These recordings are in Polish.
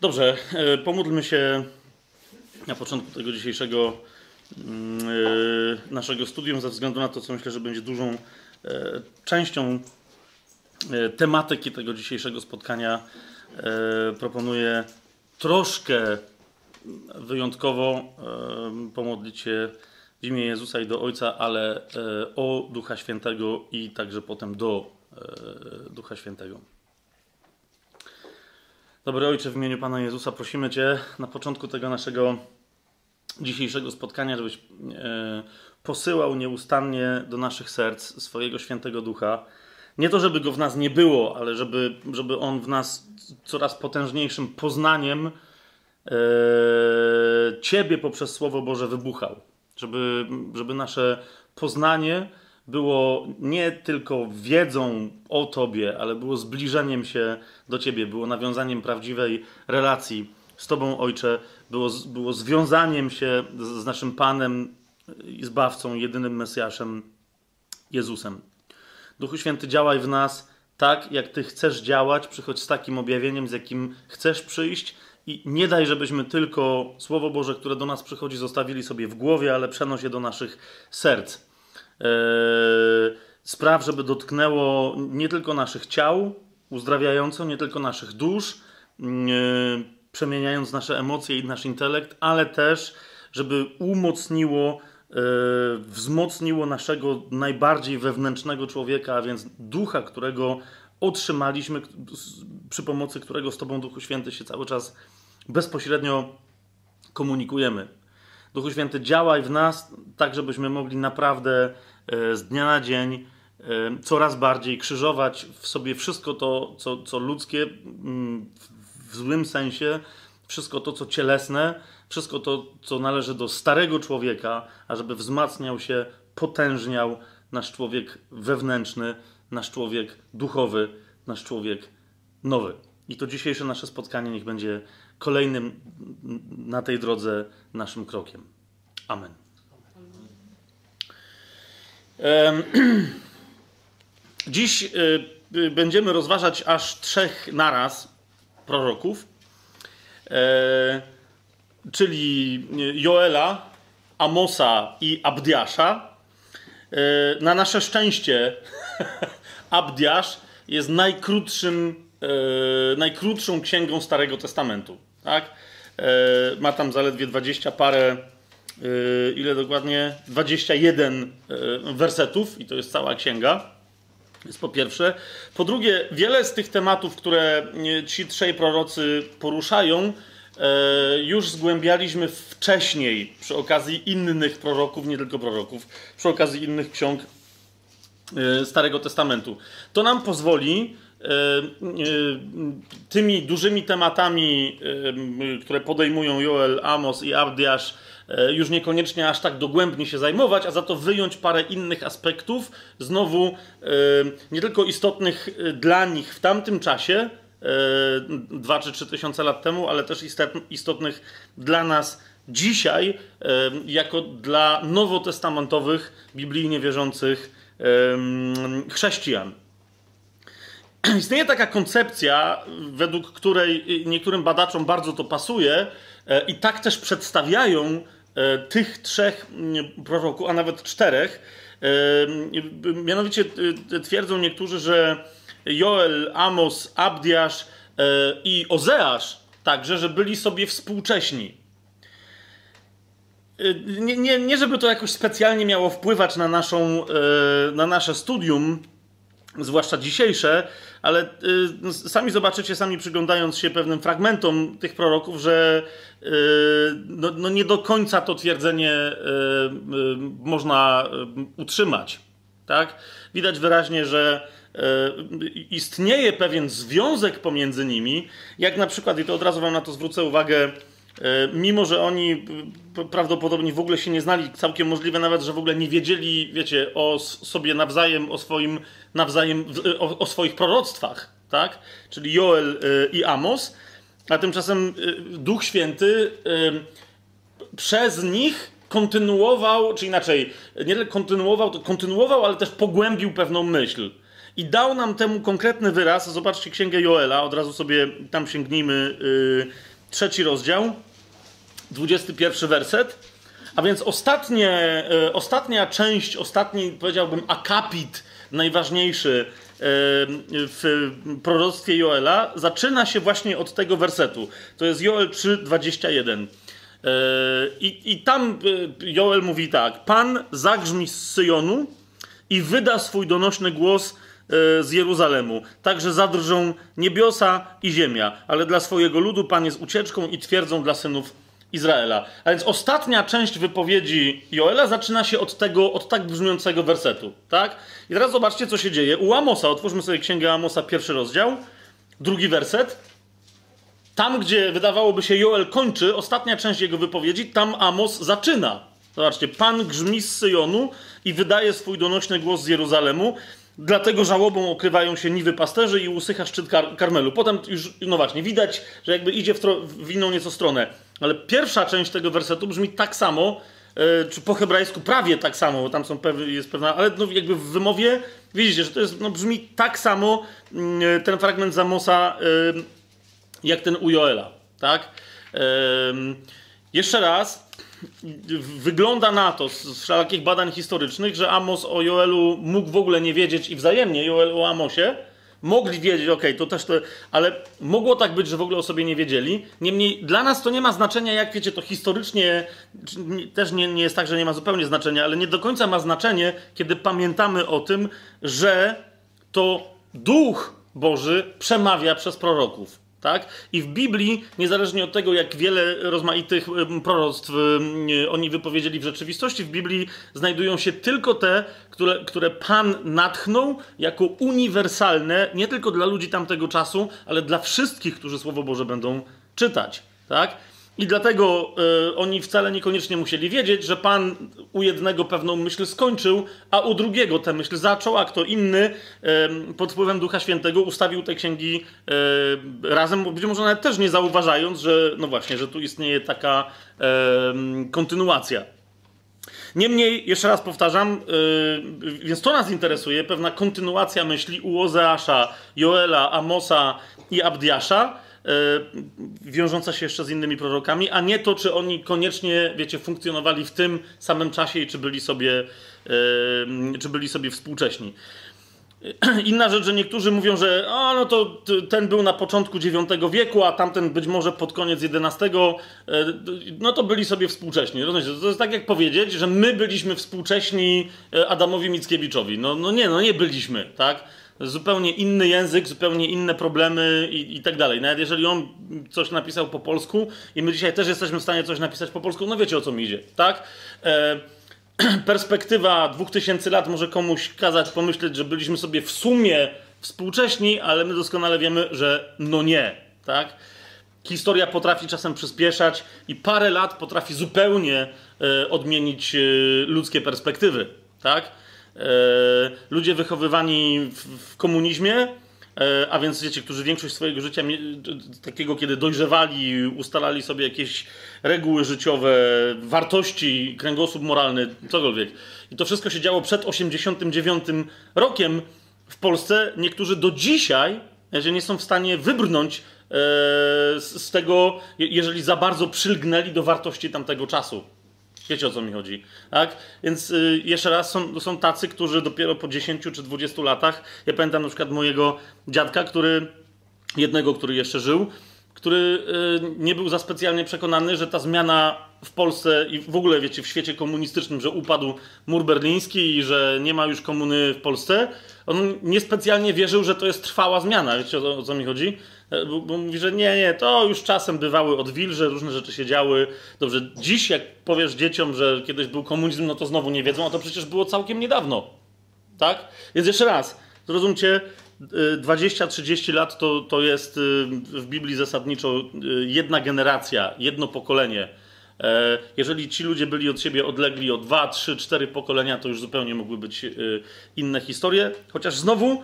Dobrze, pomódlmy się na początku tego dzisiejszego naszego studium, ze względu na to, co myślę, że będzie dużą częścią tematyki tego dzisiejszego spotkania. Proponuję troszkę wyjątkowo pomodlić się w imię Jezusa i do Ojca, ale o Ducha Świętego i także potem do Ducha Świętego. Dobry Ojcze, w imieniu Pana Jezusa prosimy Cię na początku tego naszego dzisiejszego spotkania, żebyś posyłał nieustannie do naszych serc swojego Świętego Ducha. Nie to, żeby Go w nas nie było, ale żeby On w nas coraz potężniejszym poznaniem Ciebie poprzez Słowo Boże wybuchał. Żeby nasze poznanie było nie tylko wiedzą o Tobie, ale było zbliżeniem się do Ciebie, było nawiązaniem prawdziwej relacji z Tobą, Ojcze, było związaniem się z naszym Panem i Zbawcą, jedynym Mesjaszem, Jezusem. Duchu Święty, działaj w nas tak, jak Ty chcesz działać, przychodź z takim objawieniem, z jakim chcesz przyjść i nie daj, żebyśmy tylko Słowo Boże, które do nas przychodzi, zostawili sobie w głowie, ale przenoś je do naszych serc. Spraw, żeby dotknęło nie tylko naszych ciał uzdrawiająco, nie tylko naszych dusz, przemieniając nasze emocje i nasz intelekt, ale też, żeby umocniło, wzmocniło naszego najbardziej wewnętrznego człowieka, a więc ducha, którego otrzymaliśmy, przy pomocy którego z Tobą, Duchu Święty, się cały czas bezpośrednio komunikujemy. Duchu Święty, działaj w nas tak, żebyśmy mogli naprawdę z dnia na dzień coraz bardziej krzyżować w sobie wszystko to, co ludzkie w złym sensie, wszystko to, co cielesne, wszystko to, co należy do starego człowieka, ażeby wzmacniał się, potężniał nasz człowiek wewnętrzny, nasz człowiek duchowy, nasz człowiek nowy. I to dzisiejsze nasze spotkanie niech będzie kolejnym na tej drodze naszym krokiem. Amen. Dziś będziemy rozważać aż 3 naraz proroków, czyli Joela, Amosa i Abdiasza. Na nasze szczęście Abdiasz jest najkrótszą księgą Starego Testamentu. Tak? Ma tam zaledwie 20 parę, ile dokładnie? 21 wersetów i to jest cała księga. Jest po pierwsze. Po drugie, wiele z tych tematów, które ci trzej prorocy poruszają, już zgłębialiśmy wcześniej przy okazji innych proroków, nie tylko proroków, przy okazji innych ksiąg Starego Testamentu. To nam pozwoli tymi dużymi tematami, które podejmują Joel, Amos i Abdiasz, już niekoniecznie aż tak dogłębnie się zajmować, a za to wyjąć parę innych aspektów, znowu nie tylko istotnych dla nich w tamtym czasie, 2 czy 3 tysiące lat temu, ale też istotnych dla nas dzisiaj, jako dla nowotestamentowych, biblijnie wierzących chrześcijan. Istnieje taka koncepcja, według której niektórym badaczom bardzo to pasuje i tak też przedstawiają tych 3 proroków, a nawet 4. Mianowicie twierdzą niektórzy, że Joel, Amos, Abdiasz i Ozeasz także, że byli sobie współcześni. Nie żeby to jakoś specjalnie miało wpływać na nasze studium, zwłaszcza dzisiejsze, ale sami zobaczycie, sami przyglądając się pewnym fragmentom tych proroków, że nie do końca to twierdzenie można utrzymać. Tak? Widać wyraźnie, że istnieje pewien związek pomiędzy nimi, jak na przykład, i to od razu wam na to zwrócę uwagę, mimo że oni prawdopodobnie w ogóle się nie znali, całkiem możliwe nawet, że w ogóle nie wiedzieli, wiecie, o sobie nawzajem, o swoich proroctwach, tak? Czyli Joel i Amos, a tymczasem Duch Święty przez nich kontynuował, czy inaczej, nie tylko kontynuował, ale też pogłębił pewną myśl. i dał nam temu konkretny wyraz. Zobaczcie Księgę Joela, od razu sobie tam sięgnijmy, 3 rozdział, 21 werset. A więc ostatnia część, ostatni, powiedziałbym, akapit najważniejszy w proroctwie Joela zaczyna się właśnie od tego wersetu. To jest Joel 3:21. I tam Joel mówi tak: Pan zagrzmi z Syjonu i wyda swój donośny głos z Jeruzalemu. Także zadrżą niebiosa i ziemia. Ale dla swojego ludu Pan jest ucieczką i twierdzą dla synów Izraela. A więc ostatnia część wypowiedzi Joela zaczyna się od tak brzmiącego wersetu. Tak? I teraz zobaczcie, co się dzieje. U Amosa, otwórzmy sobie Księgę Amosa, 1 rozdział, 2 werset. Tam, gdzie wydawałoby się Joel kończy, ostatnia część jego wypowiedzi, tam Amos zaczyna. Zobaczcie, Pan grzmi z Syjonu i wydaje swój donośny głos z Jeruzalemu, dlatego żałobą okrywają się niwy pasterzy i usycha szczyt Karmelu. Potem już, no właśnie, widać, że jakby idzie w inną nieco stronę. Ale pierwsza część tego wersetu brzmi tak samo, czy po hebrajsku prawie tak samo, bo tam są jest pewna, ale no jakby w wymowie widzicie, że to jest, no brzmi tak samo ten fragment z Amosa, jak ten u Joela, tak? Jeszcze raz, wygląda na to z wszelakich badań historycznych, że Amos o Joelu mógł w ogóle nie wiedzieć i wzajemnie Joel o Amosie mogli wiedzieć, okej, to też to, ale mogło tak być, że w ogóle o sobie nie wiedzieli. Niemniej dla nas to nie ma znaczenia, jak wiecie, to historycznie też nie jest tak, że nie ma zupełnie znaczenia, ale nie do końca ma znaczenie, kiedy pamiętamy o tym, że to Duch Boży przemawia przez proroków. Tak? I w Biblii, niezależnie od tego, jak wiele rozmaitych proroctw oni wypowiedzieli w rzeczywistości, w Biblii znajdują się tylko te, które Pan natchnął jako uniwersalne, nie tylko dla ludzi tamtego czasu, ale dla wszystkich, którzy Słowo Boże będą czytać. Tak? I dlatego oni wcale niekoniecznie musieli wiedzieć, że Pan u jednego pewną myśl skończył, a u drugiego tę myśl zaczął, a kto inny pod wpływem Ducha Świętego ustawił te księgi razem, być może nawet też nie zauważając, że no właśnie, że tu istnieje taka kontynuacja. Niemniej, jeszcze raz powtarzam, więc to nas interesuje, pewna kontynuacja myśli u Ozeasza, Joela, Amosa i Abdiasza, wiążąca się jeszcze z innymi prorokami, a nie to, czy oni koniecznie, wiecie, funkcjonowali w tym samym czasie i czy byli sobie współcześni. Inna rzecz, że niektórzy mówią, że a, no to ten był na początku IX wieku, a tamten być może pod koniec XI, no to byli sobie współcześni. Rozumiecie? To jest tak jak powiedzieć, że my byliśmy współcześni Adamowi Mickiewiczowi. No nie byliśmy, tak? Zupełnie inny język, zupełnie inne problemy i tak dalej. Nawet jeżeli on coś napisał po polsku i my dzisiaj też jesteśmy w stanie coś napisać po polsku, no wiecie, o co mi idzie, tak? Perspektywa 2000 lat może komuś kazać pomyśleć, że byliśmy sobie w sumie współcześni, ale my doskonale wiemy, że no nie, tak? Historia potrafi czasem przyspieszać i parę lat potrafi zupełnie odmienić ludzkie perspektywy, tak? Ludzie wychowywani w komunizmie, a więc wiecie, którzy większość swojego życia takiego, kiedy dojrzewali, ustalali sobie jakieś reguły życiowe, wartości, kręgosłup moralny, cokolwiek. I to wszystko się działo przed 89 rokiem w Polsce. Niektórzy do dzisiaj nie są w stanie wybrnąć z tego, jeżeli za bardzo przylgnęli do wartości tamtego czasu. Wiecie, o co mi chodzi, tak? Więc jeszcze raz, są tacy, którzy dopiero po 10 czy 20 latach, ja pamiętam na przykład mojego dziadka, który jeszcze żył, który nie był za specjalnie przekonany, że ta zmiana w Polsce i w ogóle, wiecie, w świecie komunistycznym, że upadł mur berliński i że nie ma już komuny w Polsce, on niespecjalnie wierzył, że to jest trwała zmiana, wiecie, o co mi chodzi? Bo mówi, że nie, to już czasem bywały odwilże, różne rzeczy się działy. Dobrze, dziś jak powiesz dzieciom, że kiedyś był komunizm, no to znowu nie wiedzą, a to przecież było całkiem niedawno, tak? Więc jeszcze raz, zrozumcie, 20-30 lat to jest w Biblii zasadniczo jedna generacja, jedno pokolenie. Jeżeli ci ludzie byli od siebie odlegli o 2, 3, 4 pokolenia, to już zupełnie mogły być inne historie. Chociaż znowu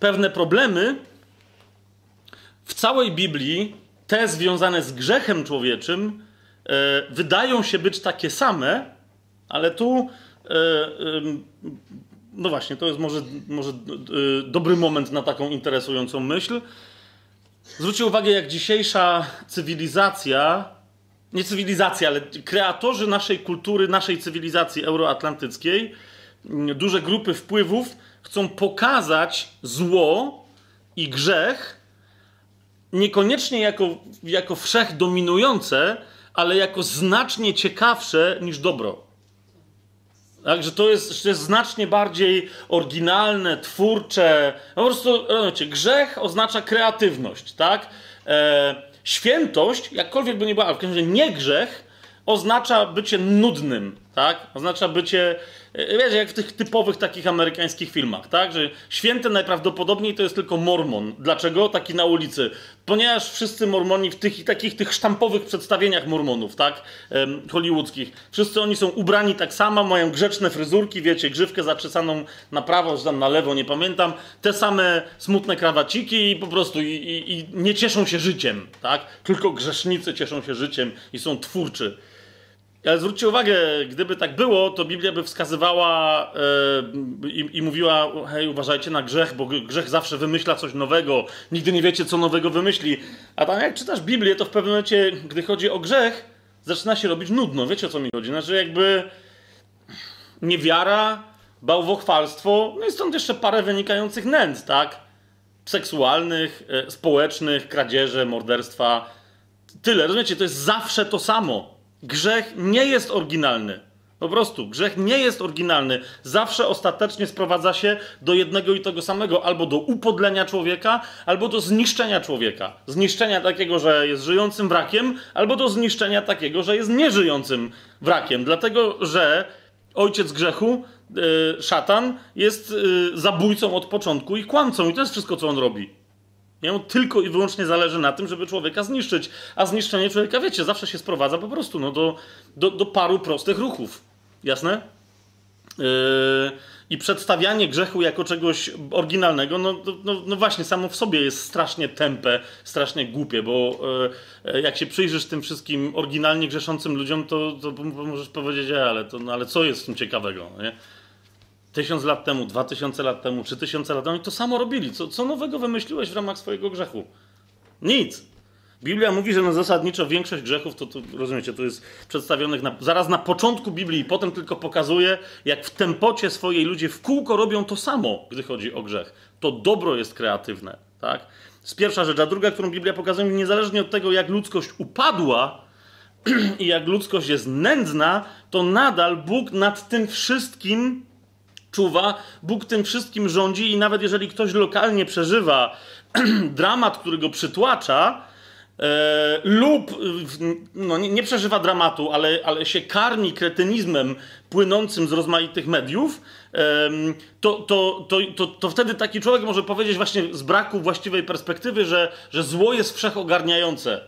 pewne problemy w całej Biblii, te związane z grzechem człowieczym, wydają się być takie same, ale tu No właśnie, to jest może dobry moment na taką interesującą myśl. Zwróćcie uwagę, jak dzisiejsza cywilizacja, nie cywilizacja, ale kreatorzy naszej kultury, naszej cywilizacji euroatlantyckiej, duże grupy wpływów chcą pokazać zło i grzech niekoniecznie jako wszechdominujące, ale jako znacznie ciekawsze niż dobro. Także to jest znacznie bardziej oryginalne, twórcze. No po prostu, rozumiecie, grzech oznacza kreatywność, tak? Świętość, jakkolwiek by nie była, ale w każdym razie niegrzech oznacza bycie nudnym, tak? Oznacza bycie, wiesz, jak w tych typowych takich amerykańskich filmach, tak? Że święty najprawdopodobniej to jest tylko mormon. Dlaczego? Taki na ulicy. Ponieważ wszyscy mormoni w tych sztampowych przedstawieniach mormonów, tak? Hollywoodzkich. Wszyscy oni są ubrani tak samo, mają grzeczne fryzurki, wiecie, grzywkę zaczesaną na prawo, czy tam na lewo, nie pamiętam. Te same smutne krawaciki i po prostu i nie cieszą się życiem, tak? Tylko grzesznicy cieszą się życiem i są twórczy. Ale zwróćcie uwagę, gdyby tak było, to Biblia by wskazywała i mówiła: hej, uważajcie na grzech, bo grzech zawsze wymyśla coś nowego, nigdy nie wiecie, co nowego wymyśli. A tam jak czytasz Biblię, to w pewnym momencie, gdy chodzi o grzech, zaczyna się robić nudno. Wiecie, o co mi chodzi? Znaczy jakby niewiara, bałwochwalstwo, no i stąd jeszcze parę wynikających nędz, tak? Seksualnych, społecznych, kradzieże, morderstwa. Tyle, rozumiecie? To jest zawsze to samo. Grzech nie jest oryginalny. Po prostu, grzech nie jest oryginalny. Zawsze ostatecznie sprowadza się do jednego i tego samego. Albo do upodlenia człowieka, albo do zniszczenia człowieka. Zniszczenia takiego, że jest żyjącym wrakiem, albo do zniszczenia takiego, że jest nieżyjącym wrakiem. Dlatego, że ojciec grzechu, szatan, jest zabójcą od początku i kłamcą. I to jest wszystko, co on robi. Jemu tylko i wyłącznie zależy na tym, żeby człowieka zniszczyć. A zniszczenie człowieka, wiecie, zawsze się sprowadza po prostu do paru prostych ruchów. Jasne? I przedstawianie grzechu jako czegoś oryginalnego, no właśnie, samo w sobie jest strasznie tępe, strasznie głupie, bo jak się przyjrzysz tym wszystkim oryginalnie grzeszącym ludziom, to możesz powiedzieć, ale co jest w tym ciekawego, nie? 1000 lat temu, 2000 lat temu, 3000 lat temu i to samo robili. Co nowego wymyśliłeś w ramach swojego grzechu? Nic. Biblia mówi, że zasadniczo większość grzechów, to rozumiecie, to jest przedstawionych zaraz na początku Biblii i potem tylko pokazuje, jak w tempocie swojej ludzie w kółko robią to samo, gdy chodzi o grzech. To dobro jest kreatywne, tak? To jest pierwsza rzecz. A druga, którą Biblia pokazuje, niezależnie od tego, jak ludzkość upadła i jak ludzkość jest nędzna, to nadal Bóg nad tym wszystkim czuwa, Bóg tym wszystkim rządzi i nawet jeżeli ktoś lokalnie przeżywa dramat, który go przytłacza, lub nie przeżywa dramatu, ale się karmi kretynizmem płynącym z rozmaitych mediów, to wtedy taki człowiek może powiedzieć właśnie z braku właściwej perspektywy, że zło jest wszechogarniające.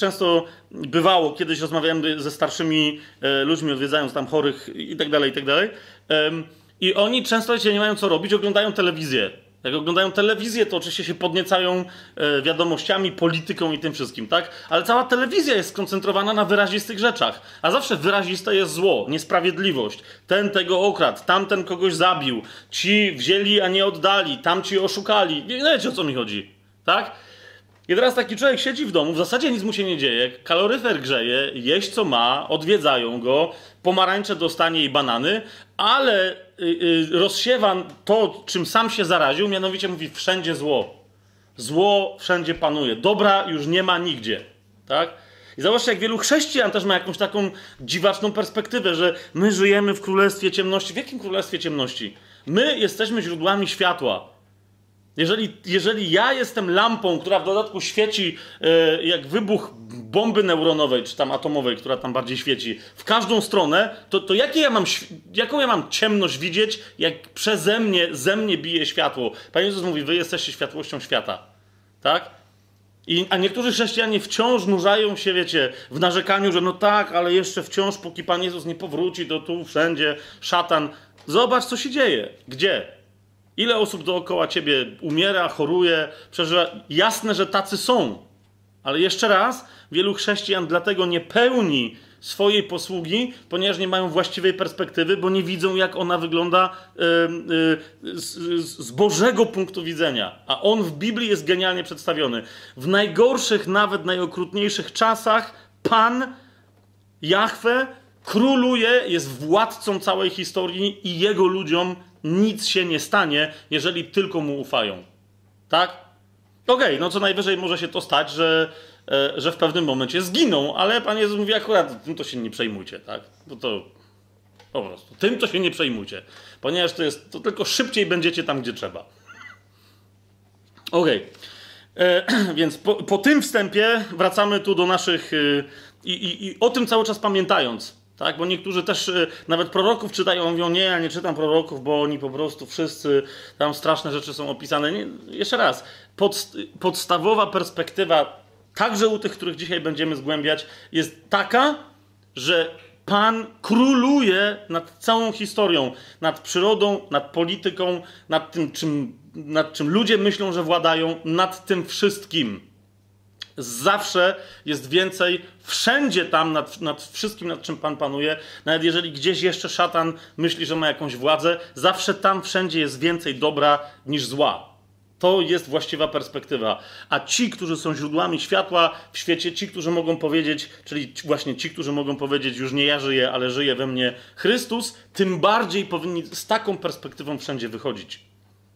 Często bywało, kiedyś rozmawiałem ze starszymi ludźmi, odwiedzając tam chorych i tak dalej, i oni często nie mają co robić, oglądają telewizję. Jak oglądają telewizję, to oczywiście się podniecają wiadomościami, polityką i tym wszystkim, tak? Ale cała telewizja jest skoncentrowana na wyrazistych rzeczach, a zawsze wyraziste jest zło, niesprawiedliwość. Ten tego okradł, tamten kogoś zabił, ci wzięli, a nie oddali, tamci oszukali. No wiecie, o co mi chodzi, tak? I teraz taki człowiek siedzi w domu, w zasadzie nic mu się nie dzieje, kaloryfer grzeje, jeść co ma, odwiedzają go, pomarańcze dostanie i banany, ale rozsiewa to, czym sam się zaraził, mianowicie mówi: wszędzie zło. Zło wszędzie panuje, dobra już nie ma nigdzie, tak? I zobaczcie, jak wielu chrześcijan też ma jakąś taką dziwaczną perspektywę, że my żyjemy w królestwie ciemności. W jakim królestwie ciemności? My jesteśmy źródłami światła. Jeżeli ja jestem lampą, która w dodatku świeci jak wybuch bomby neuronowej czy tam atomowej, która tam bardziej świeci, w każdą stronę, to jaką ja mam ciemność widzieć, jak ze mnie bije światło? Pan Jezus mówi: wy jesteście światłością świata, tak? A niektórzy chrześcijanie wciąż nurzają się, wiecie, w narzekaniu, że no tak, ale jeszcze wciąż, póki Pan Jezus nie powróci, to tu wszędzie szatan. Zobacz, co się dzieje. Gdzie? Ile osób dookoła ciebie umiera, choruje, przeżywa? Jasne, że tacy są. Ale jeszcze raz, wielu chrześcijan dlatego nie pełni swojej posługi, ponieważ nie mają właściwej perspektywy, bo nie widzą, jak ona wygląda z Bożego punktu widzenia. A on w Biblii jest genialnie przedstawiony. W najgorszych, nawet najokrutniejszych czasach Pan, Jahwe, króluje, jest władcą całej historii i jego ludziom nic się nie stanie, jeżeli tylko mu ufają. Tak? Okej, no co najwyżej może się to stać, że w pewnym momencie zginą, ale Pan Jezus mówi akurat, tym to się nie przejmujcie, tak? No to po prostu, tym to się nie przejmujcie, ponieważ to jest, to tylko szybciej będziecie tam, gdzie trzeba. Więc po tym wstępie wracamy tu do naszych, i o tym cały czas pamiętając, tak? Bo niektórzy też nawet proroków czytają, mówią, nie, ja nie czytam proroków, bo oni po prostu wszyscy, tam straszne rzeczy są opisane. Nie, jeszcze raz, podstawowa perspektywa także u tych, których dzisiaj będziemy zgłębiać, jest taka, że Pan króluje nad całą historią, nad przyrodą, nad polityką, nad tym, nad czym ludzie myślą, że władają, nad tym wszystkim. Zawsze jest więcej, wszędzie tam, nad wszystkim, nad czym Pan panuje. Nawet jeżeli gdzieś jeszcze szatan myśli, że ma jakąś władzę, zawsze tam, wszędzie jest więcej dobra niż zła. To jest właściwa perspektywa. A ci, którzy są źródłami światła w świecie, ci, którzy mogą powiedzieć, czyli właśnie ci, którzy mogą powiedzieć, już nie ja żyję, ale żyje we mnie Chrystus, tym bardziej powinni z taką perspektywą wszędzie wychodzić.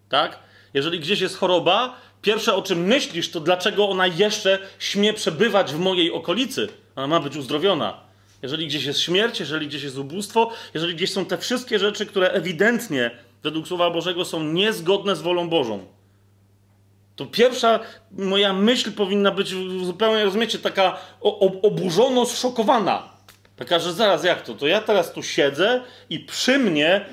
Tak? Jeżeli gdzieś jest choroba, pierwsze o czym myślisz, to dlaczego ona jeszcze śmie przebywać w mojej okolicy? Ona ma być uzdrowiona. Jeżeli gdzieś jest śmierć, jeżeli gdzieś jest ubóstwo, jeżeli gdzieś są te wszystkie rzeczy, które ewidentnie według Słowa Bożego są niezgodne z wolą Bożą, to pierwsza moja myśl powinna być zupełnie, rozumiecie, taka oburzono, zszokowana. Taka, że zaraz, jak to? To ja teraz tu siedzę i przy mnie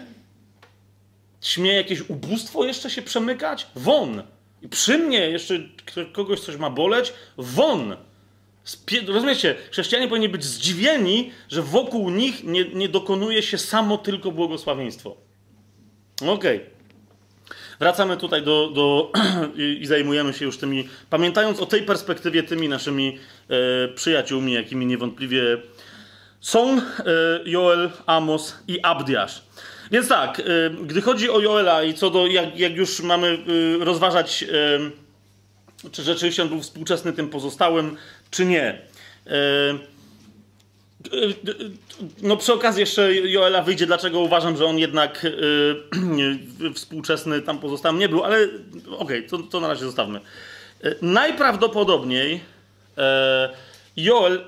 śmie jakieś ubóstwo jeszcze się przemykać? Won! I przy mnie jeszcze kogoś coś ma boleć? Won! Rozumiecie, chrześcijanie powinni być zdziwieni, że wokół nich nie dokonuje się samo tylko błogosławieństwo. Okej. Wracamy tutaj do i zajmujemy się już tymi, pamiętając o tej perspektywie, tymi naszymi przyjaciółmi, jakimi niewątpliwie są Joel, Amos i Abdiasz. Więc tak, gdy chodzi o Joela i co do, jak już mamy rozważać, czy rzeczywiście on był współczesny tym pozostałym, czy nie. No przy okazji jeszcze Joela wyjdzie, dlaczego uważam, że on jednak współczesny tam pozostałym nie był, ale okej, to na razie zostawmy. Najprawdopodobniej Joel,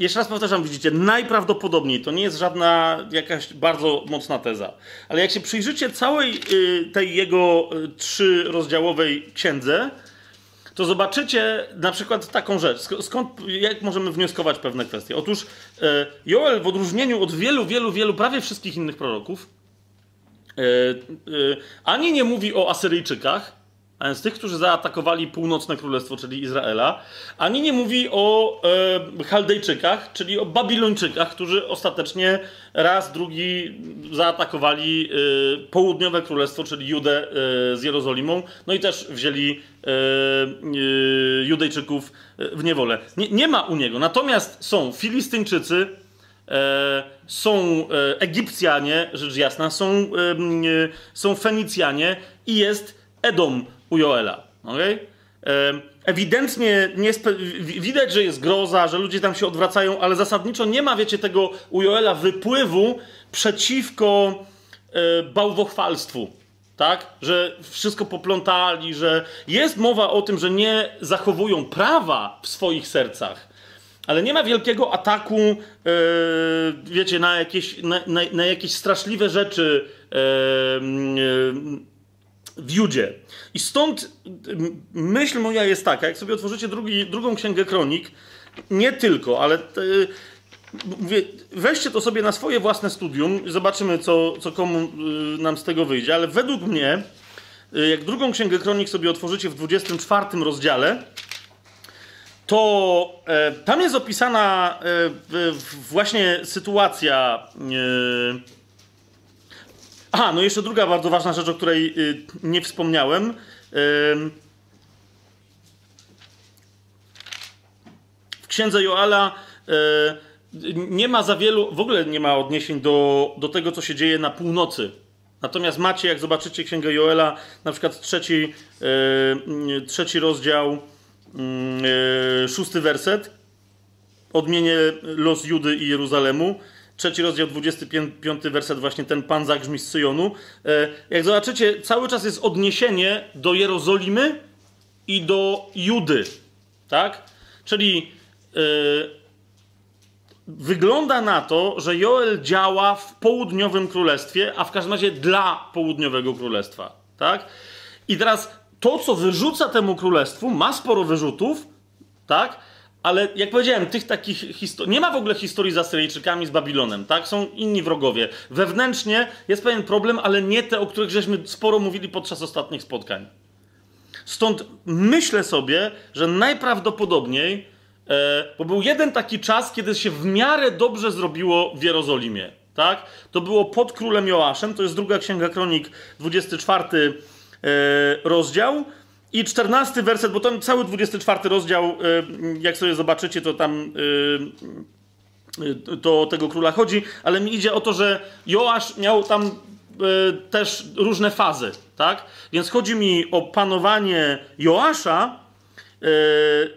jeszcze raz powtarzam, widzicie, najprawdopodobniej, to nie jest żadna jakaś bardzo mocna teza, ale jak się przyjrzycie całej tej jego trzyrozdziałowej księdze, to zobaczycie na przykład taką rzecz. Jak możemy wnioskować pewne kwestie? Otóż Joel w odróżnieniu od wielu, prawie wszystkich innych proroków ani nie mówi o Asyryjczykach, a więc tych, którzy zaatakowali północne królestwo, czyli Izraela, ani nie mówi o Chaldejczykach, czyli o Babilończykach, którzy ostatecznie raz, drugi zaatakowali południowe królestwo, czyli Judę z Jerozolimą, no i też wzięli Judejczyków w niewolę. Nie ma u niego. Natomiast są Filistyńczycy, są Egipcjanie, rzecz jasna, są Fenicjanie i jest Edom u Joela. Okay? Ewidentnie widać, że jest groza, że ludzie tam się odwracają, ale zasadniczo nie ma, wiecie, tego u Joela wypływu przeciwko bałwochwalstwu. Tak? Że wszystko poplątali, że jest mowa o tym, że nie zachowują prawa w swoich sercach, ale nie ma wielkiego ataku, wiecie, na jakieś straszliwe rzeczy w Judzie. I stąd myśl moja jest taka, jak sobie otworzycie drugą księgę Kronik, nie tylko, ale weźcie to sobie na swoje własne studium i zobaczymy, co komu nam z tego wyjdzie, ale według mnie, jak drugą księgę Kronik sobie otworzycie w 24 rozdziale, to tam jest opisana właśnie sytuacja. No jeszcze druga bardzo ważna rzecz, o której nie wspomniałem. W księdze Joela nie ma za wielu, w ogóle nie ma odniesień do tego, co się dzieje na północy. Natomiast macie, jak zobaczycie Księgę Joela, na przykład trzeci rozdział, 6 werset, odmienię los Judy i Jeruzalemu. 3 rozdział, 25 werset, właśnie ten Pan zagrzmi z Syjonu. Jak zobaczycie, cały czas jest odniesienie do Jerozolimy i do Judy. Tak? Czyli wygląda na to, że Joel działa w południowym królestwie, a w każdym razie dla południowego królestwa. Tak? I teraz to, co wyrzuca temu królestwu, ma sporo wyrzutów, tak? Ale jak powiedziałem, tych takich nie ma w ogóle historii z Asyryjczykami, z Babilonem, tak? Są inni wrogowie. Wewnętrznie jest pewien problem, ale nie te, o których żeśmy sporo mówili podczas ostatnich spotkań. Stąd myślę sobie, że najprawdopodobniej, bo był jeden taki czas, kiedy się w miarę dobrze zrobiło w Jerozolimie, tak? To było pod królem Joaszem, to jest druga księga Kronik, 24 rozdział. I 14 werset, bo tam cały 24 rozdział, jak sobie zobaczycie, to tam to o tego króla chodzi, ale mi idzie o to, że Joasz miał tam też różne fazy, tak? Więc chodzi mi o panowanie Joasza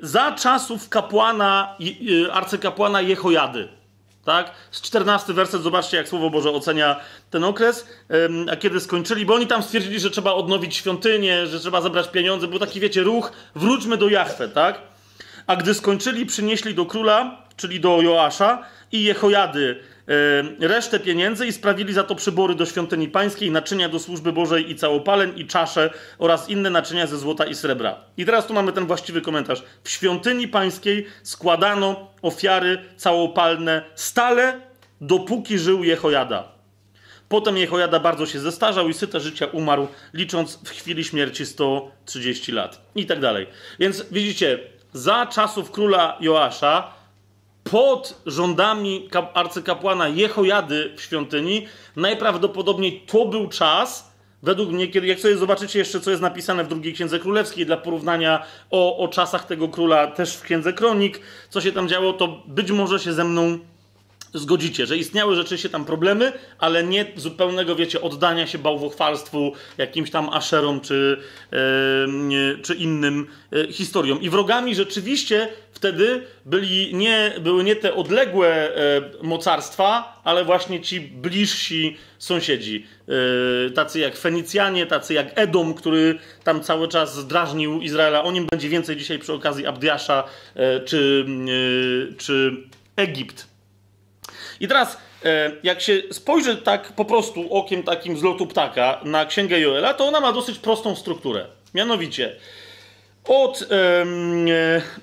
za czasów kapłana, arcykapłana Jehojady, tak? Z 14 werset, zobaczcie, jak Słowo Boże ocenia ten okres, a kiedy skończyli, bo oni tam stwierdzili, że trzeba odnowić świątynię, że trzeba zabrać pieniądze, był taki, wiecie, ruch, wróćmy do Jahwe, tak? A gdy skończyli, przynieśli do króla, czyli do Joasza i Jehojady resztę pieniędzy i sprawili za to przybory do świątyni pańskiej, naczynia do służby Bożej i całopaleń i czasze oraz inne naczynia ze złota i srebra. I teraz tu mamy ten właściwy komentarz. W świątyni pańskiej składano ofiary całopalne stale, dopóki żył Jehojada. Potem Jehojada bardzo się zestarzał i syte życia umarł, licząc w chwili śmierci 130 lat. I tak dalej. Więc widzicie, za czasów króla Joasza, pod rządami arcykapłana Jehojady w świątyni, najprawdopodobniej to był czas, według mnie, kiedy, jak sobie zobaczycie jeszcze, co jest napisane w drugiej Księdze Królewskiej, dla porównania o czasach tego króla też w Księdze Kronik, co się tam działo, to być może się ze mną zgodzicie, że istniały rzeczywiście tam problemy, ale nie zupełnego, wiecie, oddania się bałwochwalstwu, jakimś tam aszerom czy innym historiom. I wrogami rzeczywiście wtedy były nie te odległe mocarstwa, ale właśnie ci bliżsi sąsiedzi. Tacy jak Fenicjanie, tacy jak Edom, który tam cały czas drażnił Izraela. O nim będzie więcej dzisiaj przy okazji Abdiasza czy Egipt. I teraz, jak się spojrzy tak po prostu okiem takim z lotu ptaka na Księgę Joela, to ona ma dosyć prostą strukturę. Mianowicie od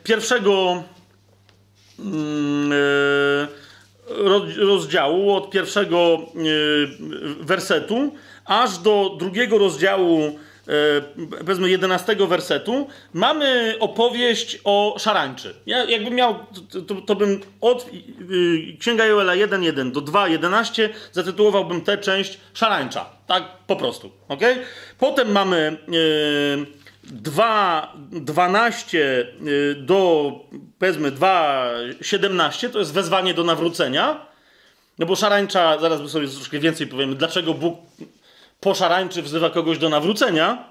pierwszego rozdziału, od pierwszego wersetu, aż do drugiego rozdziału, powiedzmy 11 wersetu, mamy opowieść o szarańczy. Ja jakbym miał, to bym od Księga Joela 1.1 do 2.11 zatytułowałbym tę część szarańcza. Tak po prostu. Okay? Potem mamy 2.12 do, powiedzmy, 2.17, to jest wezwanie do nawrócenia. No bo szarańcza, zaraz sobie troszkę więcej powiemy, dlaczego Bóg po szarańczy wzywa kogoś do nawrócenia.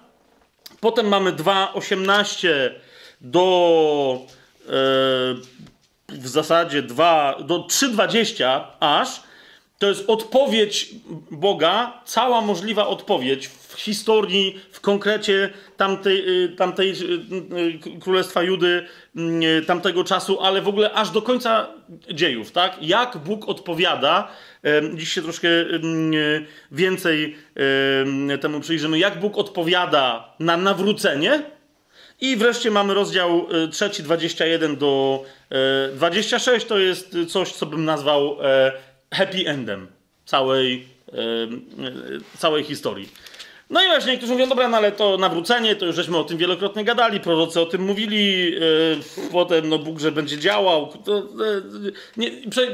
Potem mamy 2.18 do w zasadzie 3.20 aż. To jest odpowiedź Boga, cała możliwa odpowiedź w historii, w konkrecie tamtej Królestwa Judy, tamtego czasu, ale w ogóle aż do końca dziejów, tak? Jak Bóg odpowiada, dziś się troszkę więcej temu przyjrzymy, jak Bóg odpowiada na nawrócenie. I wreszcie mamy rozdział 3, 21 do 26, to jest coś, co bym nazwał happy endem całej historii. No i właśnie niektórzy mówią, dobra, no ale to nawrócenie, to już żeśmy o tym wielokrotnie gadali, prorocy o tym mówili, potem no Bóg, że będzie działał.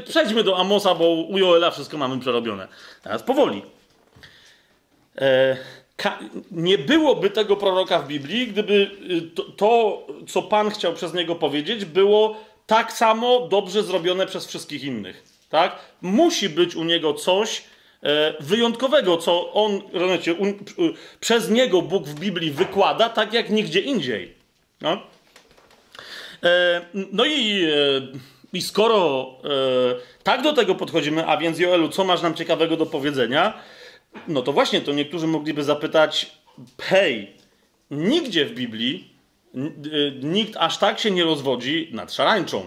Przejdźmy do Amosa, bo u Joela wszystko mamy przerobione. Teraz powoli. Nie byłoby tego proroka w Biblii, gdyby to, co Pan chciał przez niego powiedzieć, było tak samo dobrze zrobione przez wszystkich innych. Tak? Musi być u niego coś wyjątkowego, co on, rozumiecie, przez niego Bóg w Biblii wykłada, tak jak nigdzie indziej. No, no i skoro tak do tego podchodzimy, a więc Joelu, co masz nam ciekawego do powiedzenia? No to właśnie, to niektórzy mogliby zapytać, hej, nigdzie w Biblii nikt aż tak się nie rozwodzi nad szarańczą.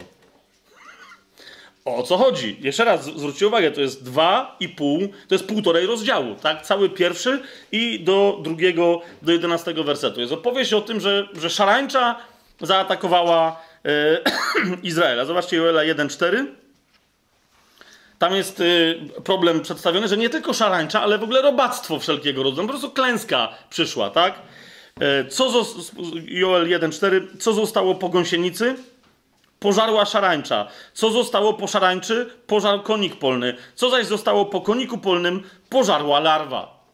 O co chodzi? Jeszcze raz zwróćcie uwagę, to jest 2,5, to jest półtorej rozdziału, tak? Cały pierwszy i do drugiego, do 11 wersetu. Jest opowieść o tym, że szarańcza zaatakowała Izraela. Zobaczcie Joela 1,4. Tam jest problem przedstawiony, że nie tylko szarańcza, ale w ogóle robactwo wszelkiego rodzaju. Po prostu klęska przyszła, tak? Joel 1,4. Co zostało po gąsienicy? Pożarła szarańcza. Co zostało po szarańczy? Pożarł konik polny. Co zaś zostało po koniku polnym? Pożarła larwa.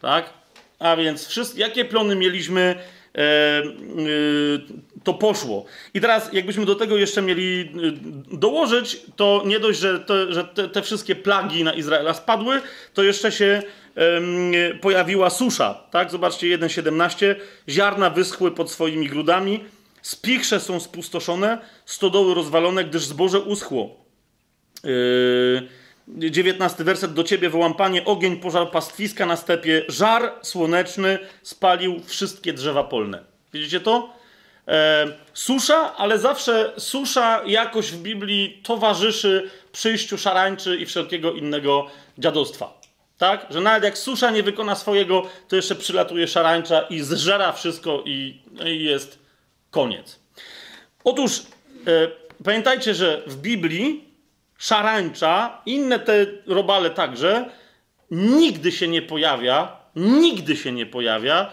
Tak? A więc jakie plony mieliśmy, to poszło. I teraz jakbyśmy do tego jeszcze mieli dołożyć, to nie dość, że te wszystkie plagi na Izraela spadły, to jeszcze się pojawiła susza. Tak? Zobaczcie 1,17. Ziarna wyschły pod swoimi grudami. Spichrze są spustoszone, stodoły rozwalone, gdyż zboże uschło. 19 werset. Do ciebie wołam, Panie, ogień pożarł pastwiska na stepie, żar słoneczny spalił wszystkie drzewa polne. Widzicie to? Susza, ale zawsze susza jakoś w Biblii towarzyszy przyjściu szarańczy i wszelkiego innego dziadostwa. Tak? Że nawet jak susza nie wykona swojego, to jeszcze przylatuje szarańcza i zżera wszystko i jest koniec. Otóż pamiętajcie, że w Biblii szarańcza, inne te robale także, nigdy się nie pojawia,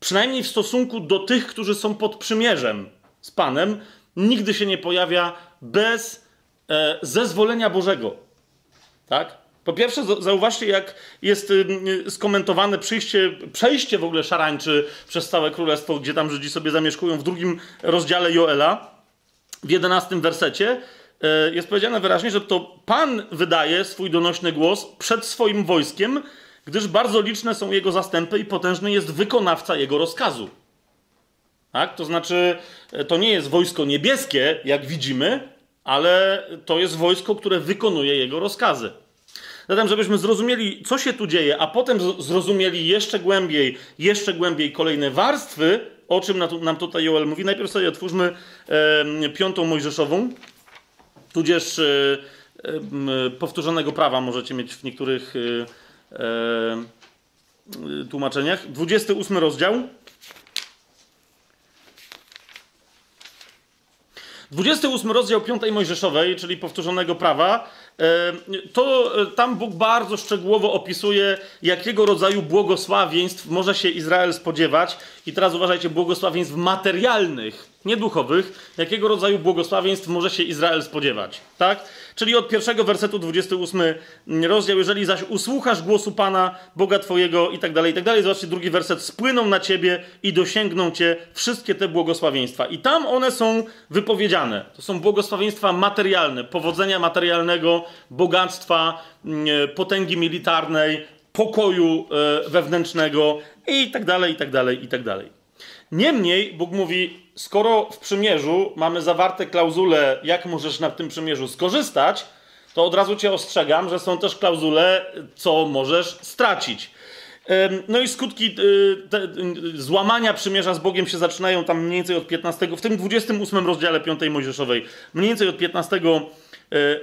przynajmniej w stosunku do tych, którzy są pod przymierzem z Panem, nigdy się nie pojawia bez zezwolenia Bożego. Tak? Po pierwsze, zauważcie, jak jest skomentowane przejście w ogóle szarańczy przez całe królestwo, gdzie tam Żydzi sobie zamieszkują, w drugim rozdziale Joela, w 11 wersecie. Jest powiedziane wyraźnie, że to Pan wydaje swój donośny głos przed swoim wojskiem, gdyż bardzo liczne są jego zastępy i potężny jest wykonawca jego rozkazu. Tak? To znaczy, to nie jest wojsko niebieskie, jak widzimy, ale to jest wojsko, które wykonuje jego rozkazy. Zatem, żebyśmy zrozumieli, co się tu dzieje, a potem zrozumieli jeszcze głębiej kolejne warstwy, o czym nam tutaj Joel mówi. Najpierw sobie otwórzmy 5 Mojżeszową, tudzież powtórzonego prawa możecie mieć w niektórych tłumaczeniach. 28 rozdział. 28 rozdział 5 Mojżeszowej, czyli powtórzonego prawa, to tam Bóg bardzo szczegółowo opisuje, jakiego rodzaju błogosławieństw może się Izrael spodziewać. I teraz uważajcie, błogosławieństw materialnych, nie duchowych, jakiego rodzaju błogosławieństw może się Izrael spodziewać. Tak? Czyli od 1 wersetu 28 rozdział, jeżeli zaś usłuchasz głosu Pana, Boga Twojego i tak dalej, zobaczcie drugi werset, spłyną na Ciebie i dosięgną Cię wszystkie te błogosławieństwa. I tam one są wypowiedziane. To są błogosławieństwa materialne, powodzenia materialnego, bogactwa, potęgi militarnej, pokoju wewnętrznego i tak dalej, i tak dalej, i tak dalej. Niemniej Bóg mówi, skoro w przymierzu mamy zawarte klauzule, jak możesz na tym przymierzu skorzystać, to od razu cię ostrzegam, że są też klauzule, co możesz stracić. No i skutki złamania przymierza z Bogiem się zaczynają tam mniej więcej od 15, w tym 28 rozdziale 5 Mojżeszowej, mniej więcej od 15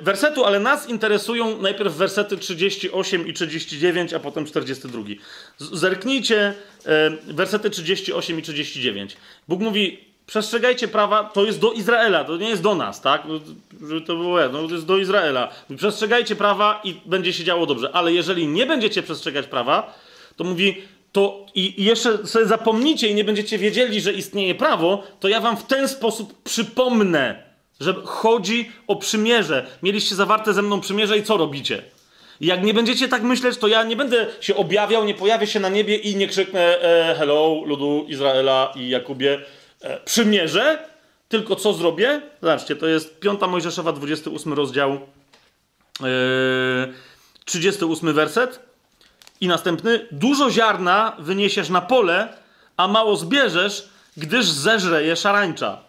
wersetu, ale nas interesują najpierw wersety 38 i 39, a potem 42. Zerknijcie wersety 38 i 39. Bóg mówi, przestrzegajcie prawa, to jest do Izraela, to nie jest do nas, tak? Żeby to było, no to jest do Izraela. Przestrzegajcie prawa i będzie się działo dobrze, ale jeżeli nie będziecie przestrzegać prawa, to mówi, to i jeszcze sobie zapomnicie i nie będziecie wiedzieli, że istnieje prawo, to ja wam w ten sposób przypomnę, że chodzi o przymierze. Mieliście zawarte ze mną przymierze i co robicie? Jak nie będziecie tak myśleć, to ja nie będę się objawiał, nie pojawię się na niebie i nie krzyknę hello, ludu Izraela i Jakubie, przymierze, Tylko co zrobię? Zobaczcie, to jest 5 Mojżeszowa, 28 rozdział, 38 werset i następny. Dużo ziarna wyniesiesz na pole, a mało zbierzesz, gdyż zeżre je szarańcza.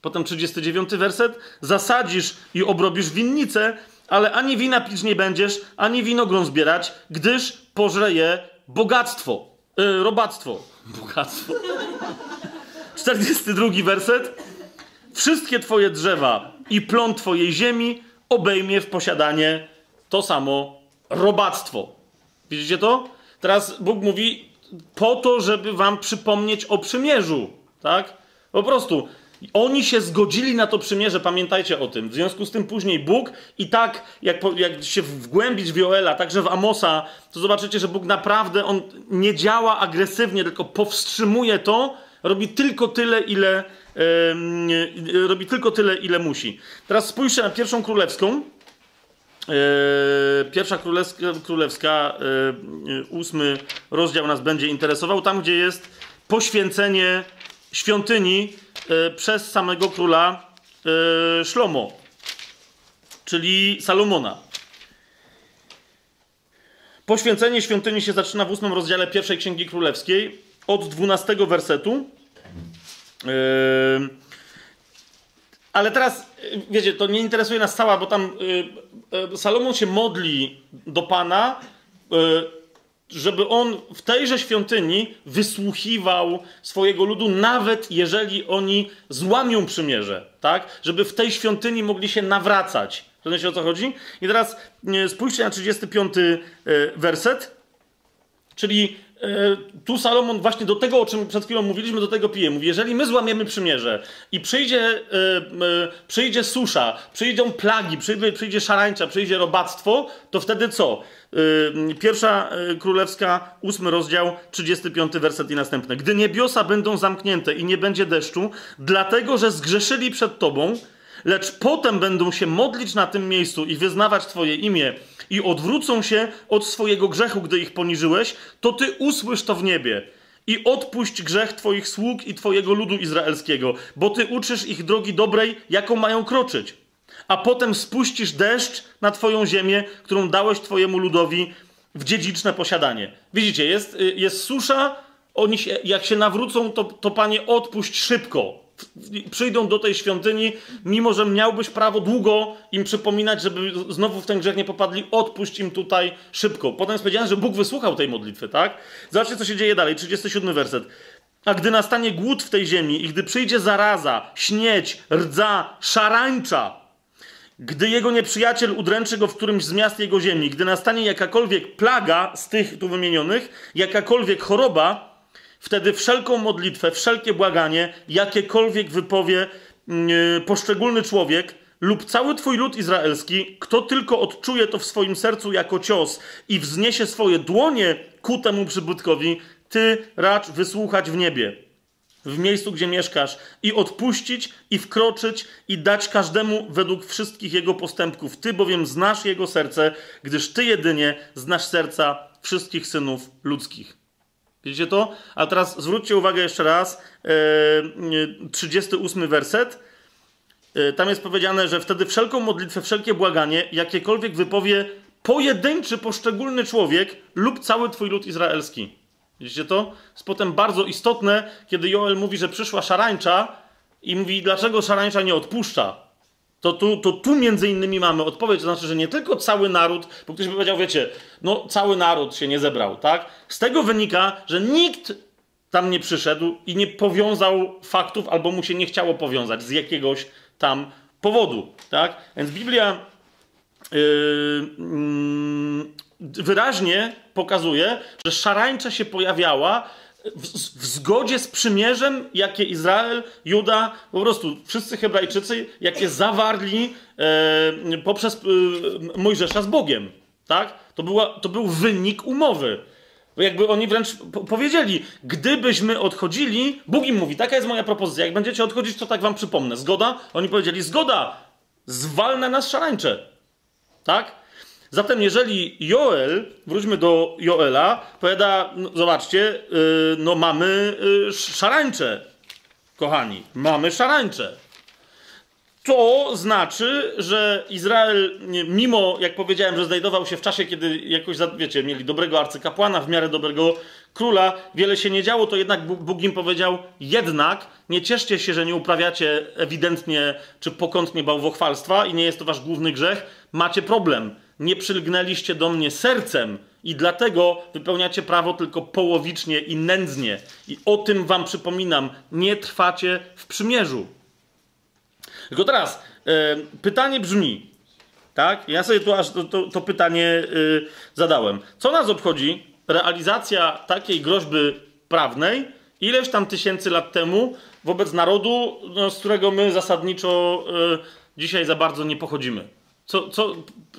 Potem 39 werset. Zasadzisz i obrobisz winnicę, ale ani wina pić nie będziesz, ani winogron zbierać, gdyż pożre je bogactwo. Robactwo. Bogactwo. 42 werset. Wszystkie twoje drzewa i plon twojej ziemi obejmie w posiadanie to samo robactwo. Widzicie to? Teraz Bóg mówi po to, żeby wam przypomnieć o przymierzu. Tak? Po prostu. Oni się zgodzili na to przymierze, pamiętajcie o tym. W związku z tym później Bóg i tak, jak się wgłębić w Joela, także w Amosa, to zobaczycie, że Bóg naprawdę, on nie działa agresywnie, tylko powstrzymuje to, robi tylko tyle, ile musi. Teraz spójrzcie na pierwszą królewską. Pierwsza królewska, 8 rozdział nas będzie interesował, tam gdzie jest poświęcenie świątyni przez samego króla Szlomo, czyli Salomona. Poświęcenie świątyni się zaczyna w 8 rozdziale pierwszej Księgi Królewskiej od 12 wersetu. Ale teraz, wiecie, to nie interesuje nas cała, bo tam Salomon się modli do Pana, żeby on w tejże świątyni wysłuchiwał swojego ludu, nawet jeżeli oni złamią przymierze, tak? Żeby w tej świątyni mogli się nawracać. Rozumiecie, o co chodzi? I teraz spójrzcie na 35 werset, czyli tu Salomon właśnie do tego, o czym przed chwilą mówiliśmy, do tego pije. Mówi, jeżeli my złamiemy przymierze i przyjdzie susza, przyjdą plagi, przyjdzie szarańcza, przyjdzie robactwo, to wtedy co? Pierwsza Królewska, 8 rozdział, 35 werset i następne. Gdy niebiosa będą zamknięte i nie będzie deszczu, dlatego, że zgrzeszyli przed Tobą, lecz potem będą się modlić na tym miejscu i wyznawać Twoje imię i odwrócą się od swojego grzechu, gdy ich poniżyłeś, to Ty usłysz to w niebie i odpuść grzech Twoich sług i Twojego ludu izraelskiego, bo Ty uczysz ich drogi dobrej, jaką mają kroczyć. A potem spuścisz deszcz na Twoją ziemię, którą dałeś Twojemu ludowi w dziedziczne posiadanie. Widzicie, jest susza, oni się, jak się nawrócą, to Panie odpuść szybko. Przyjdą do tej świątyni, mimo że miałbyś prawo długo im przypominać, żeby znowu w ten grzech nie popadli, odpuść im tutaj szybko. Potem jest powiedziane, że Bóg wysłuchał tej modlitwy, tak? Zobaczcie, co się dzieje dalej, 37 werset. A gdy nastanie głód w tej ziemi i gdy przyjdzie zaraza, śnieć, rdza, szarańcza, gdy jego nieprzyjaciel udręczy go w którymś z miast jego ziemi, gdy nastanie jakakolwiek plaga z tych tu wymienionych, jakakolwiek choroba, wtedy wszelką modlitwę, wszelkie błaganie, jakiekolwiek wypowie poszczególny człowiek lub cały twój lud izraelski, kto tylko odczuje to w swoim sercu jako cios i wzniesie swoje dłonie ku temu przybytkowi, ty racz wysłuchać w niebie, w miejscu, gdzie mieszkasz, i odpuścić, i wkroczyć, i dać każdemu według wszystkich jego postępków. Ty bowiem znasz jego serce, gdyż ty jedynie znasz serca wszystkich synów ludzkich. Widzicie to? A teraz zwróćcie uwagę jeszcze raz, 38 werset. Tam jest powiedziane, że wtedy wszelką modlitwę, wszelkie błaganie, jakiekolwiek wypowie pojedynczy, poszczególny człowiek lub cały twój lud izraelski. Widzicie to? Jest potem bardzo istotne, kiedy Joel mówi, że przyszła szarańcza i mówi, dlaczego szarańcza nie odpuszcza? To tu między innymi mamy odpowiedź, to znaczy, że nie tylko cały naród, bo ktoś by powiedział, wiecie, no cały naród się nie zebrał, tak? Z tego wynika, że nikt tam nie przyszedł i nie powiązał faktów, albo mu się nie chciało powiązać z jakiegoś tam powodu, tak? Więc Biblia wyraźnie pokazuje, że szarańcza się pojawiała w zgodzie z przymierzem, jakie Izrael, Juda, po prostu wszyscy Hebrajczycy, jakie zawarli poprzez Mojżesza z Bogiem. Tak? To był wynik umowy. Jakby oni wręcz powiedzieli, gdybyśmy odchodzili, Bóg im mówi, taka jest moja propozycja, jak będziecie odchodzić, to tak wam przypomnę. Zgoda? Oni powiedzieli, zgoda, zwalnia nas szarańcze. Tak? Zatem jeżeli Joel, wróćmy do Joela, powiada, no, zobaczcie, mamy szarańcze. kochani, mamy szarańcze. To znaczy, że Izrael, mimo, jak powiedziałem, że znajdował się w czasie, kiedy jakoś, wiecie, mieli dobrego arcykapłana, w miarę dobrego króla, wiele się nie działo, to jednak Bóg im powiedział, jednak nie cieszcie się, że nie uprawiacie ewidentnie czy pokątnie bałwochwalstwa i nie jest to wasz główny grzech, macie problem. Nie przylgnęliście do mnie sercem i dlatego wypełniacie prawo tylko połowicznie i nędznie. I o tym wam przypominam, nie trwacie w przymierzu. Tylko teraz, pytanie brzmi, tak? Ja sobie tu aż to pytanie zadałem. Co nas obchodzi realizacja takiej groźby prawnej ileś tam tysięcy lat temu wobec narodu, no, z którego my zasadniczo dzisiaj za bardzo nie pochodzimy?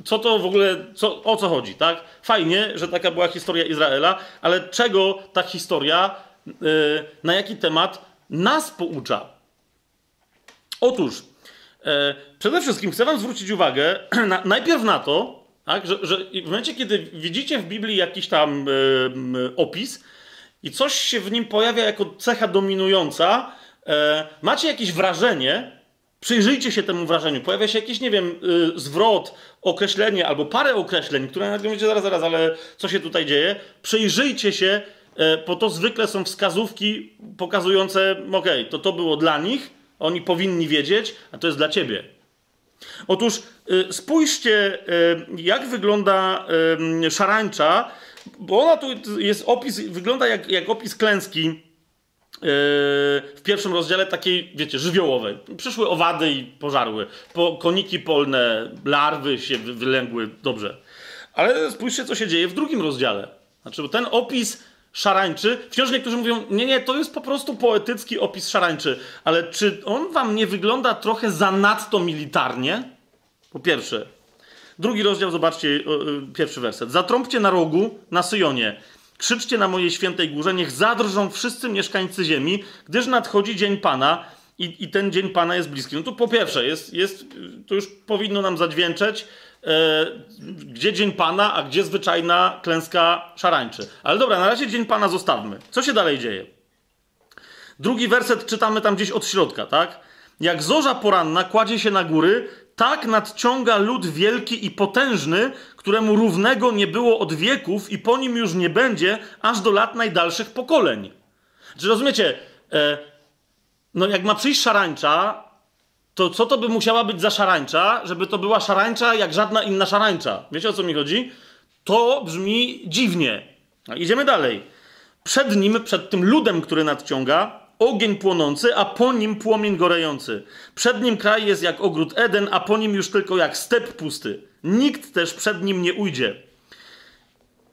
Co to w ogóle, o co chodzi, tak? Fajnie, że taka była historia Izraela, ale czego ta historia, na jaki temat nas poucza? Otóż, przede wszystkim chcę wam zwrócić uwagę najpierw na to, tak, że w momencie, kiedy widzicie w Biblii jakiś tam opis i coś się w nim pojawia jako cecha dominująca, macie jakieś wrażenie, przyjrzyjcie się temu wrażeniu, pojawia się jakiś, nie wiem, zwrot, określenie albo parę określeń, które nagle mówicie, zaraz, ale co się tutaj dzieje? Przyjrzyjcie się, bo to zwykle są wskazówki pokazujące, okej, to było dla nich, oni powinni wiedzieć, a to jest dla ciebie. Otóż spójrzcie, jak wygląda szarańcza, bo ona tu jest opis, wygląda jak opis klęski w pierwszym rozdziale takiej, wiecie, żywiołowej. Przyszły owady i pożarły. Koniki polne, larwy się wylęgły, dobrze. Ale spójrzcie, co się dzieje w drugim rozdziale. Znaczy, bo ten opis szarańczy. Wciąż niektórzy mówią, nie, to jest po prostu poetycki opis szarańczy. Ale czy on wam nie wygląda trochę zanadto militarnie? Po pierwsze. Drugi rozdział, zobaczcie, pierwszy werset. Zatrąbcie na rogu, na Syjonie. Krzyczcie na mojej świętej górze, niech zadrżą wszyscy mieszkańcy ziemi, gdyż nadchodzi dzień Pana i ten dzień Pana jest bliski. No to po pierwsze, to już powinno nam zadźwięczeć, gdzie dzień Pana, a gdzie zwyczajna klęska szarańczy. Ale dobra, na razie dzień Pana zostawmy. Co się dalej dzieje? Drugi werset czytamy tam gdzieś od środka, tak? Jak zorza poranna kładzie się na góry, tak nadciąga lud wielki i potężny, któremu równego nie było od wieków i po nim już nie będzie, aż do lat najdalszych pokoleń. Czy rozumiecie? No jak ma przyjść szarańcza, to co to by musiała być za szarańcza, żeby to była szarańcza jak żadna inna szarańcza? Wiecie, o co mi chodzi? To brzmi dziwnie. A idziemy dalej. Przed nim, przed tym ludem, który nadciąga, ogień płonący, a po nim płomień gorejący. Przed nim kraj jest jak ogród Eden, a po nim już tylko jak step pusty. Nikt też przed nim nie ujdzie.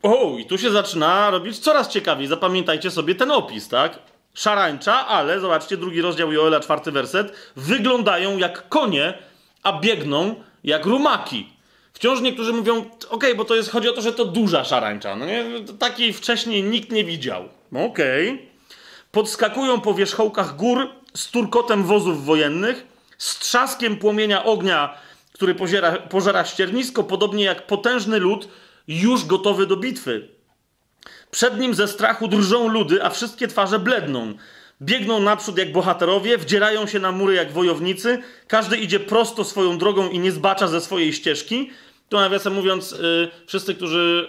O, i tu się zaczyna robić coraz ciekawiej. Zapamiętajcie sobie ten opis, tak? Szarańcza, ale zobaczcie, drugi rozdział Joela, 4. werset, wyglądają jak konie, a biegną jak rumaki. Wciąż niektórzy mówią, bo to jest, chodzi o to, że to duża szarańcza. No nie, takiej wcześniej nikt nie widział. Okej. Podskakują po wierzchołkach gór z turkotem wozów wojennych, z trzaskiem płomienia ognia, który pożera ściernisko, podobnie jak potężny lud już gotowy do bitwy. Przed nim ze strachu drżą ludy, a wszystkie twarze bledną. Biegną naprzód jak bohaterowie, wdzierają się na mury jak wojownicy. Każdy idzie prosto swoją drogą i nie zbacza ze swojej ścieżki. Tu nawiasem mówiąc, wszyscy, którzy...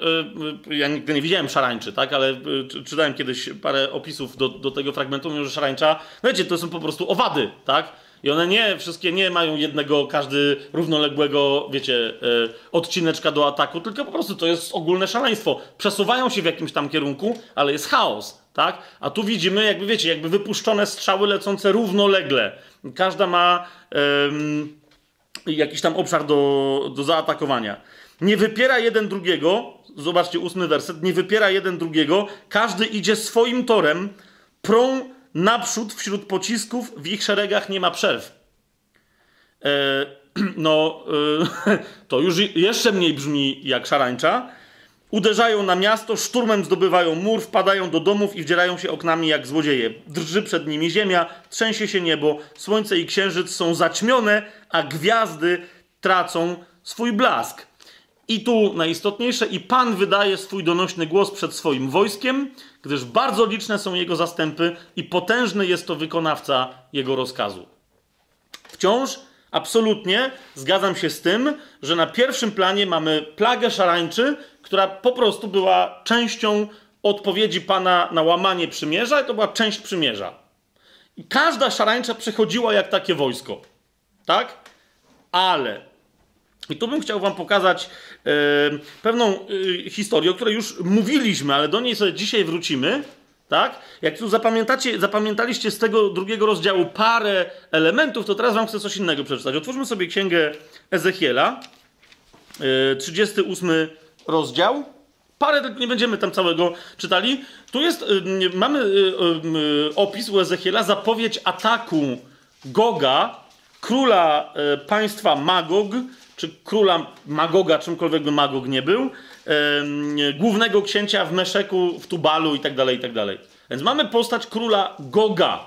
ja nigdy nie widziałem szarańczy, tak? Ale czytałem kiedyś parę opisów do tego fragmentu, mówią, że szarańcza... No wiecie, to są po prostu owady, tak? I one wszystkie nie mają jednego, każdy równoległego, wiecie, odcineczka do ataku, tylko po prostu to jest ogólne szaleństwo. Przesuwają się w jakimś tam kierunku, ale jest chaos, tak? A tu widzimy, jakby wypuszczone strzały lecące równolegle. Każda ma jakiś tam obszar do zaatakowania. Nie wypiera jeden drugiego, zobaczcie 8. werset, nie wypiera jeden drugiego, każdy idzie swoim torem, prą naprzód wśród pocisków, w ich szeregach nie ma przerw. To już jeszcze mniej brzmi jak szarańcza. Uderzają na miasto, szturmem zdobywają mur, wpadają do domów i wdzierają się oknami jak złodzieje. Drży przed nimi ziemia, trzęsie się niebo, słońce i księżyc są zaćmione, a gwiazdy tracą swój blask. I tu najistotniejsze, i Pan wydaje swój donośny głos przed swoim wojskiem, gdyż bardzo liczne są jego zastępy i potężny jest to wykonawca jego rozkazu. Wciąż absolutnie zgadzam się z tym, że na pierwszym planie mamy plagę szarańczy, która po prostu była częścią odpowiedzi Pana na łamanie przymierza, i to była część przymierza. I każda szarańcza przechodziła jak takie wojsko. Tak? Ale... I tu bym chciał wam pokazać pewną historię, o której już mówiliśmy, ale do niej sobie dzisiaj wrócimy. Tak? Jak tu zapamiętaliście z tego drugiego rozdziału parę elementów, to teraz wam chcę coś innego przeczytać. Otwórzmy sobie księgę Ezechiela, 38 rozdział. Parę, tylko nie będziemy tam całego czytali. Tu jest, mamy opis u Ezechiela, zapowiedź ataku Goga, króla państwa Magog, czy króla Magoga, czymkolwiek by Magog nie był, głównego księcia w Meszeku, w Tubalu i tak dalej, i tak dalej. Więc mamy postać króla Goga,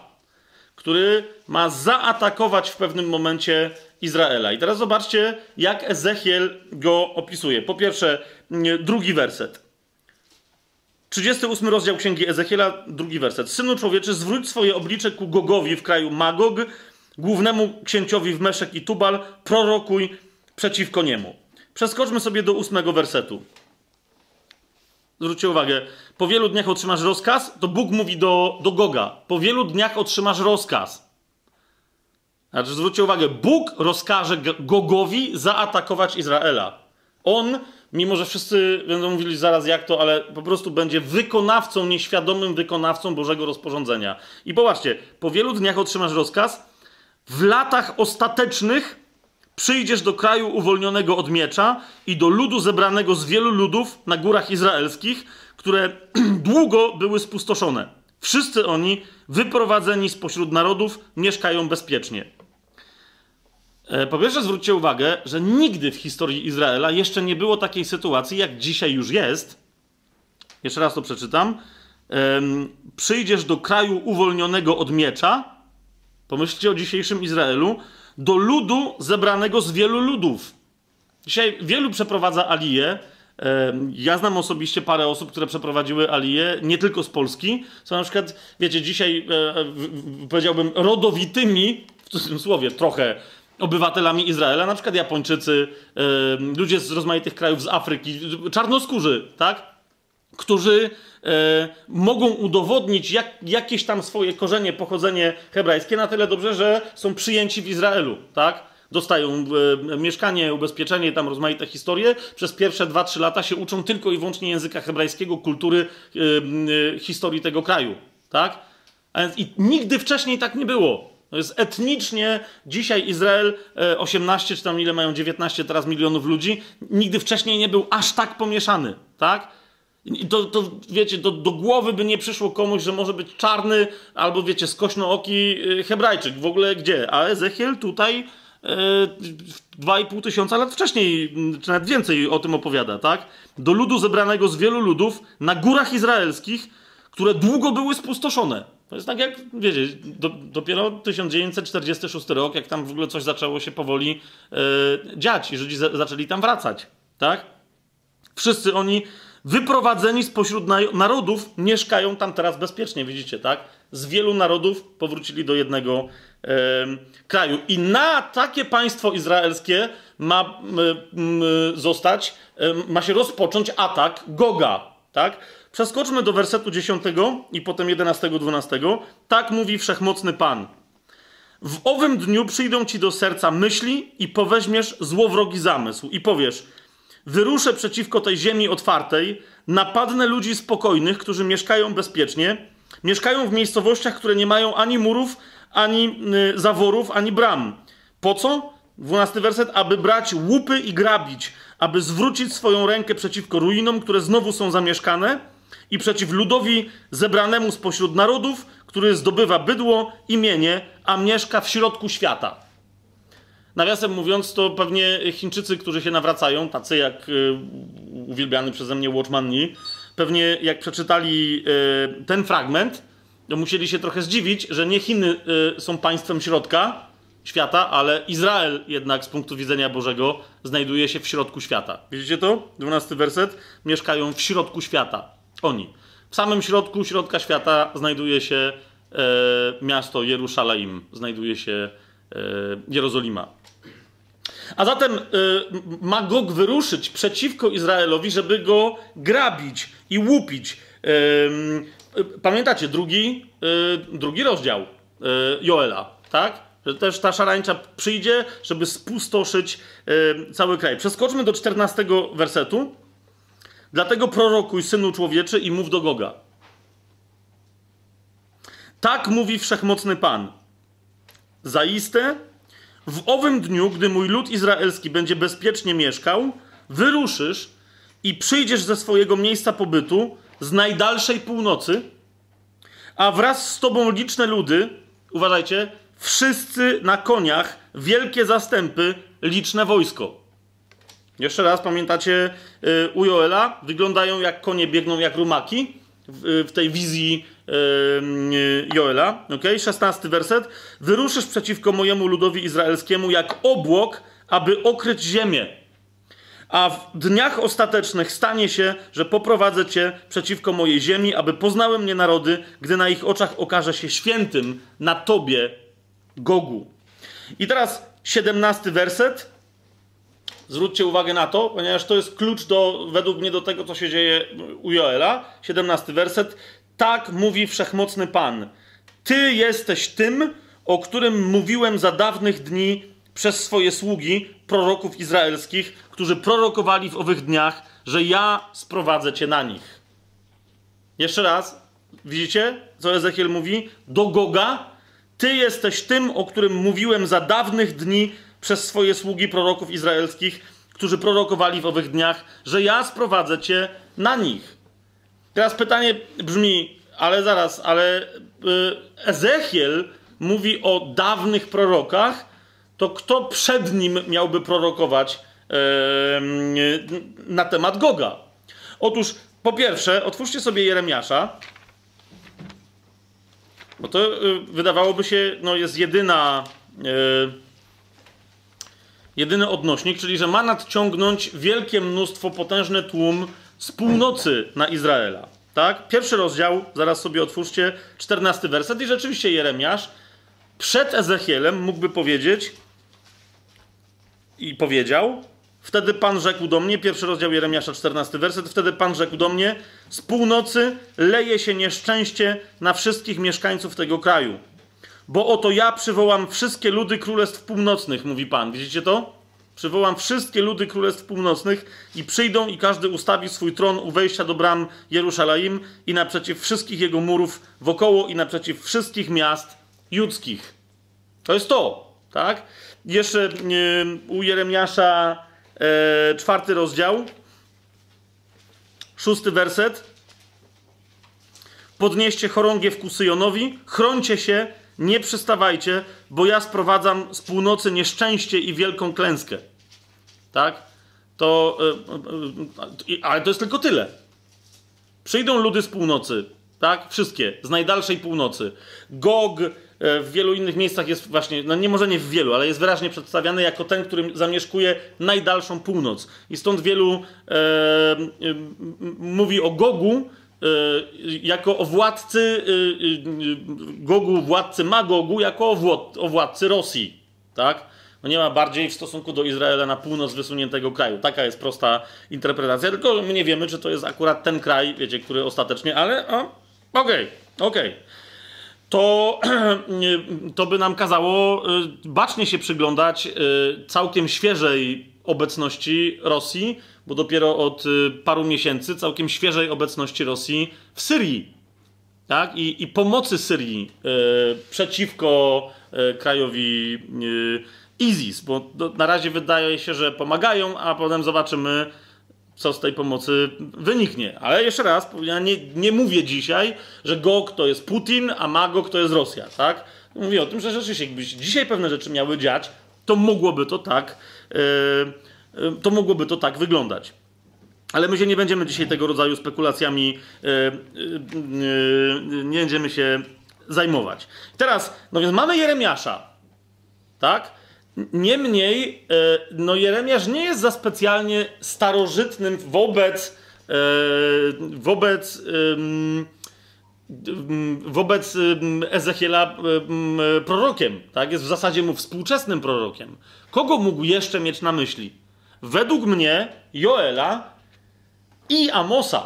który ma zaatakować w pewnym momencie Izraela. I teraz zobaczcie, jak Ezechiel go opisuje. Po pierwsze, drugi werset. 38 rozdział Księgi Ezechiela, drugi werset. Synu człowieczy, zwróć swoje oblicze ku Gogowi w kraju Magog, głównemu księciowi w Meszek i Tubal, prorokuj przeciwko niemu. Przeskoczmy sobie do 8 wersetu. Zwróćcie uwagę. Po wielu dniach otrzymasz rozkaz, to Bóg mówi do Goga. Po wielu dniach otrzymasz rozkaz. Znaczy, zwróćcie uwagę, Bóg rozkaże Gogowi zaatakować Izraela. On, mimo że wszyscy będą mówili zaraz jak to, ale po prostu będzie wykonawcą, nieświadomym wykonawcą Bożego rozporządzenia. I popatrzcie, po wielu dniach otrzymasz rozkaz, w latach ostatecznych przyjdziesz do kraju uwolnionego od miecza i do ludu zebranego z wielu ludów na górach izraelskich, które długo były spustoszone. Wszyscy oni, wyprowadzeni spośród narodów, mieszkają bezpiecznie. Po pierwsze zwróćcie uwagę, że nigdy w historii Izraela jeszcze nie było takiej sytuacji, jak dzisiaj już jest. Jeszcze raz to przeczytam. Przyjdziesz do kraju uwolnionego od miecza. Pomyślcie o dzisiejszym Izraelu. Do ludu zebranego z wielu ludów. Dzisiaj wielu przeprowadza aliję. Ja znam osobiście parę osób, które przeprowadziły aliję, nie tylko z Polski. Są na przykład, wiecie, dzisiaj powiedziałbym rodowitymi, w cudzysłowie trochę, obywatelami Izraela. Na przykład Japończycy, ludzie z rozmaitych krajów z Afryki, czarnoskórzy, tak? Którzy mogą udowodnić jakieś tam swoje korzenie, pochodzenie hebrajskie na tyle dobrze, że są przyjęci w Izraelu, tak? Dostają mieszkanie, ubezpieczenie, tam rozmaite historie. Przez pierwsze 2-3 lata się uczą tylko i wyłącznie języka hebrajskiego, kultury, historii tego kraju, tak? I nigdy wcześniej tak nie było. To jest etnicznie dzisiaj Izrael 18, czy tam ile mają, 19 teraz milionów ludzi, nigdy wcześniej nie był aż tak pomieszany, tak? To wiecie, do głowy by nie przyszło komuś, że może być czarny albo, wiecie, skośnooki Hebrajczyk. W ogóle gdzie? A Ezechiel tutaj 2500 lat wcześniej, czy nawet więcej o tym opowiada, tak? Do ludu zebranego z wielu ludów na górach izraelskich, które długo były spustoszone. To jest tak jak, wiecie, dopiero 1946 rok, jak tam w ogóle coś zaczęło się powoli dziać i Żydzi zaczęli tam wracać, tak? Wszyscy oni wyprowadzeni spośród narodów mieszkają tam teraz bezpiecznie, widzicie, tak? Z wielu narodów powrócili do jednego kraju. I na takie państwo izraelskie ma zostać, ma się rozpocząć atak Goga, tak? Przeskoczmy do wersetu 10 i potem 11, 12. Tak mówi wszechmocny Pan. W owym dniu przyjdą ci do serca myśli i poweźmiesz złowrogi zamysł i powiesz: wyruszę przeciwko tej ziemi otwartej, napadnę ludzi spokojnych, którzy mieszkają bezpiecznie, mieszkają w miejscowościach, które nie mają ani murów, ani zaworów, ani bram. Po co? 12 werset. Aby brać łupy i grabić, aby zwrócić swoją rękę przeciwko ruinom, które znowu są zamieszkane i przeciw ludowi zebranemu spośród narodów, który zdobywa bydło, imienie, a mieszka w środku świata. Nawiasem mówiąc, to pewnie Chińczycy, którzy się nawracają, tacy jak uwielbiany przeze mnie Watchman Nee, pewnie jak przeczytali ten fragment, to musieli się trochę zdziwić, że nie Chiny są państwem środka, świata, ale Izrael jednak z punktu widzenia Bożego znajduje się w środku świata. Widzicie to? 12 werset. Mieszkają w środku świata. Oni. W samym środku, środka świata znajduje się miasto Jeruszalaim. Znajduje się Jerozolima. A zatem ma Gog wyruszyć przeciwko Izraelowi, żeby go grabić i łupić. Pamiętacie, drugi rozdział Joela, tak? Że też ta szarańcza przyjdzie, żeby spustoszyć cały kraj. Przeskoczmy do 14 wersetu. Dlatego prorokuj, synu człowieczy, i mów do Goga. Tak mówi wszechmocny Pan. Zaiste w owym dniu, gdy mój lud izraelski będzie bezpiecznie mieszkał, wyruszysz i przyjdziesz ze swojego miejsca pobytu z najdalszej północy, a wraz z tobą liczne ludy, uważajcie, wszyscy na koniach, wielkie zastępy, liczne wojsko. Jeszcze raz, pamiętacie, u Joela wyglądają jak konie, biegną jak rumaki w tej wizji Joela. Okay? 16 werset. Wyruszysz przeciwko mojemu ludowi izraelskiemu jak obłok, aby okryć ziemię. A w dniach ostatecznych stanie się, że poprowadzę cię przeciwko mojej ziemi, aby poznały mnie narody, gdy na ich oczach okaże się świętym na tobie, Gogu. I teraz 17 werset. Zwróćcie uwagę na to, ponieważ to jest klucz według mnie do tego, co się dzieje u Joela. 17 werset. Tak mówi wszechmocny Pan. Ty jesteś tym, o którym mówiłem za dawnych dni przez swoje sługi, proroków izraelskich, którzy prorokowali w owych dniach, że ja sprowadzę cię na nich. Jeszcze raz, widzicie, co Ezechiel mówi? Do Goga. Ty jesteś tym, o którym mówiłem za dawnych dni przez swoje sługi proroków izraelskich, którzy prorokowali w owych dniach, że ja sprowadzę cię na nich. Teraz pytanie brzmi, ale Ezechiel mówi o dawnych prorokach, to kto przed nim miałby prorokować na temat Goga? Otóż po pierwsze, otwórzcie sobie Jeremiasza, bo to wydawałoby się, jest jedyny odnośnik, czyli że ma nadciągnąć wielkie mnóstwo, potężny tłum z północy na Izraela. Tak? Pierwszy rozdział, zaraz sobie otwórzcie, 14 werset, i rzeczywiście Jeremiasz przed Ezechielem mógłby powiedzieć i powiedział: wtedy Pan rzekł do mnie, pierwszy rozdział Jeremiasza, 14 werset, wtedy Pan rzekł do mnie: z północy leje się nieszczęście na wszystkich mieszkańców tego kraju. Bo oto ja przywołam wszystkie ludy królestw północnych, mówi Pan. Widzicie to? Przywołam wszystkie ludy królestw północnych i przyjdą i każdy ustawi swój tron u wejścia do bram Jeruszalaim i naprzeciw wszystkich jego murów wokoło i naprzeciw wszystkich miast judzkich. To jest to, tak? Jeszcze u Jeremiasza 4 rozdział, 6 werset. Podnieście chorągiew ku Syjonowi, chrońcie się, nie przystawajcie, bo ja sprowadzam z północy nieszczęście i wielką klęskę. Tak? Ale to jest tylko tyle. Przyjdą ludy z północy. Tak? Wszystkie. Z najdalszej północy. Gog w wielu innych miejscach jest właśnie, może nie w wielu, ale jest wyraźnie przedstawiany jako ten, który zamieszkuje najdalszą północ. I stąd wielu mówi o Gogu, jako o władcy Gogu, władcy Magogu, jako o władcy Rosji, tak? Nie ma bardziej w stosunku do Izraela na północ wysuniętego kraju. Taka jest prosta interpretacja, tylko my nie wiemy, czy to jest akurat ten kraj, wiecie, który ostatecznie, ale okej. To by nam kazało bacznie się przyglądać całkiem świeżej obecności Rosji, bo dopiero od paru miesięcy całkiem świeżej obecności Rosji w Syrii, tak? I pomocy Syrii przeciwko krajowi ISIS, bo na razie wydaje się, że pomagają, a potem zobaczymy, co z tej pomocy wyniknie. Ale jeszcze raz, ja nie mówię dzisiaj, że Gog to jest Putin, a Magog to jest Rosja, tak? Mówię o tym, że rzeczywiście, jakby się dzisiaj pewne rzeczy miały dziać, to mogłoby to tak wyglądać. Ale my się nie będziemy dzisiaj tego rodzaju spekulacjami nie będziemy się zajmować. Teraz, więc mamy Jeremiasza, tak? Niemniej, no Jeremiasz nie jest za specjalnie starożytnym wobec Ezechiela prorokiem, tak? Jest w zasadzie mu współczesnym prorokiem. Kogo mógł jeszcze mieć na myśli? Według mnie Joela i Amosa.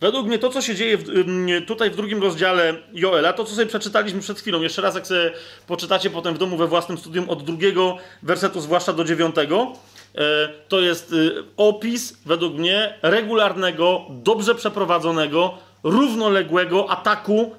Według mnie to, co się dzieje tutaj w drugim rozdziale Joela, to, co sobie przeczytaliśmy przed chwilą, jeszcze raz, jak sobie poczytacie potem w domu we własnym studium od 2. wersetu, zwłaszcza do 9, to jest opis, według mnie, regularnego, dobrze przeprowadzonego, równoległego ataku,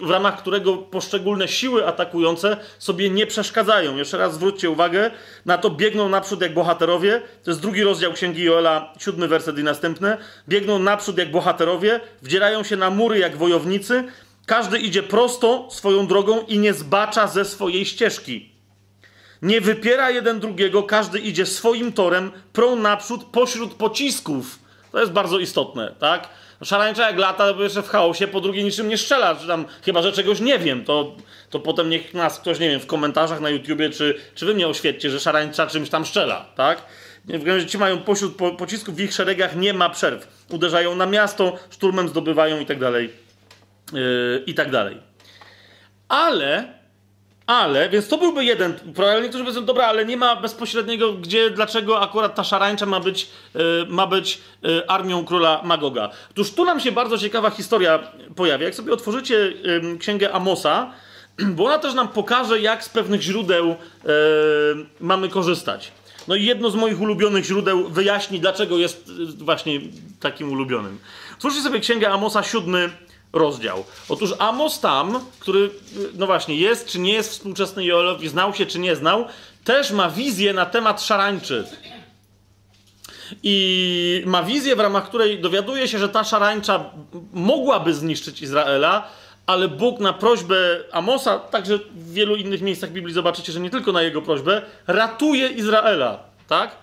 w ramach którego poszczególne siły atakujące sobie nie przeszkadzają. Jeszcze raz zwróćcie uwagę, na to biegną naprzód jak bohaterowie. To jest 2. rozdział Księgi Joela, 7. werset i następne. Biegną naprzód jak bohaterowie, wdzierają się na mury jak wojownicy. Każdy idzie prosto swoją drogą i nie zbacza ze swojej ścieżki. Nie wypiera jeden drugiego, każdy idzie swoim torem, prą naprzód pośród pocisków. To jest bardzo istotne, tak? Szarańcza jak lata, bo jeszcze w chaosie, po drugie niczym nie strzela, czy tam, chyba że czegoś nie wiem, to potem niech nas ktoś, nie wiem, w komentarzach na YouTubie, czy wy mnie oświetcie, że szarańcza czymś tam strzela, tak? W każdym razie ci mają pośród pocisków, w ich szeregach nie ma przerw. Uderzają na miasto, szturmem zdobywają i tak dalej, i tak dalej. Ale, więc to byłby jeden problem. Niektórzy powiedzą, dobra, ale nie ma bezpośredniego, dlaczego akurat ta szarańcza ma być armią króla Magoga. Otóż tu nam się bardzo ciekawa historia pojawia. Jak sobie otworzycie księgę Amosa, bo ona też nam pokaże, jak z pewnych źródeł mamy korzystać. No i jedno z moich ulubionych źródeł wyjaśni, dlaczego jest właśnie takim ulubionym. Otwórzcie sobie księgę Amosa, 7. rozdział. Otóż Amos tam, który, no właśnie, jest czy nie jest współczesny Joelowi, znał się czy nie znał, też ma wizję na temat szarańczy. I ma wizję, w ramach której dowiaduje się, że ta szarańcza mogłaby zniszczyć Izraela, ale Bóg na prośbę Amosa, także w wielu innych miejscach Biblii zobaczycie, że nie tylko na jego prośbę, ratuje Izraela, tak?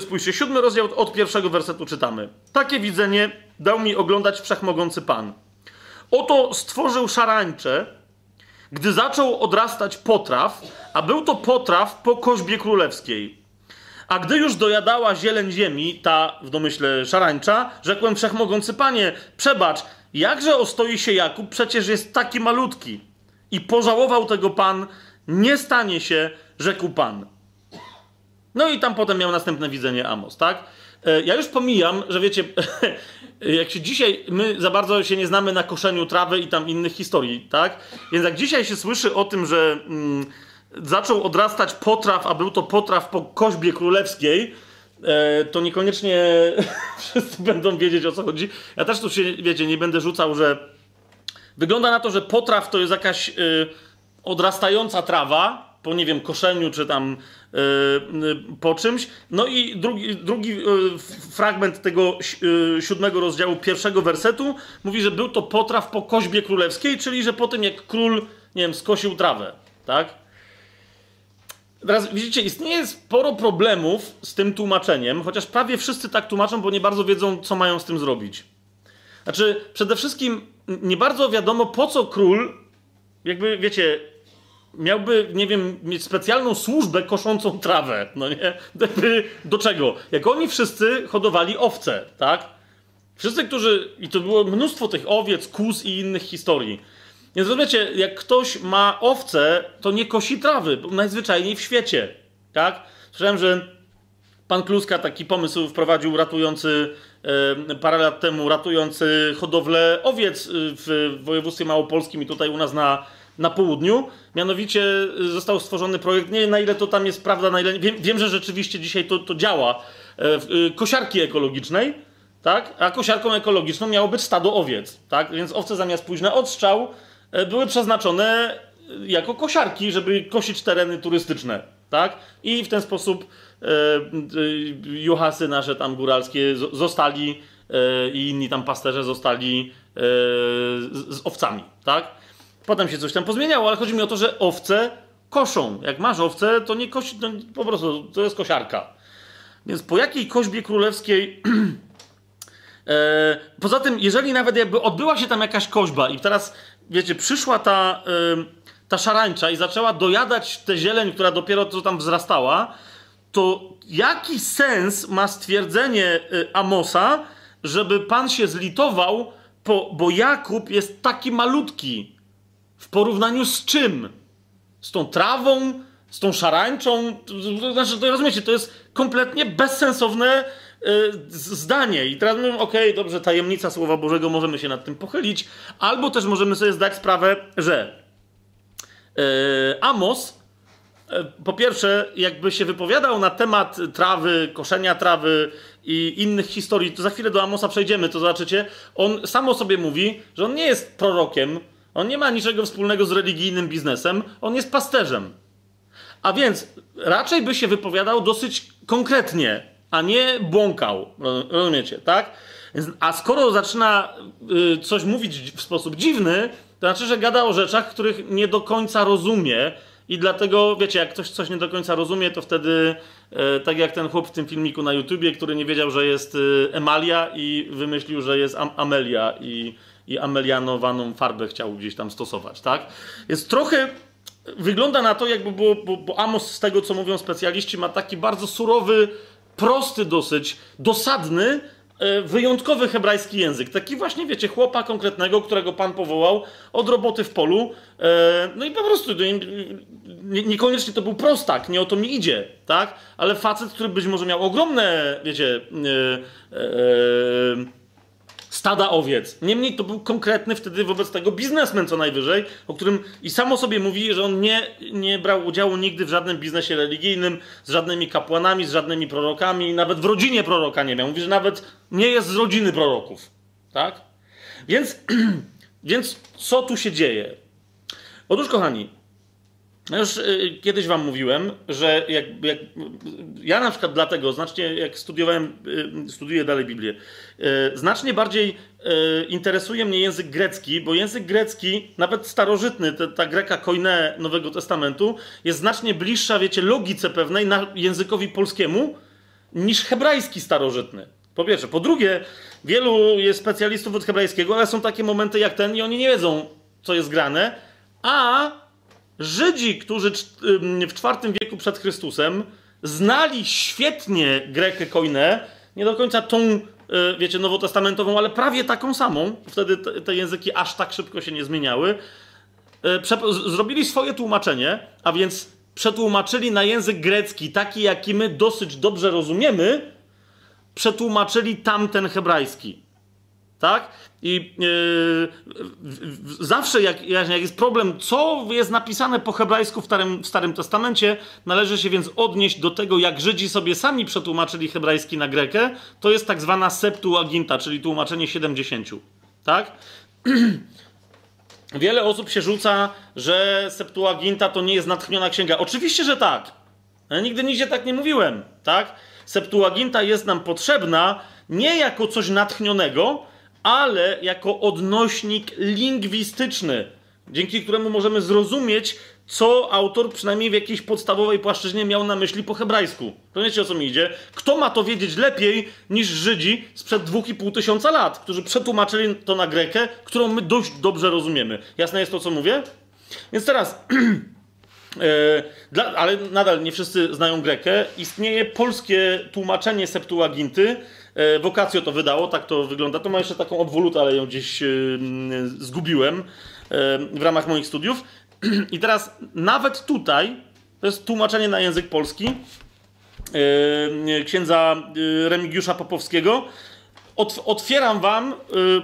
Spójrzcie, 7. rozdział od 1. wersetu czytamy. Takie widzenie dał mi oglądać wszechmogący Pan. Oto stworzył szarańcze, gdy zaczął odrastać potraw, a był to potraw po koźbie królewskiej. A gdy już dojadała zieleń ziemi, ta w domyśle szarańcza, rzekłem: wszechmogący Panie, przebacz, jakże ostoi się Jakub, przecież jest taki malutki. I pożałował tego Pan, nie stanie się, rzekł Pan. No i tam potem miał następne widzenie Amos, tak? Ja już pomijam, że wiecie, jak się dzisiaj, my za bardzo się nie znamy na koszeniu trawy i tam innych historii, tak? Więc jak dzisiaj się słyszy o tym, że zaczął odrastać potraw, a był to potraw po koźbie królewskiej, to niekoniecznie wszyscy będą wiedzieć, o co chodzi. Ja też tu się, wiecie, nie będę rzucał, że wygląda na to, że potraw to jest jakaś odrastająca trawa, po nie wiem, koszeniu czy tam po czymś. No i drugi fragment tego 7. rozdziału 1. wersetu mówi, że był to potraw po koźbie królewskiej, czyli że po tym, jak król, nie wiem, skosił trawę, tak? Teraz widzicie, istnieje sporo problemów z tym tłumaczeniem, chociaż prawie wszyscy tak tłumaczą, bo nie bardzo wiedzą, co mają z tym zrobić. Znaczy, przede wszystkim nie bardzo wiadomo, po co król, jakby, wiecie, miałby, nie wiem, mieć specjalną służbę koszącą trawę, no nie? Do czego? Jak oni wszyscy hodowali owce, tak? Wszyscy, którzy... I to było mnóstwo tych owiec, kóz i innych historii. Więc rozumiecie, jak ktoś ma owce, to nie kosi trawy, bo najzwyczajniej w świecie, tak? Słyszałem, że pan Kluska taki pomysł wprowadził ratujący, parę lat temu, ratujący hodowlę owiec w województwie małopolskim i tutaj u nas na południu. Mianowicie został stworzony projekt, nie wiem, na ile to tam jest prawda, na ile... Wiem, że rzeczywiście dzisiaj to działa, kosiarki ekologicznej, tak? A kosiarką ekologiczną miało być stado owiec, tak? Więc owce zamiast pójść na odstrzał były przeznaczone jako kosiarki, żeby kosić tereny turystyczne, tak? I w ten sposób juhasy nasze tam góralskie zostali i inni tam pasterze zostali z owcami, tak? Potem się coś tam pozmieniało, ale chodzi mi o to, że owce koszą. Jak masz owce, to nie kosi, no po prostu to jest kosiarka. Więc po jakiej koźbie królewskiej... poza tym, jeżeli nawet jakby odbyła się tam jakaś koźba i teraz, wiecie, przyszła ta ta szarańcza i zaczęła dojadać tę zieleń, która dopiero co tam wzrastała, to jaki sens ma stwierdzenie Amosa, żeby Pan się zlitował, bo Jakub jest taki malutki w porównaniu z czym? Z tą trawą, z tą szarańczą? Znaczy, to rozumiecie, to jest kompletnie bezsensowne zdanie. I teraz mówimy, okej, dobrze, tajemnica Słowa Bożego, możemy się nad tym pochylić, albo też możemy sobie zdać sprawę, że Amos, po pierwsze, jakby się wypowiadał na temat trawy, koszenia trawy i innych historii, to za chwilę do Amosa przejdziemy, to zobaczycie, on sam o sobie mówi, że on nie jest prorokiem, on nie ma niczego wspólnego z religijnym biznesem, on jest pasterzem. A więc raczej by się wypowiadał dosyć konkretnie, a nie błąkał, rozumiecie, tak? A skoro zaczyna coś mówić w sposób dziwny, to znaczy, że gada o rzeczach, których nie do końca rozumie i dlatego, wiecie, jak ktoś coś nie do końca rozumie, to wtedy, tak jak ten chłop w tym filmiku na YouTubie, który nie wiedział, że jest Emalia i wymyślił, że jest Amelia i amelianowaną farbę chciał gdzieś tam stosować, tak? Jest trochę... Wygląda na to, jakby było, bo Amos, z tego co mówią specjaliści, ma taki bardzo surowy, prosty dosyć, dosadny, wyjątkowy hebrajski język. Taki właśnie, wiecie, chłopa konkretnego, którego Pan powołał od roboty w polu. No i po prostu, niekoniecznie to był prostak, nie o to mi idzie, tak? Ale facet, który być może miał ogromne, wiecie, stada owiec. Niemniej to był konkretny wtedy wobec tego biznesmen co najwyżej, o którym i samo sobie mówi, że on nie brał udziału nigdy w żadnym biznesie religijnym, z żadnymi kapłanami, z żadnymi prorokami, nawet w rodzinie proroka nie miał. Mówi, że nawet nie jest z rodziny proroków. Tak? Więc co tu się dzieje? Otóż, kochani, ja już kiedyś wam mówiłem, że jak ja na przykład dlatego znacznie, jak studiuję dalej Biblię, znacznie bardziej interesuje mnie język grecki, bo język grecki, nawet starożytny, ta greka koine Nowego Testamentu, jest znacznie bliższa, wiecie, logice pewnej językowi polskiemu niż hebrajski starożytny. Po pierwsze. Po drugie, wielu jest specjalistów od hebrajskiego, ale są takie momenty jak ten i oni nie wiedzą, co jest grane, a... Żydzi, którzy w IV wieku przed Chrystusem znali świetnie grekę koinę, nie do końca tą, wiecie, nowotestamentową, ale prawie taką samą, wtedy te języki aż tak szybko się nie zmieniały, zrobili swoje tłumaczenie, a więc przetłumaczyli na język grecki, taki jaki my dosyć dobrze rozumiemy, przetłumaczyli tamten hebrajski. Tak? I zawsze jak jest problem, co jest napisane po hebrajsku w Starym Testamencie, należy się więc odnieść do tego, jak Żydzi sobie sami przetłumaczyli hebrajski na grekę. To jest tak zwana Septuaginta, czyli tłumaczenie 70. Tak? Wiele osób się rzuca, że Septuaginta to nie jest natchniona księga. Oczywiście, że tak. Ja nigdy nigdzie tak nie mówiłem. Tak? Septuaginta jest nam potrzebna nie jako coś natchnionego, ale jako odnośnik lingwistyczny, dzięki któremu możemy zrozumieć, co autor przynajmniej w jakiejś podstawowej płaszczyźnie miał na myśli po hebrajsku. Rozumiecie, o co mi idzie? Kto ma to wiedzieć lepiej niż Żydzi sprzed 2500 lat, którzy przetłumaczyli to na grekę, którą my dość dobrze rozumiemy. Jasne jest to, co mówię? Więc teraz... ale nadal nie wszyscy znają grekę. Istnieje polskie tłumaczenie Septuaginty. Vocatio to wydało, tak to wygląda. To ma jeszcze taką obwolutę, ale ją gdzieś zgubiłem w ramach moich studiów. I teraz nawet tutaj, to jest tłumaczenie na język polski księdza Remigiusza Popowskiego. Otwieram wam,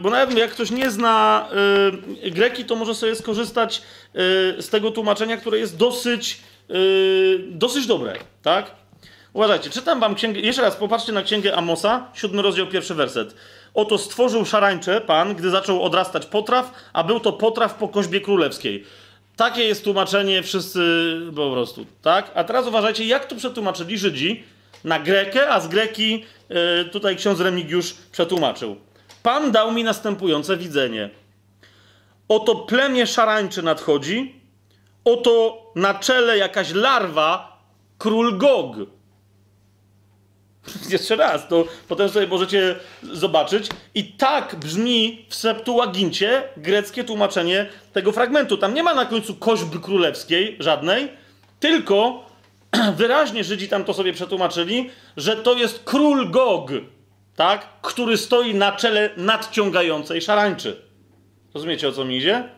bo nawet jak ktoś nie zna greki, to może sobie skorzystać z tego tłumaczenia, które jest dosyć dobre, tak? Uważajcie, czytam wam księgę, jeszcze raz popatrzcie na księgę Amosa, 7 rozdział, 1 werset. Oto stworzył szarańcze Pan, gdy zaczął odrastać potraw, a był to potraw po koźbie królewskiej. Takie jest tłumaczenie, wszyscy po prostu, tak? A teraz uważajcie, jak to przetłumaczyli Żydzi na grekę, a z greki tutaj ksiądz Remigiusz przetłumaczył. Pan dał mi następujące widzenie. Oto plemię szarańczy nadchodzi, oto na czele jakaś larwa, król Gog. Jeszcze raz, to potem sobie możecie zobaczyć. I tak brzmi w Septuagincie greckie tłumaczenie tego fragmentu. Tam nie ma na końcu koźby królewskiej żadnej, tylko wyraźnie Żydzi tam to sobie przetłumaczyli, że to jest król Gog, tak? Który stoi na czele nadciągającej szarańczy. Rozumiecie, o co mi idzie?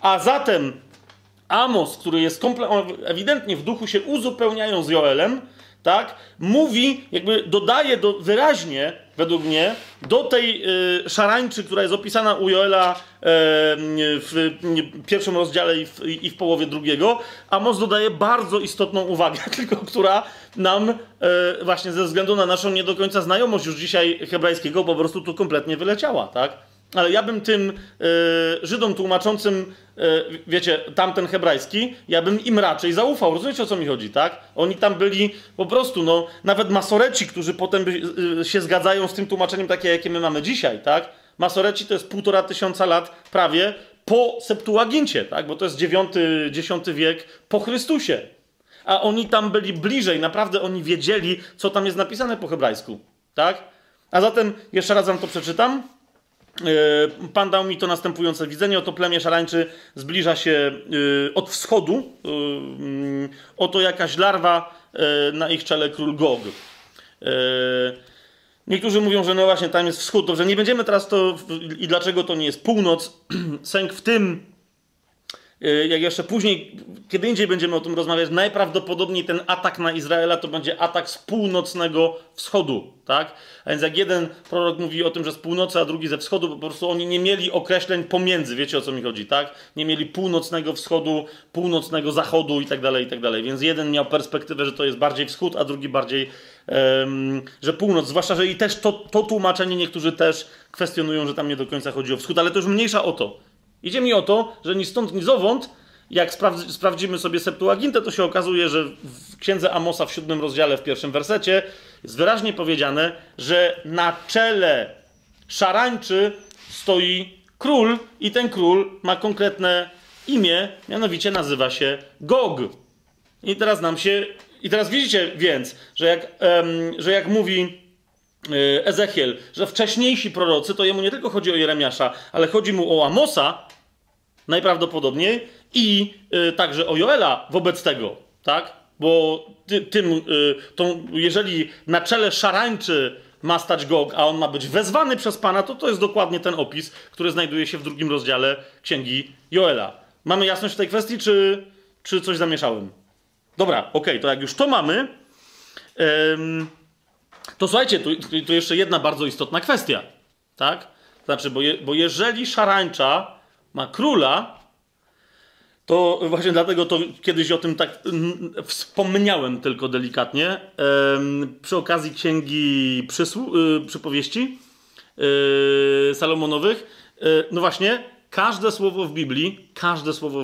A zatem Amos, który jest ewidentnie w duchu się uzupełniają z Joelem, tak? Mówi, jakby dodaje wyraźnie, według mnie, do tej szarańczy, która jest opisana u Joela w pierwszym rozdziale i w połowie drugiego, Amos dodaje bardzo istotną uwagę, tylko która nam właśnie ze względu na naszą nie do końca znajomość już dzisiaj hebrajskiego po prostu tu kompletnie wyleciała, tak? Ale ja bym tym Żydom tłumaczącym, wiecie, tamten hebrajski, ja bym im raczej zaufał. Rozumiecie, o co mi chodzi, tak? Oni tam byli po prostu, no, nawet masoreci, którzy potem się zgadzają z tym tłumaczeniem takie, jakie my mamy dzisiaj, tak? Masoreci to jest 1500 lat prawie po Septuagincie, tak? Bo to jest X wiek po Chrystusie. A oni tam byli bliżej, naprawdę oni wiedzieli, co tam jest napisane po hebrajsku, tak? A zatem, jeszcze raz wam to przeczytam. Pan dał mi to następujące widzenie. Oto plemię szarańczy zbliża się od wschodu. Oto jakaś larwa, na ich czele król Gog. Niektórzy mówią, że no właśnie tam jest wschód. Dobrze, nie będziemy teraz to... I dlaczego to nie jest północ? Sęk w tym, jak jeszcze później, kiedy indziej będziemy o tym rozmawiać, najprawdopodobniej ten atak na Izraela to będzie atak z północnego wschodu, tak? A więc jak jeden prorok mówi o tym, że z północy, a drugi ze wschodu, po prostu oni nie mieli określeń pomiędzy, wiecie, o co mi chodzi, tak? Nie mieli północnego wschodu, północnego zachodu i tak dalej, więc jeden miał perspektywę, że to jest bardziej wschód, a drugi bardziej, że północ, zwłaszcza, że i też to tłumaczenie niektórzy też kwestionują, że tam nie do końca chodzi o wschód, ale to już mniejsza o to. Idzie mi o to, że ni stąd, ni zowąd, jak sprawdzimy sobie Septuagintę, to się okazuje, że w księdze Amosa w 7 rozdziale, w 1 wersecie jest wyraźnie powiedziane, że na czele szarańczy stoi król i ten król ma konkretne imię, mianowicie nazywa się Gog. I teraz widzicie więc, że jak mówi Ezechiel, że wcześniejsi prorocy, to jemu nie tylko chodzi o Jeremiasza, ale chodzi mu o Amosa, najprawdopodobniej, i także o Joela wobec tego, tak? Bo jeżeli na czele szarańczy ma stać Gog, a on ma być wezwany przez Pana, to jest dokładnie ten opis, który znajduje się w 2 rozdziale Księgi Joela. Mamy jasność w tej kwestii, czy coś zamieszałem? Dobra, okej, to jak już to mamy... To słuchajcie, tu jeszcze jedna bardzo istotna kwestia, tak? Znaczy, bo jeżeli szarańcza ma króla, to właśnie dlatego to kiedyś o tym tak wspomniałem tylko delikatnie, przy okazji Księgi Przypowieści Salomonowych, no właśnie, każde słowo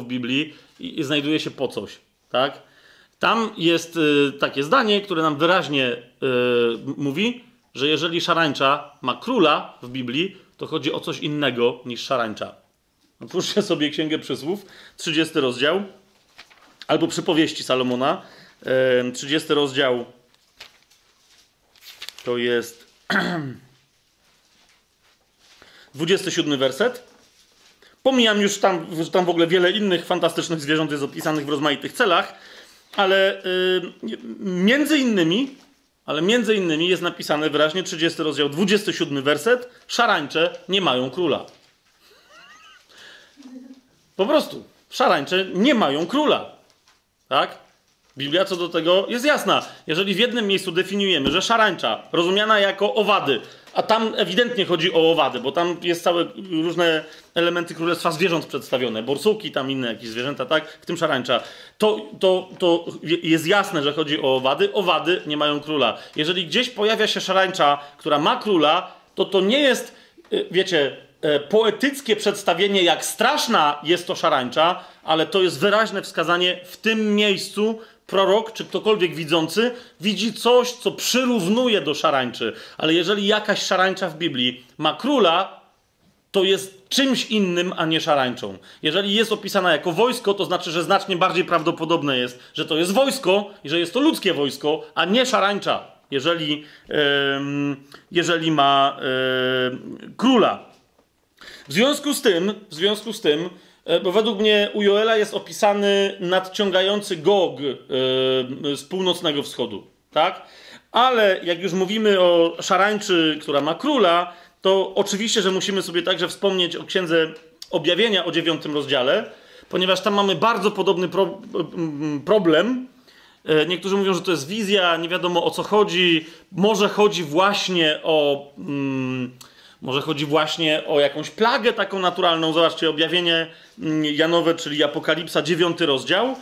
w Biblii znajduje się po coś, tak? Tam jest takie zdanie, które nam wyraźnie mówi, że jeżeli szarańcza ma króla w Biblii, to chodzi o coś innego niż szarańcza. Otwórzcie sobie Księgę Przysłów, 30 rozdział, albo Przypowieści Salomona, 30 rozdział, to jest 27 werset. Pomijam już tam w ogóle wiele innych fantastycznych zwierząt jest opisanych w rozmaitych celach, ale między innymi jest napisane wyraźnie 30 rozdział, 27 werset, szarańcze nie mają króla. Po prostu, szarańcze nie mają króla. Tak? Biblia co do tego jest jasna. Jeżeli w jednym miejscu definiujemy, że szarańcza rozumiana jako owady, a tam ewidentnie chodzi o owady, bo tam jest całe różne elementy królestwa zwierząt przedstawione, borsuki, tam inne jakieś zwierzęta, tak, w tym szarańcza. To jest jasne, że chodzi o owady. Owady nie mają króla. Jeżeli gdzieś pojawia się szarańcza, która ma króla, to nie jest, wiecie, poetyckie przedstawienie, jak straszna jest to szarańcza, ale to jest wyraźne wskazanie w tym miejscu, prorok, czy ktokolwiek widzący, widzi coś, co przyrównuje do szarańczy. Ale jeżeli jakaś szarańcza w Biblii ma króla, to jest czymś innym, a nie szarańczą. Jeżeli jest opisana jako wojsko, to znaczy, że znacznie bardziej prawdopodobne jest, że to jest wojsko i że jest to ludzkie wojsko, a nie szarańcza. jeżeli ma króla. W związku z tym, bo według mnie u Joela jest opisany nadciągający Gog z północnego wschodu, tak? Ale jak już mówimy o szarańczy, która ma króla, to oczywiście, że musimy sobie także wspomnieć o Księdze Objawienia, o 9 rozdziale, ponieważ tam mamy bardzo podobny problem. Niektórzy mówią, że to jest wizja, nie wiadomo o co chodzi. Może chodzi właśnie o jakąś plagę taką naturalną. Zobaczcie, Objawienie Janowe, czyli Apokalipsa, 9 rozdział.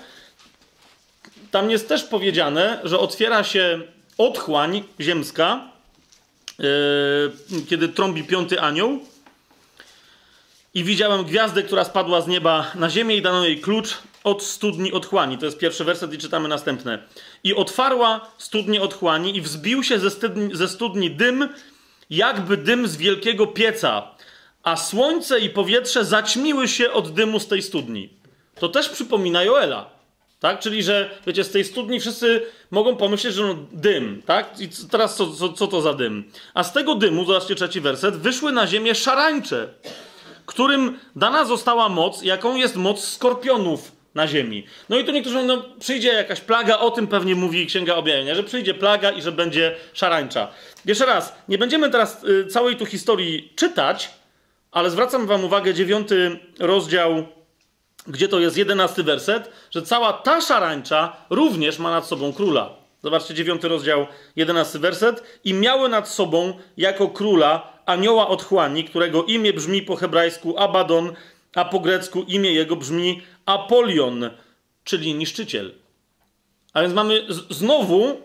Tam jest też powiedziane, że otwiera się otchłań ziemska, kiedy trąbi 5. anioł. I widziałem gwiazdę, która spadła z nieba na ziemię i dano jej klucz od studni otchłani. To jest pierwszy werset i czytamy następne. I otwarła studnię otchłani i wzbił się ze studni dym, jakby dym z wielkiego pieca, a słońce i powietrze zaćmiły się od dymu z tej studni. To też przypomina Joela, tak? Czyli, że wiecie, z tej studni wszyscy mogą pomyśleć, że no, dym, tak? I teraz co to za dym? A z tego dymu, zobaczcie 3 werset, wyszły na ziemię szarańcze, którym dana została moc, jaką jest moc skorpionów na ziemi. No i tu niektórzy mówią, no przyjdzie jakaś plaga, o tym pewnie mówi Księga Objawienia, że przyjdzie plaga i że będzie szarańcza. Jeszcze raz, nie będziemy teraz całej tu historii czytać, ale zwracam wam uwagę, 9 rozdział, gdzie to jest 11 werset, że cała ta szarańcza również ma nad sobą króla. Zobaczcie, 9 rozdział, 11 werset. I miały nad sobą jako króla anioła otchłani, którego imię brzmi po hebrajsku Abadon, a po grecku imię jego brzmi Apolion, czyli niszczyciel. A więc mamy znowu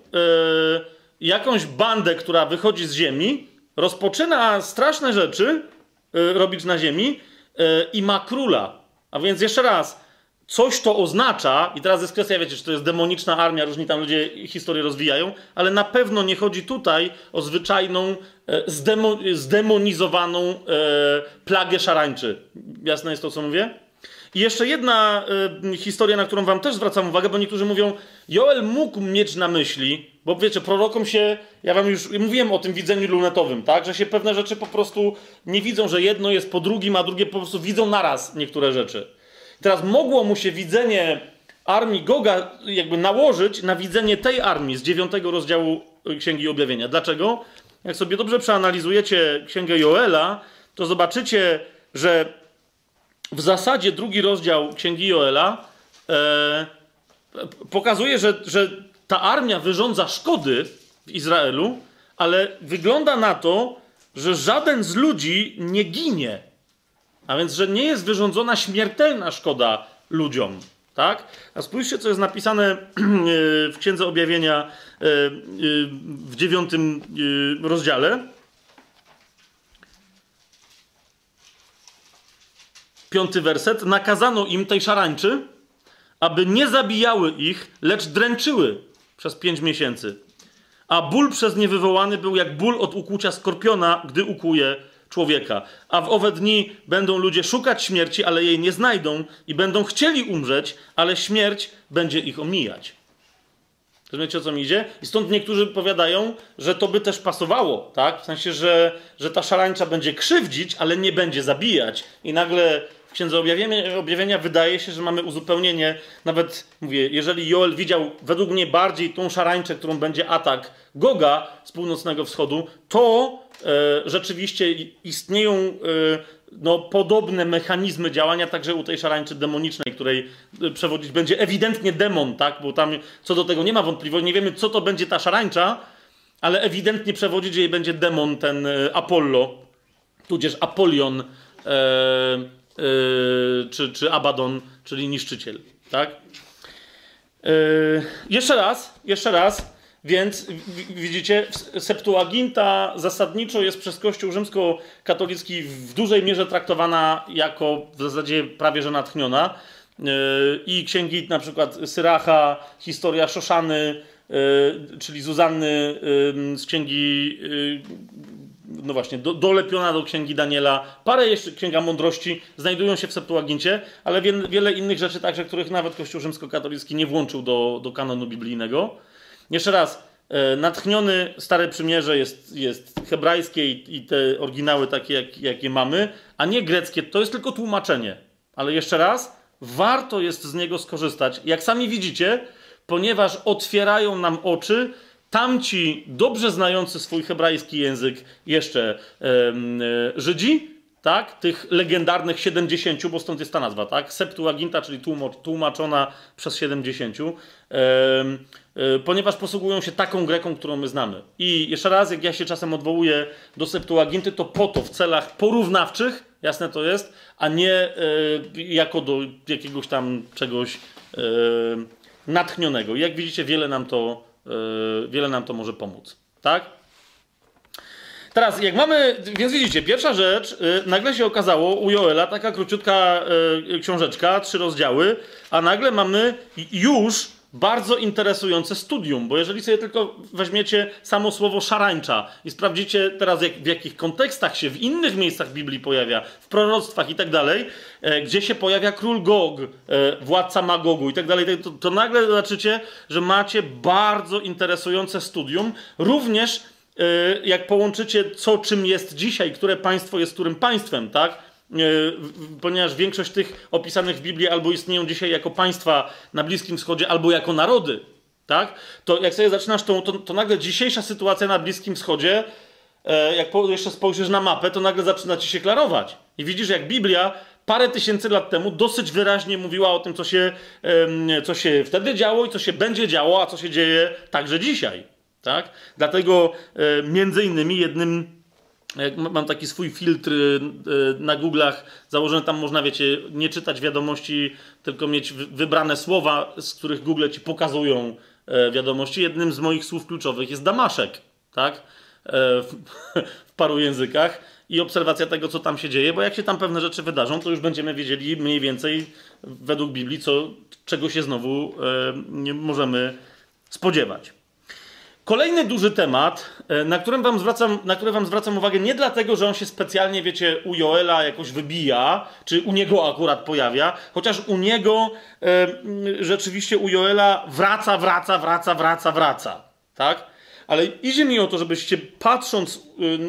jakąś bandę, która wychodzi z ziemi, rozpoczyna straszne rzeczy robić na ziemi i ma króla. A więc jeszcze raz, coś to oznacza, i teraz jest kwestia, wiecie, czy to jest demoniczna armia, różni tam ludzie historię rozwijają, ale na pewno nie chodzi tutaj o zwyczajną, zdemonizowaną plagę szarańczy. Jasne jest to, co mówię? I jeszcze jedna historia, na którą wam też zwracam uwagę, bo niektórzy mówią, Joel mógł mieć na myśli, bo wiecie, prorokom się, ja wam już mówiłem o tym widzeniu lunetowym, tak, że się pewne rzeczy po prostu nie widzą, że jedno jest po drugim, a drugie po prostu widzą naraz niektóre rzeczy. Teraz mogło mu się widzenie armii Goga jakby nałożyć na widzenie tej armii z 9 rozdziału Księgi Objawienia. Dlaczego? Jak sobie dobrze przeanalizujecie Księgę Joela, to zobaczycie, że w zasadzie 2 rozdział Księgi Joela pokazuje, że ta armia wyrządza szkody w Izraelu, ale wygląda na to, że żaden z ludzi nie ginie. A więc, że nie jest wyrządzona śmiertelna szkoda ludziom, tak? A spójrzcie, co jest napisane w Księdze Objawienia w 9 rozdziale. 5 werset. Nakazano im, tej szarańczy, aby nie zabijały ich, lecz dręczyły przez 5 miesięcy. A ból przez nie wywołany był jak ból od ukłucia skorpiona, gdy ukłuje człowieka. A w owe dni będą ludzie szukać śmierci, ale jej nie znajdą i będą chcieli umrzeć, ale śmierć będzie ich omijać. Rozumiecie, o co mi idzie? I stąd niektórzy powiadają, że to by też pasowało, tak? W sensie, że ta szarańcza będzie krzywdzić, ale nie będzie zabijać. I nagle w Księdze Objawienia wydaje się, że mamy uzupełnienie. Nawet, mówię, jeżeli Joel widział według mnie bardziej tą szarańczę, którą będzie atak Goga z północnego wschodu, to rzeczywiście istnieją no, podobne mechanizmy działania także u tej szarańczy demonicznej, której przewodzić będzie ewidentnie demon, tak? Bo tam co do tego nie ma wątpliwości, nie wiemy, co to będzie ta szarańcza, ale ewidentnie przewodzić jej będzie demon, ten Apollo, tudzież Apolion czy Abaddon, czyli niszczyciel, tak? Jeszcze raz. Więc widzicie, Septuaginta zasadniczo jest przez Kościół rzymskokatolicki w dużej mierze traktowana jako w zasadzie prawie że natchniona. I księgi na przykład Syracha, historia Szoszany, czyli Zuzanny z księgi, no właśnie, dolepiona do księgi Daniela, parę jeszcze Księga Mądrości znajdują się w Septuagincie, ale wiele innych rzeczy także, których nawet Kościół rzymskokatolicki nie włączył do kanonu biblijnego. Jeszcze raz, natchniony Stare Przymierze jest hebrajskie i te oryginały takie, jakie mamy, a nie greckie. To jest tylko tłumaczenie. Ale jeszcze raz, warto jest z niego skorzystać. Jak sami widzicie, ponieważ otwierają nam oczy, tamci dobrze znający swój hebrajski język jeszcze Żydzi, tak? Tych legendarnych 70, bo stąd jest ta nazwa, tak? Septuaginta, czyli tłumaczona przez 70, ponieważ posługują się taką greką, którą my znamy. I jeszcze raz, jak ja się czasem odwołuję do Septuaginty, to po to w celach porównawczych, jasne to jest, a nie jako do jakiegoś tam czegoś natchnionego. I jak widzicie, wiele nam to może pomóc, tak? Teraz, jak mamy, więc widzicie, pierwsza rzecz, nagle się okazało u Joela taka króciutka książeczka, 3 rozdziały, a nagle mamy już bardzo interesujące studium, bo jeżeli sobie tylko weźmiecie samo słowo szarańcza i sprawdzicie teraz, w jakich kontekstach się w innych miejscach Biblii pojawia, w proroctwach i tak dalej, gdzie się pojawia król Gog, władca Magogu i tak dalej, to nagle zobaczycie, że macie bardzo interesujące studium, również jak połączycie co czym jest dzisiaj, które państwo jest którym państwem, tak? Ponieważ większość tych opisanych w Biblii albo istnieją dzisiaj jako państwa na Bliskim Wschodzie, albo jako narody, tak? To jak sobie zaczynasz, to nagle dzisiejsza sytuacja na Bliskim Wschodzie, jak jeszcze spojrzysz na mapę, to nagle zaczyna ci się klarować. I widzisz, jak Biblia parę tysięcy lat temu dosyć wyraźnie mówiła o tym, co się wtedy działo i co się będzie działo, a co się dzieje także dzisiaj. Tak? Dlatego między innymi mam taki swój filtr na Google'ach założony, tam można, wiecie, nie czytać wiadomości, tylko mieć wybrane słowa, z których Google ci pokazują wiadomości. Jednym z moich słów kluczowych jest Damaszek, tak? W paru językach i obserwacja tego, co tam się dzieje, bo jak się tam pewne rzeczy wydarzą, to już będziemy wiedzieli mniej więcej według Biblii, czego się znowu nie możemy spodziewać. Kolejny duży temat, na który wam zwracam uwagę, nie dlatego, że on się specjalnie, wiecie, u Joela jakoś wybija, czy u niego akurat pojawia, chociaż u niego, rzeczywiście u Joela wraca, tak? Ale idzie mi o to, żebyście patrząc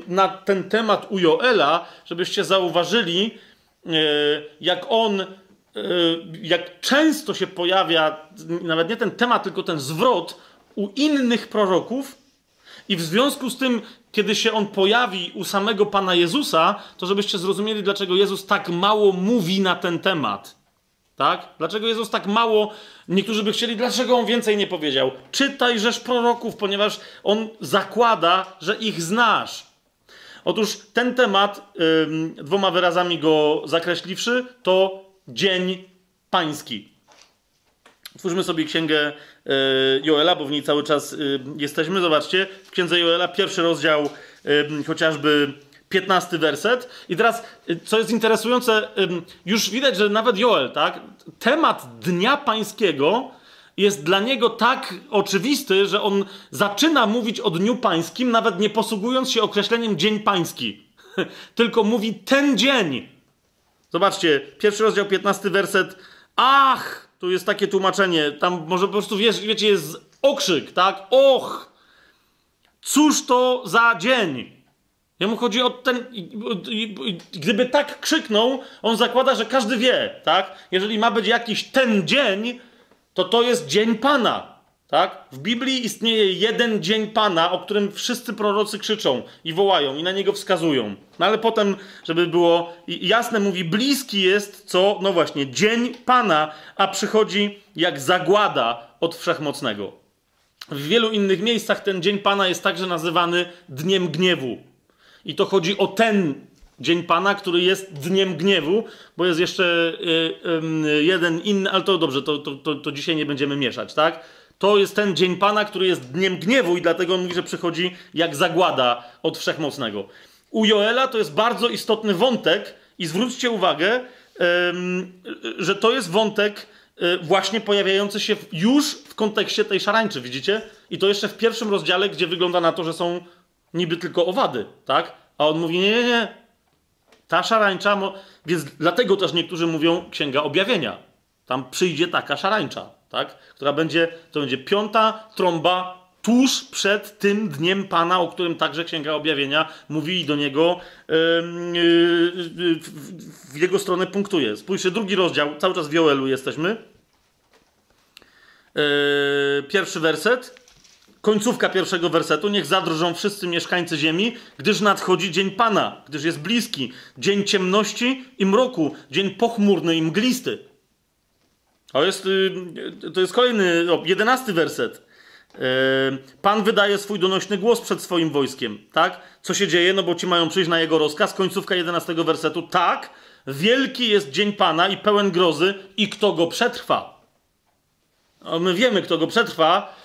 na ten temat u Joela, żebyście zauważyli, jak często się pojawia, nawet nie ten temat, tylko ten zwrot, u innych proroków i w związku z tym, kiedy się on pojawi u samego Pana Jezusa, to żebyście zrozumieli, dlaczego Jezus tak mało mówi na ten temat. Tak? Dlaczego Jezus tak mało... Niektórzy by chcieli, dlaczego on więcej nie powiedział. Czytaj Rzesz Proroków, ponieważ on zakłada, że ich znasz. Otóż ten temat, 2 wyrazami go zakreśliwszy, to Dzień Pański. Otwórzmy sobie księgę Joela, bo w niej cały czas jesteśmy. Zobaczcie, w księdze Joela 1 rozdział, chociażby 15 werset. I teraz, co jest interesujące, już widać, że nawet Joel, tak? Temat Dnia Pańskiego jest dla niego tak oczywisty, że on zaczyna mówić o Dniu Pańskim, nawet nie posługując się określeniem Dzień Pański. Tylko mówi ten dzień. Zobaczcie, 1 rozdział, 15 werset. Ach! Tu jest takie tłumaczenie, tam może po prostu, wiecie, jest okrzyk, tak? Och! Cóż to za dzień? Jemu chodzi o ten... Gdyby tak krzyknął, on zakłada, że każdy wie, tak? Jeżeli ma być jakiś ten dzień, to jest Dzień Pana, tak? W Biblii istnieje jeden Dzień Pana, o którym wszyscy prorocy krzyczą i wołają i na niego wskazują. No ale potem, żeby było jasne, mówi, bliski jest co? No właśnie, Dzień Pana, a przychodzi jak zagłada od Wszechmocnego. W wielu innych miejscach ten Dzień Pana jest także nazywany Dniem Gniewu. I to chodzi o ten Dzień Pana, który jest Dniem Gniewu, bo jest jeszcze jeden inny, ale to dobrze, to dzisiaj nie będziemy mieszać, tak? To jest ten Dzień Pana, który jest Dniem Gniewu i dlatego on mówi, że przychodzi jak zagłada od Wszechmocnego. U Joela to jest bardzo istotny wątek i zwróćcie uwagę, że to jest wątek właśnie pojawiający się już w kontekście tej szarańczy, widzicie? I to jeszcze w 1 rozdziale, gdzie wygląda na to, że są niby tylko owady, tak? A on mówi, nie, ta szarańcza... Więc dlatego też niektórzy mówią Księga Objawienia. Tam przyjdzie taka szarańcza. Tak? Która będzie, to będzie 5. trąba tuż przed tym dniem Pana, o którym także Księga Objawienia mówi i do niego w jego stronę punktuje. Spójrzcie, 2 rozdział, cały czas w Joelu jesteśmy. Pierwszy werset, końcówka 1 wersetu. Niech zadrżą wszyscy mieszkańcy ziemi, gdyż nadchodzi dzień Pana, gdyż jest bliski. Dzień ciemności i mroku, dzień pochmurny i mglisty. To jest kolejny, 11 werset. Pan wydaje swój donośny głos przed swoim wojskiem, tak? Co się dzieje? No bo ci mają przyjść na jego rozkaz. Końcówka 11 wersetu. Tak, wielki jest dzień Pana i pełen grozy, i kto go przetrwa? No, my wiemy, kto go przetrwa,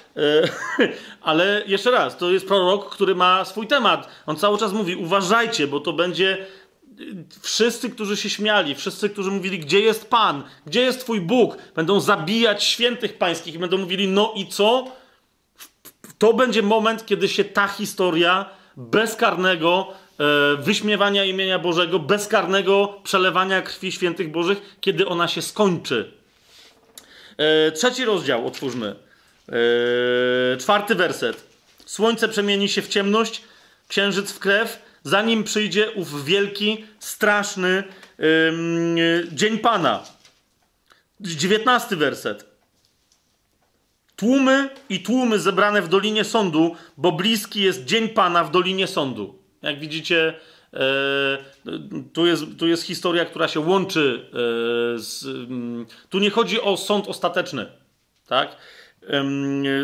ale jeszcze raz, to jest prorok, który ma swój temat. On cały czas mówi, uważajcie, bo to będzie... Wszyscy, którzy się śmiali, wszyscy, którzy mówili, gdzie jest Pan, gdzie jest Twój Bóg, będą zabijać świętych pańskich i będą mówili, no i co? To będzie moment, kiedy się ta historia bezkarnego wyśmiewania imienia Bożego, bezkarnego przelewania krwi świętych Bożych, kiedy ona się skończy. 3 rozdział, otwórzmy. 4 werset. Słońce przemieni się w ciemność, księżyc w krew, zanim przyjdzie ów wielki, straszny dzień Pana. 19 werset. Tłumy i tłumy zebrane w Dolinie Sądu, bo bliski jest dzień Pana w Dolinie Sądu. Jak widzicie, tu jest historia, która się łączy tu nie chodzi o sąd ostateczny, tak?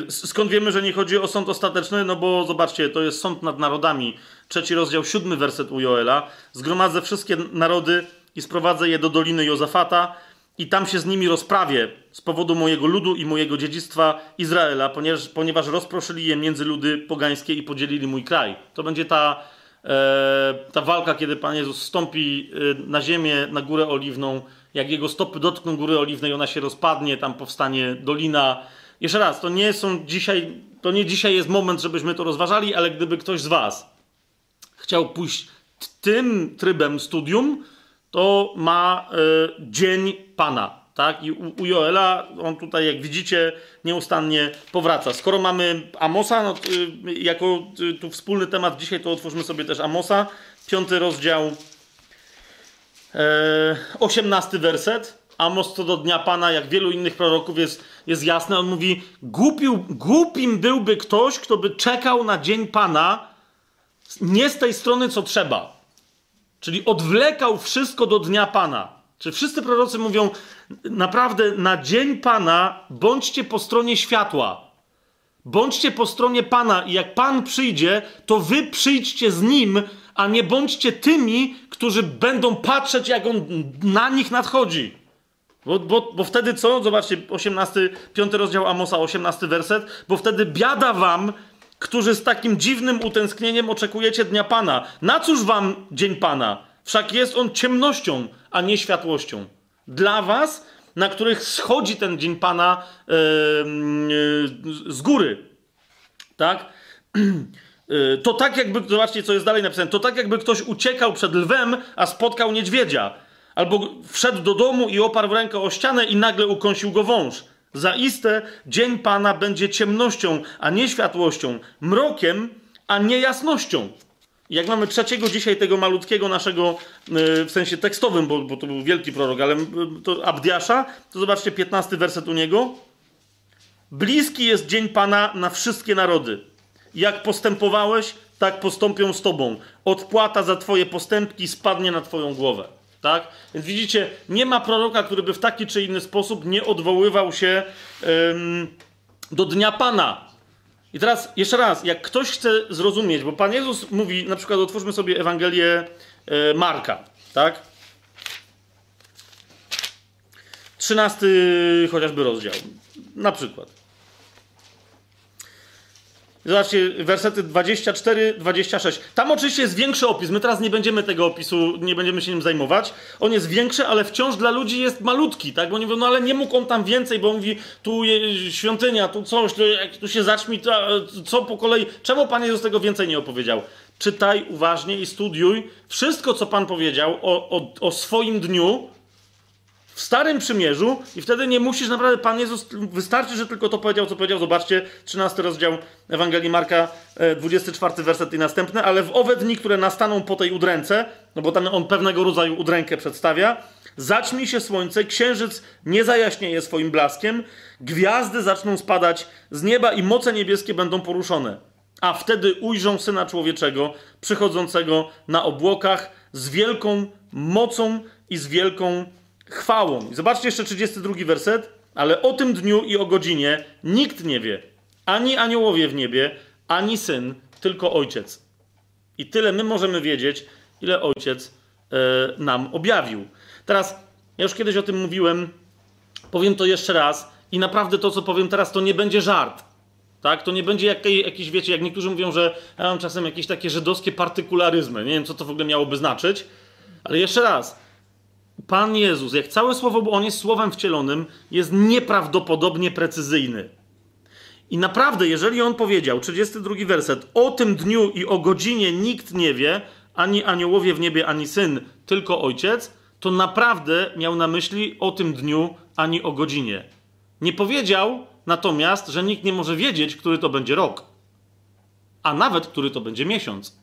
Skąd wiemy, że nie chodzi o sąd ostateczny? No bo zobaczcie, to jest sąd nad narodami. 3 rozdział, 7 werset u Joela. Zgromadzę wszystkie narody i sprowadzę je do Doliny Jozafata i tam się z nimi rozprawię z powodu mojego ludu i mojego dziedzictwa Izraela, ponieważ rozproszyli je między ludy pogańskie i podzielili mój kraj. To będzie ta walka, kiedy Pan Jezus wstąpi na ziemię, na Górę Oliwną. Jak Jego stopy dotkną Góry Oliwnej, ona się rozpadnie, tam powstanie dolina. Jeszcze raz, to nie dzisiaj jest moment, żebyśmy to rozważali, ale gdyby ktoś z was chciał pójść tym trybem studium, to ma dzień Pana, tak? I u Joela on tutaj, jak widzicie, nieustannie powraca. Skoro mamy Amosa, no, jako tu wspólny temat dzisiaj, to otwórzmy sobie też Amosa, 5 rozdział, 18 werset. Amos co do dnia Pana, jak wielu innych proroków, jest jasne. On mówi, głupim byłby ktoś, kto by czekał na dzień Pana nie z tej strony, co trzeba. Czyli odwlekał wszystko do dnia Pana. Czy wszyscy prorocy mówią, naprawdę na dzień Pana bądźcie po stronie światła. Bądźcie po stronie Pana i jak Pan przyjdzie, to wy przyjdźcie z Nim, a nie bądźcie tymi, którzy będą patrzeć, jak On na nich nadchodzi. Bo wtedy co? Zobaczcie, 5 rozdział Amosa, 18 werset. Bo wtedy biada wam, którzy z takim dziwnym utęsknieniem oczekujecie dnia Pana. Na cóż wam dzień Pana? Wszak jest on ciemnością, a nie światłością. Dla was, na których schodzi ten dzień Pana z góry. Tak? To tak jakby, zobaczcie, co jest dalej napisane. To tak jakby ktoś uciekał przed lwem, a spotkał niedźwiedzia. Albo wszedł do domu i oparł rękę o ścianę i nagle ukąsił go wąż. Zaiste dzień Pana będzie ciemnością, a nie światłością, mrokiem, a nie jasnością. Jak mamy 3 dzisiaj tego malutkiego naszego, w sensie tekstowym, bo to był wielki prorok, ale to Abdiasza, to zobaczcie 15 werset u niego. Bliski jest dzień Pana na wszystkie narody. Jak postępowałeś, tak postąpią z Tobą. Odpłata za Twoje postępki spadnie na Twoją głowę. Tak? Więc widzicie, nie ma proroka, który by w taki czy inny sposób nie odwoływał się do dnia Pana. I teraz, jeszcze raz, jak ktoś chce zrozumieć, bo Pan Jezus mówi, na przykład otwórzmy sobie Ewangelię Marka, tak? 13 chociażby rozdział, na przykład. Zobaczcie, wersety 24, 26. Tam oczywiście jest większy opis. My teraz nie będziemy tego opisu, nie będziemy się nim zajmować. On jest większy, ale wciąż dla ludzi jest malutki, tak? Bo oni mówią, no ale nie mógł on tam więcej, bo on mówi, tu świątynia, tu coś, tu się zaćmi, co po kolei. Czemu Pan Jezus tego więcej nie opowiedział? Czytaj uważnie i studiuj wszystko, co Pan powiedział o swoim dniu. w Starym Przymierzu i wtedy nie musisz, naprawdę Pan Jezus, wystarczy, że tylko to powiedział, co powiedział. Zobaczcie, 13 rozdział Ewangelii Marka, 24 werset i następne, ale w owe dni, które nastaną po tej udręce, no bo tam on pewnego rodzaju udrękę przedstawia, zaćmi się słońce, księżyc nie zajaśnieje swoim blaskiem, gwiazdy zaczną spadać z nieba i moce niebieskie będą poruszone. A wtedy ujrzą Syna Człowieczego, przychodzącego na obłokach z wielką mocą i z wielką chwałą. I zobaczcie jeszcze 32 werset. Ale o tym dniu i o godzinie nikt nie wie. Ani aniołowie w niebie, ani Syn, tylko Ojciec. I tyle my możemy wiedzieć, ile Ojciec nam objawił. Teraz, ja już kiedyś o tym mówiłem, powiem to jeszcze raz i naprawdę to, co powiem teraz, to nie będzie żart. Tak? To nie będzie jakiś, wiecie, jak niektórzy mówią, że ja mam czasem jakieś takie żydowskie partykularyzmy. Nie wiem, co to w ogóle miałoby znaczyć. Ale jeszcze raz, Pan Jezus, jak całe słowo, bo On jest słowem wcielonym, jest nieprawdopodobnie precyzyjny. I naprawdę, jeżeli On powiedział, 32 werset, o tym dniu i o godzinie nikt nie wie, ani aniołowie w niebie, ani Syn, tylko Ojciec, to naprawdę miał na myśli o tym dniu, ani o godzinie. Nie powiedział natomiast, że nikt nie może wiedzieć, który to będzie rok, a nawet który to będzie miesiąc.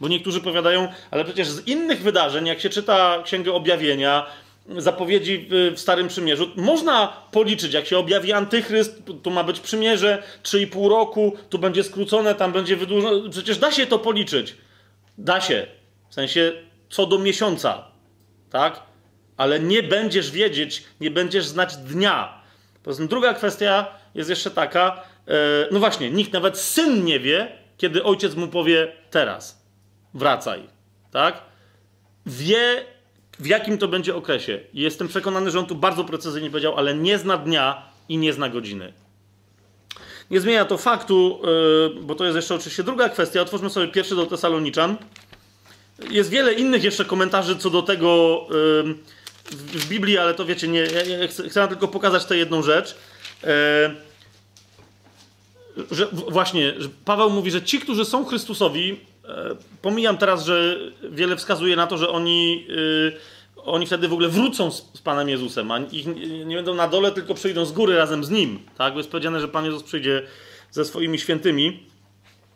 Bo niektórzy powiadają, ale przecież z innych wydarzeń, jak się czyta Księgę Objawienia, zapowiedzi w Starym Przymierzu, można policzyć, jak się objawi Antychryst, tu ma być przymierze, 3,5 roku, tu będzie skrócone, tam będzie wydłużone. Przecież da się to policzyć. Da się. W sensie co do miesiąca. Tak? Ale nie będziesz wiedzieć, nie będziesz znać dnia. Poza tym druga kwestia jest jeszcze taka, no właśnie, nikt, nawet Syn nie wie, kiedy Ojciec mu powie teraz. Wracaj. Tak? Wie, w jakim to będzie okresie. I jestem przekonany, że on tu bardzo precyzyjnie powiedział, ale nie zna dnia i nie zna godziny. Nie zmienia to faktu, bo to jest jeszcze oczywiście druga kwestia. Otwórzmy sobie pierwszy do Tesaloniczan. Jest wiele innych jeszcze komentarzy co do tego w Biblii, ale to wiecie, nie, ja chcę tylko pokazać tę jedną rzecz. Że właśnie, że Paweł mówi, że ci, którzy są Chrystusowi, pomijam teraz, że wiele wskazuje na to, że oni wtedy w ogóle wrócą z Panem Jezusem, a ich nie będą na dole, tylko przyjdą z góry razem z Nim. Tak? Bo jest powiedziane, że Pan Jezus przyjdzie ze swoimi świętymi.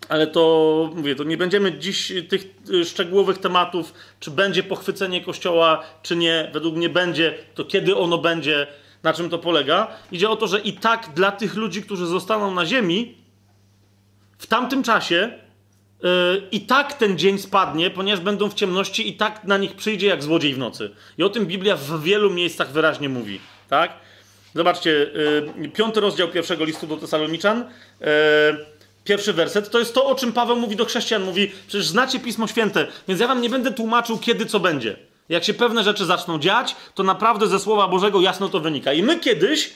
Ale to, mówię, to nie będziemy dziś tych szczegółowych tematów, czy będzie pochwycenie Kościoła, czy nie, według mnie będzie, to kiedy ono będzie, na czym to polega. Idzie o to, że i tak dla tych ludzi, którzy zostaną na ziemi, w tamtym czasie i tak ten dzień spadnie, ponieważ będą w ciemności i tak na nich przyjdzie jak złodziej w nocy. I o tym Biblia w wielu miejscach wyraźnie mówi, tak? Zobaczcie, 5 rozdział pierwszego listu do Tesaloniczan, pierwszy werset, to jest to, o czym Paweł mówi do chrześcijan. Mówi, przecież znacie Pismo Święte, więc ja wam nie będę tłumaczył, kiedy co będzie. Jak się pewne rzeczy zaczną dziać, to naprawdę ze Słowa Bożego jasno to wynika. I my kiedyś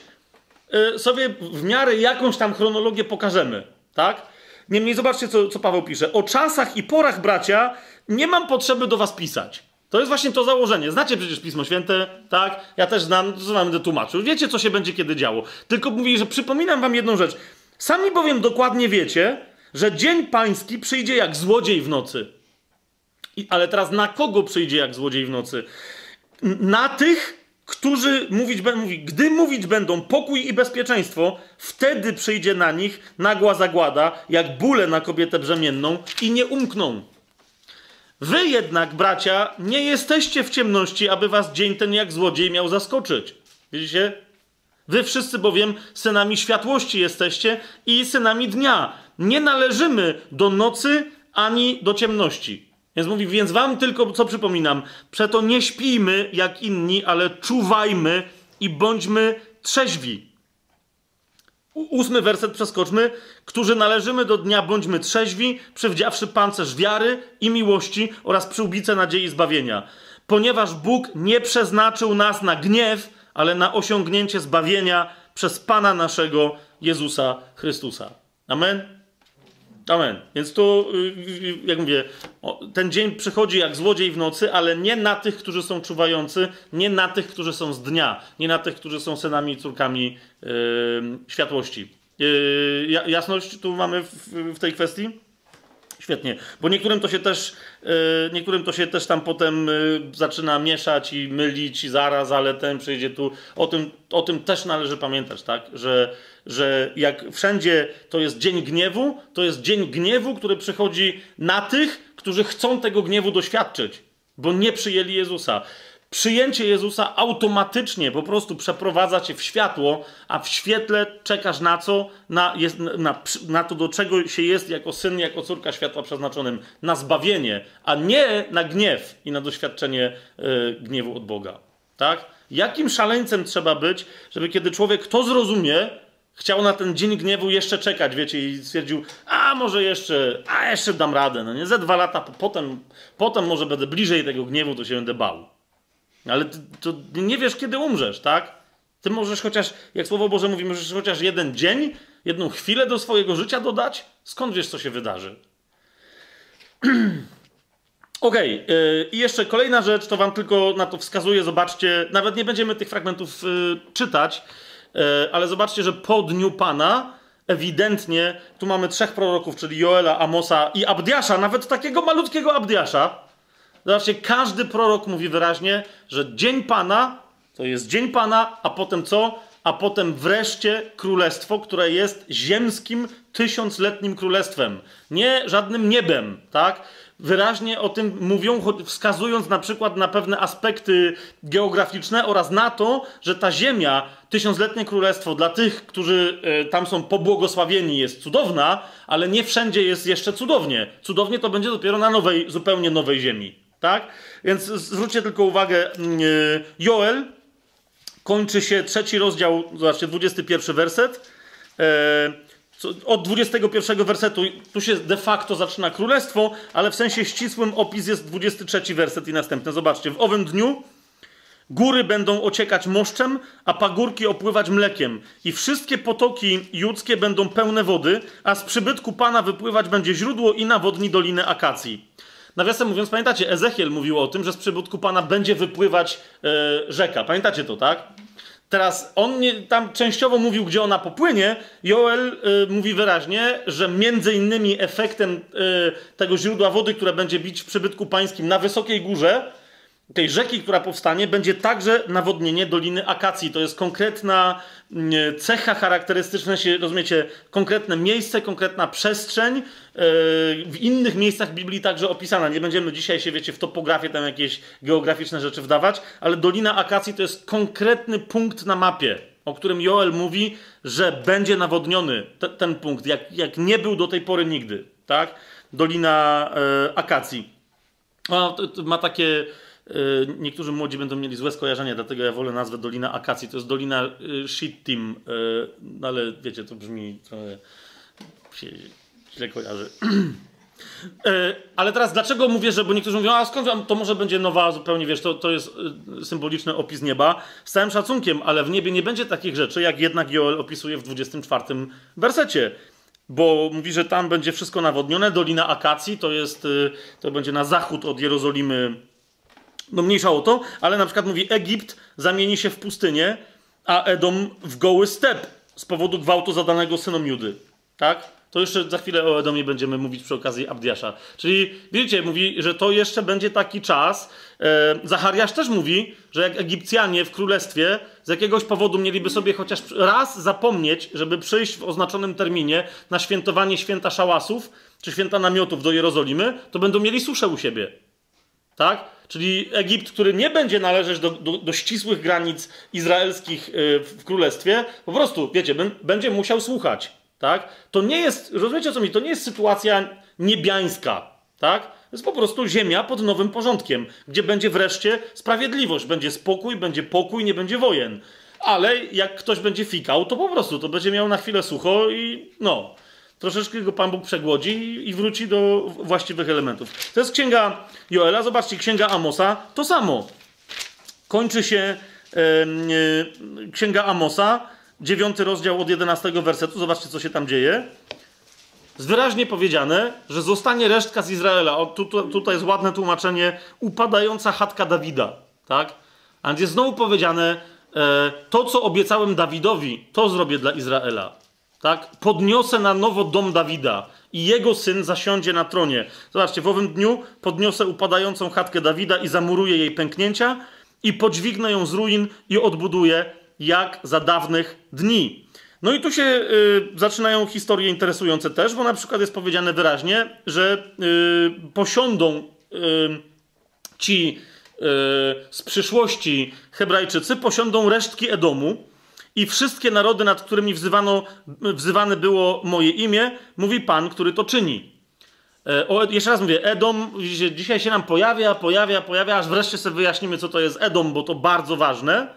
sobie w miarę jakąś tam chronologię pokażemy, tak? Niemniej zobaczcie, co Paweł pisze. O czasach i porach, bracia, nie mam potrzeby do was pisać. To jest właśnie to założenie. Znacie przecież Pismo Święte, tak? Ja też znam, to co wam będę tłumaczył. Wiecie, co się będzie kiedy działo. Tylko mówi, że przypominam wam jedną rzecz. Sami bowiem dokładnie wiecie, że dzień pański przyjdzie jak złodziej w nocy. Ale teraz na kogo przyjdzie jak złodziej w nocy? Na tych, którzy gdy mówić będą pokój i bezpieczeństwo, wtedy przyjdzie na nich nagła zagłada, jak bóle na kobietę brzemienną i nie umkną. Wy jednak, bracia, nie jesteście w ciemności, aby was dzień ten jak złodziej miał zaskoczyć. Widzicie? Wy wszyscy bowiem synami światłości jesteście i synami dnia. Nie należymy do nocy ani do ciemności. Więc mówi, więc wam tylko, co przypominam, przeto nie śpijmy jak inni, ale czuwajmy i bądźmy trzeźwi. 8 werset przeskoczmy. Którzy należymy do dnia, bądźmy trzeźwi, przywdziawszy pancerz wiary i miłości oraz przyłbicę nadziei i zbawienia. Ponieważ Bóg nie przeznaczył nas na gniew, ale na osiągnięcie zbawienia przez Pana naszego Jezusa Chrystusa. Amen? Amen. Więc tu, jak mówię, ten dzień przychodzi jak złodziej w nocy, ale nie na tych, którzy są czuwający, nie na tych, którzy są z dnia, nie na tych, którzy są synami i córkami światłości. Jasność tu mamy w tej kwestii? Świetnie, bo niektórym to się też tam potem zaczyna mieszać i mylić i zaraz, ale ten przyjdzie tu. O tym też należy pamiętać, tak? Że jak wszędzie to jest dzień gniewu, który przychodzi na tych, którzy chcą tego gniewu doświadczyć, bo nie przyjęli Jezusa. Przyjęcie Jezusa automatycznie po prostu przeprowadza cię w światło, a w świetle czekasz na co? Na to, do czego się jest jako syn, jako córka światła przeznaczonym. Na zbawienie, a nie na gniew i na doświadczenie gniewu od Boga. Tak? Jakim szaleńcem trzeba być, żeby kiedy człowiek to zrozumie, chciał na ten dzień gniewu jeszcze czekać, wiecie, i stwierdził, może jeszcze dam radę, no nie? Ze 2 lata, potem może będę bliżej tego gniewu, to się będę bał. Ale ty to nie wiesz, kiedy umrzesz, tak? Ty możesz chociaż, jak Słowo Boże mówi, możesz chociaż jeden dzień, jedną chwilę do swojego życia dodać? Skąd wiesz, co się wydarzy? Okej, i jeszcze kolejna rzecz, to wam tylko na to wskazuje, zobaczcie, nawet nie będziemy tych fragmentów czytać, ale zobaczcie, że po Dniu Pana ewidentnie, tu mamy 3 proroków, czyli Joela, Amosa i Abdiasza, nawet takiego malutkiego Abdiasza. Zobaczcie, każdy prorok mówi wyraźnie, że dzień Pana to jest dzień Pana, a potem co? A potem wreszcie królestwo, które jest ziemskim, 1000-letnim królestwem. Nie żadnym niebem, tak? Wyraźnie o tym mówią, wskazując na przykład na pewne aspekty geograficzne oraz na to, że ta ziemia, 1000-letnie królestwo dla tych, którzy tam są pobłogosławieni, jest cudowna, ale nie wszędzie jest jeszcze cudownie. Cudownie to będzie dopiero na nowej, zupełnie nowej ziemi. Tak? Więc zwróćcie tylko uwagę, Joel kończy się 3 rozdział, zobaczcie, 21 werset. Od 21 wersetu, tu się de facto zaczyna królestwo, ale w sensie ścisłym opis jest 23 werset i następny. Zobaczcie, w owym dniu góry będą ociekać moszczem, a pagórki opływać mlekiem i wszystkie potoki judzkie będą pełne wody, a z przybytku Pana wypływać będzie źródło i nawodni dolinę akacji. Nawiasem mówiąc, pamiętacie, Ezechiel mówił o tym, że z przybytku Pana będzie wypływać rzeka. Pamiętacie to, tak? Teraz on tam częściowo mówił, gdzie ona popłynie. Joel mówi wyraźnie, że między innymi efektem tego źródła wody, które będzie bić w przybytku pańskim na wysokiej górze, tej rzeki, która powstanie, będzie także nawodnienie Doliny Akacji. To jest konkretna cecha charakterystyczna, rozumiecie, konkretne miejsce, konkretna przestrzeń, w innych miejscach Biblii także opisana. Nie będziemy dzisiaj się, wiecie, w topografię tam jakieś geograficzne rzeczy wdawać, ale Dolina Akacji to jest konkretny punkt na mapie, o którym Joel mówi, że będzie nawodniony ten punkt, jak nie był do tej pory nigdy, tak? Dolina Akacji. To ma takie... Niektórzy młodzi będą mieli złe skojarzenie, dlatego ja wolę nazwę Dolina Akacji. To jest Dolina Shittim, ale wiecie, to brzmi trochę... się źle kojarzy. Ale teraz dlaczego mówię, że... Bo niektórzy mówią, a skąd to może będzie nowa zupełnie, wiesz, to jest symboliczny opis nieba. Z całym szacunkiem, ale w niebie nie będzie takich rzeczy, jak jednak Joel opisuje w 24 wersecie. Bo mówi, że tam będzie wszystko nawodnione. Dolina Akacji to będzie na zachód od Jerozolimy. No mniejsza o to, ale na przykład mówi, Egipt zamieni się w pustynię, a Edom w goły step z powodu gwałtu zadanego synom Judy. Tak? To jeszcze za chwilę o Edomie będziemy mówić przy okazji Abdiasza. Czyli widzicie, mówi, że to jeszcze będzie taki czas. Zachariasz też mówi, że jak Egipcjanie w królestwie z jakiegoś powodu mieliby sobie chociaż raz zapomnieć, żeby przyjść w oznaczonym terminie na świętowanie święta szałasów czy święta namiotów do Jerozolimy, to będą mieli suszę u siebie. Tak? Czyli Egipt, który nie będzie należeć do ścisłych granic izraelskich w królestwie, po prostu, wiecie, będzie musiał słuchać, tak? To nie jest, rozumiecie, co mi, to nie jest sytuacja niebiańska, tak? To jest po prostu ziemia pod nowym porządkiem, gdzie będzie wreszcie sprawiedliwość, będzie pokój, nie będzie wojen. Ale jak ktoś będzie fikał, to po prostu, to będzie miał na chwilę sucho i no, troszeczkę go Pan Bóg przegłodzi i wróci do właściwych elementów. To jest księga Joela. Zobaczcie, księga Amosa to samo. Kończy się księga Amosa, 9 rozdział od 11 wersetu. Zobaczcie, co się tam dzieje. Jest wyraźnie powiedziane, że zostanie resztka z Izraela. O, tutaj jest ładne tłumaczenie. Upadająca chatka Dawida. Tak? A jest znowu powiedziane, to co obiecałem Dawidowi, to zrobię dla Izraela. Tak? Podniosę na nowo dom Dawida, i jego syn zasiądzie na tronie. Zobaczcie, w owym dniu podniosę upadającą chatkę Dawida i zamuruję jej pęknięcia i podźwignę ją z ruin i odbuduję jak za dawnych dni. No i tu się zaczynają historie interesujące też, bo na przykład jest powiedziane wyraźnie, że posiądą ci z przyszłości Hebrajczycy, posiądą resztki Edomu i wszystkie narody, nad którymi wzywane było moje imię, mówi Pan, który to czyni. Jeszcze raz mówię, Edom dzisiaj się nam pojawia, aż wreszcie sobie wyjaśnimy, co to jest Edom, bo to bardzo ważne.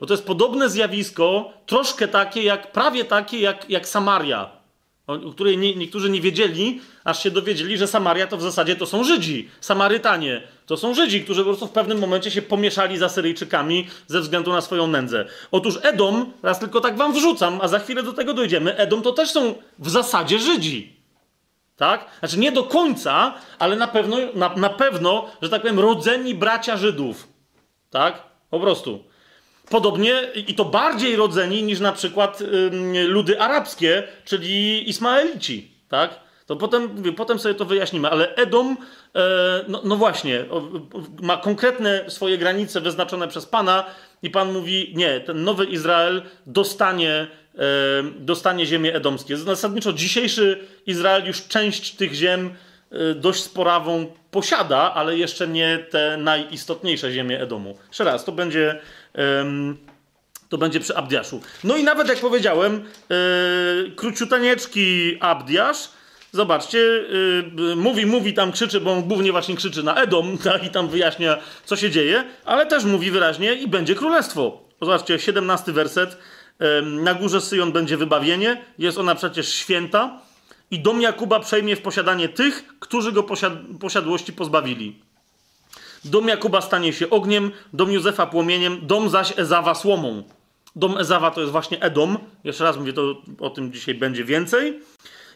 Bo to jest podobne zjawisko, troszkę takie, jak Samaria, o której niektórzy nie wiedzieli, aż się dowiedzieli, że Samaria to w zasadzie to są Żydzi, Samarytanie. To są Żydzi, którzy po prostu w pewnym momencie się pomieszali z Asyryjczykami ze względu na swoją nędzę. Otóż Edom, raz tylko tak wam wrzucam, a za chwilę do tego dojdziemy, Edom to też są w zasadzie Żydzi. Tak? Znaczy nie do końca, ale na pewno, że tak powiem, rodzeni bracia Żydów. Tak? Po prostu. Podobnie i to bardziej rodzeni niż na przykład ludy arabskie, czyli Ismaelici. Tak? To potem sobie to wyjaśnimy, ale Edom, no właśnie, ma konkretne swoje granice wyznaczone przez Pana i Pan mówi, nie, ten nowy Izrael dostanie ziemię edomskie. Zasadniczo dzisiejszy Izrael już część tych ziem dość z porawą posiada, ale jeszcze nie te najistotniejsze ziemie Edomu. Jeszcze raz, to będzie przy Abdiaszu. No i nawet jak powiedziałem, króciutanieczki Abdiasz, zobaczcie, mówi tam, krzyczy, bo on głównie właśnie krzyczy na Edom, tak, i tam wyjaśnia, co się dzieje, ale też mówi wyraźnie i będzie królestwo. Zobaczcie, 17 werset. Na górze Syjon będzie wybawienie, jest ona przecież święta i dom Jakuba przejmie w posiadanie tych, którzy go posiadłości pozbawili. Dom Jakuba stanie się ogniem, dom Józefa płomieniem, dom zaś Ezawa słomą. Dom Ezawa to jest właśnie Edom. Jeszcze raz mówię, to o tym dzisiaj będzie więcej.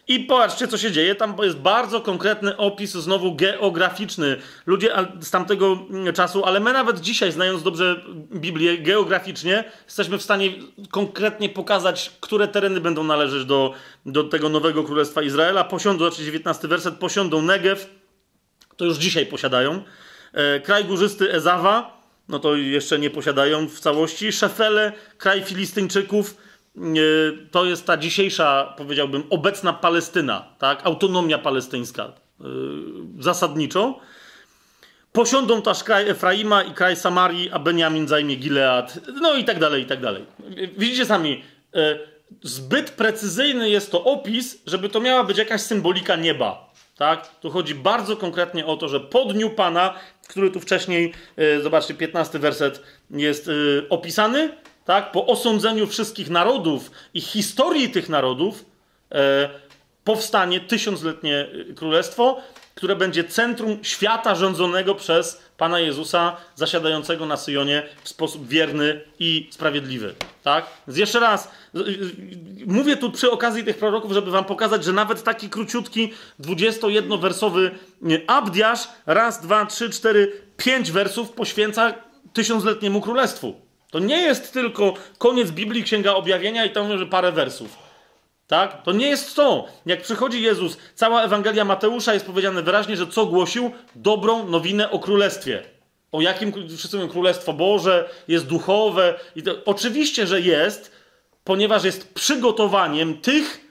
I popatrzcie, co się dzieje. Tam jest bardzo konkretny opis, znowu geograficzny. Ludzie z tamtego czasu, ale my nawet dzisiaj, znając dobrze Biblię geograficznie, jesteśmy w stanie konkretnie pokazać, które tereny będą należeć do tego nowego Królestwa Izraela. Posiądą, znaczy 19 werset, posiądą Negev, to już dzisiaj posiadają. Kraj górzysty Ezawa, no to jeszcze nie posiadają w całości. Szefele, kraj Filistyńczyków, to jest ta dzisiejsza, powiedziałbym, obecna Palestyna, tak? Autonomia palestyńska zasadniczo. Posiądą też kraj Efraima i kraj Samarii, a Benjamin zajmie Gilead, no i tak dalej, i tak dalej. Widzicie sami, zbyt precyzyjny jest to opis, żeby to miała być jakaś symbolika nieba. Tak? Tu chodzi bardzo konkretnie o to, że po dniu Pana, który tu wcześniej, zobaczcie, 15 werset jest opisany, tak? Po osądzeniu wszystkich narodów i historii tych narodów powstanie 1000-letnie królestwo, które będzie centrum świata rządzonego przez Pana Jezusa zasiadającego na Syjonie w sposób wierny i sprawiedliwy. Tak? Więc jeszcze raz, mówię tu przy okazji tych proroków, żeby wam pokazać, że nawet taki króciutki 21-wersowy Abdiasz, raz, dwa, trzy, cztery, 5 wersów poświęca 1000-letniemu królestwu. To nie jest tylko koniec Biblii, Księga Objawienia i tam że parę wersów. Tak? To nie jest to. Jak przychodzi Jezus, cała Ewangelia Mateusza jest powiedziane wyraźnie, że co głosił? Dobrą nowinę o Królestwie. O jakim wszyscy mówią, Królestwo Boże jest duchowe. I to, oczywiście, że jest, ponieważ jest przygotowaniem tych,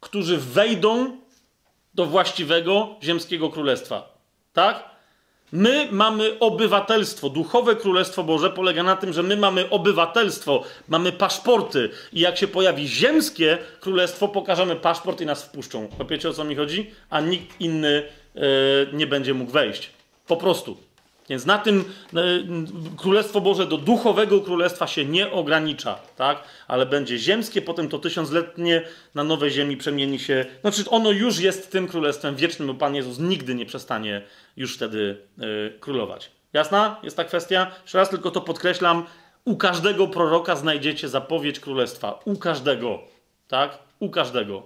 którzy wejdą do właściwego ziemskiego królestwa. Tak? My mamy obywatelstwo, duchowe Królestwo Boże polega na tym, że my mamy obywatelstwo, mamy paszporty i jak się pojawi ziemskie królestwo, pokażemy paszport i nas wpuszczą. Wiecie, o co mi chodzi? A nikt inny nie będzie mógł wejść. Po prostu. Więc na tym Królestwo Boże do duchowego królestwa się nie ogranicza, tak? Ale będzie ziemskie, potem to 1000-letnie na nowej ziemi przemieni się. Znaczy ono już jest tym królestwem wiecznym, bo Pan Jezus nigdy nie przestanie już wtedy królować. Jasna jest ta kwestia? Jeszcze raz tylko to podkreślam. U każdego proroka znajdziecie zapowiedź królestwa. U każdego. Tak? U każdego.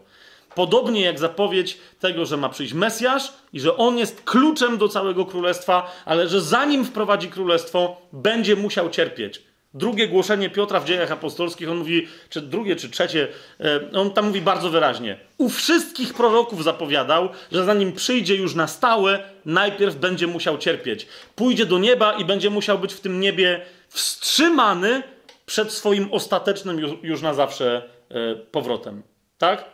Podobnie jak zapowiedź tego, że ma przyjść Mesjasz i że on jest kluczem do całego królestwa, ale że zanim wprowadzi królestwo, będzie musiał cierpieć. Drugie głoszenie Piotra w Dziejach Apostolskich, on mówi, czy drugie, czy trzecie, on tam mówi bardzo wyraźnie. U wszystkich proroków zapowiadał, że zanim przyjdzie już na stałe, najpierw będzie musiał cierpieć. Pójdzie do nieba i będzie musiał być w tym niebie wstrzymany przed swoim ostatecznym już na zawsze powrotem. Tak?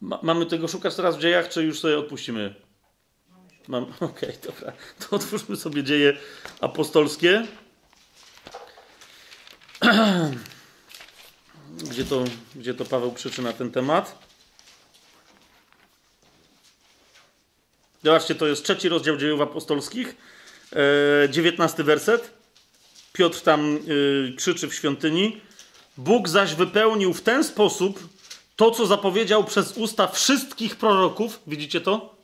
Mamy tego szukać teraz w Dziejach, czy już sobie odpuścimy? Okej, dobra. To otwórzmy sobie Dzieje Apostolskie. Gdzie to Paweł krzyczy na ten temat? Zobaczcie, to jest 3 rozdział Dziejów Apostolskich, 19 werset. Piotr tam krzyczy w świątyni. Bóg zaś wypełnił w ten sposób to, co zapowiedział przez usta wszystkich proroków. Widzicie to?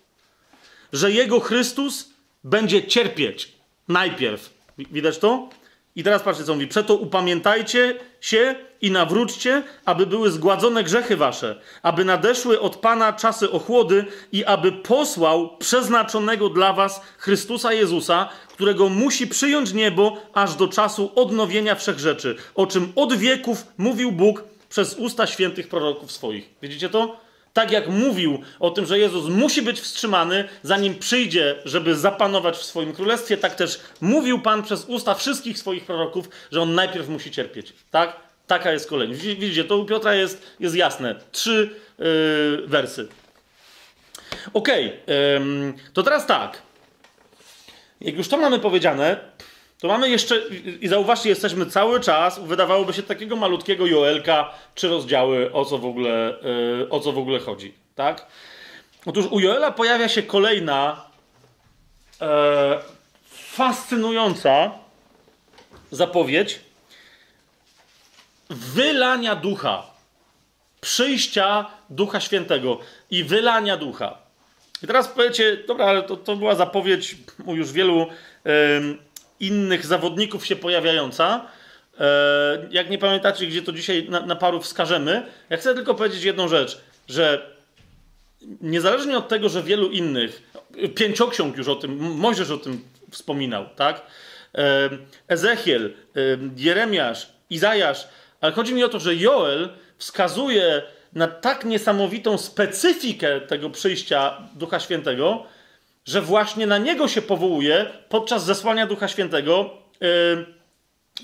Że Jego Chrystus będzie cierpieć najpierw. Widać to? I teraz patrzcie, co mówi. Przeto upamiętajcie się i nawróćcie, aby były zgładzone grzechy wasze, aby nadeszły od Pana czasy ochłody i aby posłał przeznaczonego dla was Chrystusa Jezusa, którego musi przyjąć niebo aż do czasu odnowienia wszechrzeczy, o czym od wieków mówił Bóg przez usta świętych proroków swoich. Widzicie to? Tak jak mówił o tym, że Jezus musi być wstrzymany, zanim przyjdzie, żeby zapanować w swoim królestwie, tak też mówił Pan przez usta wszystkich swoich proroków, że on najpierw musi cierpieć. Tak? Taka jest kolejność. Widzicie, to u Piotra jest jasne. 3 wersy. Okej, to teraz tak. Jak już to mamy powiedziane, to mamy jeszcze, i zauważcie, jesteśmy cały czas, wydawałoby się takiego malutkiego Joelka, 3 rozdziały, o co w ogóle chodzi, tak? Otóż u Joela pojawia się kolejna fascynująca zapowiedź wylania ducha, przyjścia Ducha Świętego i wylania ducha. I teraz powiecie, dobra, ale to była zapowiedź u już wielu innych zawodników się pojawiająca. Jak nie pamiętacie, gdzie to dzisiaj na paru wskażemy, ja chcę tylko powiedzieć jedną rzecz, że niezależnie od tego, że wielu innych, Pięcioksiąg już o tym, Mojżesz o tym wspominał, tak? Ezechiel, Jeremiasz, Izajasz, ale chodzi mi o to, że Joel wskazuje na tak niesamowitą specyfikę tego przyjścia Ducha Świętego, że właśnie na niego się powołuje podczas zesłania Ducha Świętego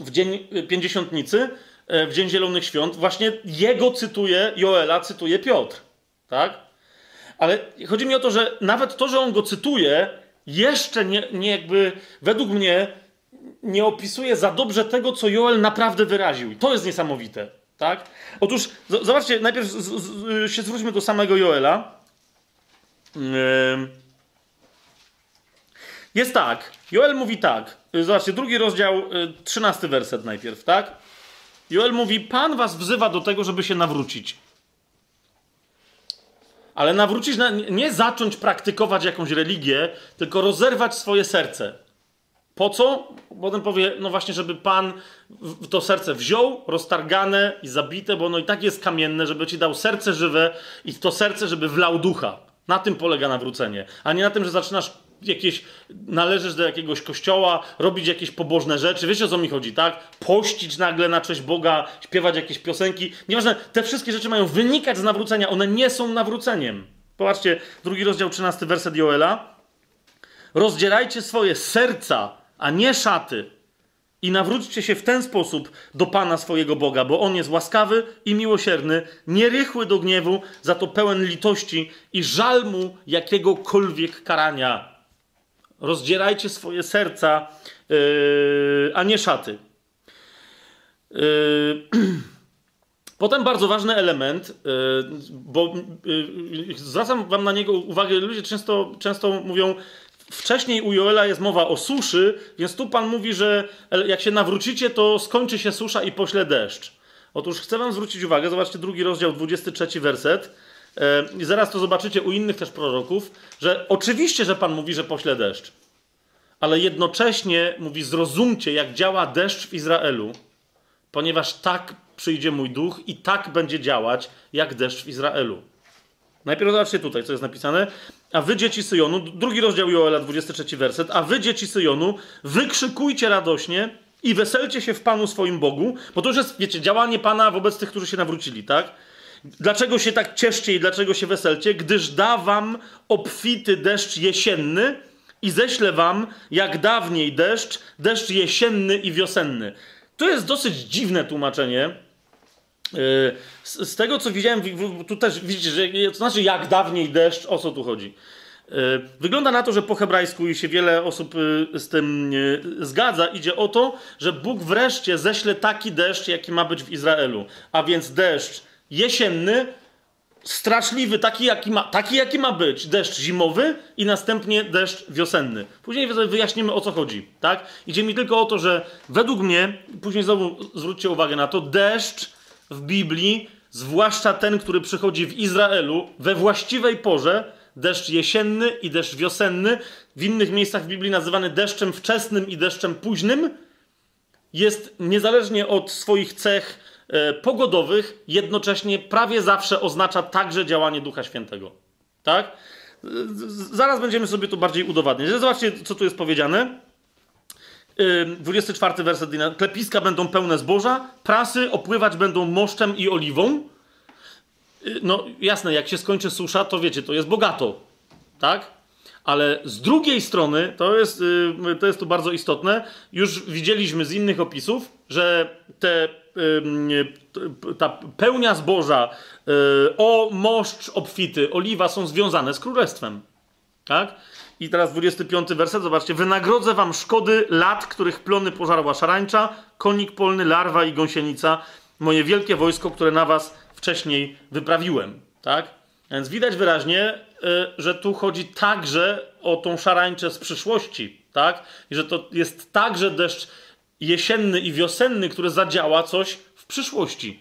w Dzień Pięćdziesiątnicy, w Dzień Zielonych Świąt. Właśnie jego cytuje, Joela cytuje Piotr. Tak? Ale chodzi mi o to, że nawet to, że on go cytuje, jeszcze nie jakby, według mnie, nie opisuje za dobrze tego, co Joel naprawdę wyraził. I to jest niesamowite. Tak? Otóż, zobaczcie, najpierw się zwróćmy do samego Joela. Jest tak, Joel mówi tak, zobaczcie, 2 rozdział, 13 werset najpierw, tak? Joel mówi, Pan was wzywa do tego, żeby się nawrócić. Ale nawrócić, nie zacząć praktykować jakąś religię, tylko rozerwać swoje serce. Po co? Potem powie, no właśnie, żeby Pan to serce wziął, roztargane i zabite, bo ono i tak jest kamienne, żeby ci dał serce żywe i to serce, żeby wlał ducha. Na tym polega nawrócenie, a nie na tym, że zaczynasz należysz do jakiegoś kościoła, robić jakieś pobożne rzeczy, wiecie, o co mi chodzi, tak? Pościć nagle na cześć Boga, śpiewać jakieś piosenki. Nieważne, te wszystkie rzeczy mają wynikać z nawrócenia, one nie są nawróceniem. Popatrzcie, 2 rozdział, 13 werset Joela. Rozdzierajcie swoje serca, a nie szaty i nawróćcie się w ten sposób do Pana swojego Boga, bo On jest łaskawy i miłosierny, nierychły do gniewu, za to pełen litości i żal mu jakiegokolwiek karania. Rozdzierajcie swoje serca, a nie szaty. Potem bardzo ważny element, bo zwracam wam na niego uwagę, ludzie często mówią, wcześniej u Joela jest mowa o suszy, więc tu Pan mówi, że jak się nawrócicie, to skończy się susza i pośle deszcz. Otóż chcę wam zwrócić uwagę, zobaczcie 2 rozdział, 23 werset, i zaraz to zobaczycie u innych też proroków, że oczywiście, że Pan mówi, że pośle deszcz, ale jednocześnie mówi, zrozumcie, jak działa deszcz w Izraelu, ponieważ tak przyjdzie mój duch i tak będzie działać, jak deszcz w Izraelu. Najpierw zobaczcie tutaj, co jest napisane. A wy, dzieci Syjonu, 2 rozdział Joela, 23 werset. A wy, dzieci Syjonu, wykrzykujcie radośnie, I weselcie się w Panu swoim Bogu, bo to już jest, wiecie, działanie Pana wobec tych, którzy się nawrócili, tak? Dlaczego się tak cieszcie i dlaczego się weselcie? Gdyż da wam obfity deszcz jesienny i ześlę wam, jak dawniej deszcz jesienny i wiosenny. To jest dosyć dziwne tłumaczenie. Z tego, co widziałem, tu też widzicie, że to znaczy jak dawniej deszcz, o co tu chodzi? Wygląda na to, że po hebrajsku, i się wiele osób z tym zgadza, idzie o to, że Bóg wreszcie ześle taki deszcz, jaki ma być w Izraelu. A więc deszcz jesienny, straszliwy, taki jaki ma być, deszcz zimowy i następnie deszcz wiosenny. Później wyjaśnimy, o co chodzi, tak? Idzie mi tylko o to, że według mnie, później znowu zwróćcie uwagę na to, deszcz w Biblii, zwłaszcza ten, który przychodzi w Izraelu we właściwej porze, deszcz jesienny i deszcz wiosenny, w innych miejscach w Biblii nazywany deszczem wczesnym i deszczem późnym, jest niezależnie od swoich cech pogodowych, jednocześnie prawie zawsze oznacza także działanie Ducha Świętego. Tak? Zaraz będziemy sobie to bardziej udowadniać. Zobaczcie, co tu jest powiedziane. 24 werset. Klepiska będą pełne zboża, prasy opływać będą moszczem i oliwą. No jasne, jak się skończy susza, to wiecie, to jest bogato, tak? Ale z drugiej strony, to jest tu bardzo istotne, już widzieliśmy z innych opisów, że ta pełnia zboża, moszcz obfity, oliwa są związane z królestwem, tak? I teraz 25 werset, zobaczcie. Wynagrodzę wam szkody lat, których plony pożarła szarańcza, konik polny, larwa i gąsienica, moje wielkie wojsko, które na was wcześniej wyprawiłem, tak? Więc widać wyraźnie, że tu chodzi także o tą szarańczę z przyszłości, tak? I że to jest także deszcz jesienny i wiosenny, który zadziała coś w przyszłości.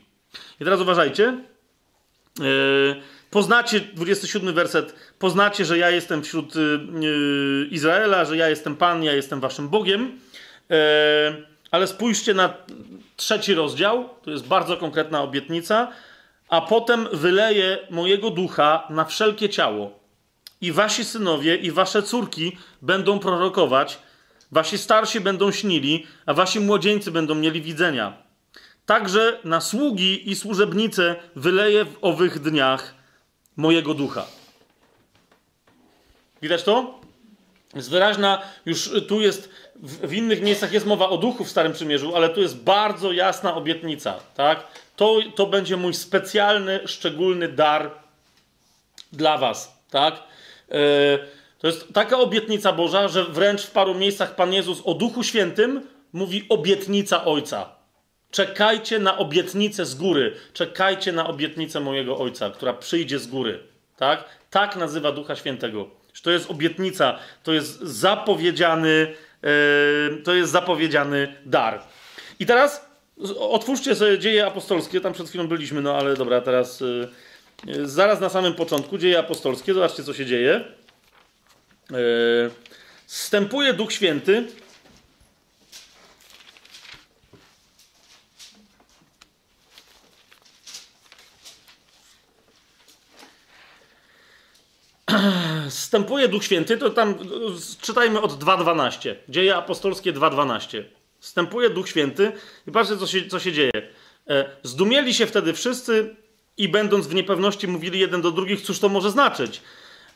I teraz uważajcie. Poznacie, 27 werset, poznacie, że ja jestem wśród Izraela, że ja jestem Pan, ja jestem waszym Bogiem. Ale spójrzcie na 3 rozdział, to jest bardzo konkretna obietnica. A potem wyleję mojego ducha na wszelkie ciało. I wasi synowie i wasze córki będą prorokować, wasi starsi będą śnili, a wasi młodzieńcy będą mieli widzenia. Także na sługi i służebnice wyleję w owych dniach mojego ducha. Widać to? Jest wyraźna, już tu jest, w innych miejscach jest mowa o duchu w Starym Przymierzu, ale tu jest bardzo jasna obietnica, tak? To będzie mój specjalny, szczególny dar dla was, tak? To jest taka obietnica Boża, że wręcz w paru miejscach Pan Jezus o Duchu Świętym mówi obietnica Ojca. Czekajcie na obietnicę z góry. Czekajcie na obietnicę mojego Ojca, która przyjdzie z góry, tak? Tak nazywa Ducha Świętego. To jest obietnica, to jest zapowiedziany dar. I teraz otwórzcie sobie Dzieje Apostolskie, tam przed chwilą byliśmy, no ale dobra, teraz zaraz na samym początku Dzieje Apostolskie, zobaczcie, co się dzieje. Zstępuje Duch Święty. Zstępuje Duch Święty, to tam czytajmy od 2:12. Dzieje Apostolskie 2:12. Wstępuje Duch Święty i patrzcie, co się dzieje. Zdumieli się wtedy wszyscy i będąc w niepewności mówili jeden do drugich, cóż to może znaczyć.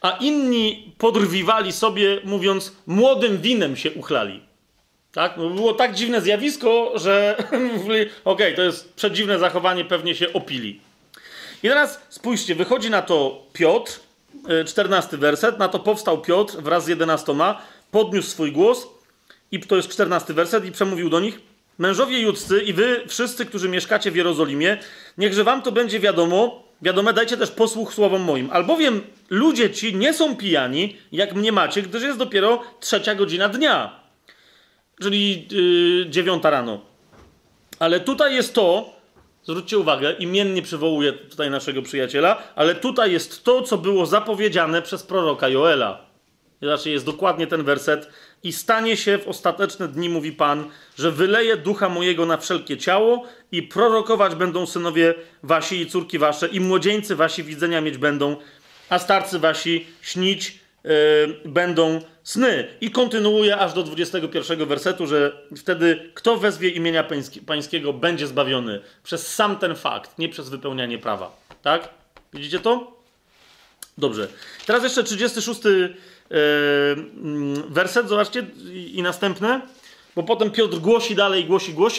A inni podrwiwali sobie, mówiąc, młodym winem się uchlali. Tak? No, było tak dziwne zjawisko, że mówili, okej, to jest przedziwne zachowanie, pewnie się opili. I teraz spójrzcie, wychodzi na to Piotr, 14 werset, na to powstał Piotr wraz z 11, podniósł swój głos, i to jest 14 werset, i przemówił do nich: mężowie judzcy i wy wszyscy, którzy mieszkacie w Jerozolimie, niechże wam to będzie wiadome, dajcie też posłuch słowom moim. Albowiem ludzie ci nie są pijani, jak mniemacie, gdyż jest dopiero 3:00 dnia, czyli 9:00 rano. Ale tutaj jest to, zwróćcie uwagę, imiennie przywołuję tutaj naszego przyjaciela, ale tutaj jest to, co było zapowiedziane przez proroka Joela. Znaczy jest dokładnie ten werset. I stanie się w ostateczne dni, mówi Pan, że wyleję ducha mojego na wszelkie ciało i prorokować będą synowie wasi i córki wasze i młodzieńcy wasi widzenia mieć będą, a starcy wasi śnić będą sny. I kontynuuje aż do 21 wersetu, że wtedy kto wezwie imienia pańskiego będzie zbawiony przez sam ten fakt, nie przez wypełnianie prawa. Tak? Widzicie to? Dobrze. Teraz jeszcze 36 werset, zobaczcie, i następne. Bo potem Piotr głosi dalej,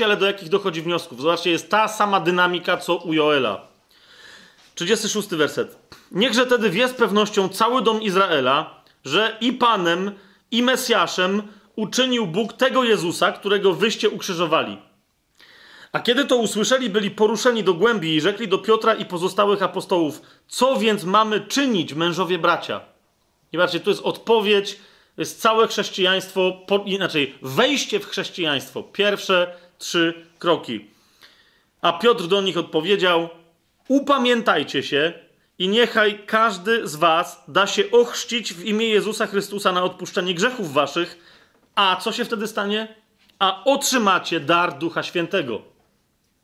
ale do jakich dochodzi wniosków? Zobaczcie, jest ta sama dynamika, co u Joela. 36 werset. Niechże tedy wie z pewnością cały dom Izraela, że i Panem, i Mesjaszem uczynił Bóg tego Jezusa, którego wyście ukrzyżowali. A kiedy to usłyszeli, byli poruszeni do głębi i rzekli do Piotra i pozostałych apostołów, co więc mamy czynić, mężowie bracia? I patrzcie, to jest odpowiedź, to jest całe chrześcijaństwo, inaczej wejście w chrześcijaństwo. Pierwsze 3 kroki. A Piotr do nich odpowiedział, upamiętajcie się i niechaj każdy z was da się ochrzcić w imię Jezusa Chrystusa na odpuszczenie grzechów waszych. A co się wtedy stanie? A otrzymacie dar Ducha Świętego.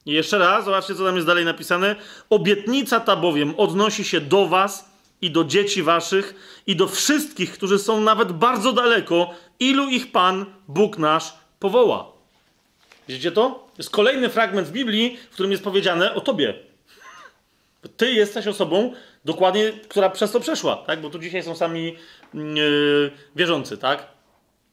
I jeszcze raz, zobaczcie, co tam jest dalej napisane. Obietnica ta bowiem odnosi się do was i do dzieci waszych i do wszystkich, którzy są nawet bardzo daleko, ilu ich Pan, Bóg nasz, powoła. Widzicie to? Jest kolejny fragment w Biblii, w którym jest powiedziane o tobie. Ty jesteś osobą, dokładnie, która przez to przeszła, tak? Bo tu dzisiaj są sami wierzący, tak?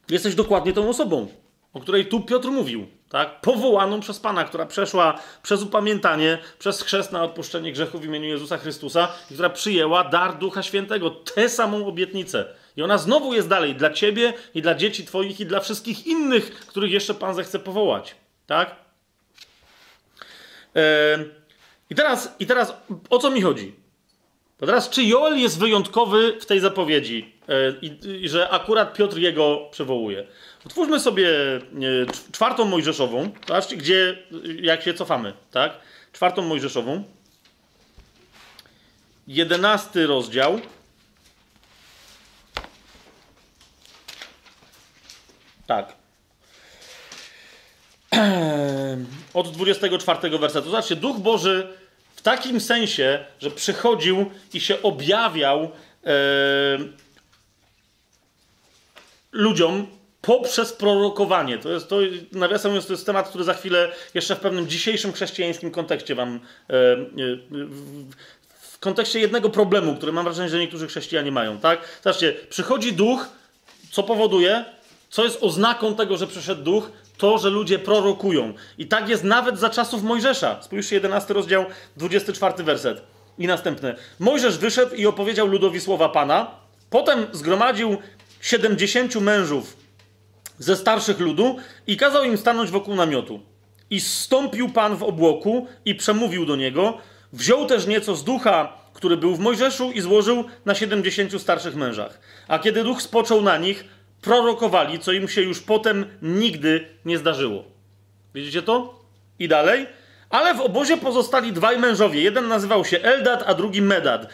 Jesteś dokładnie tą osobą, o której tu Piotr mówił. Tak? Powołaną przez Pana, która przeszła przez upamiętanie, przez chrzest na odpuszczenie grzechów w imieniu Jezusa Chrystusa i która przyjęła dar Ducha Świętego, tę samą obietnicę. I ona znowu jest dalej dla ciebie i dla dzieci twoich i dla wszystkich innych, których jeszcze Pan zechce powołać. Tak? I teraz o co mi chodzi? To teraz czy Joel jest wyjątkowy w tej zapowiedzi i że akurat Piotr jego przywołuje? Otwórzmy sobie 4 Mojżeszową, zobaczcie, gdzie, jak się cofamy, tak? 4 Mojżeszową, 11 rozdział, tak, od 24 wersetu. Zobaczcie, Duch Boży w takim sensie, że przychodził i się objawiał ludziom, poprzez prorokowanie. To, nawiasem mówiąc, to jest temat, który za chwilę jeszcze w pewnym dzisiejszym chrześcijańskim kontekście wam w kontekście jednego problemu, który mam wrażenie, że niektórzy chrześcijanie mają, tak? Zobaczcie, przychodzi duch, co powoduje, co jest oznaką tego, że przyszedł duch, to, że ludzie prorokują. I tak jest nawet za czasów Mojżesza. Spójrzcie, 11 rozdział, 24 werset i następny. Mojżesz wyszedł i opowiedział ludowi słowa Pana, potem zgromadził 70 mężów ze starszych ludu i kazał im stanąć wokół namiotu. I zstąpił Pan w obłoku i przemówił do niego. Wziął też nieco z ducha, który był w Mojżeszu i złożył na 70 starszych mężach. A kiedy duch spoczął na nich, prorokowali, co im się już potem nigdy nie zdarzyło. Widzicie to? I dalej. Ale w obozie pozostali dwaj mężowie. Jeden nazywał się Eldad, a drugi Medad.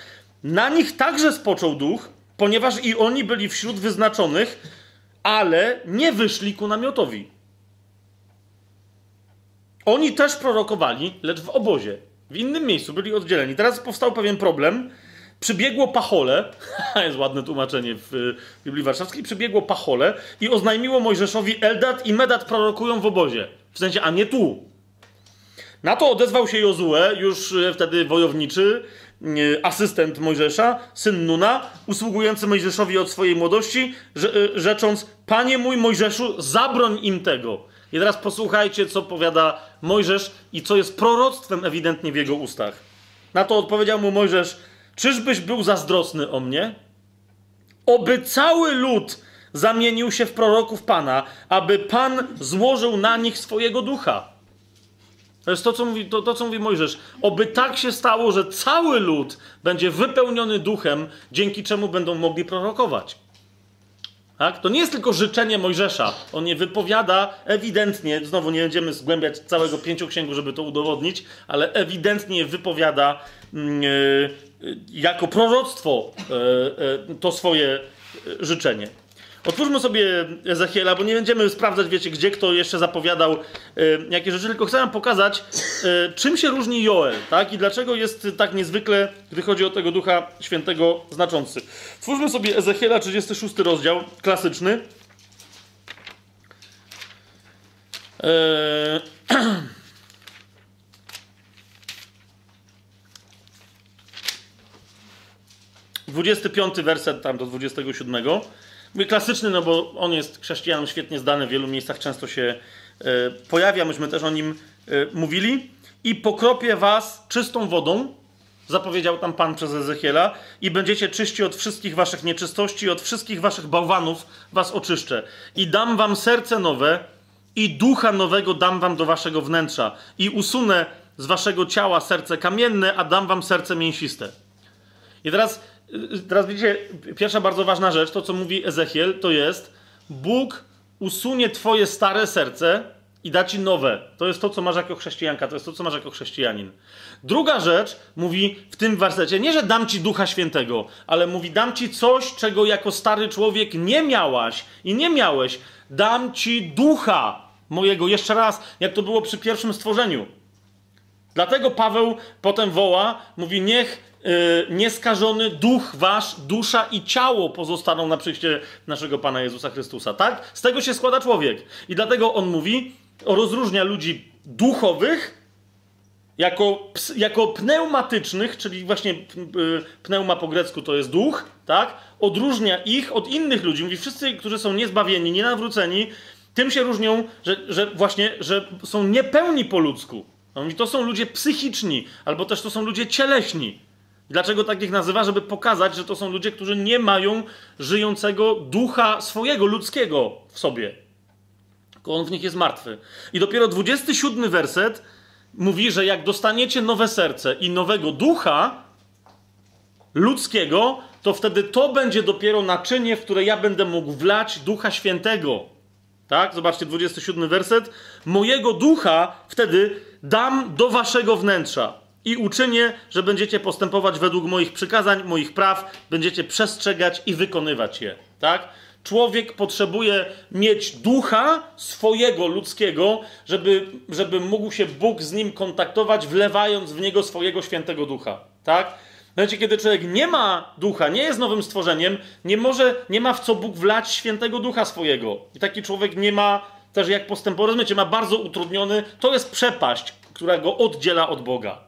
Na nich także spoczął duch, ponieważ i oni byli wśród wyznaczonych, ale nie wyszli ku namiotowi. Oni też prorokowali, lecz w obozie. W innym miejscu byli oddzieleni. Teraz powstał pewien problem. Przybiegło pachole, jest ładne tłumaczenie w Biblii Warszawskiej, przybiegło pachole i oznajmiło Mojżeszowi, Eldad i Medad prorokują w obozie. W sensie, a nie tu. Na to odezwał się Jozue, już wtedy wojowniczy, asystent Mojżesza, syn Nuna, usługujący Mojżeszowi od swojej młodości, rzecząc, Panie mój Mojżeszu, zabroń im tego. I teraz posłuchajcie, co powiada Mojżesz i co jest proroctwem ewidentnie w jego ustach. Na to odpowiedział mu Mojżesz, czyżbyś był zazdrosny o mnie? Oby cały lud zamienił się w proroków Pana, aby Pan złożył na nich swojego ducha. To jest to, co mówi Mojżesz. Oby tak się stało, że cały lud będzie wypełniony duchem, dzięki czemu będą mogli prorokować. Tak? To nie jest tylko życzenie Mojżesza. On je wypowiada ewidentnie, znowu nie będziemy zgłębiać całego pięcioksięgu, żeby to udowodnić, ale ewidentnie je wypowiada jako proroctwo to swoje życzenie. Otwórzmy sobie Ezechiela, bo nie będziemy sprawdzać, wiecie, gdzie kto jeszcze zapowiadał jakie rzeczy, tylko chcę wam pokazać, czym się różni Joel, tak? I dlaczego jest tak niezwykle, gdy chodzi o tego Ducha Świętego, znaczący. Otwórzmy sobie Ezechiela, 36 rozdział, klasyczny. Dwudziesty 25 werset tam do 27. Mówię klasyczny, no bo on jest chrześcijanom świetnie zdany, w wielu miejscach często się pojawia, myśmy też o nim mówili. I pokropię was czystą wodą, zapowiedział tam Pan przez Ezechiela, i będziecie czyści od wszystkich waszych nieczystości, od wszystkich waszych bałwanów was oczyszczę. I dam wam serce nowe i ducha nowego dam wam do waszego wnętrza. I usunę z waszego ciała serce kamienne, a dam wam serce mięsiste. I teraz widzicie, pierwsza bardzo ważna rzecz, to co mówi Ezechiel, to jest: Bóg usunie twoje stare serce i da ci nowe. To jest to, co masz jako chrześcijanka, to jest to, co masz jako chrześcijanin. Druga rzecz mówi w tym wersecie, nie, że dam ci Ducha Świętego, ale mówi, dam ci coś, czego jako stary człowiek nie miałaś i nie miałeś. Dam ci Ducha mojego, jeszcze raz, jak to było przy pierwszym stworzeniu. Dlatego Paweł potem woła, mówi, niech nieskażony duch wasz, dusza i ciało pozostaną na przyjście naszego Pana Jezusa Chrystusa, tak? Z tego się składa człowiek. I dlatego on mówi, rozróżnia ludzi duchowych jako pneumatycznych, czyli właśnie pneuma po grecku to jest duch, tak? Odróżnia ich od innych ludzi. Mówi, wszyscy, którzy są niezbawieni, nienawróceni, tym się różnią, że są niepełni po ludzku. On mówi, to są ludzie psychiczni, albo też to są ludzie cieleśni. Dlaczego takich nazywa? Żeby pokazać, że to są ludzie, którzy nie mają żyjącego ducha swojego, ludzkiego w sobie. Tylko on w nich jest martwy. I dopiero 27 werset mówi, że jak dostaniecie nowe serce i nowego ducha ludzkiego, to wtedy to będzie dopiero naczynie, w które ja będę mógł wlać Ducha Świętego. Tak? Zobaczcie, 27 werset. Mojego ducha wtedy dam do waszego wnętrza. I uczynię, że będziecie postępować według moich przykazań, moich praw, będziecie przestrzegać i wykonywać je, tak? Człowiek potrzebuje mieć ducha swojego, ludzkiego, żeby mógł się Bóg z nim kontaktować, wlewając w niego swojego świętego ducha, tak? W momencie, kiedy człowiek nie ma ducha, nie jest nowym stworzeniem, nie ma w co Bóg wlać świętego ducha swojego. I taki człowiek nie ma też jak postępować, rozumiecie, ma bardzo utrudniony, to jest przepaść, która go oddziela od Boga.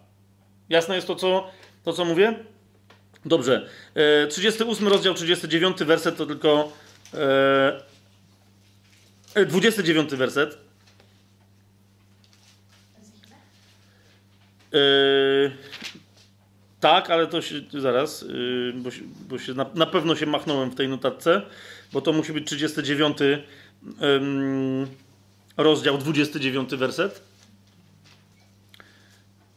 Jasne jest to, co mówię? Dobrze. 38 rozdział, 39 werset to tylko... 29 werset. Tak, ale to się... Zaraz, bo się na pewno się machnąłem w tej notatce, bo to musi być 39 rozdział, 29 werset.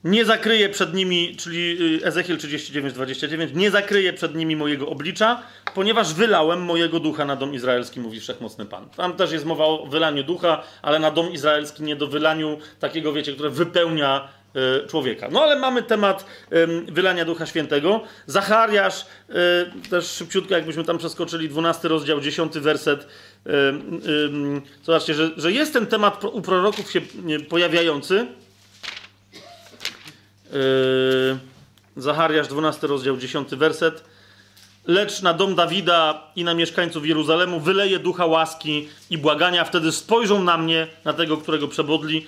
Nie zakryję przed nimi, czyli Ezechiel 39:29, nie zakryję przed nimi mojego oblicza, ponieważ wylałem mojego ducha na dom izraelski, mówi Wszechmocny Pan. Tam też jest mowa o wylaniu ducha, ale na dom izraelski, nie do wylaniu takiego, wiecie, które wypełnia człowieka. No ale mamy temat wylania Ducha Świętego. Zachariasz, też szybciutko, jakbyśmy tam przeskoczyli, 12 rozdział, 10 werset. Zobaczcie, że jest ten temat u proroków się pojawiający. Zachariasz 12 rozdział 10 werset. Lecz na dom Dawida i na mieszkańców Jeruzalemu wyleję ducha łaski i błagania, wtedy spojrzą na mnie, na tego, którego przebodli,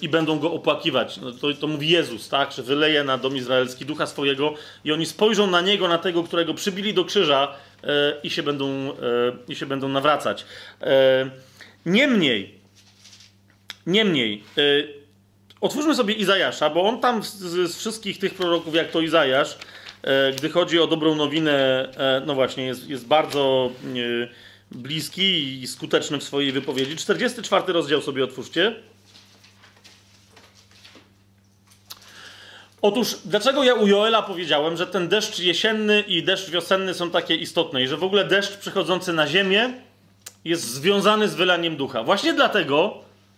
i będą go opłakiwać. No to mówi Jezus, tak, że wyleje na dom izraelski ducha swojego i oni spojrzą na niego, na tego, którego przybili do krzyża, i się będą nawracać. Niemniej otwórzmy sobie Izajasza, bo on tam z wszystkich tych proroków, jak to Izajasz, gdy chodzi o dobrą nowinę, no właśnie, jest bardzo bliski i skuteczny w swojej wypowiedzi. 44 rozdział sobie otwórzcie. Otóż, dlaczego ja u Joela powiedziałem, że ten deszcz jesienny i deszcz wiosenny są takie istotne i że w ogóle deszcz przychodzący na ziemię jest związany z wylaniem ducha?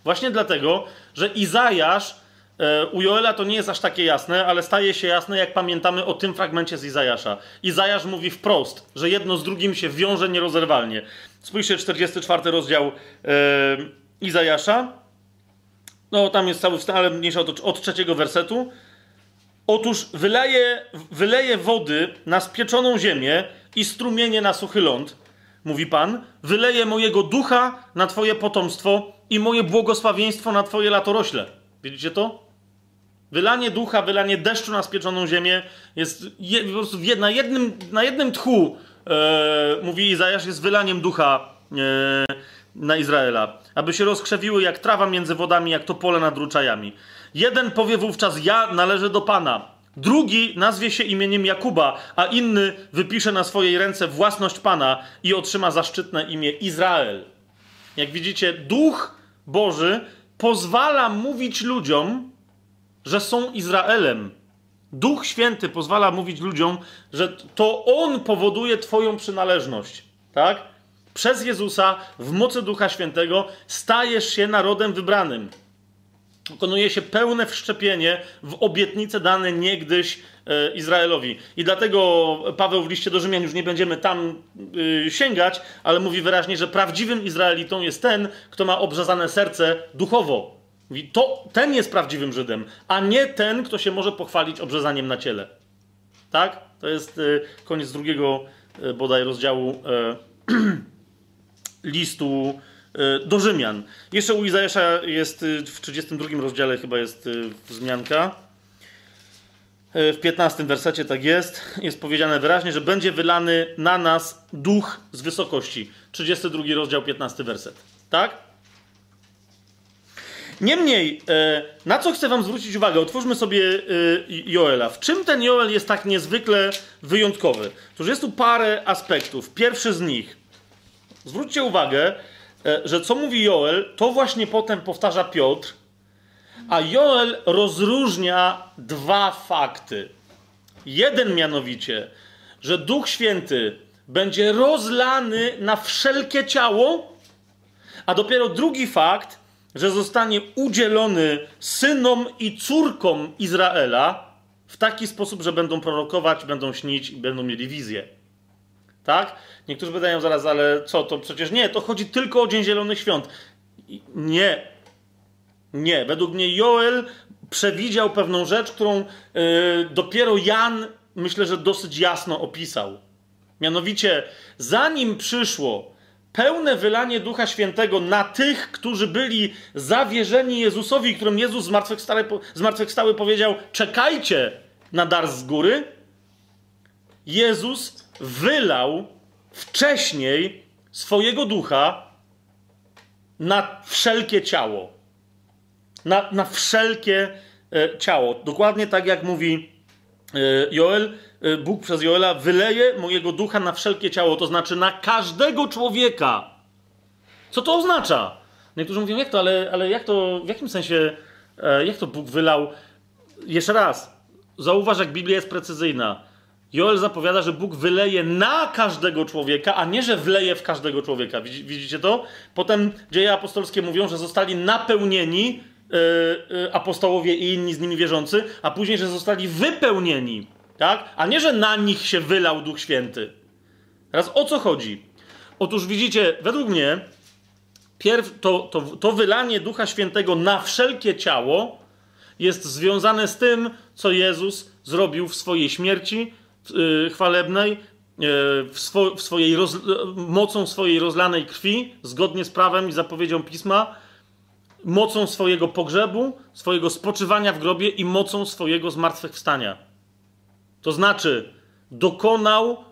Właśnie dlatego, że Izajasz U Joela to nie jest aż takie jasne, ale staje się jasne, jak pamiętamy o tym fragmencie z Izajasza. Izajasz mówi wprost, że jedno z drugim się wiąże nierozerwalnie. Spójrzcie 44 rozdział Izajasza. No tam jest cały wstęp, ale mniejsza o to, od 3 wersetu. Otóż wyleje wody na spieczoną ziemię i strumienie na suchy ląd, mówi Pan. Wyleje mojego ducha na twoje potomstwo i moje błogosławieństwo na twoje latorośle. Widzicie to? Wylanie ducha, wylanie deszczu na spieczoną ziemię jest po prostu na jednym tchu, mówi Izajasz, jest wylaniem ducha na Izraela, aby się rozkrzewiły jak trawa między wodami, jak topole nad ruczajami. Jeden powie wówczas: ja należę do Pana. Drugi nazwie się imieniem Jakuba, a inny wypisze na swojej ręce własność Pana i otrzyma zaszczytne imię Izrael. Jak widzicie, Duch Boży pozwala mówić ludziom, że są Izraelem. Duch Święty pozwala mówić ludziom, że to On powoduje twoją przynależność. Tak? Przez Jezusa, w mocy Ducha Świętego, stajesz się narodem wybranym. Dokonuje się pełne wszczepienie w obietnice dane niegdyś Izraelowi. I dlatego Paweł w liście do Rzymian, już nie będziemy tam sięgać, ale mówi wyraźnie, że prawdziwym Izraelitą jest ten, kto ma obrzezane serce duchowo. Mówi, to ten jest prawdziwym Żydem, a nie ten, kto się może pochwalić obrzezaniem na ciele. Tak? To jest koniec drugiego bodaj rozdziału listu do Rzymian. Jeszcze u Izajasza jest w 32 rozdziale chyba jest wzmianka. W 15 wersecie tak jest. Jest powiedziane wyraźnie, że będzie wylany na nas duch z wysokości. 32 rozdział, 15 werset. Tak? Niemniej, na co chcę wam zwrócić uwagę? Otwórzmy sobie Joela. W czym ten Joel jest tak niezwykle wyjątkowy? Otóż jest tu parę aspektów. Pierwszy z nich. Zwróćcie uwagę, że co mówi Joel, to właśnie potem powtarza Piotr, a Joel rozróżnia dwa fakty. Jeden mianowicie, że Duch Święty będzie rozlany na wszelkie ciało, a dopiero drugi fakt, że zostanie udzielony synom i córkom Izraela w taki sposób, że będą prorokować, będą śnić i będą mieli wizję. Tak? Niektórzy pytają zaraz, ale co, to przecież nie, to chodzi tylko o Dzień Zielonych Świąt. Nie. Według mnie Joel przewidział pewną rzecz, którą dopiero Jan, myślę, że dosyć jasno opisał. Mianowicie, zanim przyszło pełne wylanie Ducha Świętego na tych, którzy byli zawierzeni Jezusowi, którym Jezus zmartwychwstały powiedział: czekajcie na dar z góry, Jezus wylał wcześniej swojego ducha na wszelkie ciało. Na wszelkie ciało. Dokładnie tak jak mówi Joel, Bóg przez Joela: wyleje mojego ducha na wszelkie ciało, to znaczy na każdego człowieka. Co to oznacza? Niektórzy mówią, jak to, ale jak to, w jakim sensie, jak to Bóg wylał? Jeszcze raz, zauważ, jak Biblia jest precyzyjna. Joel zapowiada, że Bóg wyleje na każdego człowieka, a nie, że wleje w każdego człowieka. Widzicie to? Potem Dzieje Apostolskie mówią, że zostali napełnieni apostołowie i inni z nimi wierzący, a później, że zostali wypełnieni, tak? A nie, że na nich się wylał Duch Święty. Teraz o co chodzi? Otóż widzicie, według mnie to wylanie Ducha Świętego na wszelkie ciało jest związane z tym, co Jezus zrobił w swojej śmierci chwalebnej, mocą swojej rozlanej krwi, zgodnie z prawem i zapowiedzią Pisma, mocą swojego pogrzebu, swojego spoczywania w grobie i mocą swojego zmartwychwstania. To znaczy, dokonał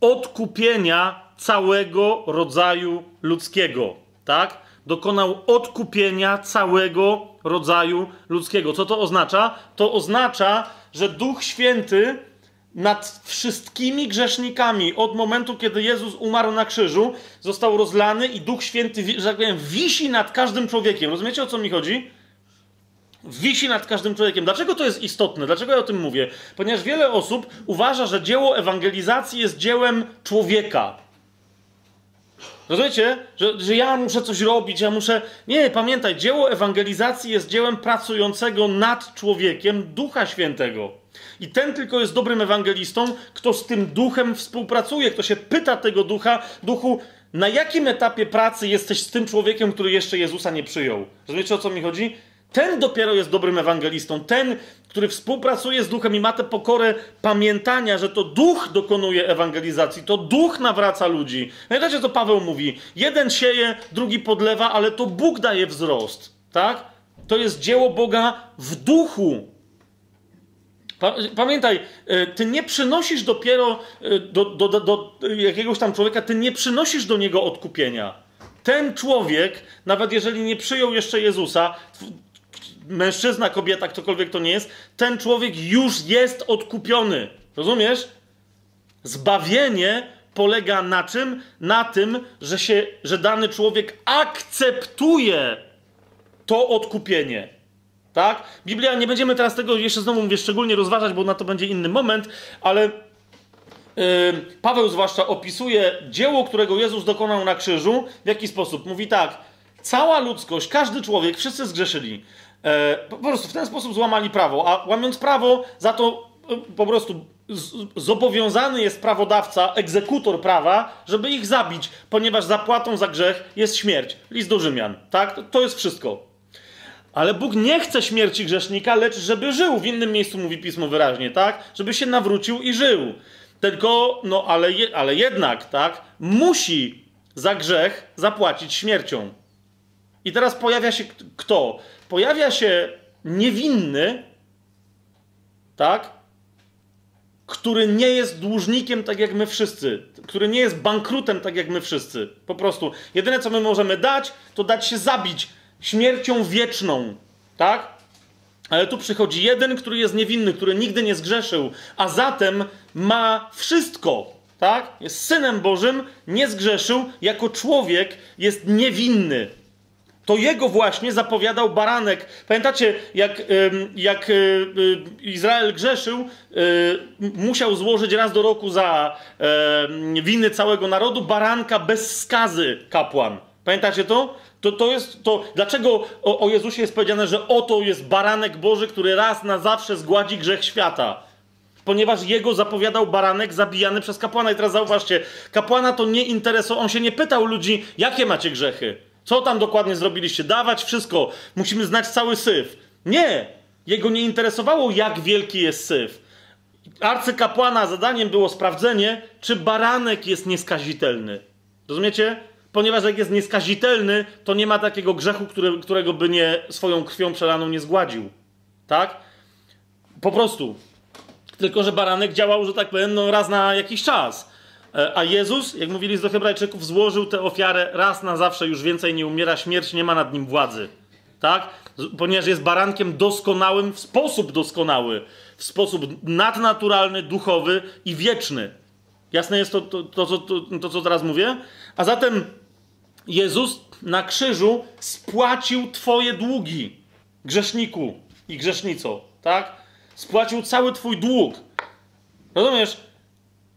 odkupienia całego rodzaju ludzkiego. Tak? Dokonał odkupienia całego rodzaju ludzkiego. Co to oznacza? To oznacza, że Duch Święty nad wszystkimi grzesznikami od momentu, kiedy Jezus umarł na krzyżu, został rozlany i Duch Święty, że tak powiem, wisi nad każdym człowiekiem. Rozumiecie, o co mi chodzi? Wisi nad każdym człowiekiem. Dlaczego to jest istotne? Dlaczego ja o tym mówię? Ponieważ wiele osób uważa, że dzieło ewangelizacji jest dziełem człowieka. Rozumiecie? Że ja muszę coś robić, ja muszę... Nie, pamiętaj, dzieło ewangelizacji jest dziełem pracującego nad człowiekiem Ducha Świętego. I ten tylko jest dobrym ewangelistą, kto z tym Duchem współpracuje, kto się pyta tego Ducha, Duchu, na jakim etapie pracy jesteś z tym człowiekiem, który jeszcze Jezusa nie przyjął. Rozumiecie, o co mi chodzi? Ten dopiero jest dobrym ewangelistą. Ten, który współpracuje z Duchem i ma tę pokorę pamiętania, że to Duch dokonuje ewangelizacji, to Duch nawraca ludzi. Pamiętacie, co Paweł mówi? Jeden sieje, drugi podlewa, ale to Bóg daje wzrost. Tak? To jest dzieło Boga w duchu. Pamiętaj, ty nie przynosisz dopiero do jakiegoś tam człowieka, ty nie przynosisz do niego odkupienia. Ten człowiek, nawet jeżeli nie przyjął jeszcze Jezusa, mężczyzna, kobieta, ktokolwiek to nie jest, ten człowiek już jest odkupiony. Rozumiesz? Zbawienie polega na czym? Na tym, że dany człowiek akceptuje to odkupienie. Tak? Biblia, nie będziemy teraz tego jeszcze znowu mówię, szczególnie rozważać, bo na to będzie inny moment, ale... Paweł zwłaszcza opisuje dzieło, którego Jezus dokonał na krzyżu. W jaki sposób? Mówi tak, cała ludzkość, każdy człowiek, wszyscy zgrzeszyli. Po prostu w ten sposób złamali prawo, a łamiąc prawo za to po prostu zobowiązany jest prawodawca, egzekutor prawa, żeby ich zabić, ponieważ zapłatą za grzech jest śmierć. List do Rzymian, tak? To jest wszystko. Ale Bóg nie chce śmierci grzesznika, lecz żeby żył. W innym miejscu mówi Pismo wyraźnie, tak? Żeby się nawrócił i żył. Tylko, no ale jednak, tak, musi za grzech zapłacić śmiercią. I teraz pojawia się kto? Pojawia się niewinny, tak, który nie jest dłużnikiem tak jak my wszyscy, który nie jest bankrutem tak jak my wszyscy. Po prostu. Jedyne, co my możemy dać, to dać się zabić śmiercią wieczną, tak? Ale tu przychodzi jeden, który jest niewinny, który nigdy nie zgrzeszył, a zatem ma wszystko, tak? Jest Synem Bożym, nie zgrzeszył, jako człowiek jest niewinny. To jego właśnie zapowiadał baranek. Pamiętacie, jak Izrael grzeszył, musiał złożyć raz do roku za winy całego narodu baranka bez skazy kapłan. Pamiętacie to? Dlaczego o Jezusie jest powiedziane, że oto jest baranek Boży, który raz na zawsze zgładzi grzech świata? Ponieważ jego zapowiadał baranek zabijany przez kapłana. I teraz zauważcie, kapłana to nie interesował, on się nie pytał ludzi, jakie macie grzechy? Co tam dokładnie zrobiliście? Dawać wszystko, musimy znać cały syf. Nie! Jego nie interesowało, jak wielki jest syf. Arcykapłana zadaniem było sprawdzenie, czy baranek jest nieskazitelny. Rozumiecie? Ponieważ jak jest nieskazitelny, to nie ma takiego grzechu, którego by nie swoją krwią przelaną nie zgładził. Tak? Po prostu. Tylko, że baranek działał, że tak powiem, raz na jakiś czas. A Jezus, jak mówili do Hebrajczyków, złożył tę ofiarę raz na zawsze, już więcej nie umiera, śmierć nie ma nad nim władzy. Tak? Ponieważ jest barankiem doskonałym, w sposób doskonały. W sposób nadnaturalny, duchowy i wieczny. Jasne jest to, co teraz mówię? A zatem Jezus na krzyżu spłacił twoje długi, grzeszniku i grzesznico, tak? Spłacił cały twój dług. Rozumiesz?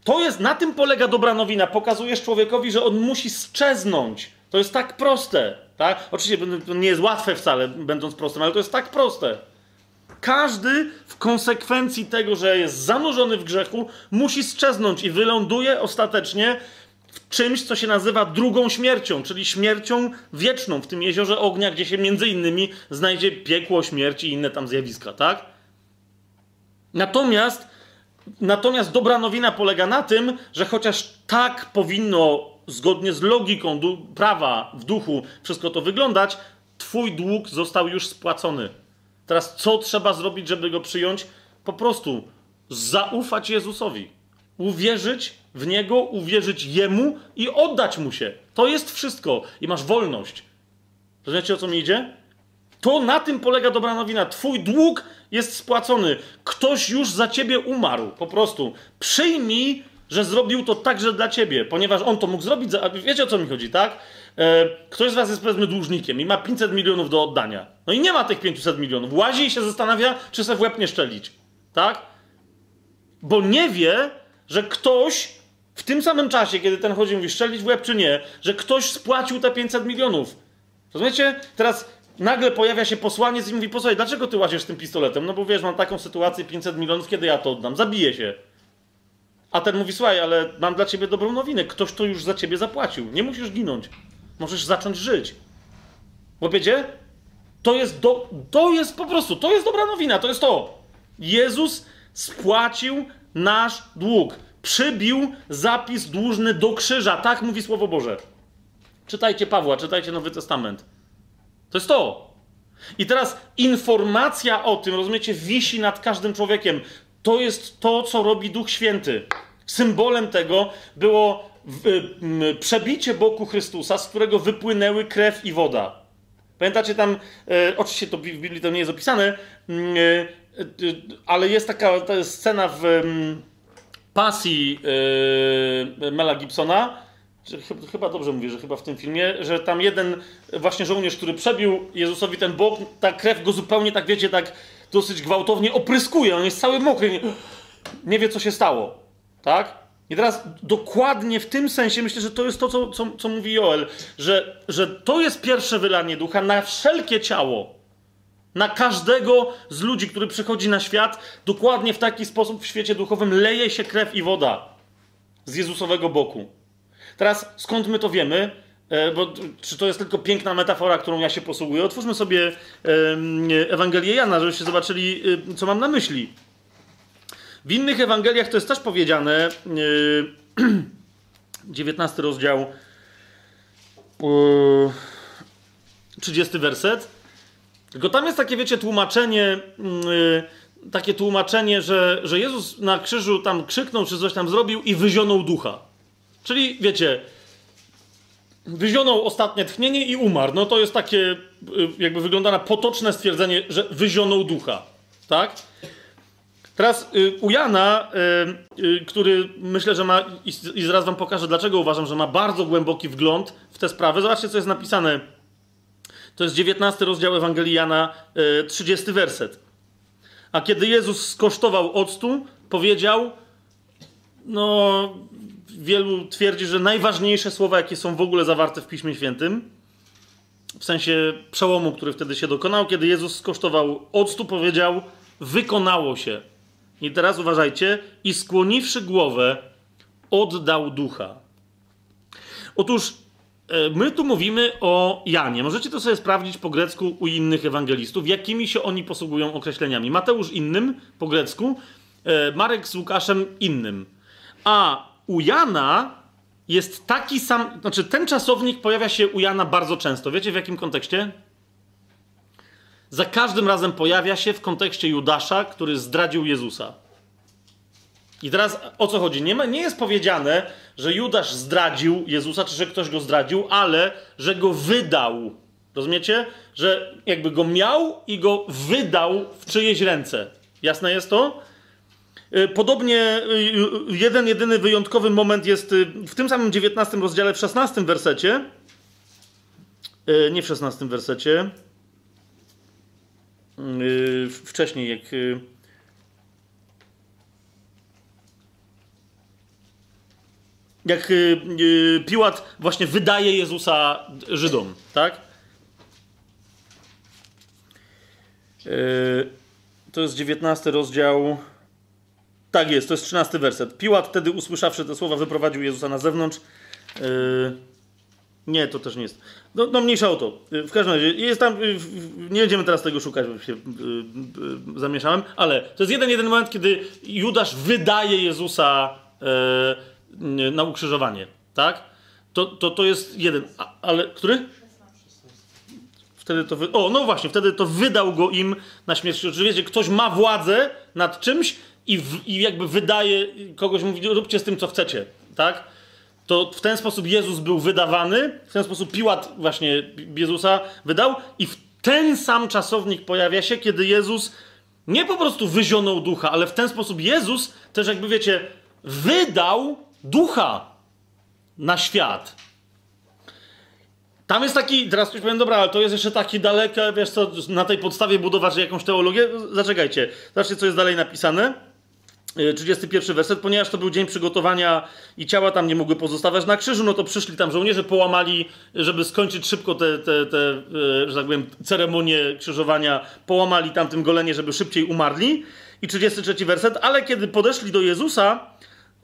To jest, na tym polega dobra nowina. Pokazujesz człowiekowi, że on musi strzeznąć. To jest tak proste, tak? Oczywiście to nie jest łatwe wcale, będąc prostym, ale to jest tak proste. Każdy w konsekwencji tego, że jest zanurzony w grzechu, musi strzeznąć i wyląduje ostatecznie w czymś, co się nazywa drugą śmiercią, czyli śmiercią wieczną w tym jeziorze ognia, gdzie się między innymi znajdzie piekło, śmierć i inne tam zjawiska, tak? Natomiast dobra nowina polega na tym, że chociaż tak powinno zgodnie z logiką prawa w duchu wszystko to wyglądać, twój dług został już spłacony. Teraz co trzeba zrobić, żeby go przyjąć? Po prostu zaufać Jezusowi. Uwierzyć w Niego, uwierzyć Jemu i oddać Mu się. To jest wszystko. I masz wolność. Rozumiecie, o co mi idzie? To na tym polega dobra nowina. Twój dług jest spłacony. Ktoś już za ciebie umarł. Po prostu. Przyjmij, że zrobił to także dla ciebie, ponieważ on to mógł zrobić. Wiecie, o co mi chodzi, tak? Ktoś z was jest, powiedzmy, dłużnikiem i ma 500 milionów do oddania. No i nie ma tych 500 milionów. Łazi i się zastanawia, czy se w łeb nie szczelić. Tak? Bo nie wie, że ktoś w tym samym czasie, kiedy ten chodzi, mówi, strzelić w łeb czy nie, że ktoś spłacił te 500 milionów. Rozumiecie? Teraz nagle pojawia się posłaniec i mówi, posłuchaj, dlaczego ty łaziesz z tym pistoletem? No bo wiesz, mam taką sytuację, 500 milionów, kiedy ja to oddam? Zabiję się. A ten mówi, słuchaj, ale mam dla ciebie dobrą nowinę. Ktoś to już za ciebie zapłacił. Nie musisz ginąć. Możesz zacząć żyć. Łapiecie? To jest po prostu, to jest dobra nowina, to jest to. Jezus spłacił nasz dług. Przybił zapis dłużny do krzyża. Tak mówi Słowo Boże. Czytajcie Pawła, czytajcie Nowy Testament. To jest to. I teraz informacja o tym, rozumiecie, wisi nad każdym człowiekiem. To jest to, co robi Duch Święty. Symbolem tego było przebicie boku Chrystusa, z którego wypłynęły krew i woda. Pamiętacie tam, oczywiście to w Biblii to nie jest opisane, ale jest taka scena w Pasji Mela Gibsona, chyba dobrze mówię, że chyba w tym filmie, że tam jeden właśnie żołnierz, który przebił Jezusowi ten bok, ta krew go zupełnie tak, wiecie, tak dosyć gwałtownie opryskuje, on jest cały mokry, nie wie co się stało, tak? I teraz dokładnie w tym sensie myślę, że to jest to, co mówi Joel, że to jest pierwsze wylanie ducha na wszelkie ciało, na każdego z ludzi, który przychodzi na świat, dokładnie w taki sposób w świecie duchowym leje się krew i woda z Jezusowego boku. Teraz skąd my to wiemy? Bo czy to jest tylko piękna metafora, którą ja się posługuję? Otwórzmy sobie Ewangelię Jana, żebyście zobaczyli, co mam na myśli. W innych Ewangeliach to jest też powiedziane, 19 rozdział, 30 werset. Tylko tam jest takie, wiecie, tłumaczenie, że Jezus na krzyżu tam krzyknął, czy coś tam zrobił i wyzionął ducha. Czyli, wiecie, wyzionął ostatnie tchnienie i umarł. No to jest takie, jakby wygląda na potoczne stwierdzenie, że wyzionął ducha, tak? Teraz u Jana, który myślę, że ma, i zaraz wam pokażę, dlaczego uważam, że ma bardzo głęboki wgląd w tę sprawę. Zobaczcie, co jest napisane. To jest 19 rozdział Ewangelii Jana, 30 werset. A kiedy Jezus skosztował octu, powiedział, no wielu twierdzi, że najważniejsze słowa, jakie są w ogóle zawarte w Piśmie Świętym, w sensie przełomu, który wtedy się dokonał, kiedy Jezus skosztował octu, powiedział, wykonało się. I teraz uważajcie, i skłoniwszy głowę, oddał ducha. Otóż my tu mówimy o Janie. Możecie to sobie sprawdzić po grecku u innych ewangelistów, jakimi się oni posługują określeniami. Mateusz innym po grecku, Marek z Łukaszem innym. A u Jana jest taki sam, znaczy ten czasownik pojawia się u Jana bardzo często. Wiecie w jakim kontekście? Za każdym razem pojawia się w kontekście Judasza, który zdradził Jezusa. I teraz o co chodzi? Nie jest powiedziane, że Judasz zdradził Jezusa, czy że ktoś go zdradził, ale że go wydał. Rozumiecie? Że jakby go miał i go wydał w czyjeś ręce. Jasne jest to? Podobnie jeden, jedyny wyjątkowy moment jest w tym samym 19 rozdziale, w 16 wersecie. Nie w 16 wersecie. Wcześniej, jak Piłat właśnie wydaje Jezusa Żydom, tak? To jest 19 rozdział. Tak jest, to jest 13 werset. Piłat wtedy, usłyszawszy te słowa, wyprowadził Jezusa na zewnątrz. Nie, to też nie jest. No mniejsza o to. W każdym razie, jest tam, nie będziemy teraz tego szukać, bo się zamieszałem, ale to jest jeden moment, kiedy Judasz wydaje Jezusa na ukrzyżowanie, tak? To jest jeden, ale który? Wtedy to wtedy to wydał go im na śmierć. Wiecie, ktoś ma władzę nad czymś i jakby wydaje kogoś, mówi, róbcie z tym, co chcecie, tak? To w ten sposób Jezus był wydawany, w ten sposób Piłat właśnie Jezusa wydał i w ten sam czasownik pojawia się, kiedy Jezus nie po prostu wyzionął ducha, ale w ten sposób Jezus też jakby, wiecie, wydał ducha na świat. Tam jest taki, teraz ktoś powiem, dobra, ale to jest jeszcze taki daleko, wiesz co, na tej podstawie budować jakąś teologię? Zaczekajcie, zobaczcie, co jest dalej napisane. 31 werset, ponieważ to był dzień przygotowania i ciała tam nie mogły pozostawać na krzyżu, no to przyszli tam żołnierze, połamali, żeby skończyć szybko te że tak powiem, ceremonię krzyżowania, połamali tam tym golenie, żeby szybciej umarli. I 33 werset, ale kiedy podeszli do Jezusa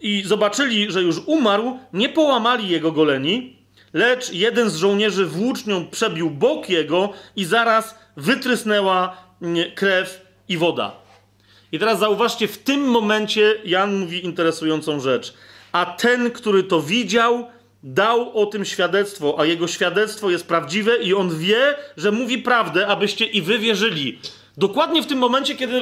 i zobaczyli, że już umarł, nie połamali jego goleni, lecz jeden z żołnierzy włócznią przebił bok jego i zaraz wytrysnęła krew i woda. I teraz zauważcie, w tym momencie Jan mówi interesującą rzecz. A ten, który to widział, dał o tym świadectwo, a jego świadectwo jest prawdziwe i on wie, że mówi prawdę, abyście i wy wierzyli. Dokładnie w tym momencie, kiedy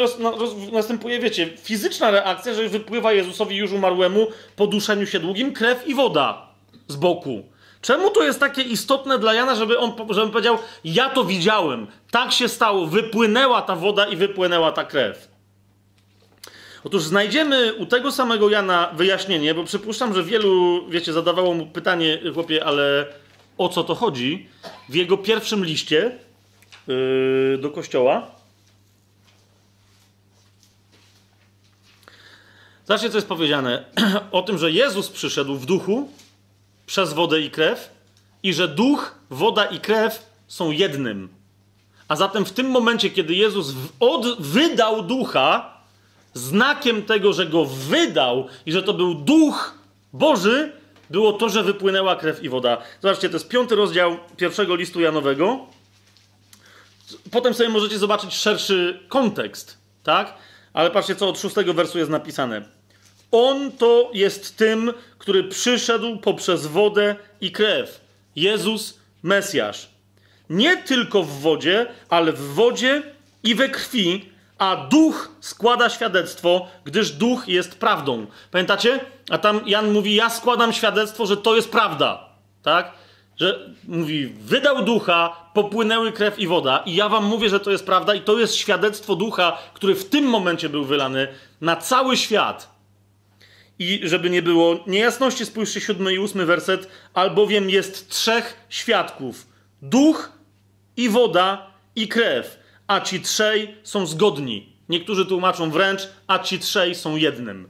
następuje, wiecie, fizyczna reakcja, że wypływa Jezusowi już umarłemu po duszeniu się długim krew i woda z boku. Czemu to jest takie istotne dla Jana, żeby powiedział, ja to widziałem, tak się stało, wypłynęła ta woda i wypłynęła ta krew. Otóż znajdziemy u tego samego Jana wyjaśnienie, bo przypuszczam, że wielu, wiecie, zadawało mu pytanie, chłopie, ale o co to chodzi? W jego pierwszym liście do kościoła. Zobaczcie, co jest powiedziane o tym, że Jezus przyszedł w duchu przez wodę i krew i że duch, woda i krew są jednym. A zatem w tym momencie, kiedy Jezus wydał ducha, znakiem tego, że go wydał i że to był duch Boży, było to, że wypłynęła krew i woda. Zobaczcie, to jest 5 rozdział pierwszego listu Janowego. Potem sobie możecie zobaczyć szerszy kontekst, tak? Ale patrzcie, co od 6 wersu jest napisane. On to jest tym, który przyszedł poprzez wodę i krew. Jezus, Mesjasz. Nie tylko w wodzie, ale w wodzie i we krwi, a duch składa świadectwo, gdyż duch jest prawdą. Pamiętacie? A tam Jan mówi, ja składam świadectwo, że to jest prawda. Tak? Że mówi, wydał ducha, popłynęły krew i woda. I ja wam mówię, że to jest prawda i to jest świadectwo ducha, który w tym momencie był wylany na cały świat. I żeby nie było niejasności, spójrzcie 7 i 8 werset. Albowiem jest 3 świadków. Duch i woda i krew. A ci trzej są zgodni. Niektórzy tłumaczą wręcz, a ci trzej są jednym.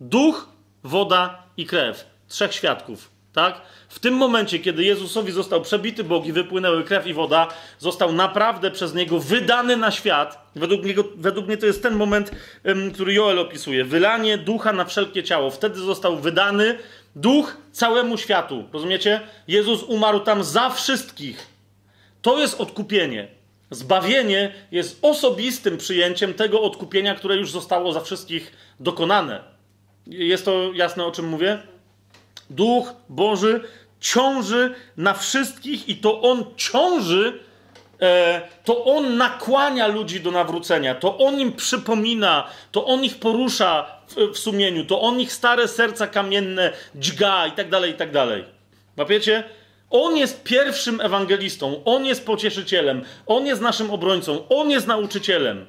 Duch, woda i krew. 3 świadków, tak? W tym momencie, kiedy Jezusowi został przebity bok i wypłynęły krew i woda, został naprawdę przez niego wydany na świat. Według mnie to jest ten moment, który Joel opisuje. Wylanie ducha na wszelkie ciało. Wtedy został wydany duch całemu światu. Rozumiecie? Jezus umarł tam za wszystkich. To jest odkupienie. Zbawienie jest osobistym przyjęciem tego odkupienia, które już zostało za wszystkich dokonane. Jest to jasne, o czym mówię? Duch Boży ciąży na wszystkich i to On ciąży, to On nakłania ludzi do nawrócenia, to On im przypomina, to On ich porusza w sumieniu, to On ich stare serca kamienne dźga i tak dalej, i tak dalej. Łapiecie? On jest pierwszym ewangelistą, on jest pocieszycielem, on jest naszym obrońcą, on jest nauczycielem.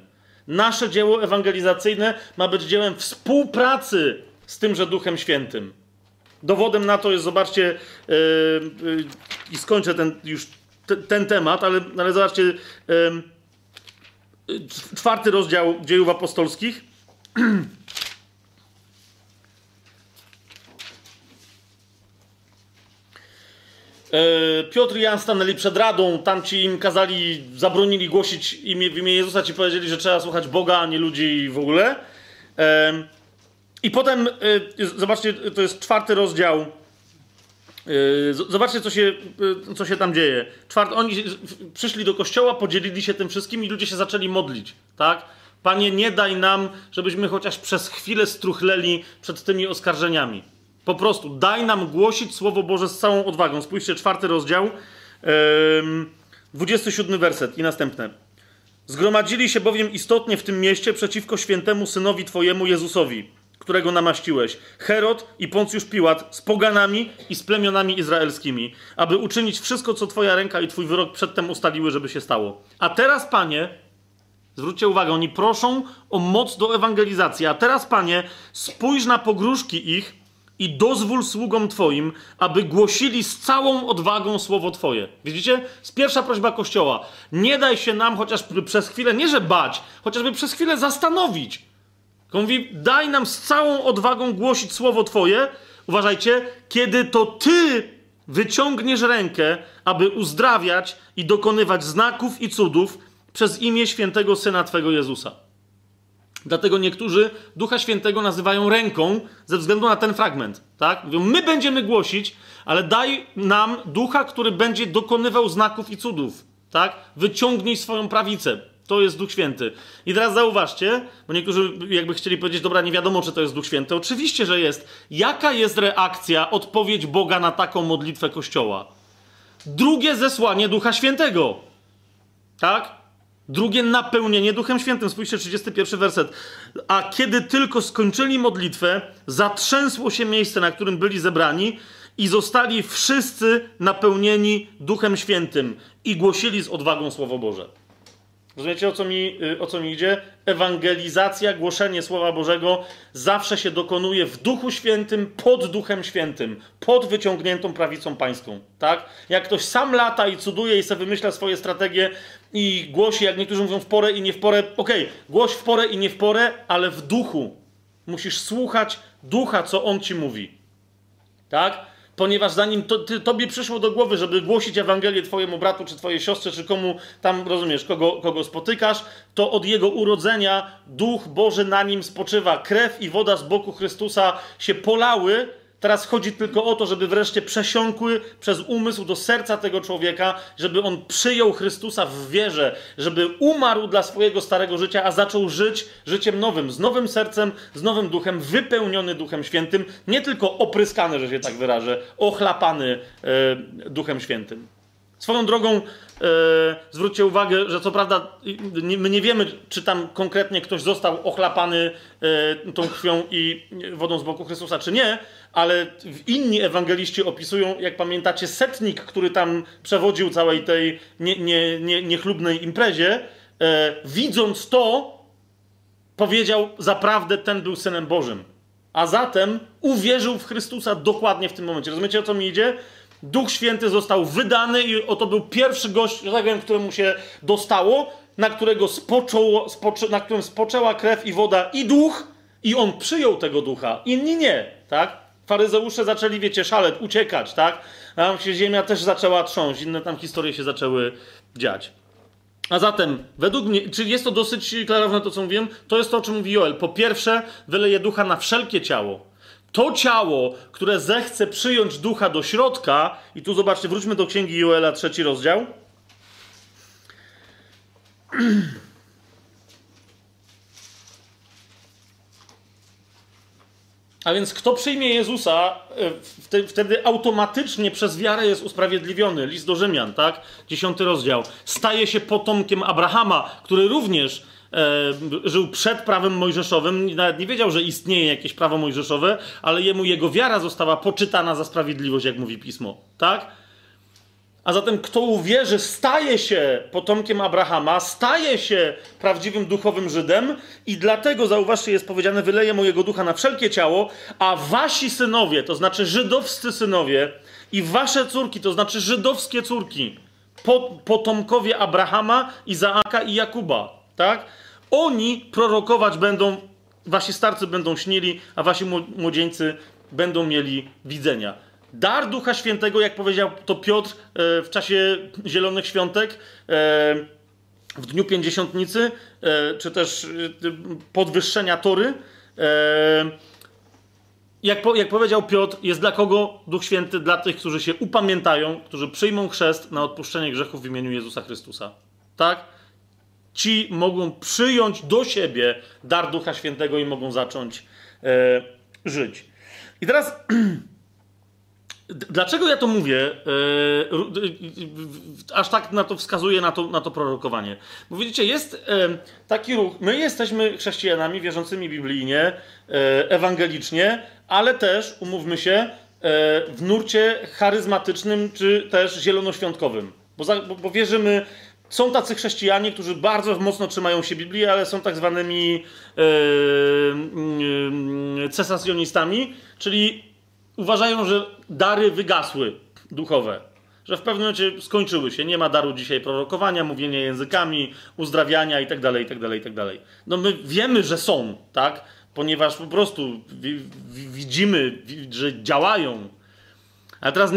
Nasze dzieło ewangelizacyjne ma być dziełem współpracy z tymże Duchem Świętym. Dowodem na to jest, zobaczcie, i skończę ten temat, ale zobaczcie, 4 rozdział Dziejów Apostolskich. Piotr i Jan stanęli przed radą, tamci im kazali, zabronili głosić w imię Jezusa, ci powiedzieli, że trzeba słuchać Boga, a nie ludzi w ogóle. I potem, zobaczcie, to jest 4 rozdział, zobaczcie, co się tam dzieje. Oni przyszli do kościoła, podzielili się tym wszystkim i ludzie się zaczęli modlić, tak? Panie, nie daj nam, żebyśmy chociaż przez chwilę struchleli przed tymi oskarżeniami. Po prostu daj nam głosić Słowo Boże z całą odwagą. Spójrzcie, 4 rozdział, 27 werset i następne. Zgromadzili się bowiem istotnie w tym mieście przeciwko świętemu Synowi Twojemu Jezusowi, którego namaściłeś, Herod i Poncjusz Piłat z poganami i z plemionami izraelskimi, aby uczynić wszystko, co Twoja ręka i Twój wyrok przedtem ustaliły, żeby się stało. A teraz, Panie... Zwróćcie uwagę, oni proszą o moc do ewangelizacji. A teraz, Panie, spójrz na pogróżki ich i dozwól sługom Twoim, aby głosili z całą odwagą słowo Twoje. Widzicie? Jest pierwsza prośba Kościoła. Nie daj się nam chociaż przez chwilę, nie że bać, chociażby przez chwilę zastanowić. On mówi, daj nam z całą odwagą głosić słowo Twoje. Uważajcie, kiedy to Ty wyciągniesz rękę, aby uzdrawiać i dokonywać znaków i cudów przez imię świętego Syna Twego Jezusa. Dlatego niektórzy Ducha Świętego nazywają ręką ze względu na ten fragment. Tak? Mówią, my będziemy głosić, ale daj nam Ducha, który będzie dokonywał znaków i cudów. Tak? Wyciągnij swoją prawicę. To jest Duch Święty. I teraz zauważcie, bo niektórzy jakby chcieli powiedzieć, dobra, nie wiadomo, czy to jest Duch Święty. Oczywiście, że jest. Jaka jest reakcja, odpowiedź Boga na taką modlitwę Kościoła? Drugie zesłanie Ducha Świętego. Tak? Drugie napełnienie Duchem Świętym. Spójrzcie, 31 werset. A kiedy tylko skończyli modlitwę, zatrzęsło się miejsce, na którym byli zebrani i zostali wszyscy napełnieni Duchem Świętym i głosili z odwagą Słowo Boże. Rozumiecie, o co mi idzie? Ewangelizacja, głoszenie Słowa Bożego zawsze się dokonuje w Duchu Świętym, pod Duchem Świętym, pod wyciągniętą prawicą pańską, tak? Jak ktoś sam lata i cuduje i sobie wymyśla swoje strategie i głosi, jak niektórzy mówią w porę i nie w porę, okej, głoś w porę i nie w porę, ale w duchu. Musisz słuchać ducha, co on ci mówi, tak? Ponieważ zanim tobie przyszło do głowy, żeby głosić Ewangelię twojemu bratu, czy twojej siostrze, czy komu tam, rozumiesz, kogo spotykasz, to od jego urodzenia Duch Boży na nim spoczywa. Krew i woda z boku Chrystusa się polały. Teraz chodzi tylko o to, żeby wreszcie przesiąkły przez umysł do serca tego człowieka, żeby on przyjął Chrystusa w wierze, żeby umarł dla swojego starego życia, a zaczął żyć życiem nowym, z nowym sercem, z nowym duchem, wypełniony Duchem Świętym, nie tylko opryskany, że się tak wyrażę, ochlapany Duchem Świętym. Swoją drogą zwróćcie uwagę, że co prawda my nie wiemy, czy tam konkretnie ktoś został ochlapany tą krwią i wodą z boku Chrystusa, czy nie, ale inni ewangeliści opisują, jak pamiętacie, setnik, który tam przewodził całej tej niechlubnej imprezie, widząc to, powiedział, zaprawdę ten był Synem Bożym. A zatem uwierzył w Chrystusa dokładnie w tym momencie. Rozumiecie, o co mi idzie? Duch Święty został wydany i oto był pierwszy gość, któremu się dostało, na którym spoczęła krew i woda i duch, i on przyjął tego ducha. Inni nie, tak? Faryzeusze zaczęli, wiecie, szaleć, uciekać, tak? Tam się ziemia też zaczęła trząść, inne tam historie się zaczęły dziać. A zatem, według mnie, czyli jest to dosyć klarowne to, co mówiłem, to jest to, o czym mówi Joel. Po pierwsze, wyleje ducha na wszelkie ciało. To ciało, które zechce przyjąć ducha do środka, i tu zobaczcie, wróćmy do Księgi Joela, 3 rozdział. A więc kto przyjmie Jezusa, wtedy automatycznie przez wiarę jest usprawiedliwiony. List do Rzymian, tak? 10 rozdział. Staje się potomkiem Abrahama, który również żył przed prawem mojżeszowym, nawet nie wiedział, że istnieje jakieś prawo mojżeszowe, ale jego wiara została poczytana za sprawiedliwość, jak mówi Pismo, tak? A zatem kto uwierzy, staje się potomkiem Abrahama, staje się prawdziwym duchowym Żydem i dlatego, zauważcie, jest powiedziane, wyleję mojego ducha na wszelkie ciało, a wasi synowie, to znaczy żydowscy synowie, i wasze córki, to znaczy żydowskie córki, potomkowie Abrahama, Izaaka i Jakuba, tak? Oni prorokować będą, wasi starcy będą śnili, a wasi młodzieńcy będą mieli widzenia. Dar Ducha Świętego, jak powiedział to Piotr w czasie Zielonych Świątek, w Dniu Pięćdziesiątnicy, czy też podwyższenia Tory, jak powiedział Piotr, jest dla kogo Duch Święty? Dla tych, którzy się upamiętają, którzy przyjmą chrzest na odpuszczenie grzechów w imieniu Jezusa Chrystusa. Tak? Ci mogą przyjąć do siebie dar Ducha Świętego i mogą zacząć żyć. I teraz, dlaczego ja to mówię, aż tak na to wskazuję, na to prorokowanie? Bo widzicie, jest taki ruch, my jesteśmy chrześcijanami wierzącymi biblijnie, ewangelicznie, ale też, umówmy się, w nurcie charyzmatycznym czy też zielonoświątkowym, bo wierzymy. Są tacy chrześcijanie, którzy bardzo mocno trzymają się Biblii, ale są tak zwanymi cesacjonistami, czyli uważają, że dary wygasły duchowe, że w pewnym momencie skończyły się. Nie ma daru dzisiaj prorokowania, mówienia językami, uzdrawiania itd., itd., itd. No my wiemy, że są, tak? Ponieważ po prostu widzimy, że działają. Ale teraz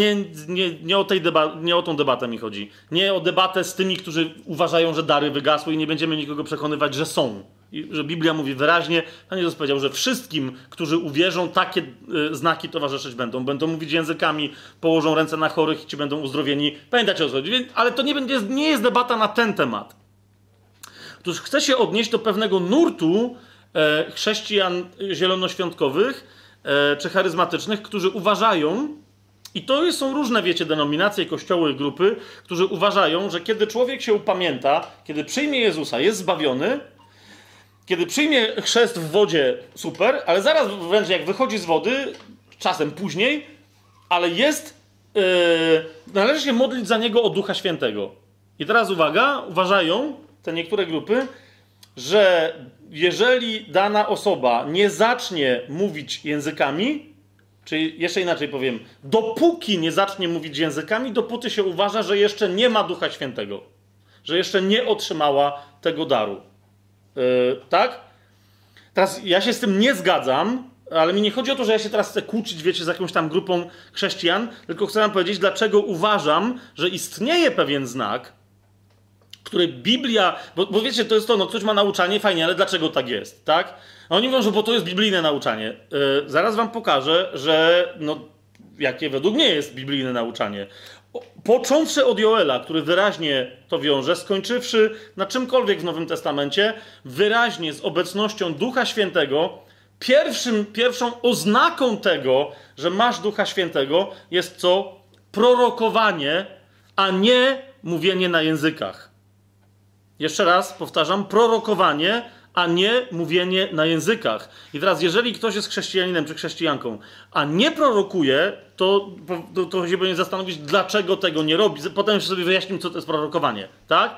nie o tą debatę mi chodzi. Nie o debatę z tymi, którzy uważają, że dary wygasły i nie będziemy nikogo przekonywać, że są. I że Biblia mówi wyraźnie, Pan Jezus powiedział, że wszystkim, którzy uwierzą, takie znaki towarzyszyć będą. Będą mówić językami, położą ręce na chorych i ci będą uzdrowieni. Pamiętacie o co chodzi? Ale to nie jest debata na ten temat. Otóż chcę się odnieść do pewnego nurtu chrześcijan zielonoświątkowych czy charyzmatycznych, którzy uważają, i to są różne, wiecie, denominacje, kościoły, grupy, którzy uważają, że kiedy człowiek się upamięta, kiedy przyjmie Jezusa, jest zbawiony, kiedy przyjmie chrzest w wodzie, super, ale zaraz wręcz jak wychodzi z wody, czasem później, ale należy się modlić za niego o Ducha Świętego. I teraz uwaga, uważają te niektóre grupy, że jeżeli dana osoba nie zacznie mówić językami, czy jeszcze inaczej powiem, dopóki nie zacznie mówić językami, dopóty się uważa, że jeszcze nie ma Ducha Świętego, że jeszcze nie otrzymała tego daru. Tak? Teraz ja się z tym nie zgadzam, ale mi nie chodzi o to, że ja się teraz chcę kłócić, wiecie, z jakąś tam grupą chrześcijan, tylko chcę wam powiedzieć, dlaczego uważam, że istnieje pewien znak, który Biblia... Bo wiecie, to jest to, no ktoś ma nauczanie, fajnie, ale dlaczego tak jest, tak? No oni mówią, że bo to jest biblijne nauczanie. Zaraz wam pokażę, że no, jakie według mnie jest biblijne nauczanie. Począwszy od Joela, który wyraźnie to wiąże, skończywszy na czymkolwiek w Nowym Testamencie, wyraźnie z obecnością Ducha Świętego, pierwszą oznaką tego, że masz Ducha Świętego, jest co? Prorokowanie, a nie mówienie na językach. Jeszcze raz powtarzam, prorokowanie, a nie mówienie na językach. I teraz, jeżeli ktoś jest chrześcijaninem czy chrześcijanką, a nie prorokuje, to się powinien zastanowić, dlaczego tego nie robi. Potem sobie wyjaśnimy, co to jest prorokowanie, tak?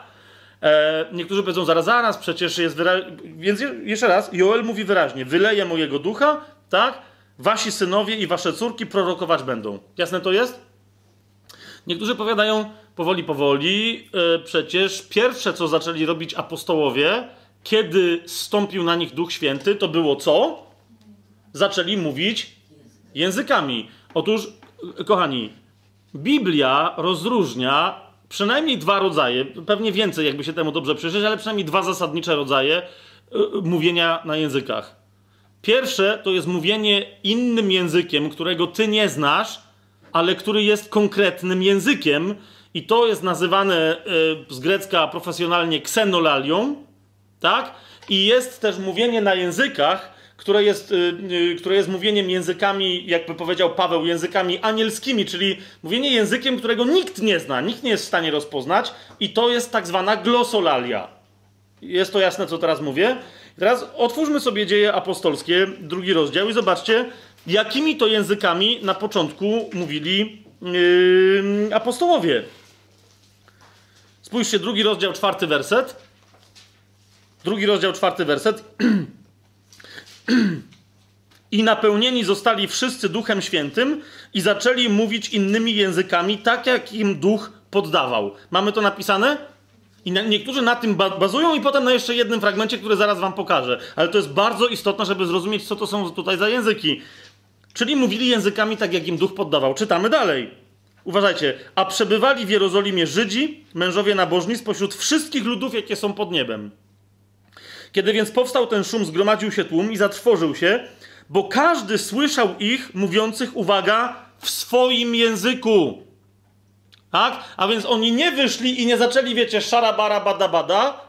Niektórzy powiedzą, zaraz, przecież jest wyraźnie... Więc jeszcze raz, Joel mówi wyraźnie, wyleję mojego ducha, tak? Wasi synowie i wasze córki prorokować będą. Jasne to jest? Niektórzy powiadają, powoli, przecież pierwsze, co zaczęli robić apostołowie, kiedy zstąpił na nich Duch Święty, to było co? Zaczęli mówić językami. Otóż, kochani, Biblia rozróżnia przynajmniej dwa rodzaje, pewnie więcej, jakby się temu dobrze przyjrzeć, ale przynajmniej dwa zasadnicze rodzaje mówienia na językach. Pierwsze to jest mówienie innym językiem, którego ty nie znasz, ale który jest konkretnym językiem i to jest nazywane z grecka profesjonalnie ksenolalią, tak? I jest też mówienie na językach, które jest mówieniem językami, jakby powiedział Paweł, językami anielskimi, czyli mówienie językiem, którego nikt nie zna, nikt nie jest w stanie rozpoznać i to jest tak zwana glosolalia. Jest to jasne, co teraz mówię? Teraz otwórzmy sobie Dzieje Apostolskie, 2 rozdział i zobaczcie, jakimi to językami na początku mówili apostołowie. Spójrzcie, 2 rozdział 4 werset. 2 rozdział 4 werset. I napełnieni zostali wszyscy Duchem Świętym i zaczęli mówić innymi językami, tak jak im Duch poddawał. Mamy to napisane? I niektórzy na tym bazują i potem na jeszcze jednym fragmencie, który zaraz wam pokażę. Ale to jest bardzo istotne, żeby zrozumieć, co to są tutaj za języki. Czyli mówili językami tak, jak im Duch poddawał. Czytamy dalej. Uważajcie, a przebywali w Jerozolimie Żydzi, mężowie nabożni, spośród wszystkich ludów, jakie są pod niebem. Kiedy więc powstał ten szum, zgromadził się tłum i zatrwożył się, bo każdy słyszał ich mówiących, uwaga, w swoim języku. Tak? A więc oni nie wyszli i nie zaczęli, wiecie, szarabara, badabada.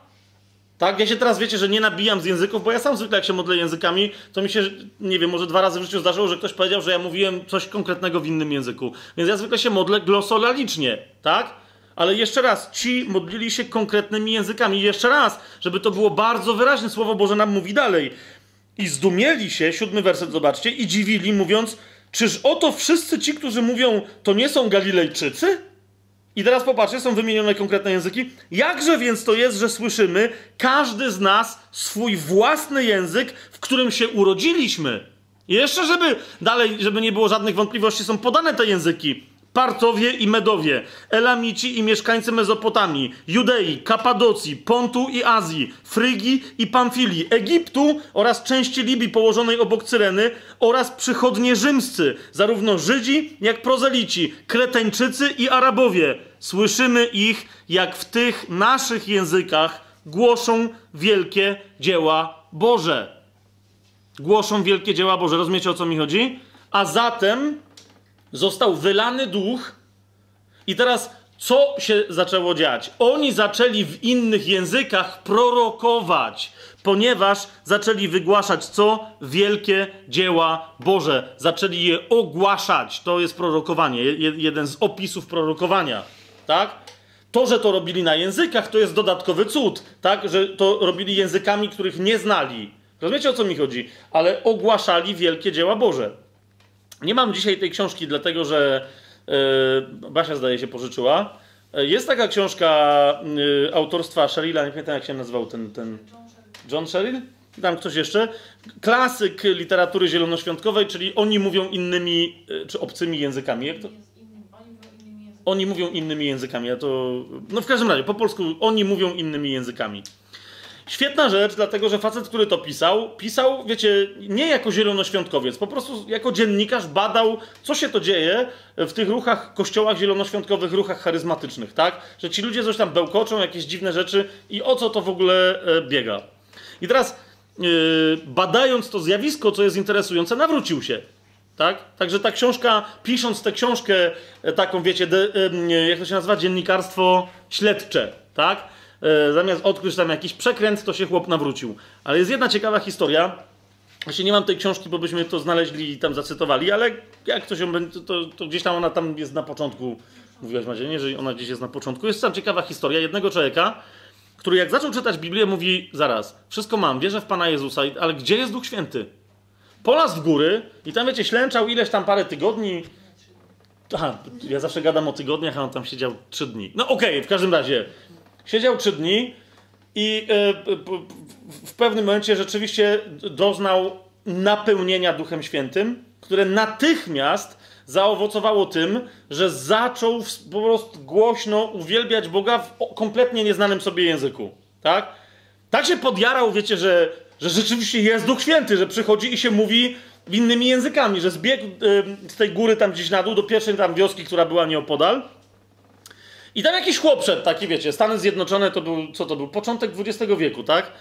Tak? Ja się teraz, wiecie, że nie nabijam z języków, bo ja sam zwykle jak się modlę językami, to mi się, nie wiem, może 2 razy w życiu zdarzyło, że ktoś powiedział, że ja mówiłem coś konkretnego w innym języku. Więc ja zwykle się modlę glosolalicznie, tak? Ale jeszcze raz, ci modlili się konkretnymi językami. I jeszcze raz, żeby to było bardzo wyraźne, Słowo Boże nam mówi dalej. I zdumieli się, 7 werset, zobaczcie, i dziwili, mówiąc, czyż oto wszyscy ci, którzy mówią, to nie są Galilejczycy? I teraz popatrzcie, są wymienione konkretne języki. Jakże więc to jest, że słyszymy każdy z nas swój własny język, w którym się urodziliśmy? I jeszcze, żeby dalej, żeby nie było żadnych wątpliwości, są podane te języki. Partowie i Medowie, Elamici i mieszkańcy Mezopotamii, Judei, Kapadocji, Pontu i Azji, Frygii i Pamfilii, Egiptu oraz części Libii położonej obok Cyreny oraz przychodnie rzymscy, zarówno Żydzi, jak prozelici, Kretańczycy i Arabowie. Słyszymy ich, jak w tych naszych językach głoszą wielkie dzieła Boże. Głoszą wielkie dzieła Boże. Rozumiecie, o co mi chodzi? A zatem został wylany duch i teraz co się zaczęło dziać? Oni zaczęli w innych językach prorokować, ponieważ zaczęli wygłaszać co? Wielkie dzieła Boże. Zaczęli je ogłaszać. To jest prorokowanie. Jeden z opisów prorokowania. Tak? To, że to robili na językach, to jest dodatkowy cud. Tak? Że to robili językami, których nie znali. Rozumiecie, o co mi chodzi? Ale ogłaszali wielkie dzieła Boże. Nie mam dzisiaj tej książki, dlatego że Basia, zdaje się, pożyczyła. Jest taka książka autorstwa Sherilla, nie pamiętam jak się nazywał ten... John Sherrill? Tam ktoś jeszcze. Klasyk literatury zielonoświątkowej, czyli oni mówią innymi, czy obcymi językami. Jak to? Oni mówią innymi językami. Ja to... No w każdym razie, po polsku oni mówią innymi językami. Świetna rzecz, dlatego że facet, który to pisał, wiecie, nie jako zielonoświątkowiec, po prostu jako dziennikarz badał, co się to dzieje w tych ruchach, kościołach zielonoświątkowych, ruchach charyzmatycznych, tak? Że ci ludzie coś tam bełkoczą, jakieś dziwne rzeczy i o co to w ogóle biega. I teraz, badając to zjawisko, co jest interesujące, nawrócił się, tak? Także ta książka, pisząc tę książkę, taką, wiecie, jak to się nazywa, dziennikarstwo śledcze, tak? Zamiast odkryć tam jakiś przekręt, to się chłop nawrócił. Ale jest jedna ciekawa historia. Właśnie nie mam tej książki, bo byśmy to znaleźli i tam zacytowali, ale jak ktoś ją będzie, to gdzieś tam ona tam jest na początku. Mówiłaś, Macie, nie? Że ona gdzieś jest na początku. Jest tam ciekawa historia jednego człowieka, który jak zaczął czytać Biblię, mówi: zaraz, wszystko mam, wierzę w Pana Jezusa, ale gdzie jest Duch Święty? Polazł w góry i tam, wiecie, ślęczał ileś tam parę tygodni. Aha, ja zawsze gadam o tygodniach, a on tam siedział 3 dni. No okej, w każdym razie. Siedział 3 dni i w pewnym momencie rzeczywiście doznał napełnienia Duchem Świętym, które natychmiast zaowocowało tym, że zaczął po prostu głośno uwielbiać Boga w kompletnie nieznanym sobie języku. Tak? Tak się podjarał, wiecie, że rzeczywiście jest Duch Święty, że przychodzi i się mówi innymi językami, że zbiegł z tej góry tam gdzieś na dół do pierwszej tam wioski, która była nieopodal. I tam jakiś chłop szedł, taki, wiecie, Stany Zjednoczone, to był początek XX wieku, tak?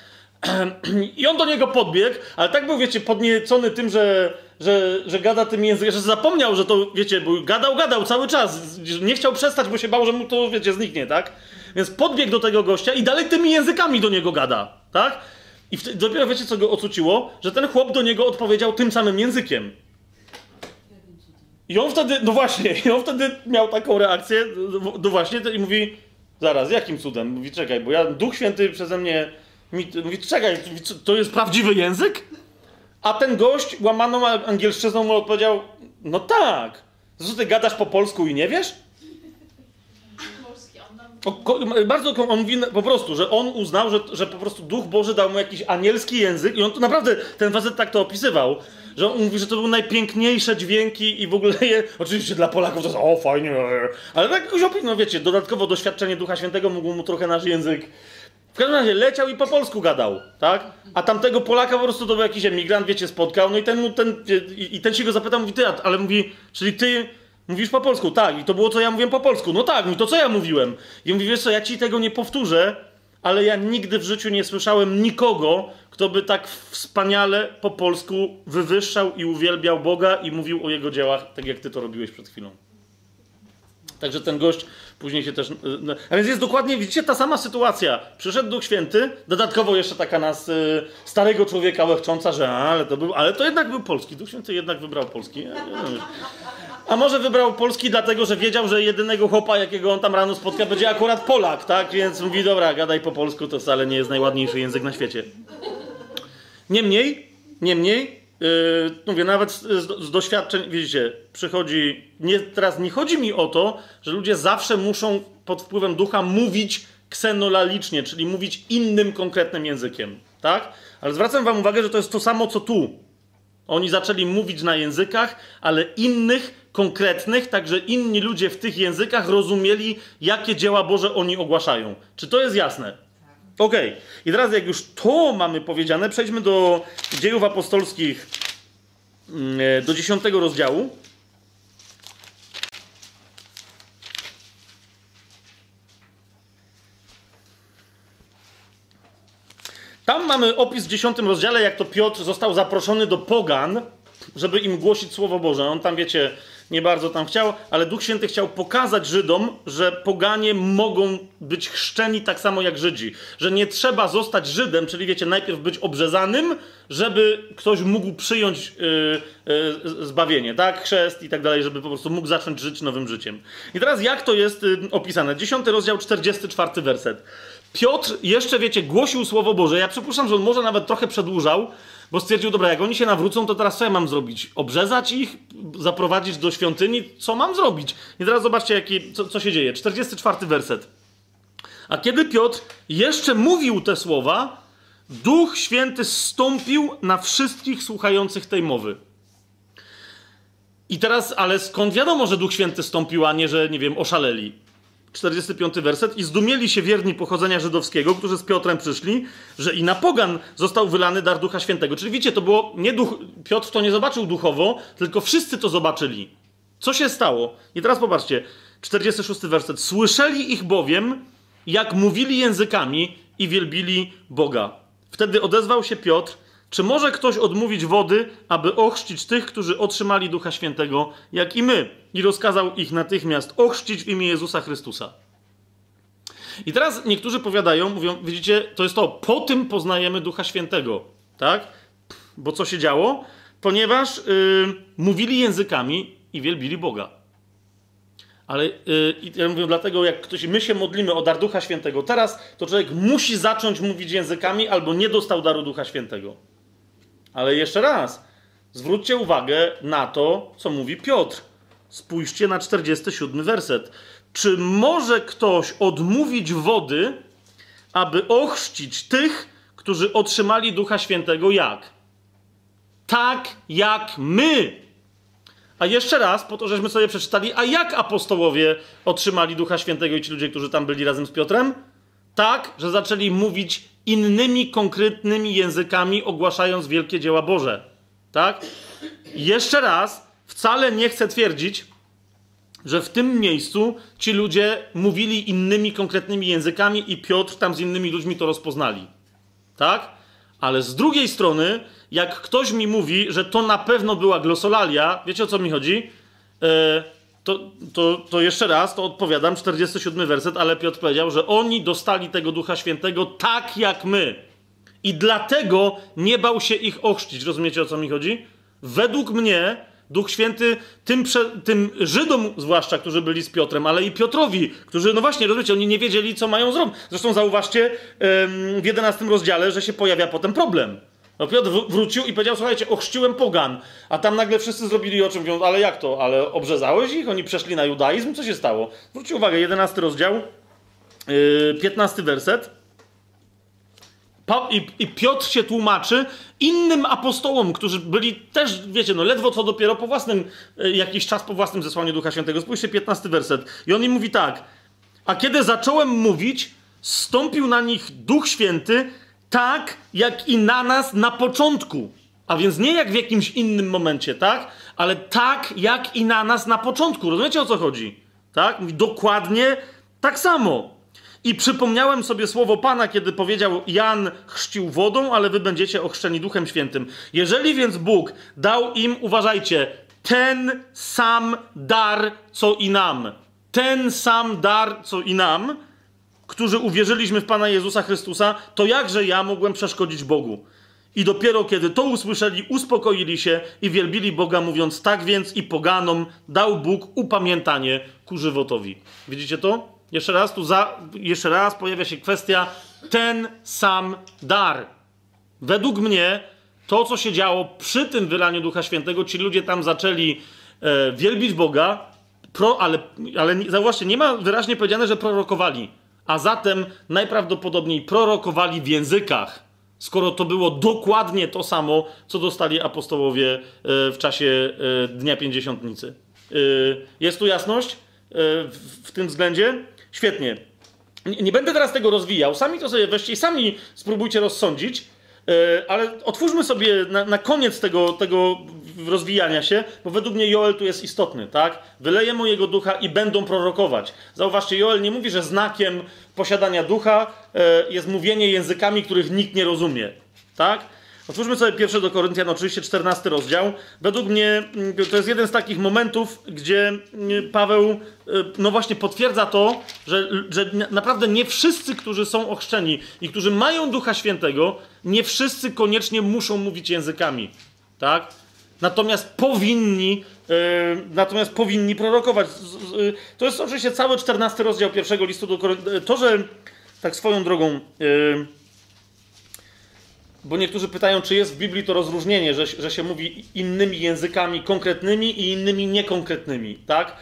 I on do niego podbiegł, ale tak był, wiecie, podniecony tym, że gada tym językiem, że zapomniał, że to, wiecie, był gadał cały czas, nie chciał przestać, bo się bał, że mu to, wiecie, zniknie, tak? Więc podbiegł do tego gościa i dalej tymi językami do niego gada, tak? I dopiero, wiecie, co go ocuciło? Że ten chłop do niego odpowiedział tym samym językiem. I on wtedy, no właśnie, miał taką reakcję, no właśnie, i mówi: zaraz, jakim cudem? Mówi: czekaj, bo ja, Duch Święty przeze mnie, mówi: czekaj, to jest prawdziwy język? A ten gość łamaną angielszczyzną mu odpowiedział: no tak, zresztą ty gadasz po polsku i nie wiesz? On mówi po prostu, że on uznał, że po prostu Duch Boży dał mu jakiś anielski język i on to naprawdę, ten facet tak to opisywał, że on mówi, że to były najpiękniejsze dźwięki i w ogóle je, oczywiście dla Polaków to jest fajnie, ale tak jakoś no wiecie, dodatkowo doświadczenie Ducha Świętego mogło mu trochę nasz język. W każdym razie leciał i po polsku gadał, tak? A tamtego Polaka po prostu to był jakiś emigrant, wiecie, spotkał, no i ten się go zapytał, mówi: ty, ale mówi, czyli ty mówisz po polsku? Tak. I to było, co ja mówiłem po polsku. No tak, to co ja mówiłem. I mówi: wiesz co, ja ci tego nie powtórzę, ale ja nigdy w życiu nie słyszałem nikogo, kto by tak wspaniale po polsku wywyższał i uwielbiał Boga i mówił o Jego dziełach, tak jak ty to robiłeś przed chwilą. Także ten gość później się też... A więc jest dokładnie, widzicie, ta sama sytuacja. Przyszedł Duch Święty, dodatkowo jeszcze taka nas starego człowieka łechcząca, że ale to jednak był polski. Duch Święty jednak wybrał polski. A może wybrał polski dlatego, że wiedział, że jedynego chłopa, jakiego on tam rano spotka, będzie akurat Polak, tak? Więc mówi: dobra, gadaj po polsku, to wcale nie jest najładniejszy język na świecie. Niemniej, mówię, nawet z doświadczeń, widzicie, teraz nie chodzi mi o to, że ludzie zawsze muszą pod wpływem ducha mówić ksenolalicznie, czyli mówić innym konkretnym językiem, tak? Ale zwracam wam uwagę, że to jest to samo, co tu. Oni zaczęli mówić na językach, ale innych, konkretnych, tak że inni ludzie w tych językach rozumieli, jakie dzieła Boże oni ogłaszają. Czy to jest jasne? Okej. I teraz jak już to mamy powiedziane, przejdźmy do Dziejów Apostolskich, do 10 rozdziału. Tam mamy opis w 10 rozdziale, jak to Piotr został zaproszony do pogan, żeby im głosić Słowo Boże. On tam, wiecie, nie bardzo tam chciał, ale Duch Święty chciał pokazać Żydom, że poganie mogą być chrzczeni tak samo jak Żydzi. Że nie trzeba zostać Żydem, czyli wiecie, najpierw być obrzezanym, żeby ktoś mógł przyjąć zbawienie, tak? Chrzest i tak dalej, żeby po prostu mógł zacząć żyć nowym życiem. I teraz jak to jest opisane? 10 rozdział, 44 werset. Piotr jeszcze, wiecie, głosił Słowo Boże. Ja przypuszczam, że on może nawet trochę przedłużał, bo stwierdził, dobra, jak oni się nawrócą, to teraz co ja mam zrobić? Obrzezać ich? Zaprowadzić do świątyni? Co mam zrobić? I teraz zobaczcie, co się dzieje. 44 werset. A kiedy Piotr jeszcze mówił te słowa, Duch Święty zstąpił na wszystkich słuchających tej mowy. I teraz, ale skąd wiadomo, że Duch Święty zstąpił, a nie, że, nie wiem, oszaleli? 45 werset. I zdumieli się wierni pochodzenia żydowskiego, którzy z Piotrem przyszli, że i na pogan został wylany dar Ducha Świętego. Czyli wiecie, to było nie duch... Piotr to nie zobaczył duchowo, tylko wszyscy to zobaczyli. Co się stało? I teraz popatrzcie. 46 werset. Słyszeli ich bowiem, jak mówili językami i wielbili Boga. Wtedy odezwał się Piotr: czy może ktoś odmówić wody, aby ochrzcić tych, którzy otrzymali Ducha Świętego, jak i my? I rozkazał ich natychmiast ochrzcić w imię Jezusa Chrystusa. I teraz niektórzy powiadają, mówią, widzicie, to jest to, po tym poznajemy Ducha Świętego, tak? Bo co się działo? Ponieważ mówili językami i wielbili Boga. Ale ja mówię, dlatego jak my się modlimy o dar Ducha Świętego teraz, to człowiek musi zacząć mówić językami albo nie dostał daru Ducha Świętego. Ale jeszcze raz, zwróćcie uwagę na to, co mówi Piotr. Spójrzcie na 47 werset. Czy może ktoś odmówić wody, aby ochrzcić tych, którzy otrzymali Ducha Świętego jak? Tak jak my. A jeszcze raz, po to, żeśmy sobie przeczytali, a jak apostołowie otrzymali Ducha Świętego i ci ludzie, którzy tam byli razem z Piotrem? Tak, że zaczęli mówić innymi konkretnymi językami, ogłaszając wielkie dzieła Boże. Tak? Jeszcze raz, wcale nie chcę twierdzić, że w tym miejscu ci ludzie mówili innymi konkretnymi językami i Piotr tam z innymi ludźmi to rozpoznali. Tak? Ale z drugiej strony, jak ktoś mi mówi, że to na pewno była glosolalia, wiecie, o co mi chodzi? To jeszcze raz, to odpowiadam, 47 werset, ale Piotr powiedział, że oni dostali tego Ducha Świętego tak jak my. I dlatego nie bał się ich ochrzcić. Rozumiecie, o co mi chodzi? Według mnie Duch Święty tym Żydom zwłaszcza, którzy byli z Piotrem, ale i Piotrowi, którzy, no właśnie, rozumiecie, oni nie wiedzieli, co mają zrobić. Zresztą zauważcie w 11 rozdziale, że się pojawia potem problem. No Piotr wrócił i powiedział, słuchajcie, ochrzciłem pogan. A tam nagle wszyscy zrobili oczy, mówią, ale jak to? Ale obrzezałeś ich? Oni przeszli na judaizm? Co się stało? Zwróćcie uwagę, 11 rozdział, 15 werset. I Piotr się tłumaczy innym apostołom, którzy byli też, wiecie, no ledwo co dopiero po własnym, jakiś czas po własnym zesłaniu Ducha Świętego. Spójrzcie, 15 werset. I on im mówi tak. A kiedy zacząłem mówić, zstąpił na nich Duch Święty, tak, jak i na nas na początku. A więc nie jak w jakimś innym momencie, tak? Ale tak, jak i na nas na początku. Rozumiecie, o co chodzi? Tak? Mówi dokładnie tak samo. I przypomniałem sobie słowo Pana, kiedy powiedział: Jan chrzcił wodą, ale wy będziecie ochrzczeni Duchem Świętym. Jeżeli więc Bóg dał im, uważajcie, ten sam dar, co i nam. Ten sam dar, co i nam, którzy uwierzyliśmy w Pana Jezusa Chrystusa, to jakże ja mogłem przeszkodzić Bogu? I dopiero kiedy to usłyszeli, uspokoili się i wielbili Boga, mówiąc: tak więc i poganom dał Bóg upamiętanie ku żywotowi. Widzicie to? Jeszcze raz, jeszcze raz pojawia się kwestia ten sam dar. Według mnie to, co się działo przy tym wylaniu Ducha Świętego, ci ludzie tam zaczęli wielbić Boga, ale zauważcie, nie ma wyraźnie powiedziane, że prorokowali. A zatem najprawdopodobniej prorokowali w językach, skoro to było dokładnie to samo, co dostali apostołowie w czasie Dnia Pięćdziesiątnicy. Jest tu jasność w tym względzie? Świetnie. Nie będę teraz tego rozwijał. Sami to sobie weźcie i sami spróbujcie rozsądzić, ale otwórzmy sobie na koniec tego rozwijania się, bo według mnie Joel tu jest istotny, tak? Wyleję mojego ducha i będą prorokować. Zauważcie, Joel nie mówi, że znakiem posiadania ducha jest mówienie językami, których nikt nie rozumie, tak? Otwórzmy sobie 1 do Koryntian, oczywiście 14 rozdział. Według mnie to jest jeden z takich momentów, gdzie Paweł no właśnie potwierdza to, że naprawdę nie wszyscy, którzy są ochrzczeni i którzy mają Ducha Świętego, nie wszyscy koniecznie muszą mówić językami, tak? Natomiast powinni prorokować. To jest oczywiście cały 14 rozdział pierwszego listu do Koryntian. To, że tak swoją drogą... Bo niektórzy pytają, czy jest w Biblii to rozróżnienie, że się mówi innymi językami konkretnymi i innymi niekonkretnymi, tak?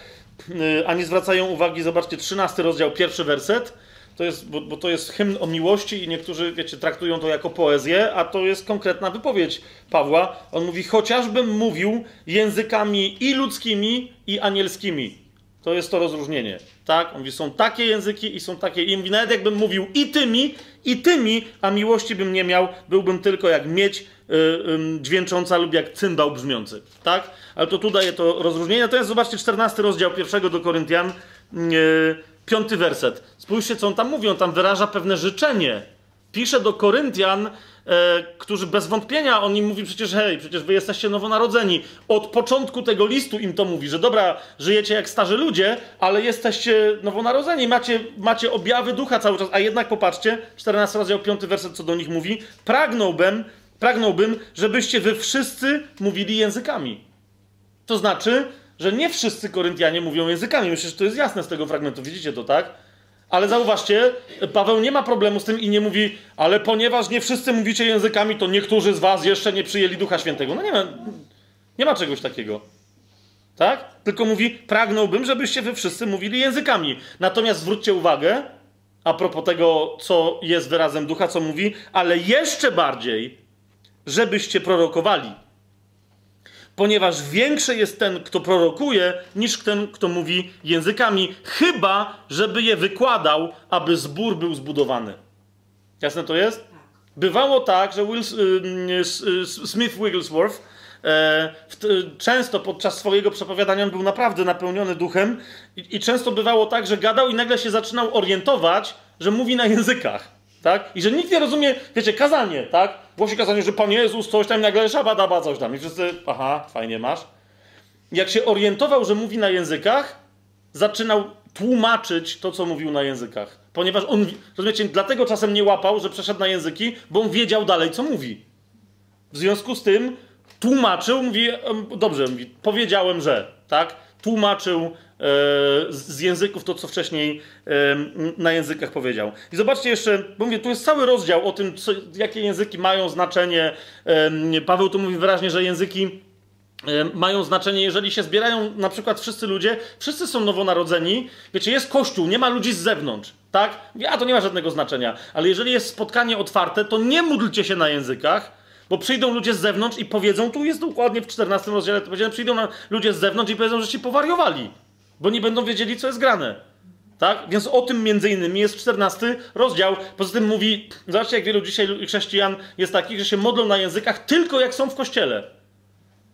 A nie zwracają uwagi, zobaczcie, 13 rozdział, pierwszy werset, to jest, bo to jest hymn o miłości i niektórzy, wiecie, traktują to jako poezję, a to jest konkretna wypowiedź Pawła. On mówi, chociażbym mówił językami i ludzkimi, i anielskimi. To jest to rozróżnienie, tak? On mówi, są takie języki i są takie. I mówi, nawet jakbym mówił i tymi, a miłości bym nie miał, byłbym tylko jak miedź dźwięcząca lub jak cymbał brzmiący, tak? Ale to tu daje to rozróżnienie. Natomiast zobaczcie, 14 rozdział 1 do Koryntian, 5 werset. Spójrzcie, co on tam mówi, on tam wyraża pewne życzenie. Pisze do Koryntian, którzy bez wątpienia, on im mówi przecież hej, przecież wy jesteście nowonarodzeni. Od początku tego listu im to mówi, że dobra, żyjecie jak starzy ludzie, ale jesteście nowonarodzeni, macie objawy ducha cały czas. A jednak popatrzcie, 14 rozdział 5 werset, co do nich mówi. Pragnąłbym, żebyście wy wszyscy mówili językami. To znaczy, że nie wszyscy Koryntianie mówią językami. Myślę, że to jest jasne z tego fragmentu, widzicie to, tak? Ale zauważcie, Paweł nie ma problemu z tym i nie mówi, ale ponieważ nie wszyscy mówicie językami, to niektórzy z was jeszcze nie przyjęli Ducha Świętego. No nie ma czegoś takiego. Tak? Tylko mówi, pragnąłbym, żebyście wy wszyscy mówili językami. Natomiast zwróćcie uwagę, a propos tego, co jest wyrazem Ducha, co mówi, ale jeszcze bardziej, żebyście prorokowali. Ponieważ większy jest ten, kto prorokuje, niż ten, kto mówi językami, chyba żeby je wykładał, aby zbór był zbudowany. Jasne to jest? Bywało tak, że Smith Wigglesworth często podczas swojego przepowiadania on był naprawdę napełniony duchem i często bywało tak, że gadał i nagle się zaczynał orientować, że mówi na językach. Tak? I że nikt nie rozumie, wiecie, kazanie, tak? Głosi kazanie, że Pan Jezus coś tam, nagle szabadaba coś tam. I wszyscy, aha, fajnie masz. Jak się orientował, że mówi na językach, zaczynał tłumaczyć to, co mówił na językach. Ponieważ on, rozumiecie, dlatego czasem nie łapał, że przeszedł na języki, bo on wiedział dalej, co mówi. W związku z tym tłumaczył, mówi, dobrze, mówi, powiedziałem, że, tak? Tłumaczył z języków to, co wcześniej na językach powiedział. I zobaczcie jeszcze, bo mówię, tu jest cały rozdział o tym, jakie języki mają znaczenie. Paweł tu mówi wyraźnie, że języki mają znaczenie, jeżeli się zbierają na przykład wszyscy ludzie, wszyscy są nowonarodzeni, wiecie, jest kościół, nie ma ludzi z zewnątrz, tak? A to nie ma żadnego znaczenia. Ale jeżeli jest spotkanie otwarte, to nie módlcie się na językach, bo przyjdą ludzie z zewnątrz i powiedzą, tu jest dokładnie w 14 rozdziale, to powiedziałem, przyjdą ludzie z zewnątrz i powiedzą, że się powariowali, bo nie będą wiedzieli, co jest grane. Tak? Więc o tym między innymi jest 14 rozdział. Poza tym mówi, zobaczcie, jak wielu dzisiaj chrześcijan jest takich, że się modlą na językach tylko jak są w kościele.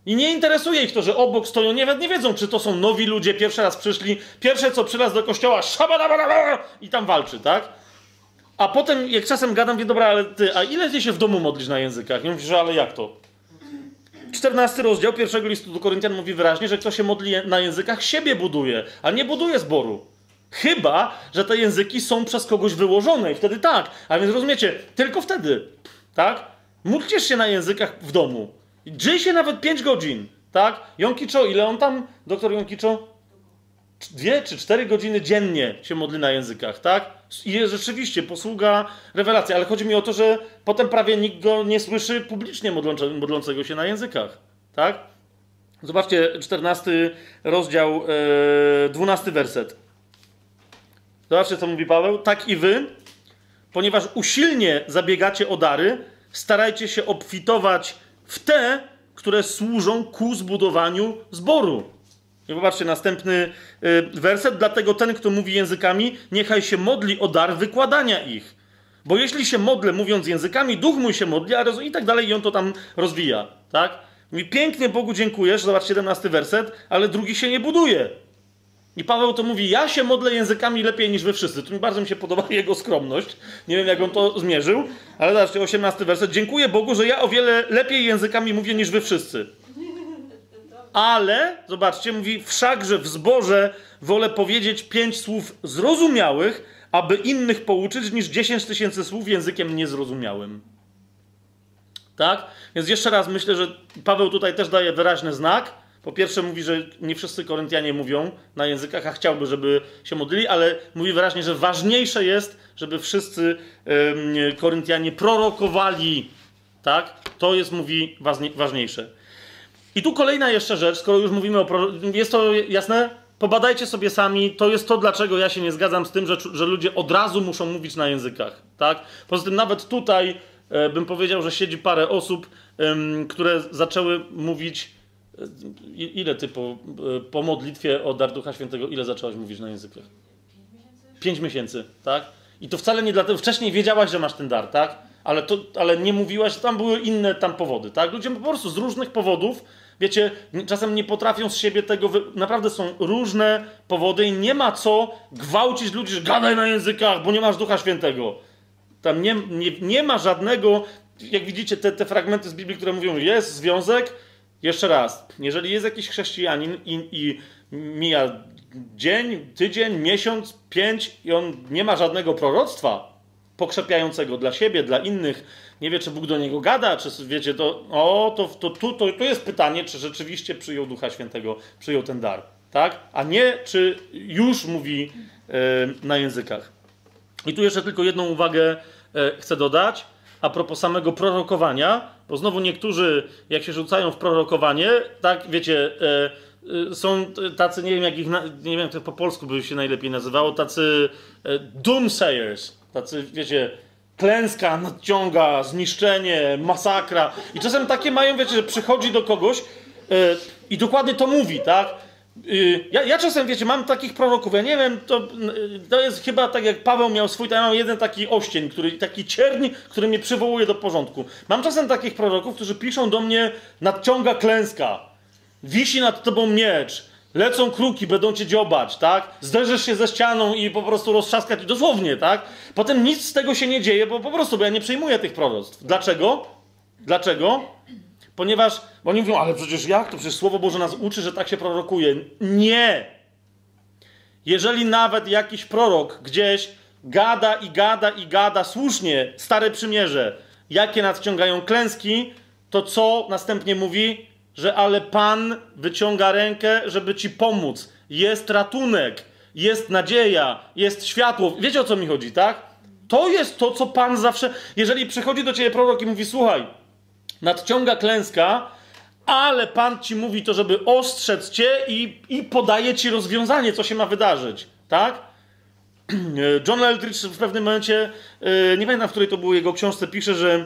I nie interesuje ich to, że obok stoją, nawet nie wiedzą, czy to są nowi ludzie, pierwszy raz przyszli, pierwsze co przylazł do kościoła, i tam walczy, tak? A potem, jak czasem gadam, mówię, dobra, ale ty, a ile ty się w domu modlisz na językach? I mówisz, że ale jak to? 14 rozdział pierwszego listu do Koryntian mówi wyraźnie, że kto się modli na językach, siebie buduje, a nie buduje zboru. Chyba że te języki są przez kogoś wyłożone i wtedy tak. A więc rozumiecie, tylko wtedy, tak? Módlcie się na językach w domu. Dżyj się nawet 5 godzin, tak? Jonkiczo, ile on tam, doktor Jonkiczo? 2 czy 4 godziny dziennie się modli na językach, tak? I jest rzeczywiście posługa, rewelacja, ale chodzi mi o to, że potem prawie nikt go nie słyszy publicznie modlącego się na językach, tak? Zobaczcie, 14 rozdział, 12 werset. Zobaczcie, co mówi Paweł. Tak i wy, ponieważ usilnie zabiegacie o dary, starajcie się obfitować w te, które służą ku zbudowaniu zboru. Zobaczcie, następny werset. Dlatego ten, kto mówi językami, niechaj się modli o dar wykładania ich. Bo jeśli się modlę, mówiąc językami, duch mój się modli, a i tak dalej, i on to tam rozwija. Tak? Mówi, pięknie Bogu dziękujesz, zobacz 17 werset, ale drugi się nie buduje. I Paweł to mówi, ja się modlę językami lepiej niż wy wszyscy. Tu mi bardzo mi się podoba jego skromność. Nie wiem, jak on to zmierzył, ale zobaczcie, 18 werset. Dziękuję Bogu, że ja o wiele lepiej językami mówię niż wy wszyscy. Ale, zobaczcie, mówi, wszakże w zborze wolę powiedzieć 5 słów zrozumiałych, aby innych pouczyć, niż 10 000 słów językiem niezrozumiałym. Tak? Więc jeszcze raz myślę, że Paweł tutaj też daje wyraźny znak. Po pierwsze mówi, że nie wszyscy Koryntianie mówią na językach, a chciałby, żeby się modlili, ale mówi wyraźnie, że ważniejsze jest, żeby wszyscy Koryntianie prorokowali. Tak? To jest, mówi, ważniejsze. I tu kolejna jeszcze rzecz, skoro już mówimy o... Jest to jasne? Pobadajcie sobie sami. To jest to, dlaczego ja się nie zgadzam z tym, że ludzie od razu muszą mówić na językach. Tak? Poza tym nawet tutaj bym powiedział, że siedzi parę osób, które zaczęły mówić... Ile ty po modlitwie o dar Ducha Świętego, ile zaczęłaś mówić na językach? 5 miesięcy, tak? I to wcale nie dlatego... Wcześniej wiedziałaś, że masz ten dar, tak? Ale nie mówiłaś, tam były inne tam powody, tak? Ludzie po prostu z różnych powodów, wiecie, czasem nie potrafią z siebie tego... Naprawdę są różne powody i nie ma co gwałcić ludzi, że gadaj na językach, bo nie masz Ducha Świętego. Tam nie ma żadnego... Jak widzicie, te fragmenty z Biblii, które mówią, jest związek. Jeszcze raz, jeżeli jest jakiś chrześcijanin i mija dzień, tydzień, miesiąc, 5 i on nie ma żadnego proroctwa pokrzepiającego dla siebie, dla innych, nie wie, czy Bóg do niego gada, czy wiecie, to jest pytanie, czy rzeczywiście przyjął Ducha Świętego, przyjął ten dar, tak? A nie, czy już mówi na językach. I tu jeszcze tylko jedną uwagę chcę dodać. A propos samego prorokowania, bo znowu niektórzy, jak się rzucają w prorokowanie, tak, wiecie, są tacy, nie wiem, jak ich, nie wiem, to po polsku by się najlepiej nazywało, tacy doomsayers, tacy, wiecie, klęska, nadciąga, zniszczenie, masakra. I czasem takie mają, wiecie, że przychodzi do kogoś i dokładnie to mówi, tak? Ja czasem, wiecie, mam takich proroków, ja nie wiem, to jest chyba tak jak Paweł miał swój, tam mam jeden taki oścień, taki cierń, który mnie przywołuje do porządku. Mam czasem takich proroków, którzy piszą do mnie, nadciąga klęska, wisi nad tobą miecz, lecą kruki, będą cię dziobać, tak? Zderzysz się ze ścianą i po prostu roztrzaskać, dosłownie, tak? Potem nic z tego się nie dzieje, bo ja nie przyjmuję tych proroctw. Dlaczego? Ponieważ oni mówią, ale przecież jak? To przecież Słowo Boże nas uczy, że tak się prorokuje. Nie! Jeżeli nawet jakiś prorok gdzieś gada słusznie, Stare Przymierze, jakie nadciągają klęski, to co następnie mówi? Że ale Pan wyciąga rękę, żeby ci pomóc. Jest ratunek, jest nadzieja, jest światło. Wiecie, o co mi chodzi, tak? To jest to, co Pan zawsze... Jeżeli przychodzi do ciebie prorok i mówi, słuchaj, nadciąga klęska, ale Pan ci mówi to, żeby ostrzec cię i podaje ci rozwiązanie, co się ma wydarzyć, tak? John Eldridge w pewnym momencie, nie pamiętam, w której to było jego książce, pisze, że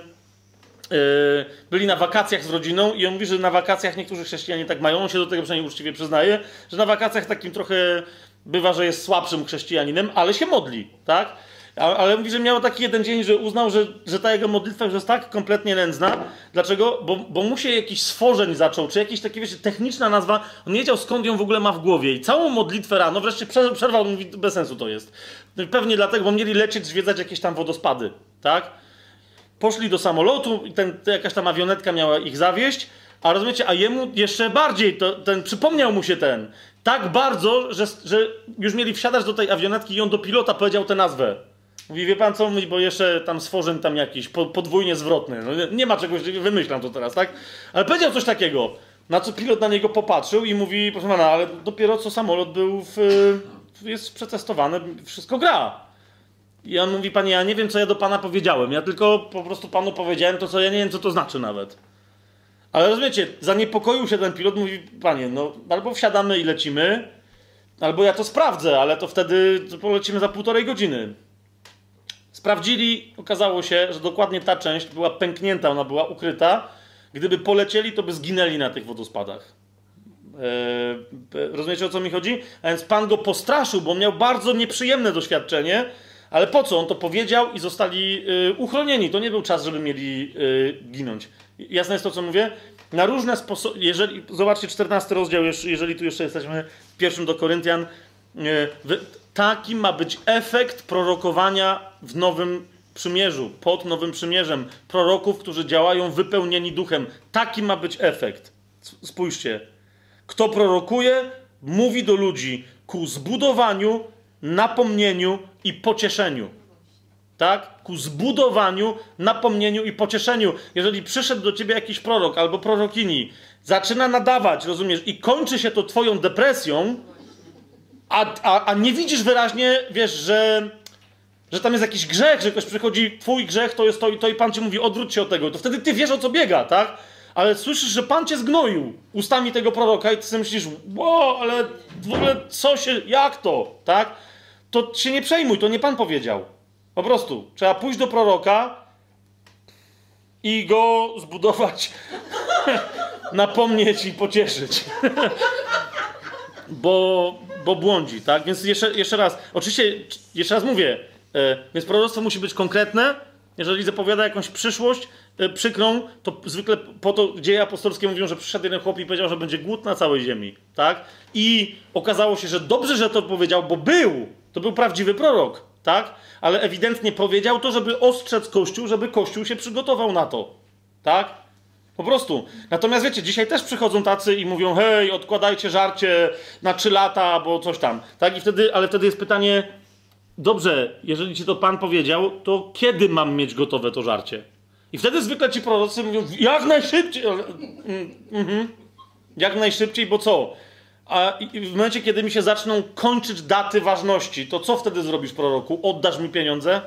byli na wakacjach z rodziną i on mówi, że na wakacjach niektórzy chrześcijanie tak mają, on się do tego przynajmniej uczciwie przyznaje, że na wakacjach takim trochę bywa, że jest słabszym chrześcijaninem, ale się modli, tak? Ale mówi, że miał taki jeden dzień, że uznał, że ta jego modlitwa już jest tak kompletnie nędzna. Dlaczego? Bo mu się jakiś stworzeń zaczął, czy jakiś taki, wiecie, techniczna nazwa. On nie wiedział, skąd ją w ogóle ma w głowie. I całą modlitwę rano wreszcie przerwał, mówi, bez sensu to jest. Pewnie dlatego, bo mieli lecieć, zwiedzać jakieś tam wodospady, tak? Poszli do samolotu i jakaś tam awionetka miała ich zawieźć. A rozumiecie, a jemu jeszcze bardziej, przypomniał mu się ten. Tak bardzo, że już mieli wsiadać do tej awionetki i on do pilota powiedział tę nazwę. Mówi, wie pan co, bo jeszcze tam stworzeń tam jakiś, podwójnie zwrotny. No, nie ma czegoś, wymyślam to teraz, tak? Ale powiedział coś takiego, na co pilot na niego popatrzył i mówi, proszę pana, ale dopiero co samolot był jest przetestowany, wszystko gra. I on mówi, panie, ja nie wiem, co ja do pana powiedziałem, ja tylko po prostu panu powiedziałem to, co ja nie wiem, co to znaczy nawet. Ale rozumiecie, zaniepokoił się ten pilot, mówi, panie, no albo wsiadamy i lecimy, albo ja to sprawdzę, ale to wtedy polecimy za 1,5 godziny. Sprawdzili, okazało się, że dokładnie ta część była pęknięta, ona była ukryta. Gdyby polecieli, to by zginęli na tych wodospadach. Rozumiecie, o co mi chodzi? A więc Pan go postraszył, bo on miał bardzo nieprzyjemne doświadczenie, ale po co? On to powiedział i zostali uchronieni. To nie był czas, żeby mieli ginąć. Jasne jest to, co mówię? Na różne sposoby, jeżeli, zobaczcie 14 rozdział, jeżeli tu jeszcze jesteśmy w pierwszym do Koryntian, taki ma być efekt prorokowania w Nowym Przymierzu, pod Nowym Przymierzem, proroków, którzy działają wypełnieni duchem. Taki ma być efekt. Spójrzcie. Kto prorokuje, mówi do ludzi ku zbudowaniu, napomnieniu i pocieszeniu. Tak? Ku zbudowaniu, napomnieniu i pocieszeniu. Jeżeli przyszedł do ciebie jakiś prorok albo prorokini, zaczyna nadawać, rozumiesz, i kończy się to twoją depresją, a nie widzisz wyraźnie, wiesz, że tam jest jakiś grzech, że ktoś przychodzi, twój grzech to jest to i to, i Pan ci mówi, odwróć się od tego. To wtedy ty wiesz, o co biega, tak? Ale słyszysz, że Pan cię zgnoił ustami tego proroka i ty sobie myślisz, wow, ale w ogóle co się, jak to, tak? To się nie przejmuj, to nie Pan powiedział. Po prostu trzeba pójść do proroka i go zbudować, napomnieć i pocieszyć. Bo błądzi, tak? Więc jeszcze raz, oczywiście, jeszcze raz mówię, więc proroctwo musi być konkretne. Jeżeli zapowiada jakąś przyszłość przykrą, to zwykle po to dzieje apostolskie mówią, że przyszedł jeden chłop i powiedział, że będzie głód na całej ziemi, tak? I okazało się, że dobrze, że to powiedział, bo to był prawdziwy prorok, tak? Ale ewidentnie powiedział to, żeby ostrzec Kościół, żeby Kościół się przygotował na to, tak? Po prostu. Natomiast wiecie, dzisiaj też przychodzą tacy i mówią, hej, odkładajcie żarcie na 3 lata, albo coś tam, tak? I wtedy, ale wtedy jest pytanie, dobrze, jeżeli ci to Pan powiedział, to kiedy mam mieć gotowe to żarcie? I wtedy zwykle ci prorocy mówią, jak najszybciej, jak najszybciej, bo co? A w momencie, kiedy mi się zaczną kończyć daty ważności, to co wtedy zrobisz, proroku? Oddasz mi pieniądze?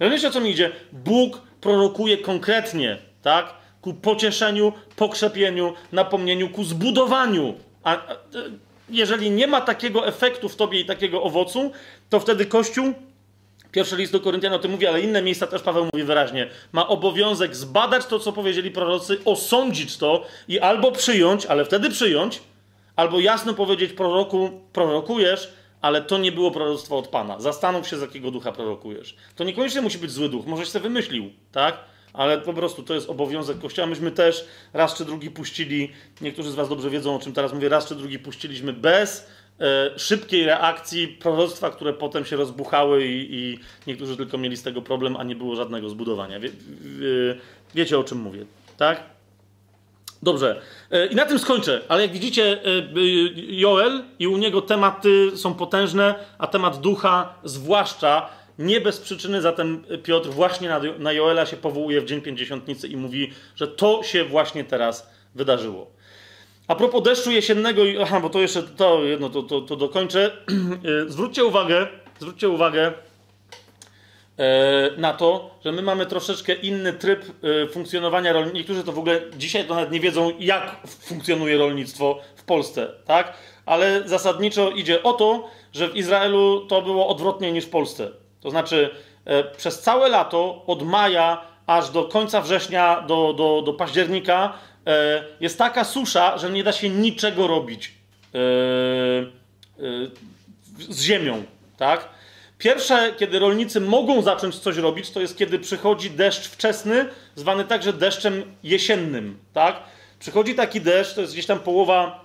Rozumiecie, o co mi idzie? Bóg prorokuje konkretnie, tak? Ku pocieszeniu, pokrzepieniu, napomnieniu, ku zbudowaniu. A jeżeli nie ma takiego efektu w tobie i takiego owocu, to wtedy Kościół, pierwszy list do Koryntian o tym mówi, ale inne miejsca też Paweł mówi wyraźnie, ma obowiązek zbadać to, co powiedzieli prorocy, osądzić to i albo przyjąć, ale wtedy przyjąć, albo jasno powiedzieć proroku, prorokujesz, ale to nie było proroctwo od Pana. Zastanów się, z jakiego ducha prorokujesz. To niekoniecznie musi być zły duch, możeś sobie wymyślił, tak? Ale po prostu to jest obowiązek Kościoła. Myśmy też raz czy drugi puścili, niektórzy z was dobrze wiedzą, o czym teraz mówię, raz czy drugi puściliśmy bez szybkiej reakcji proroctwa, które potem się rozbuchały i niektórzy tylko mieli z tego problem, a nie było żadnego zbudowania. Wiecie, o czym mówię, tak? Dobrze. I na tym skończę, ale jak widzicie, Joel i u niego tematy są potężne, a temat ducha zwłaszcza nie bez przyczyny, zatem Piotr właśnie na Joela się powołuje w Dzień Pięćdziesiątnicy i mówi, że to się właśnie teraz wydarzyło. A propos deszczu jesiennego, bo to jeszcze to dokończę. Zwróćcie uwagę na to, że my mamy troszeczkę inny tryb funkcjonowania rolnictwa. Niektórzy to w ogóle dzisiaj to nawet nie wiedzą, jak funkcjonuje rolnictwo w Polsce, tak? Ale zasadniczo idzie o to, że w Izraelu to było odwrotnie niż w Polsce. To znaczy przez całe lato, od maja aż do końca września, do października jest taka susza, że nie da się niczego robić z ziemią, tak? Pierwsze, kiedy rolnicy mogą zacząć coś robić, to jest kiedy przychodzi deszcz wczesny, zwany także deszczem jesiennym, tak? Przychodzi taki deszcz, to jest gdzieś tam połowa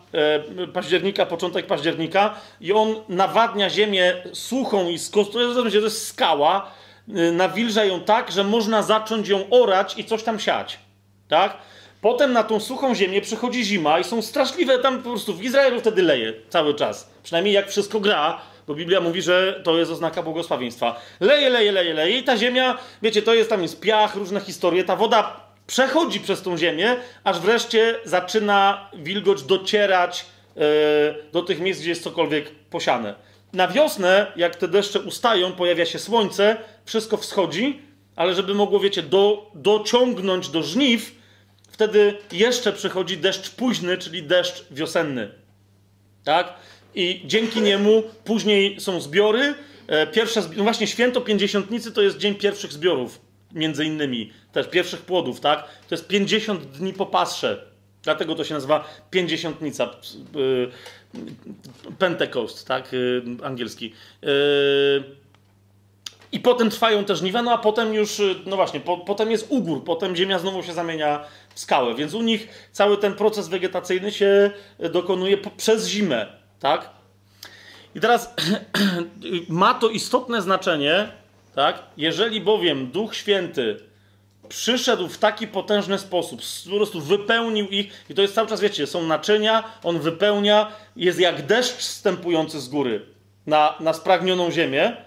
października, początek października i on nawadnia ziemię suchą i skonstruowaną, to jest skała, nawilża ją tak, że można zacząć ją orać i coś tam siać, tak? Potem na tą suchą ziemię przychodzi zima i są straszliwe, tam po prostu w Izraelu wtedy leje cały czas, przynajmniej jak wszystko gra, bo Biblia mówi, że to jest oznaka błogosławieństwa. Leje i ta ziemia, wiecie, to jest, tam jest piach, różne historie, ta woda przechodzi przez tą ziemię, aż wreszcie zaczyna wilgoć docierać do tych miejsc, gdzie jest cokolwiek posiane. Na wiosnę, jak te deszcze ustają, pojawia się słońce, wszystko wschodzi, ale żeby mogło, wiecie, dociągnąć do żniw, wtedy jeszcze przychodzi deszcz późny, czyli deszcz wiosenny. Tak? I dzięki niemu później są zbiory. No właśnie święto Pięćdziesiątnicy to jest dzień pierwszych zbiorów. Między innymi też pierwszych płodów, tak? To jest 50 dni po Passze. Dlatego to się nazywa pięćdziesiątnica, Pentecost, tak, angielski. I potem trwają te żniwa, no a potem już, no właśnie, potem jest ugór, potem ziemia znowu się zamienia w skałę, więc u nich cały ten proces wegetacyjny się dokonuje przez zimę, tak? I teraz ma to istotne znaczenie, tak? Jeżeli bowiem Duch Święty przyszedł w taki potężny sposób, po prostu wypełnił ich, i to jest cały czas, wiecie, są naczynia, on wypełnia, jest jak deszcz zstępujący z góry na spragnioną ziemię,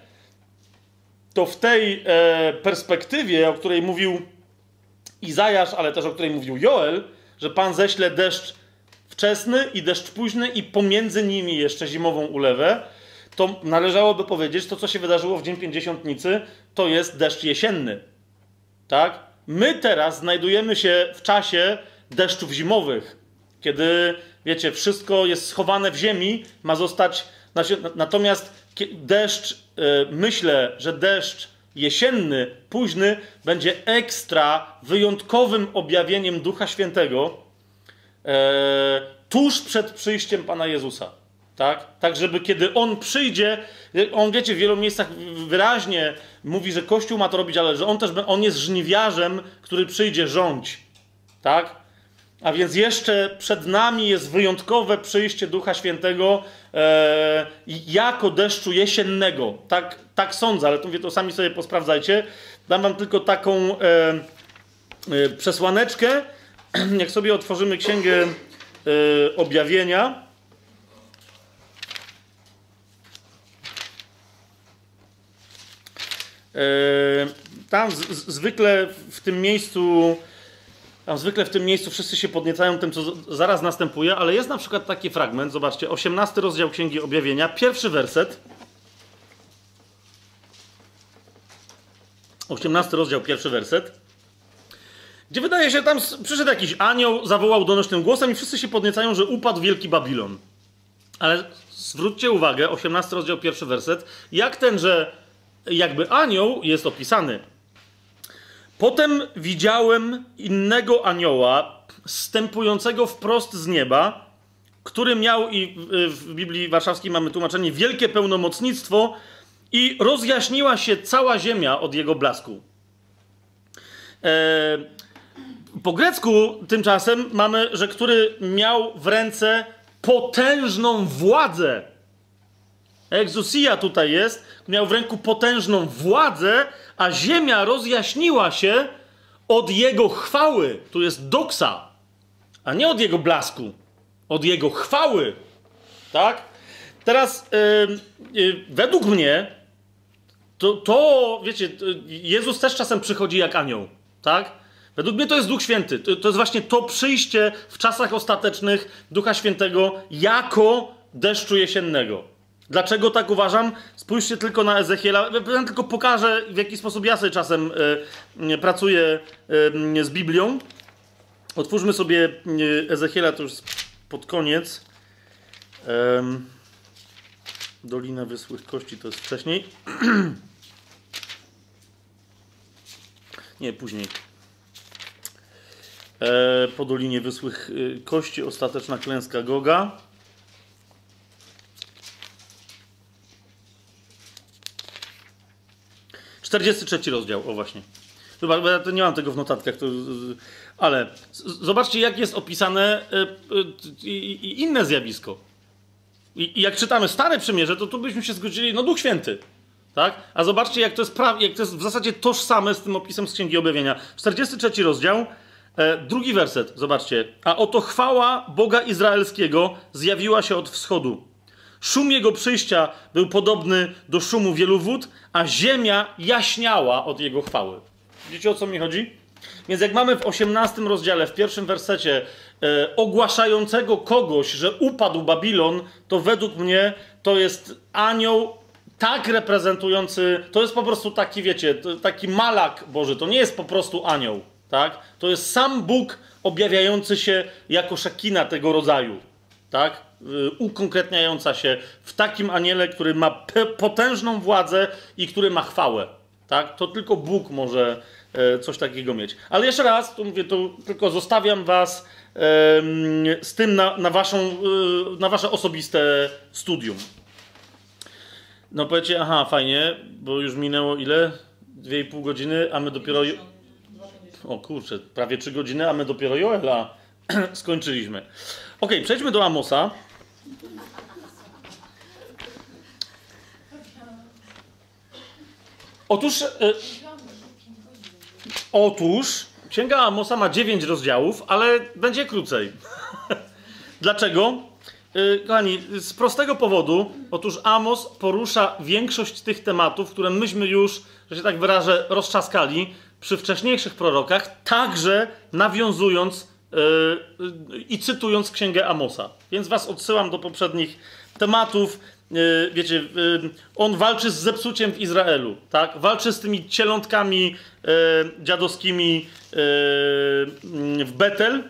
to w tej perspektywie, o której mówił Izajasz, ale też o której mówił Joel, że Pan ześle deszcz wczesny i deszcz późny i pomiędzy nimi jeszcze zimową ulewę, to należałoby powiedzieć, to co się wydarzyło w Dzień Pięćdziesiątnicy, to jest deszcz jesienny. Tak? My teraz znajdujemy się w czasie deszczów zimowych, kiedy, wiecie, wszystko jest schowane w ziemi, ma zostać... Natomiast deszcz, myślę, że deszcz jesienny, późny, będzie ekstra wyjątkowym objawieniem Ducha Świętego tuż przed przyjściem Pana Jezusa. Tak? Tak, żeby kiedy On przyjdzie, On, wiecie, w wielu miejscach wyraźnie mówi, że Kościół ma to robić, ale że On jest żniwiarzem, który przyjdzie rządź. Tak? A więc jeszcze przed nami jest wyjątkowe przyjście Ducha Świętego jako deszczu jesiennego. Tak sądzę, ale to, mówię, to sami sobie posprawdzajcie. Dam wam tylko taką przesłaneczkę. Jak sobie otworzymy Księgę Objawienia. Tam zwykle w tym miejscu... wszyscy się podniecają tym, co zaraz następuje, ale jest na przykład taki fragment, zobaczcie, 18 rozdział Księgi Objawienia, pierwszy werset. 18 rozdział, pierwszy werset. Gdzie wydaje się, tam przyszedł jakiś anioł, zawołał donośnym głosem i wszyscy się podniecają, że upadł wielki Babilon. Ale zwróćcie uwagę, 18 rozdział, pierwszy werset, jak tenże jakby anioł jest opisany. Potem widziałem innego anioła, zstępującego wprost z nieba, który miał, i w Biblii Warszawskiej mamy tłumaczenie, wielkie pełnomocnictwo i rozjaśniła się cała ziemia od jego blasku. Po grecku tymczasem mamy, że który miał w ręce potężną władzę. Exousia tutaj jest, miał w ręku potężną władzę, a ziemia rozjaśniła się od jego chwały. Tu jest doksa, a nie od jego blasku, od jego chwały. Tak? Teraz według mnie to wiecie, Jezus też czasem przychodzi jak anioł. Tak? Według mnie to jest Duch Święty. To jest właśnie to przyjście w czasach ostatecznych Ducha Świętego jako deszczu jesiennego. Dlaczego tak uważam? Spójrzcie tylko na Ezechiela. Ja tylko pokażę, w jaki sposób ja sobie czasem pracuję z Biblią. Otwórzmy sobie Ezechiela, to już pod koniec. Dolina Wyschłych Kości to jest wcześniej. Nie, później. Po Dolinie Wyschłych Kości ostateczna klęska Goga. XLIII rozdział, o właśnie. Chyba, ja to nie mam tego w notatkach, ale zobaczcie, jak jest opisane inne zjawisko. I jak czytamy Stare Przymierze, to tu byśmy się zgodzili, no Duch Święty. Tak? A zobaczcie, jak to jest w zasadzie tożsame z tym opisem z Księgi Objawienia. 43 rozdział, drugi werset, zobaczcie. A oto chwała Boga Izraelskiego zjawiła się od wschodu. Szum jego przyjścia był podobny do szumu wielu wód, a ziemia jaśniała od jego chwały. Widzicie, o co mi chodzi? Więc jak mamy w 18 rozdziale, w pierwszym wersecie ogłaszającego kogoś, że upadł Babilon, to według mnie to jest anioł tak reprezentujący, to jest po prostu taki, wiecie, taki malak Boży, to nie jest po prostu anioł, tak? To jest sam Bóg objawiający się jako szekina tego rodzaju, tak? Ukonkretniająca się w takim aniele, który ma potężną władzę i który ma chwałę. tak? To tylko Bóg może coś takiego mieć. Ale jeszcze raz, tu mówię, to tylko zostawiam was z tym na wasze osobiste studium. No powiecie, aha, fajnie, bo już minęło ile? 2,5 godziny, a my dopiero... O kurczę, prawie 3 godziny, a my dopiero Joela skończyliśmy. Ok, przejdźmy do Amosa. Otóż... Otóż Księga Amosa ma 9 rozdziałów, ale będzie krócej. Dlaczego? Kochani, z prostego powodu. Otóż Amos porusza większość tych tematów, które myśmy już, że się tak wyrażę, rozczaskali przy wcześniejszych prorokach, także nawiązując i cytując Księgę Amosa. Więc was odsyłam do poprzednich tematów. Wiecie, on walczy z zepsuciem w Izraelu, tak? Walczy z tymi cielątkami dziadowskimi w Betel.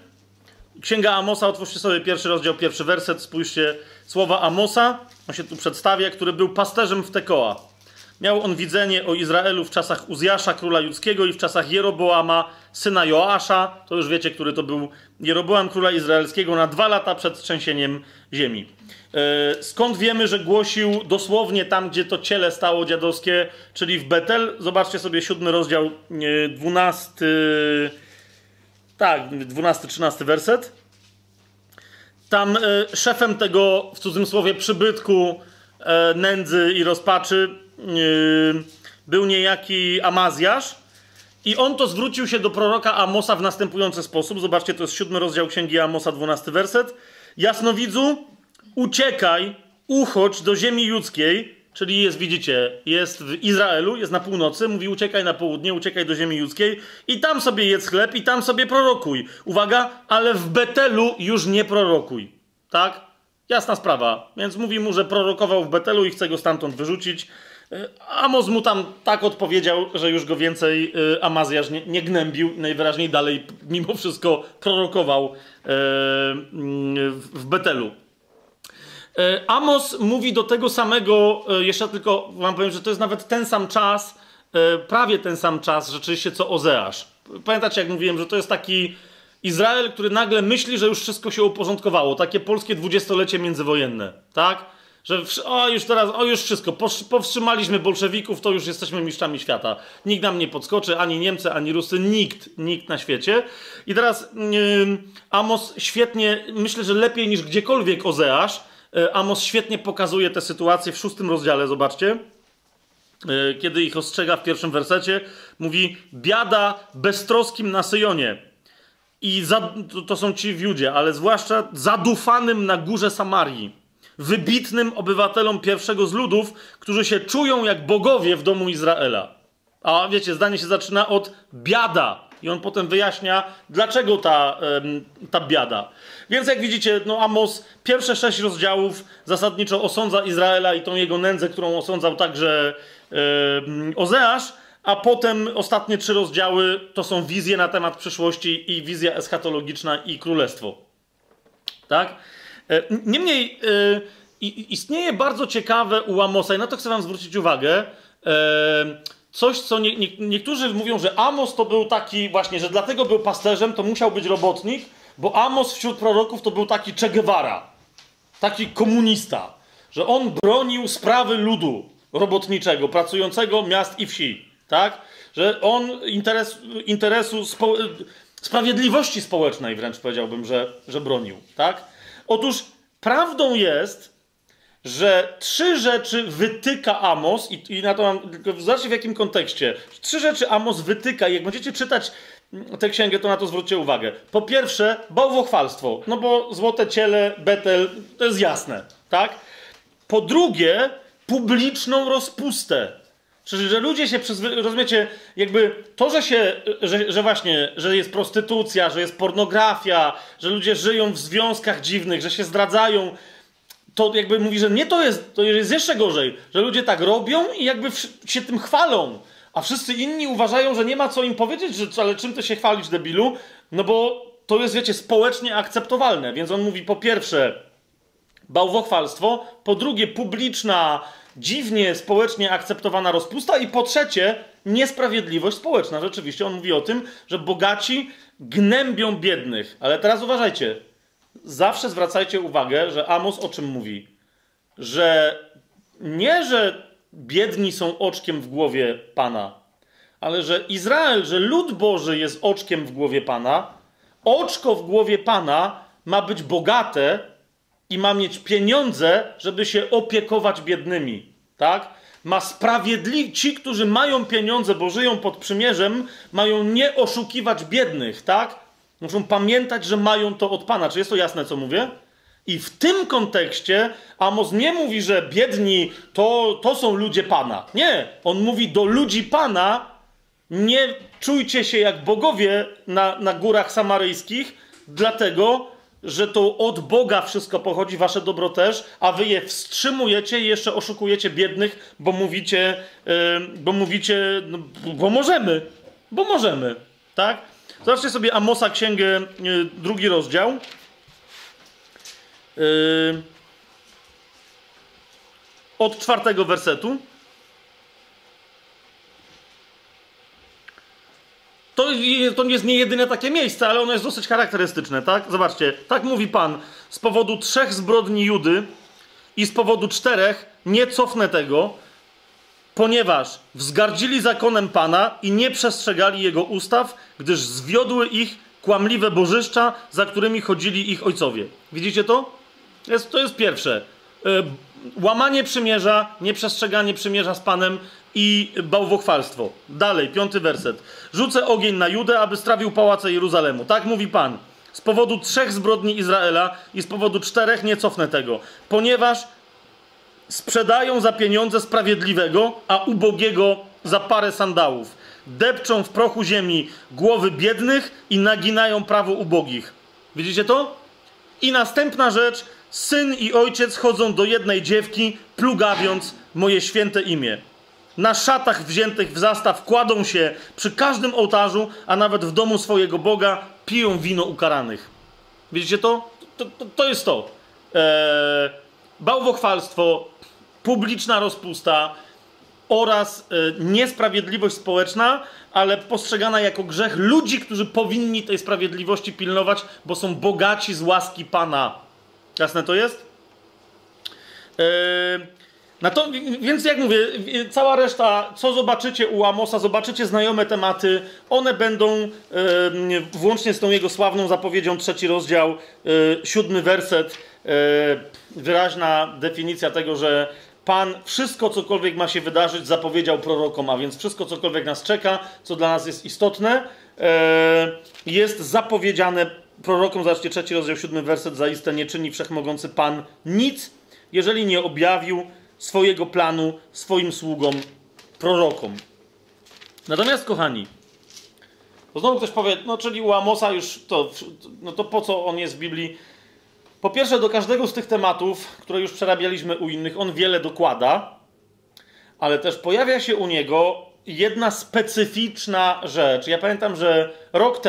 Księga Amosa, otwórzcie sobie pierwszy rozdział, pierwszy werset, spójrzcie, słowa Amosa, on się tu przedstawia, który był pasterzem w Tekoa. Miał on widzenie o Izraelu w czasach Uzjasza, króla judzkiego, i w czasach Jeroboama, syna Joasza, to już wiecie, który to był Jeroboam, króla izraelskiego, na 2 lata przed trzęsieniem ziemi. Skąd wiemy, że głosił dosłownie tam, gdzie to ciele stało dziadowskie, czyli w Betel? Zobaczcie sobie 7 rozdział, 12-13 werset. Tam szefem tego, w cudzysłowie, przybytku nędzy i rozpaczy był niejaki Amazjasz i on to zwrócił się do proroka Amosa w następujący sposób. Zobaczcie, to jest 7 rozdział Księgi Amosa, 12 werset. Jasnowidzu, uciekaj, uchodź do ziemi judzkiej, czyli jest, widzicie, jest w Izraelu, jest na północy, mówi uciekaj na południe, uciekaj do ziemi judzkiej i tam sobie jedz chleb i tam sobie prorokuj. Uwaga, ale w Betelu już nie prorokuj, tak? Jasna sprawa, więc mówi mu, że prorokował w Betelu i chce go stamtąd wyrzucić. Amos mu tam tak odpowiedział, że już go więcej Amazjasz nie gnębił. Najwyraźniej dalej mimo wszystko prorokował w Betelu. Amos mówi do tego samego, jeszcze tylko wam powiem, że to jest nawet ten sam czas, prawie ten sam czas rzeczywiście co Ozeasz. Pamiętacie, jak mówiłem, że to jest taki Izrael, który nagle myśli, że już wszystko się uporządkowało. Takie polskie 20-lecie międzywojenne, tak? Że już wszystko, powstrzymaliśmy bolszewików, to już jesteśmy mistrzami świata. Nikt nam nie podskoczy, ani Niemcy, ani Rusy, nikt na świecie. I teraz Amos świetnie, myślę, że lepiej niż gdziekolwiek Ozeasz, Amos świetnie pokazuje tę sytuację w 6 rozdziale, zobaczcie. Kiedy ich ostrzega w 1 wersecie, mówi biada beztroskim na Syjonie. I to są ci w Judzie, ale zwłaszcza zadufanym na górze Samarii. Wybitnym obywatelom pierwszego z ludów, którzy się czują jak bogowie w domu Izraela. A wiecie, zdanie się zaczyna od biada. I on potem wyjaśnia, dlaczego ta biada. Więc jak widzicie, no Amos pierwsze 6 rozdziałów zasadniczo osądza Izraela i tą jego nędzę, którą osądzał także Ozeasz, a potem ostatnie 3 rozdziały to są wizje na temat przyszłości i wizja eschatologiczna i królestwo. Tak? Niemniej istnieje bardzo ciekawe u Amosa, i na to chcę wam zwrócić uwagę, coś, co niektórzy mówią, że Amos to był taki właśnie, że dlatego był pasterzem, to musiał być robotnik, bo Amos wśród proroków to był taki Che Guevara, taki komunista, że on bronił sprawy ludu robotniczego, pracującego miast i wsi, tak? Że on sprawiedliwości społecznej wręcz powiedziałbym, że bronił, tak? Otóż prawdą jest, że 3 rzeczy wytyka Amos i na to mam, tylko zobaczcie w jakim kontekście. 3 rzeczy Amos wytyka i jak będziecie czytać tę księgę, to na to zwróćcie uwagę. Po pierwsze, bałwochwalstwo, no bo złote ciele, Betel, to jest jasne, tak? Po drugie, publiczną rozpustę. Czyli, że ludzie się rozumiecie, jakby to, że jest prostytucja, że jest pornografia, że ludzie żyją w związkach dziwnych, że się zdradzają, to jakby mówi, że nie to jest, to jest jeszcze gorzej, że ludzie tak robią i jakby się tym chwalą, a wszyscy inni uważają, że nie ma co im powiedzieć, że ale czym ty się chwalisz, debilu, no bo to jest, wiecie, społecznie akceptowalne, więc on mówi po pierwsze bałwochwalstwo, po drugie publiczna dziwnie społecznie akceptowana rozpusta i po trzecie niesprawiedliwość społeczna. Rzeczywiście on mówi o tym, że bogaci gnębią biednych. Ale teraz uważajcie, zawsze zwracajcie uwagę, że Amos o czym mówi? Że nie, że biedni są oczkiem w głowie Pana, ale że Izrael, że lud Boży jest oczkiem w głowie Pana, oczko w głowie Pana ma być bogate i ma mieć pieniądze, żeby się opiekować biednymi, tak? Ma sprawiedliwi, ci, którzy mają pieniądze, bo żyją pod przymierzem, mają nie oszukiwać biednych, tak? Muszą pamiętać, że mają to od Pana. Czy jest to jasne, co mówię? I w tym kontekście Amos nie mówi, że biedni to są ludzie Pana. Nie, on mówi do ludzi Pana: nie czujcie się jak bogowie na górach samaryjskich, dlatego, że to od Boga wszystko pochodzi, wasze dobro też, a wy je wstrzymujecie i jeszcze oszukujecie biednych, bo mówicie, no, bo możemy, tak? Zobaczcie sobie Amosa księgę, drugi rozdział. Od 4 wersetu. To jest nie jedyne takie miejsce, ale ono jest dosyć charakterystyczne, tak? Zobaczcie, tak mówi Pan: z powodu 3 zbrodni Judy i z powodu 4 nie cofnę tego, ponieważ wzgardzili zakonem Pana i nie przestrzegali Jego ustaw, gdyż zwiodły ich kłamliwe bożyszcza, za którymi chodzili ich ojcowie. Widzicie to? To jest pierwsze. Łamanie przymierza, nieprzestrzeganie przymierza z Panem i bałwochwalstwo. Dalej, 5 werset. Rzucę ogień na Judę, aby strawił pałace Jeruzalemu. Tak mówi Pan: z powodu 3 zbrodni Izraela i z powodu 4 nie cofnę tego, ponieważ sprzedają za pieniądze sprawiedliwego, a ubogiego za parę sandałów. Depczą w prochu ziemi głowy biednych i naginają prawo ubogich. Widzicie to? I następna rzecz. Syn i ojciec chodzą do jednej dziewki, plugawiąc moje święte imię. Na szatach wziętych w zastaw kładą się przy każdym ołtarzu, a nawet w domu swojego Boga piją wino ukaranych. Widzicie to? To jest to. Bałwochwalstwo, publiczna rozpusta oraz niesprawiedliwość społeczna, ale postrzegana jako grzech ludzi, którzy powinni tej sprawiedliwości pilnować, bo są bogaci z łaski Pana. Jasne to jest? Więc jak mówię, cała reszta, co zobaczycie u Amosa, zobaczycie znajome tematy, one będą włącznie z tą jego sławną zapowiedzią, 3 rozdział, 7 werset, wyraźna definicja tego, że Pan wszystko, cokolwiek ma się wydarzyć, zapowiedział prorokom, a więc wszystko, cokolwiek nas czeka, co dla nas jest istotne, jest zapowiedziane prorokom. Zobaczcie, 3 rozdział, 7 werset: zaiste nie czyni wszechmogący Pan nic, jeżeli nie objawił swojego planu swoim sługom, prorokom. Natomiast, kochani, to znowu ktoś powie, no czyli u Amosa już to, no to po co on jest w Biblii? Po pierwsze, do każdego z tych tematów, które już przerabialiśmy u innych, on wiele dokłada, ale też pojawia się u niego jedna specyficzna rzecz. Ja pamiętam, że rok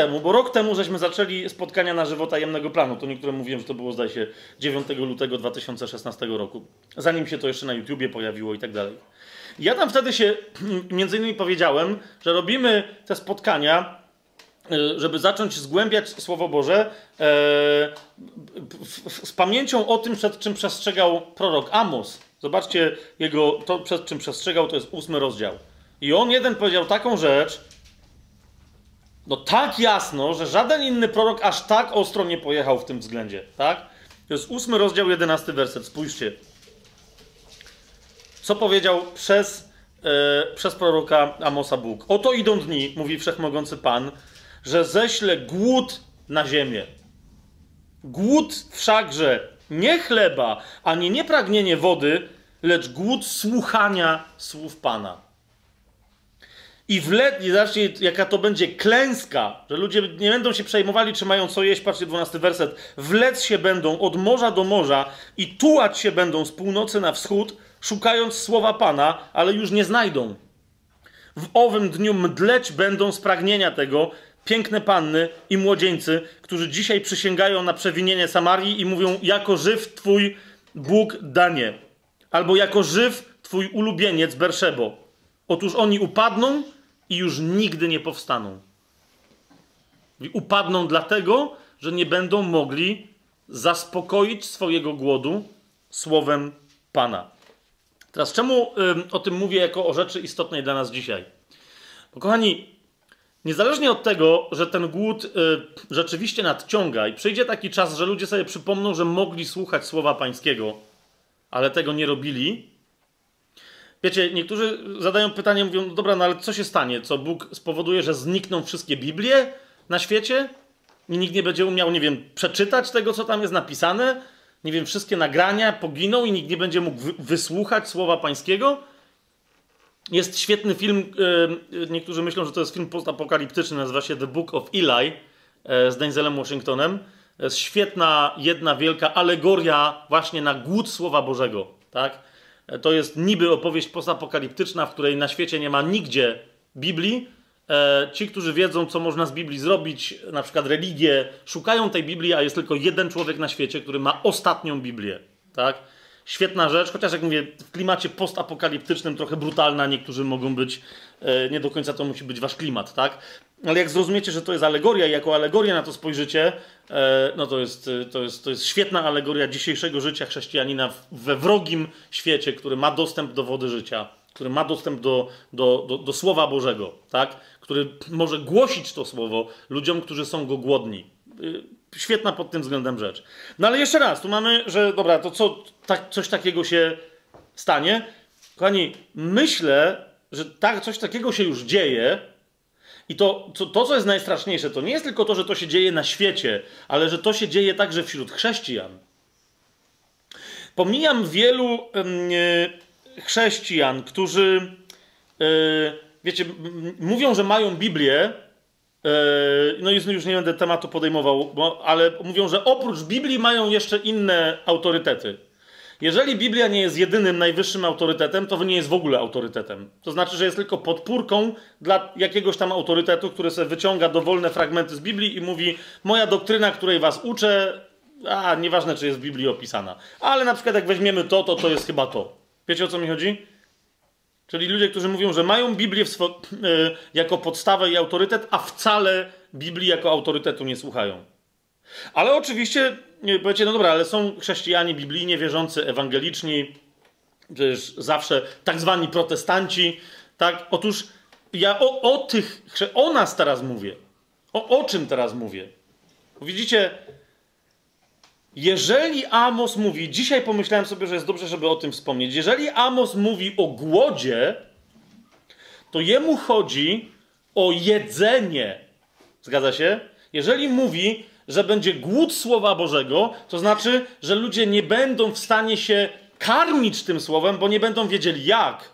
temu żeśmy zaczęli spotkania na żywo Tajemnego Planu. To niektórym mówiłem, że to było, zdaje się, 9 lutego 2016 roku. Zanim się to jeszcze na YouTubie pojawiło i tak dalej. Ja tam wtedy się między innymi powiedziałem, że robimy te spotkania, żeby zacząć zgłębiać Słowo Boże z pamięcią o tym, przed czym przestrzegał prorok Amos. Zobaczcie, to przed czym przestrzegał, to jest 8 rozdział. I on jeden powiedział taką rzecz, no tak jasno, że żaden inny prorok aż tak ostro nie pojechał w tym względzie, tak? To jest 8 rozdział, 11 werset, spójrzcie. Co powiedział przez proroka Amosa Bóg? Oto idą dni, mówi wszechmogący Pan, że ześlę głód na ziemię. Głód wszakże nie chleba, ani nie pragnienie wody, lecz głód słuchania słów Pana. I zobaczcie, jaka to będzie klęska, że ludzie nie będą się przejmowali, czy mają co jeść. Patrzcie, 12 werset. Wlec się będą od morza do morza i tułać się będą z północy na wschód, szukając słowa Pana, ale już nie znajdą. W owym dniu mdleć będą z pragnienia tego piękne panny i młodzieńcy, którzy dzisiaj przysięgają na przewinienie Samarii i mówią: jako żyw Twój Bóg danie, albo jako żyw twój ulubieniec Berszebo. Otóż oni upadną i już nigdy nie powstaną. Upadną dlatego, że nie będą mogli zaspokoić swojego głodu słowem Pana. Teraz czemu o tym mówię jako o rzeczy istotnej dla nas dzisiaj? Bo kochani, niezależnie od tego, że ten głód rzeczywiście nadciąga i przyjdzie taki czas, że ludzie sobie przypomną, że mogli słuchać słowa pańskiego, ale tego nie robili. Wiecie, niektórzy zadają pytanie, mówią, no dobra, no ale co się stanie? Co Bóg spowoduje, że znikną wszystkie Biblie na świecie? I nikt nie będzie umiał, nie wiem, przeczytać tego, co tam jest napisane? Nie wiem, wszystkie nagrania poginą i nikt nie będzie mógł wysłuchać słowa pańskiego? Jest świetny film, niektórzy myślą, że to jest film postapokaliptyczny, nazywa się The Book of Eli z Denzelem Washingtonem. To jest świetna, jedna wielka alegoria właśnie na głód Słowa Bożego. Tak? To jest niby opowieść postapokaliptyczna, w której na świecie nie ma nigdzie Biblii. Ci, którzy wiedzą, co można z Biblii zrobić, na przykład religię, szukają tej Biblii, a jest tylko jeden człowiek na świecie, który ma ostatnią Biblię. Tak? Świetna rzecz, chociaż jak mówię, w klimacie postapokaliptycznym trochę brutalna, niektórzy mogą być, nie do końca to musi być wasz klimat, tak? Ale jak zrozumiecie, że to jest alegoria i jako alegoria na to spojrzycie, no to jest świetna alegoria dzisiejszego życia chrześcijanina we wrogim świecie, który ma dostęp do wody życia, który ma dostęp do Słowa Bożego, tak? Który może głosić to Słowo ludziom, którzy są go głodni. Świetna pod tym względem rzecz. No ale jeszcze raz, tu mamy, że dobra, to co, coś takiego się stanie? Kochani, myślę, że coś takiego się już dzieje i to, co jest najstraszniejsze, to nie jest tylko to, że to się dzieje na świecie, ale że to się dzieje także wśród chrześcijan. Pomijam wielu chrześcijan, którzy wiecie, mówią, że mają Biblię, no i już nie będę tematu podejmował, ale mówią, że oprócz Biblii mają jeszcze inne autorytety. Jeżeli Biblia nie jest jedynym, najwyższym autorytetem, to nie jest w ogóle autorytetem. To znaczy, że jest tylko podpórką dla jakiegoś tam autorytetu, który sobie wyciąga dowolne fragmenty z Biblii i mówi, moja doktryna, której was uczę, nieważne, czy jest w Biblii opisana. Ale na przykład jak weźmiemy to jest chyba to. Wiecie, o co mi chodzi? Czyli ludzie, którzy mówią, że mają Biblię jako podstawę i autorytet, a wcale Biblii jako autorytetu nie słuchają. Ale oczywiście, powiecie, no dobra, ale są chrześcijanie biblijnie wierzący, ewangeliczni, przecież zawsze tak zwani protestanci. Tak? Otóż ja o nas teraz mówię. O czym teraz mówię? Widzicie, jeżeli Amos mówi, dzisiaj pomyślałem sobie, że jest dobrze, żeby o tym wspomnieć. Jeżeli Amos mówi o głodzie, to jemu chodzi o jedzenie. Zgadza się? Jeżeli mówi, że będzie głód Słowa Bożego, to znaczy, że ludzie nie będą w stanie się karmić tym Słowem, bo nie będą wiedzieli jak.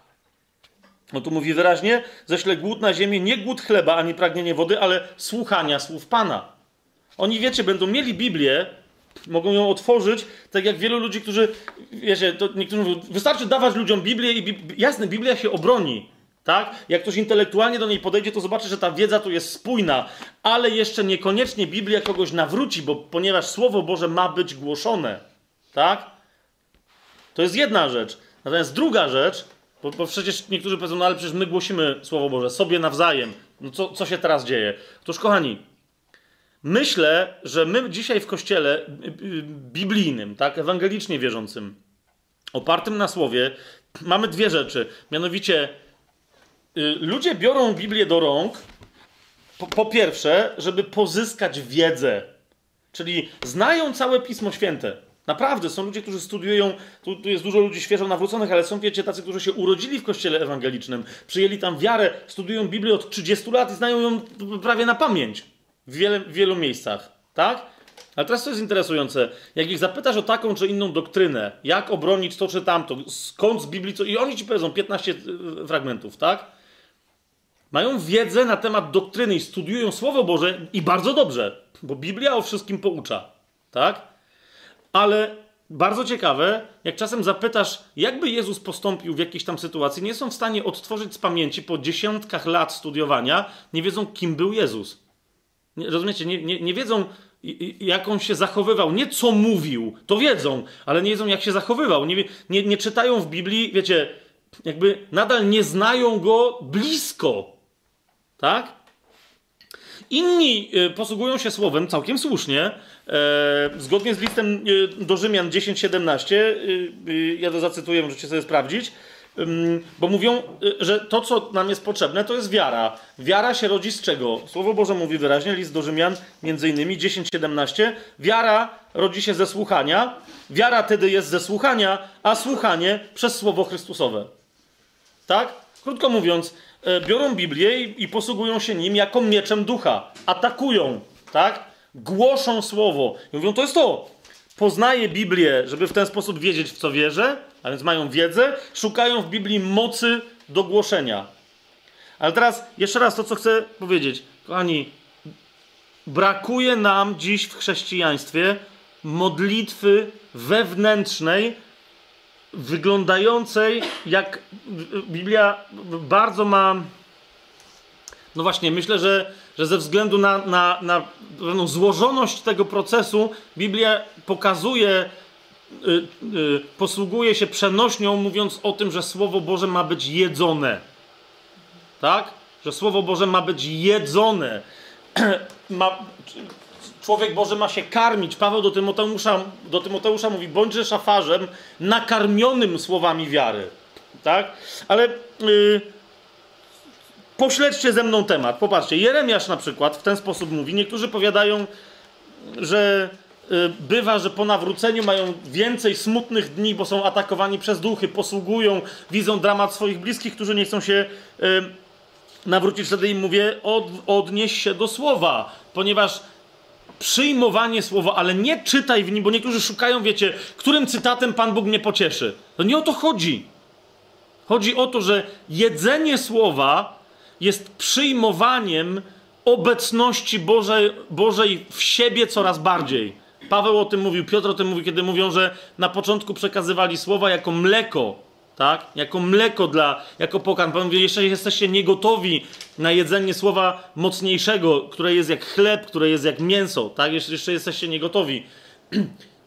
No tu mówi wyraźnie, ześlę głód na ziemię, nie głód chleba, ani pragnienie wody, ale słuchania słów Pana. Oni, wiecie, będą mieli Biblię, mogą ją otworzyć, tak jak wielu ludzi, którzy, wiecie, to niektórzy mówią, wystarczy dawać ludziom Biblię i jasne, Biblia się obroni, tak? Jak ktoś intelektualnie do niej podejdzie, to zobaczy, że ta wiedza tu jest spójna, ale jeszcze niekoniecznie Biblia kogoś nawróci, ponieważ Słowo Boże ma być głoszone, tak? To jest jedna rzecz. Natomiast druga rzecz, bo przecież niektórzy powiedzą, no ale przecież my głosimy Słowo Boże sobie nawzajem. No co się teraz dzieje? Otóż, kochani, myślę, że my dzisiaj w kościele biblijnym, tak, ewangelicznie wierzącym, opartym na słowie, mamy dwie rzeczy. Mianowicie ludzie biorą Biblię do rąk, po pierwsze, żeby pozyskać wiedzę. Czyli znają całe Pismo Święte. Naprawdę, są ludzie, którzy studiują, tu jest dużo ludzi świeżo nawróconych, ale są, wiecie, tacy, którzy się urodzili w kościele ewangelicznym, przyjęli tam wiarę, studiują Biblię od 30 lat i znają ją prawie na pamięć. W wielu miejscach, tak? Ale teraz co jest interesujące, jak ich zapytasz o taką czy inną doktrynę, jak obronić to czy tamto, skąd z Biblii co, i oni ci powiedzą 15 fragmentów, tak? Mają wiedzę na temat doktryny i studiują Słowo Boże i bardzo dobrze, bo Biblia o wszystkim poucza, tak? Ale bardzo ciekawe, jak czasem zapytasz, jakby Jezus postąpił w jakiejś tam sytuacji, nie są w stanie odtworzyć z pamięci po dziesiątkach lat studiowania, nie wiedzą, kim był Jezus. Rozumiecie, nie wiedzą, jak on się zachowywał, nie co mówił, to wiedzą, ale nie wiedzą, jak się zachowywał. Nie czytają w Biblii, wiecie, jakby nadal nie znają go blisko. Tak? Inni posługują się słowem całkiem słusznie. Zgodnie z listem do Rzymian 10:17, ja to zacytuję, możecie sobie sprawdzić, bo mówią, że to, co nam jest potrzebne, to jest wiara. Wiara się rodzi z czego? Słowo Boże mówi wyraźnie, list do Rzymian, między innymi 10:17. Wiara rodzi się ze słuchania, wiara tedy jest ze słuchania, a słuchanie przez słowo Chrystusowe. Tak? Krótko mówiąc, biorą Biblię i posługują się nim jako mieczem ducha. Atakują, tak? Głoszą słowo. I mówią, to jest to. Poznaję Biblię, żeby w ten sposób wiedzieć, w co wierzę, a więc mają wiedzę, szukają w Biblii mocy do głoszenia. Ale teraz jeszcze raz to, co chcę powiedzieć. Kochani, brakuje nam dziś w chrześcijaństwie modlitwy wewnętrznej, wyglądającej jak Biblia bardzo ma... No właśnie, myślę, że ze względu na pewną złożoność tego procesu Biblia pokazuje, posługuje się przenośnią, mówiąc o tym, że Słowo Boże ma być jedzone. Tak? Że Słowo Boże ma być jedzone. Człowiek Boży ma się karmić. Paweł do Tymoteusza mówi, bądźże szafarzem nakarmionym słowami wiary. Tak? Ale... Pośledźcie ze mną temat. Popatrzcie, Jeremiasz na przykład w ten sposób mówi. Niektórzy powiadają, że bywa, że po nawróceniu mają więcej smutnych dni, bo są atakowani przez duchy, posługują, widzą dramat swoich bliskich, którzy nie chcą się nawrócić. Wtedy im mówię, odnieś się do słowa, ponieważ przyjmowanie słowa, ale nie czytaj w nim, bo niektórzy szukają, wiecie, którym cytatem Pan Bóg mnie pocieszy. To nie o to chodzi. Chodzi o to, że jedzenie słowa jest przyjmowaniem obecności Bożej w siebie coraz bardziej. Paweł o tym mówił, Piotr o tym mówi, kiedy mówią, że na początku przekazywali słowa jako mleko, tak? Jako mleko jako pokarm. Pan mówi, jeszcze jesteście niegotowi na jedzenie słowa mocniejszego, które jest jak chleb, które jest jak mięso, tak? Jeszcze jesteście niegotowi.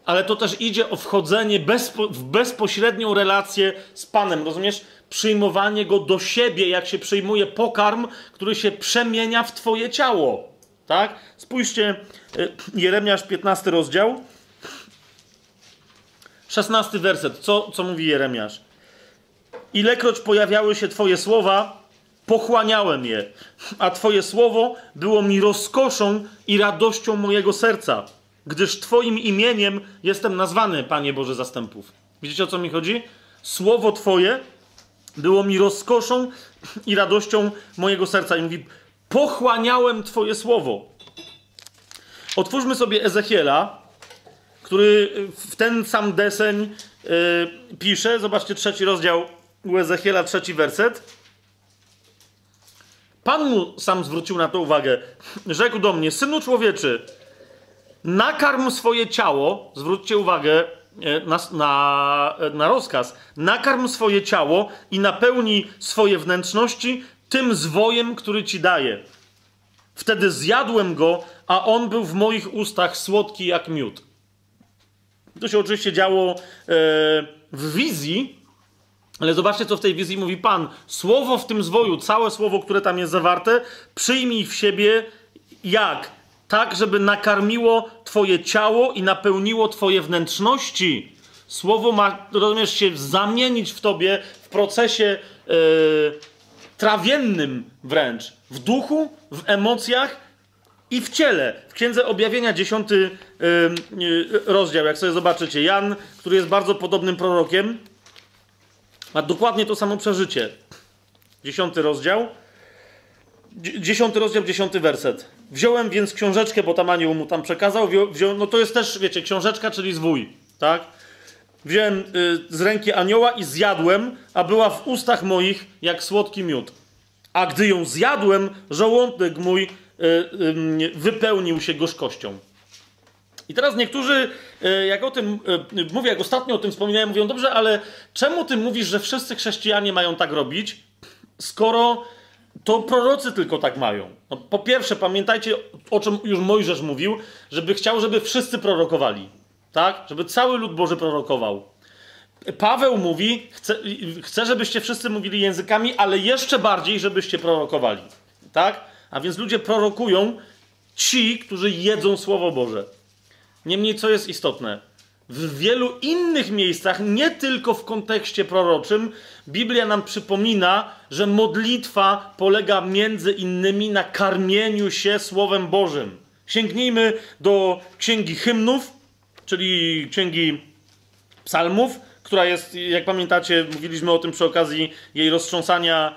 Ale to też idzie o wchodzenie w bezpośrednią relację z Panem, rozumiesz? Przyjmowanie go do siebie, jak się przyjmuje pokarm, który się przemienia w twoje ciało. Tak? Spójrzcie, Jeremiasz 15 rozdział, 16 werset. Co mówi Jeremiasz? Ilekroć pojawiały się twoje słowa, pochłaniałem je, a twoje słowo było mi rozkoszą i radością mojego serca, gdyż twoim imieniem jestem nazwany, Panie Boże Zastępów. Widzicie, o co mi chodzi? Słowo twoje było mi rozkoszą i radością mojego serca. I mówi, pochłaniałem twoje słowo. Otwórzmy sobie Ezechiela, który w ten sam deseń pisze. Zobaczcie 3 rozdział u Ezechiela, 3 werset. Pan mu sam zwrócił na to uwagę. Rzekł do mnie, synu człowieczy, nakarm swoje ciało, zwróćcie uwagę, na rozkaz. Nakarm swoje ciało i napełnij swoje wnętrzności tym zwojem, który ci daję. Wtedy zjadłem go, a on był w moich ustach słodki jak miód. To się oczywiście działo w wizji, ale zobaczcie, co w tej wizji mówi Pan. Słowo w tym zwoju, całe słowo, które tam jest zawarte, przyjmij w siebie jak? Tak, żeby nakarmiło twoje ciało i napełniło twoje wnętrzności. Słowo ma, rozumiesz, się zamienić w tobie w procesie trawiennym wręcz. W duchu, w emocjach i w ciele. W Księdze Objawienia 10 rozdział, jak sobie zobaczycie, Jan, który jest bardzo podobnym prorokiem, ma dokładnie to samo przeżycie. 10 rozdział, 10 werset. Wziąłem więc książeczkę, bo tam anioł mu tam przekazał. No to jest też, wiecie, książeczka, czyli zwój, tak? Wziąłem z ręki anioła i zjadłem, a była w ustach moich jak słodki miód. A gdy ją zjadłem, żołądek mój wypełnił się gorzkością. I teraz niektórzy, jak o tym mówię, jak ostatnio o tym wspominałem, mówią, dobrze, ale czemu ty mówisz, że wszyscy chrześcijanie mają tak robić, skoro... To prorocy tylko tak mają. No, po pierwsze, pamiętajcie, o czym już Mojżesz mówił, żeby chciał, żeby wszyscy prorokowali. Tak? Żeby cały lud Boży prorokował. Paweł mówi, chcę, żebyście wszyscy mówili językami, ale jeszcze bardziej, żebyście prorokowali. Tak? A więc ludzie prorokują, ci, którzy jedzą Słowo Boże. Niemniej, co jest istotne? W wielu innych miejscach, nie tylko w kontekście proroczym, Biblia nam przypomina, że modlitwa polega między innymi na karmieniu się Słowem Bożym. Sięgnijmy do Księgi Hymnów, czyli Księgi Psalmów, która jest, jak pamiętacie, mówiliśmy o tym przy okazji jej roztrząsania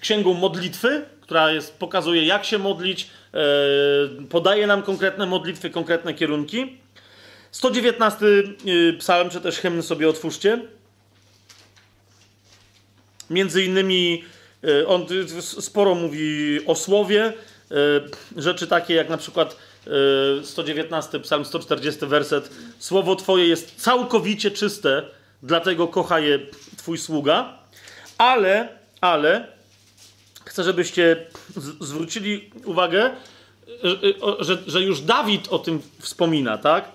Księgą Modlitwy, która jest, pokazuje, jak się modlić, podaje nam konkretne modlitwy, konkretne kierunki. 119 psalm, czy też hymn sobie otwórzcie. Między innymi on sporo mówi o słowie, rzeczy takie jak na przykład 119 psalm, 140 werset. Słowo Twoje jest całkowicie czyste, dlatego kocha je Twój sługa. Ale chcę, żebyście zwrócili uwagę, że już Dawid o tym wspomina, tak?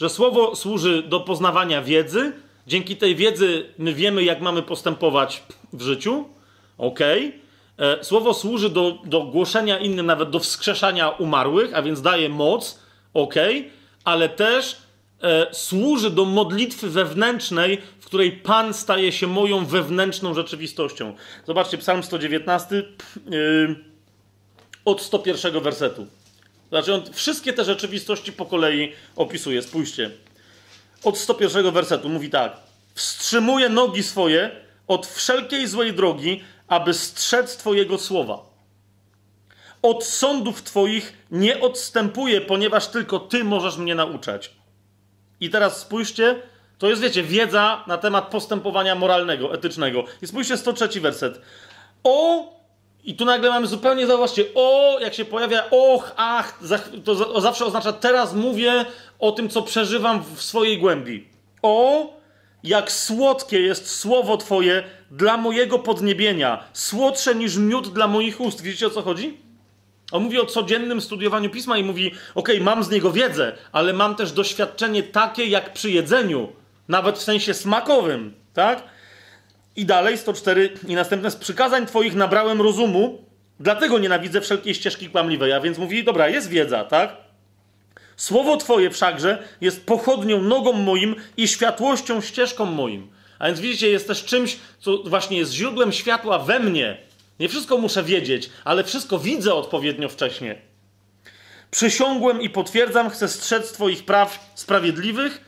Że słowo służy do poznawania wiedzy. Dzięki tej wiedzy my wiemy, jak mamy postępować w życiu. Okej. Słowo służy do głoszenia innym, nawet do wskrzeszania umarłych, a więc daje moc. Okej. Ale też służy do modlitwy wewnętrznej, w której Pan staje się moją wewnętrzną rzeczywistością. Zobaczcie, Psalm 119 od 101 wersetu. Znaczy on wszystkie te rzeczywistości po kolei opisuje. Spójrzcie. Od 101 wersetu mówi tak. Wstrzymuję nogi swoje od wszelkiej złej drogi, aby strzec Twojego słowa. Od sądów Twoich nie odstępuję, ponieważ tylko Ty możesz mnie nauczać. I teraz spójrzcie, to jest, wiecie, wiedza na temat postępowania moralnego, etycznego. I spójrzcie 103 werset. O, i tu nagle mamy zupełnie, zauważcie, o, jak się pojawia, och, ach, to zawsze oznacza, teraz mówię o tym, co przeżywam w swojej głębi. O, jak słodkie jest słowo Twoje dla mojego podniebienia, słodsze niż miód dla moich ust. Widzicie, o co chodzi? On mówi o codziennym studiowaniu Pisma i mówi, okej, mam z niego wiedzę, ale mam też doświadczenie takie jak przy jedzeniu, nawet w sensie smakowym, tak? I dalej, 104 i następne, z przykazań Twoich nabrałem rozumu, dlatego nienawidzę wszelkiej ścieżki kłamliwej. A więc mówi, dobra, jest wiedza, tak? Słowo Twoje wszakże jest pochodnią nogom moim i światłością ścieżką moim. A więc widzicie, jest też czymś, co właśnie jest źródłem światła we mnie. Nie wszystko muszę wiedzieć, ale wszystko widzę odpowiednio wcześnie. Przysiągłem i potwierdzam, chcę strzec Twoich praw sprawiedliwych.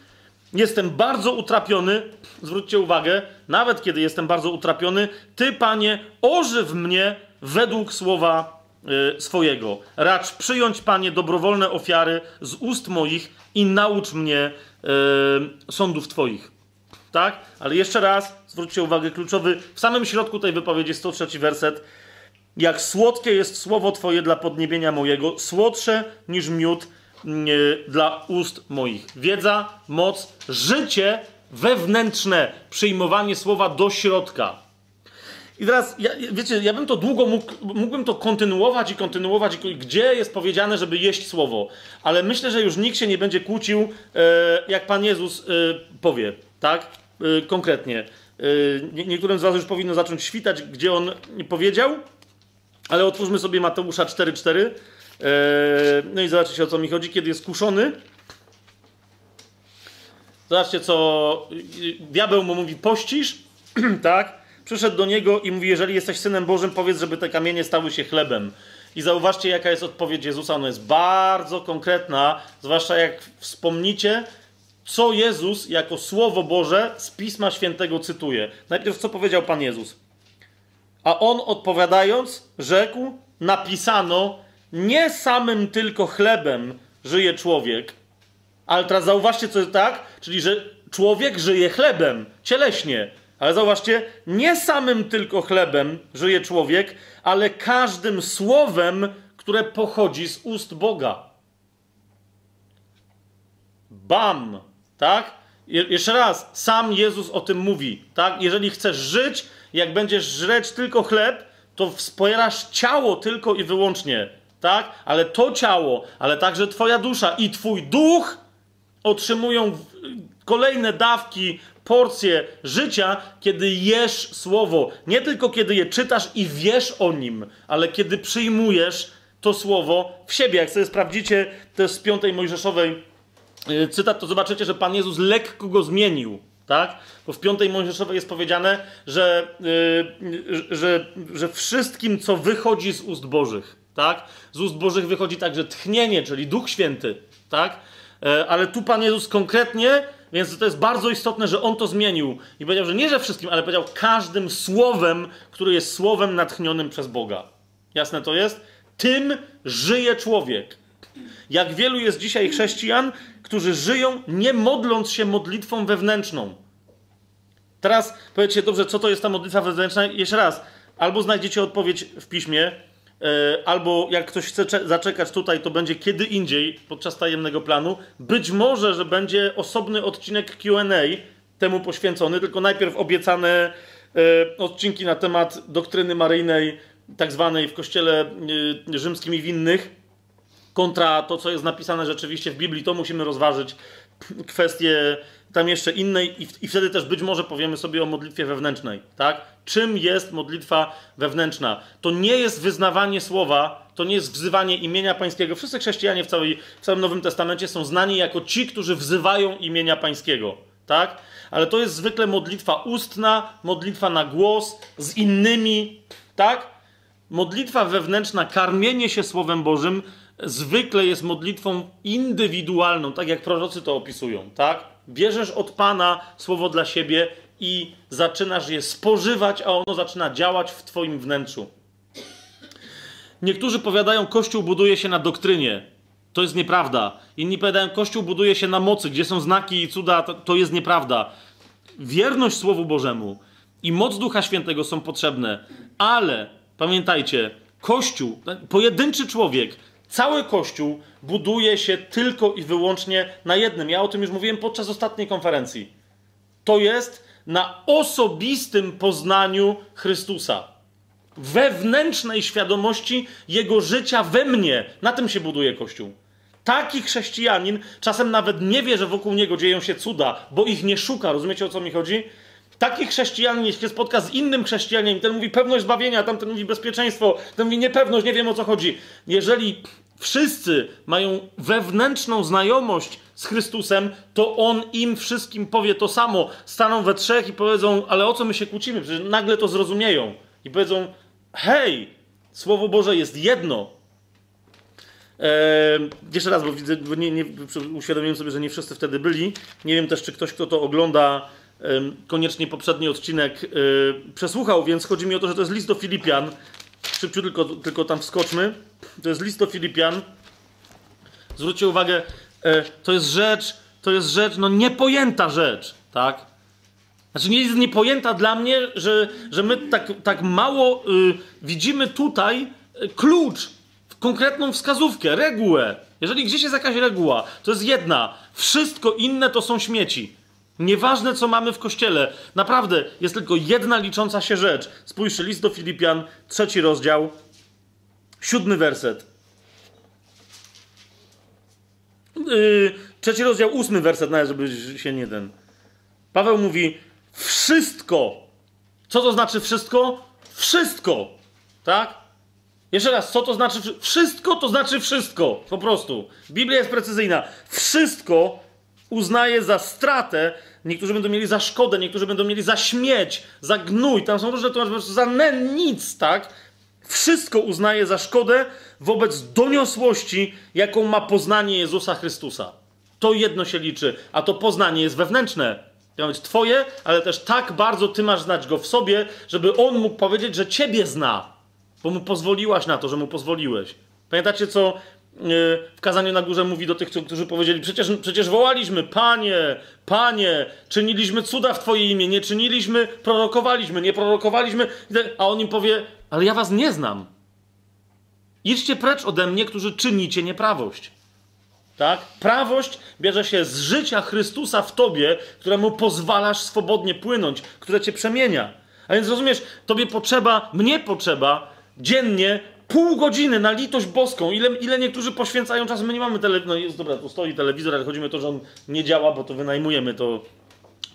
Jestem bardzo utrapiony, zwróćcie uwagę, nawet kiedy jestem bardzo utrapiony, Ty, Panie, ożyw mnie według słowa swojego. Racz przyjąć, Panie, dobrowolne ofiary z ust moich i naucz mnie sądów Twoich. Tak? Ale jeszcze raz, zwróćcie uwagę, kluczowy, w samym środku tej wypowiedzi 103 werset. Jak słodkie jest słowo Twoje dla podniebienia mojego, słodsze niż miód dla ust moich. Wiedza, moc, życie wewnętrzne, przyjmowanie słowa do środka. I teraz, wiecie, ja bym to długo mógłbym to kontynuować, gdzie jest powiedziane, żeby jeść słowo. Ale myślę, że już nikt się nie będzie kłócił, jak Pan Jezus powie. Tak? Konkretnie. Niektórym z was już powinno zacząć świtać, gdzie on powiedział, ale otwórzmy sobie Mateusza 4,4. No i zobaczycie, o co mi chodzi, kiedy jest kuszony. Zobaczcie, co diabeł mu mówi, pościsz, tak? Przyszedł do niego i mówi, jeżeli jesteś Synem Bożym, powiedz, żeby te kamienie stały się chlebem. I zauważcie, jaka jest odpowiedź Jezusa. Ona jest bardzo konkretna, zwłaszcza jak wspomnicie, co Jezus jako Słowo Boże z Pisma Świętego cytuje. Najpierw, co powiedział Pan Jezus? A on odpowiadając, rzekł, napisano, nie samym tylko chlebem żyje człowiek. Ale teraz zauważcie, co jest tak, czyli że człowiek żyje chlebem, cieleśnie. Ale zauważcie, nie samym tylko chlebem żyje człowiek, ale każdym słowem, które pochodzi z ust Boga. Bam! Tak? Jeszcze raz, sam Jezus o tym mówi, tak? Jeżeli chcesz żyć, jak będziesz żreć tylko chleb, to wspierasz ciało tylko i wyłącznie, tak? Ale to ciało, ale także twoja dusza i twój duch otrzymują kolejne dawki, porcje życia, kiedy jesz Słowo. Nie tylko kiedy je czytasz i wiesz o nim, ale kiedy przyjmujesz to Słowo w siebie. Jak sobie sprawdzicie też z 5 Mojżeszowej cytat, to zobaczycie, że Pan Jezus lekko go zmienił. Tak? Bo w 5 Mojżeszowej jest powiedziane, że wszystkim, co wychodzi z ust Bożych, tak? Z ust Bożych wychodzi także tchnienie, czyli Duch Święty. Tak? Ale tu Pan Jezus konkretnie, więc to jest bardzo istotne, że On to zmienił. I powiedział, że nie, że wszystkim, ale powiedział każdym słowem, które jest słowem natchnionym przez Boga. Jasne to jest? Tym żyje człowiek. Jak wielu jest dzisiaj chrześcijan, którzy żyją nie modląc się modlitwą wewnętrzną. Teraz powiedzcie, dobrze, co to jest ta modlitwa wewnętrzna? Jeszcze raz, albo znajdziecie odpowiedź w piśmie, albo jak ktoś chce zaczekać tutaj, to będzie kiedy indziej, podczas tajemnego planu. Być może, że będzie osobny odcinek Q&A temu poświęcony, tylko najpierw obiecane odcinki na temat doktryny maryjnej, tak zwanej w kościele rzymskim i w innych, kontra to, co jest napisane rzeczywiście w Biblii, to musimy rozważyć kwestie tam jeszcze innej i wtedy też być może powiemy sobie o modlitwie wewnętrznej, tak? Czym jest modlitwa wewnętrzna? To nie jest wyznawanie słowa, to nie jest wzywanie imienia Pańskiego. Wszyscy chrześcijanie w całym Nowym Testamencie są znani jako ci, którzy wzywają imienia Pańskiego, tak? Ale to jest zwykle modlitwa ustna, modlitwa na głos, z innymi, tak? Modlitwa wewnętrzna, karmienie się Słowem Bożym, zwykle jest modlitwą indywidualną, tak jak prorocy to opisują, tak? Bierzesz od Pana słowo dla siebie i zaczynasz je spożywać, a ono zaczyna działać w twoim wnętrzu. Niektórzy powiadają, Kościół buduje się na doktrynie. To jest nieprawda. Inni powiadają, Kościół buduje się na mocy, gdzie są znaki i cuda. To jest nieprawda. Wierność Słowu Bożemu i moc Ducha Świętego są potrzebne, ale pamiętajcie, Kościół, pojedynczy człowiek, cały Kościół buduje się tylko i wyłącznie na jednym. Ja o tym już mówiłem podczas ostatniej konferencji. To jest na osobistym poznaniu Chrystusa. Wewnętrznej świadomości Jego życia we mnie. Na tym się buduje Kościół. Taki chrześcijanin czasem nawet nie wie, że wokół niego dzieją się cuda, bo ich nie szuka. Rozumiecie, o co mi chodzi? Taki chrześcijanin, jeśli się spotka z innym chrześcijaninem, ten mówi pewność zbawienia, tamten mówi bezpieczeństwo, ten mówi niepewność, nie wiem o co chodzi. Jeżeli wszyscy mają wewnętrzną znajomość z Chrystusem, to On im wszystkim powie to samo. Staną we trzech i powiedzą, ale o co my się kłócimy? Przecież nagle to zrozumieją. I powiedzą, hej, Słowo Boże jest jedno. Jeszcze raz, bo widzę, bo nie uświadomiłem sobie, że nie wszyscy wtedy byli. Nie wiem też, czy ktoś, kto to ogląda, koniecznie poprzedni odcinek przesłuchał, więc chodzi mi o to, że to jest list do Filipian. Szybciutko tylko tam wskoczmy. To jest list do Filipian. Zwróćcie uwagę, to jest rzecz, no niepojęta rzecz, tak? Znaczy nie jest niepojęta dla mnie, że my tak mało widzimy tutaj klucz, konkretną wskazówkę, regułę. Jeżeli gdzieś jest jakaś reguła, to jest jedna. Wszystko inne to są śmieci. Nieważne, co mamy w Kościele. Naprawdę, jest tylko jedna licząca się rzecz. Spójrzcie, list do Filipian, 3 rozdział, 7 werset. 3 rozdział, 8 werset, nawet żeby się nie ten... Paweł mówi, wszystko. Co to znaczy wszystko? Wszystko. Tak? Jeszcze raz, co to znaczy wszystko? To znaczy wszystko. Po prostu. Biblia jest precyzyjna. Wszystko uznaje za stratę, niektórzy będą mieli za szkodę, niektórzy będą mieli za śmieć, za gnój, tam są różne tłumaczenia, za nic, tak? Wszystko uznaje za szkodę wobec doniosłości, jaką ma poznanie Jezusa Chrystusa. To jedno się liczy, a to poznanie jest wewnętrzne. To ma być twoje, ale też tak bardzo ty masz znać go w sobie, żeby on mógł powiedzieć, że ciebie zna, bo mu pozwoliłaś na to, że mu pozwoliłeś. Pamiętacie, co w kazaniu na górze mówi do tych, którzy powiedzieli, przecież wołaliśmy, Panie, Panie, czyniliśmy cuda w Twoje imię, nie czyniliśmy, prorokowaliśmy, nie prorokowaliśmy, a on im powie, ale ja was nie znam. Idźcie precz ode mnie, którzy czynicie nieprawość. Tak? Prawość bierze się z życia Chrystusa w tobie, któremu pozwalasz swobodnie płynąć, które cię przemienia. A więc rozumiesz, tobie potrzeba, mnie potrzeba dziennie Pół godziny, na litość boską. Ile niektórzy poświęcają czas? My nie mamy telewizora. No jest, dobra, tu stoi telewizor, ale chodzi mi o to, że on nie działa, bo to wynajmujemy to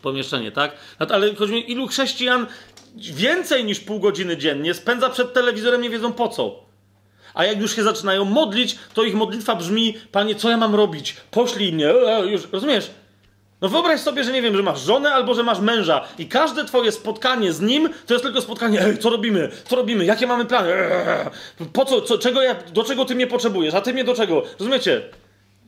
pomieszczenie, tak? Ale chodzi mi, ilu chrześcijan więcej niż pół godziny dziennie spędza przed telewizorem, nie wiedzą po co. A jak już się zaczynają modlić, to ich modlitwa brzmi: Panie, co ja mam robić? Poślij mnie. Już, rozumiesz? No wyobraź sobie, że nie wiem, że masz żonę albo że masz męża i każde twoje spotkanie z nim to jest tylko spotkanie: ej, co robimy? Co robimy? Jakie mamy plany? Po co? Do czego ty mnie potrzebujesz? A ty mnie do czego? Rozumiecie?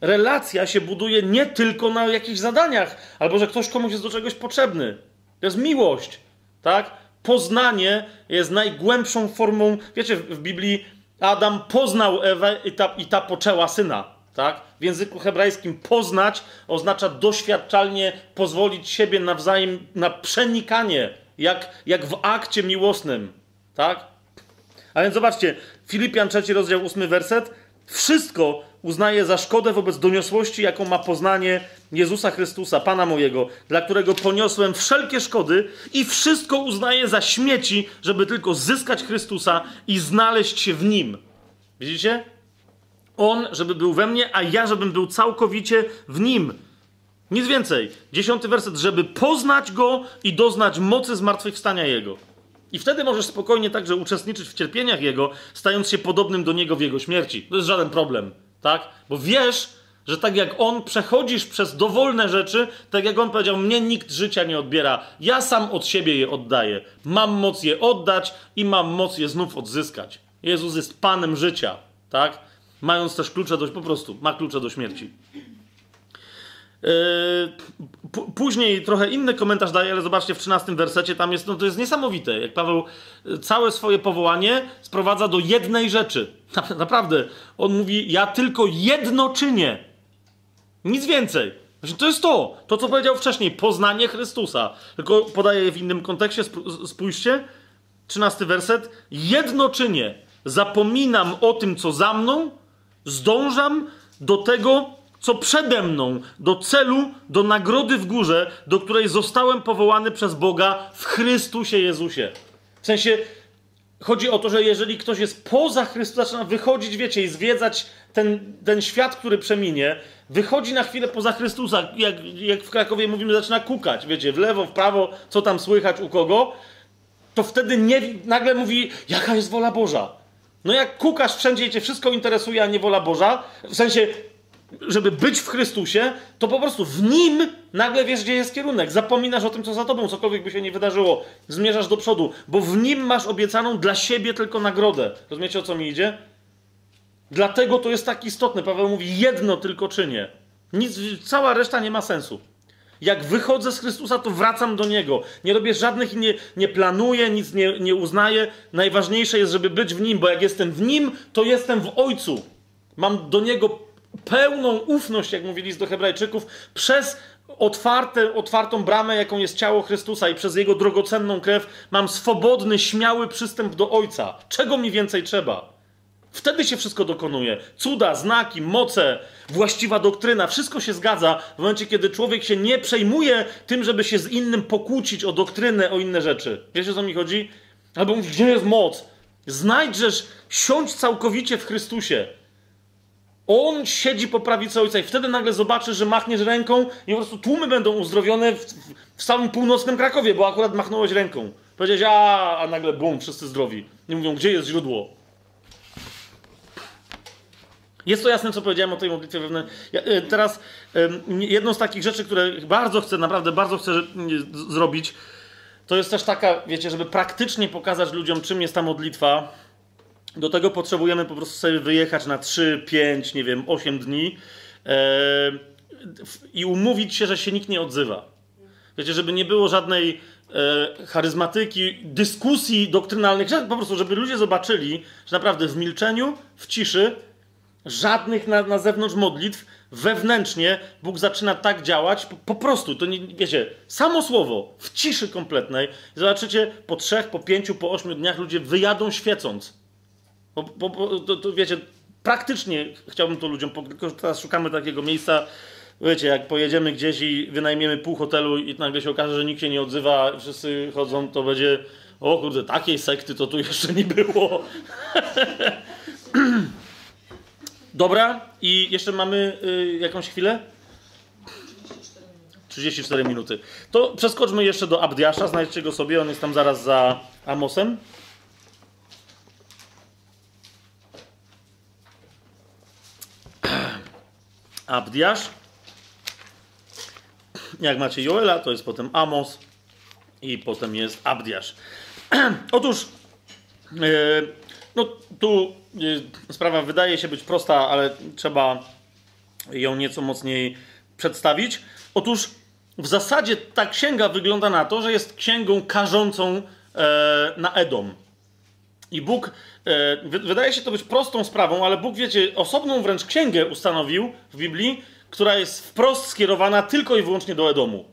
Relacja się buduje nie tylko na jakichś zadaniach albo że ktoś komuś jest do czegoś potrzebny. To jest miłość, tak? Poznanie jest najgłębszą formą... Wiecie, w Biblii Adam poznał Ewę i ta poczęła syna. Tak? W języku hebrajskim poznać oznacza doświadczalnie pozwolić siebie nawzajem na przenikanie, jak w akcie miłosnym. Tak? A więc zobaczcie, Filipian 3, rozdział 8, werset. Wszystko uznaje za szkodę wobec doniosłości, jaką ma poznanie Jezusa Chrystusa, Pana mojego, dla którego poniosłem wszelkie szkody i wszystko uznaję za śmieci, żeby tylko zyskać Chrystusa i znaleźć się w Nim. Widzicie? On, żeby był we mnie, a ja, żebym był całkowicie w Nim. Nic więcej. 10 werset, żeby poznać Go i doznać mocy zmartwychwstania Jego. I wtedy możesz spokojnie także uczestniczyć w cierpieniach Jego, stając się podobnym do Niego w Jego śmierci. To jest żaden problem, tak? Bo wiesz, że tak jak On, przechodzisz przez dowolne rzeczy, tak jak On powiedział: mnie nikt życia nie odbiera, ja sam od siebie je oddaję. Mam moc je oddać i mam moc je znów odzyskać. Jezus jest Panem życia, tak? Mając też klucze do... po prostu ma klucze do śmierci. Później trochę inny komentarz daje, ale zobaczcie, w 13 wersecie tam jest, no to jest niesamowite, jak Paweł całe swoje powołanie sprowadza do jednej rzeczy. Naprawdę. On mówi: ja tylko jedno czynię. Nic więcej. Właśnie to jest to, co powiedział wcześniej, poznanie Chrystusa. Tylko podaję je w innym kontekście, spójrzcie. 13 werset. Jedno czynię. Zapominam o tym, co za mną, zdążam do tego, co przede mną, do celu, do nagrody w górze, do której zostałem powołany przez Boga w Chrystusie Jezusie. W sensie, chodzi o to, że jeżeli ktoś jest poza Chrystusem, zaczyna wychodzić, wiecie, i zwiedzać ten świat, który przeminie, wychodzi na chwilę poza Chrystusa, jak w Krakowie mówimy, zaczyna kukać, wiecie, w lewo, w prawo, co tam słychać u kogo, to wtedy nagle mówi: jaka jest wola Boża? No jak kukasz wszędzie i cię wszystko interesuje, a nie wola Boża, w sensie, żeby być w Chrystusie, to po prostu w Nim nagle wiesz, gdzie jest kierunek. Zapominasz o tym, co za tobą, cokolwiek by się nie wydarzyło. Zmierzasz do przodu, bo w Nim masz obiecaną dla siebie tylko nagrodę. Rozumiecie, o co mi idzie? Dlatego to jest tak istotne. Paweł mówi: jedno tylko czynię. Nic, cała reszta nie ma sensu. Jak wychodzę z Chrystusa, to wracam do Niego. Nie robię żadnych i nie planuję, nic nie uznaję. Najważniejsze jest, żeby być w Nim, bo jak jestem w Nim, to jestem w Ojcu. Mam do Niego pełną ufność, jak mówi list do Hebrajczyków, przez otwartą bramę, jaką jest ciało Chrystusa, i przez Jego drogocenną krew mam swobodny, śmiały przystęp do Ojca. Czego mi więcej trzeba? Wtedy się wszystko dokonuje. Cuda, znaki, moce, właściwa doktryna. Wszystko się zgadza w momencie, kiedy człowiek się nie przejmuje tym, żeby się z innym pokłócić o doktrynę, o inne rzeczy. Wiecie, o co mi chodzi? Albo mówisz: gdzie jest moc? Znajdziesz, siądź całkowicie w Chrystusie. On siedzi po prawicy Ojca i wtedy nagle zobaczysz, że machniesz ręką i po prostu tłumy będą uzdrowione w samym północnym Krakowie, bo akurat machnąłeś ręką. Powiedziałeś: a nagle bum, wszyscy zdrowi. I mówią: gdzie jest źródło? Jest to jasne, co powiedziałem o tej modlitwie wewnętrznej. Teraz jedną z takich rzeczy, które bardzo chcę, naprawdę bardzo chcę zrobić, to jest też taka, wiecie, żeby praktycznie pokazać ludziom, czym jest ta modlitwa. Do tego potrzebujemy po prostu sobie wyjechać na 3, 5, nie wiem, 8 dni i umówić się, że się nikt nie odzywa. Wiecie, żeby nie było żadnej charyzmatyki, dyskusji doktrynalnych, po prostu żeby ludzie zobaczyli, że naprawdę w milczeniu, w ciszy, żadnych na zewnątrz modlitw, wewnętrznie Bóg zaczyna tak działać, po prostu, to nie, wiecie, samo słowo, w ciszy kompletnej. Zobaczycie, po 3, po 5, po 8 dniach ludzie wyjadą świecąc. To wiecie, praktycznie chciałbym to ludziom, tylko teraz szukamy takiego miejsca, wiecie, jak pojedziemy gdzieś i wynajmiemy pół hotelu i nagle się okaże, że nikt się nie odzywa, wszyscy chodzą, to będzie O kurde, takiej sekty to tu jeszcze nie było. Dobra, i jeszcze mamy jakąś chwilę? 34 minuty. To przeskoczmy jeszcze do Abdiasza, znajdźcie go sobie, on jest tam zaraz za Amosem. Abdiasz. Jak macie Joela, to jest potem Amos i potem jest Abdiasz. Otóż, no tu sprawa wydaje się być prosta, ale trzeba ją nieco mocniej przedstawić. Otóż w zasadzie ta księga wygląda na to, że jest księgą karzącą na Edom. I Bóg, wydaje się to być prostą sprawą, ale Bóg, wiecie, osobną wręcz księgę ustanowił w Biblii, która jest wprost skierowana tylko i wyłącznie do Edomu.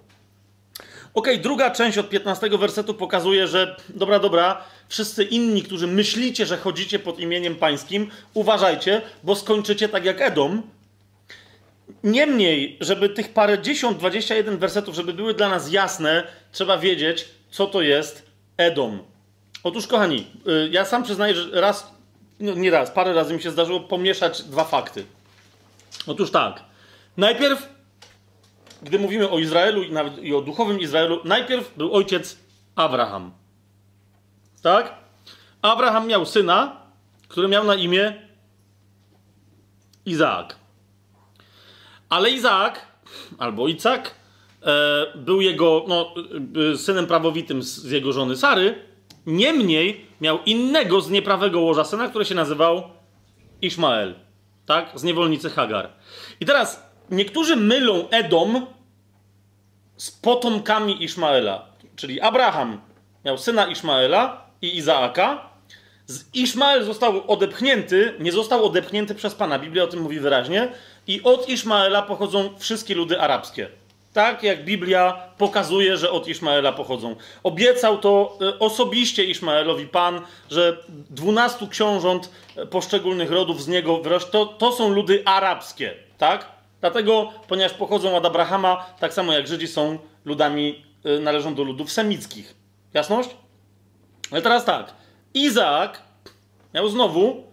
Okej, druga część od 15 wersetu pokazuje, że dobra, wszyscy inni, którzy myślicie, że chodzicie pod imieniem pańskim, uważajcie, bo skończycie tak jak Edom. Niemniej, żeby tych parę dziesiąt, 21 wersetów, żeby były dla nas jasne, trzeba wiedzieć, co to jest Edom. Otóż, kochani, ja sam przyznaję, że parę razy mi się zdarzyło pomieszać dwa fakty. Otóż tak. Najpierw, gdy mówimy o Izraelu i nawet i o duchowym Izraelu, najpierw był ojciec Abraham. Tak? Abraham miał syna, który miał na imię Izaak. Ale Izaak, albo Icak, był jego synem prawowitym z jego żony Sary. Niemniej miał innego z nieprawego łoża syna, który się nazywał Iszmael. Tak? Z niewolnicy Hagar. I teraz niektórzy mylą Edom z potomkami Iszmaela. Czyli Abraham miał syna Iszmaela i Izaaka. Iszmael został odepchnięty, nie został odepchnięty przez Pana. Biblia o tym mówi wyraźnie. I od Iszmaela pochodzą wszystkie ludy arabskie. Tak jak Biblia pokazuje, że od Iszmaela pochodzą. Obiecał to osobiście Iszmaelowi Pan, że 12 książąt poszczególnych rodów z niego wyrośnie. To są ludy arabskie, tak? Dlatego, ponieważ pochodzą od Abrahama, tak samo jak Żydzi są ludami, należą do ludów semickich. Jasność? Ale teraz tak. Izaak miał znowu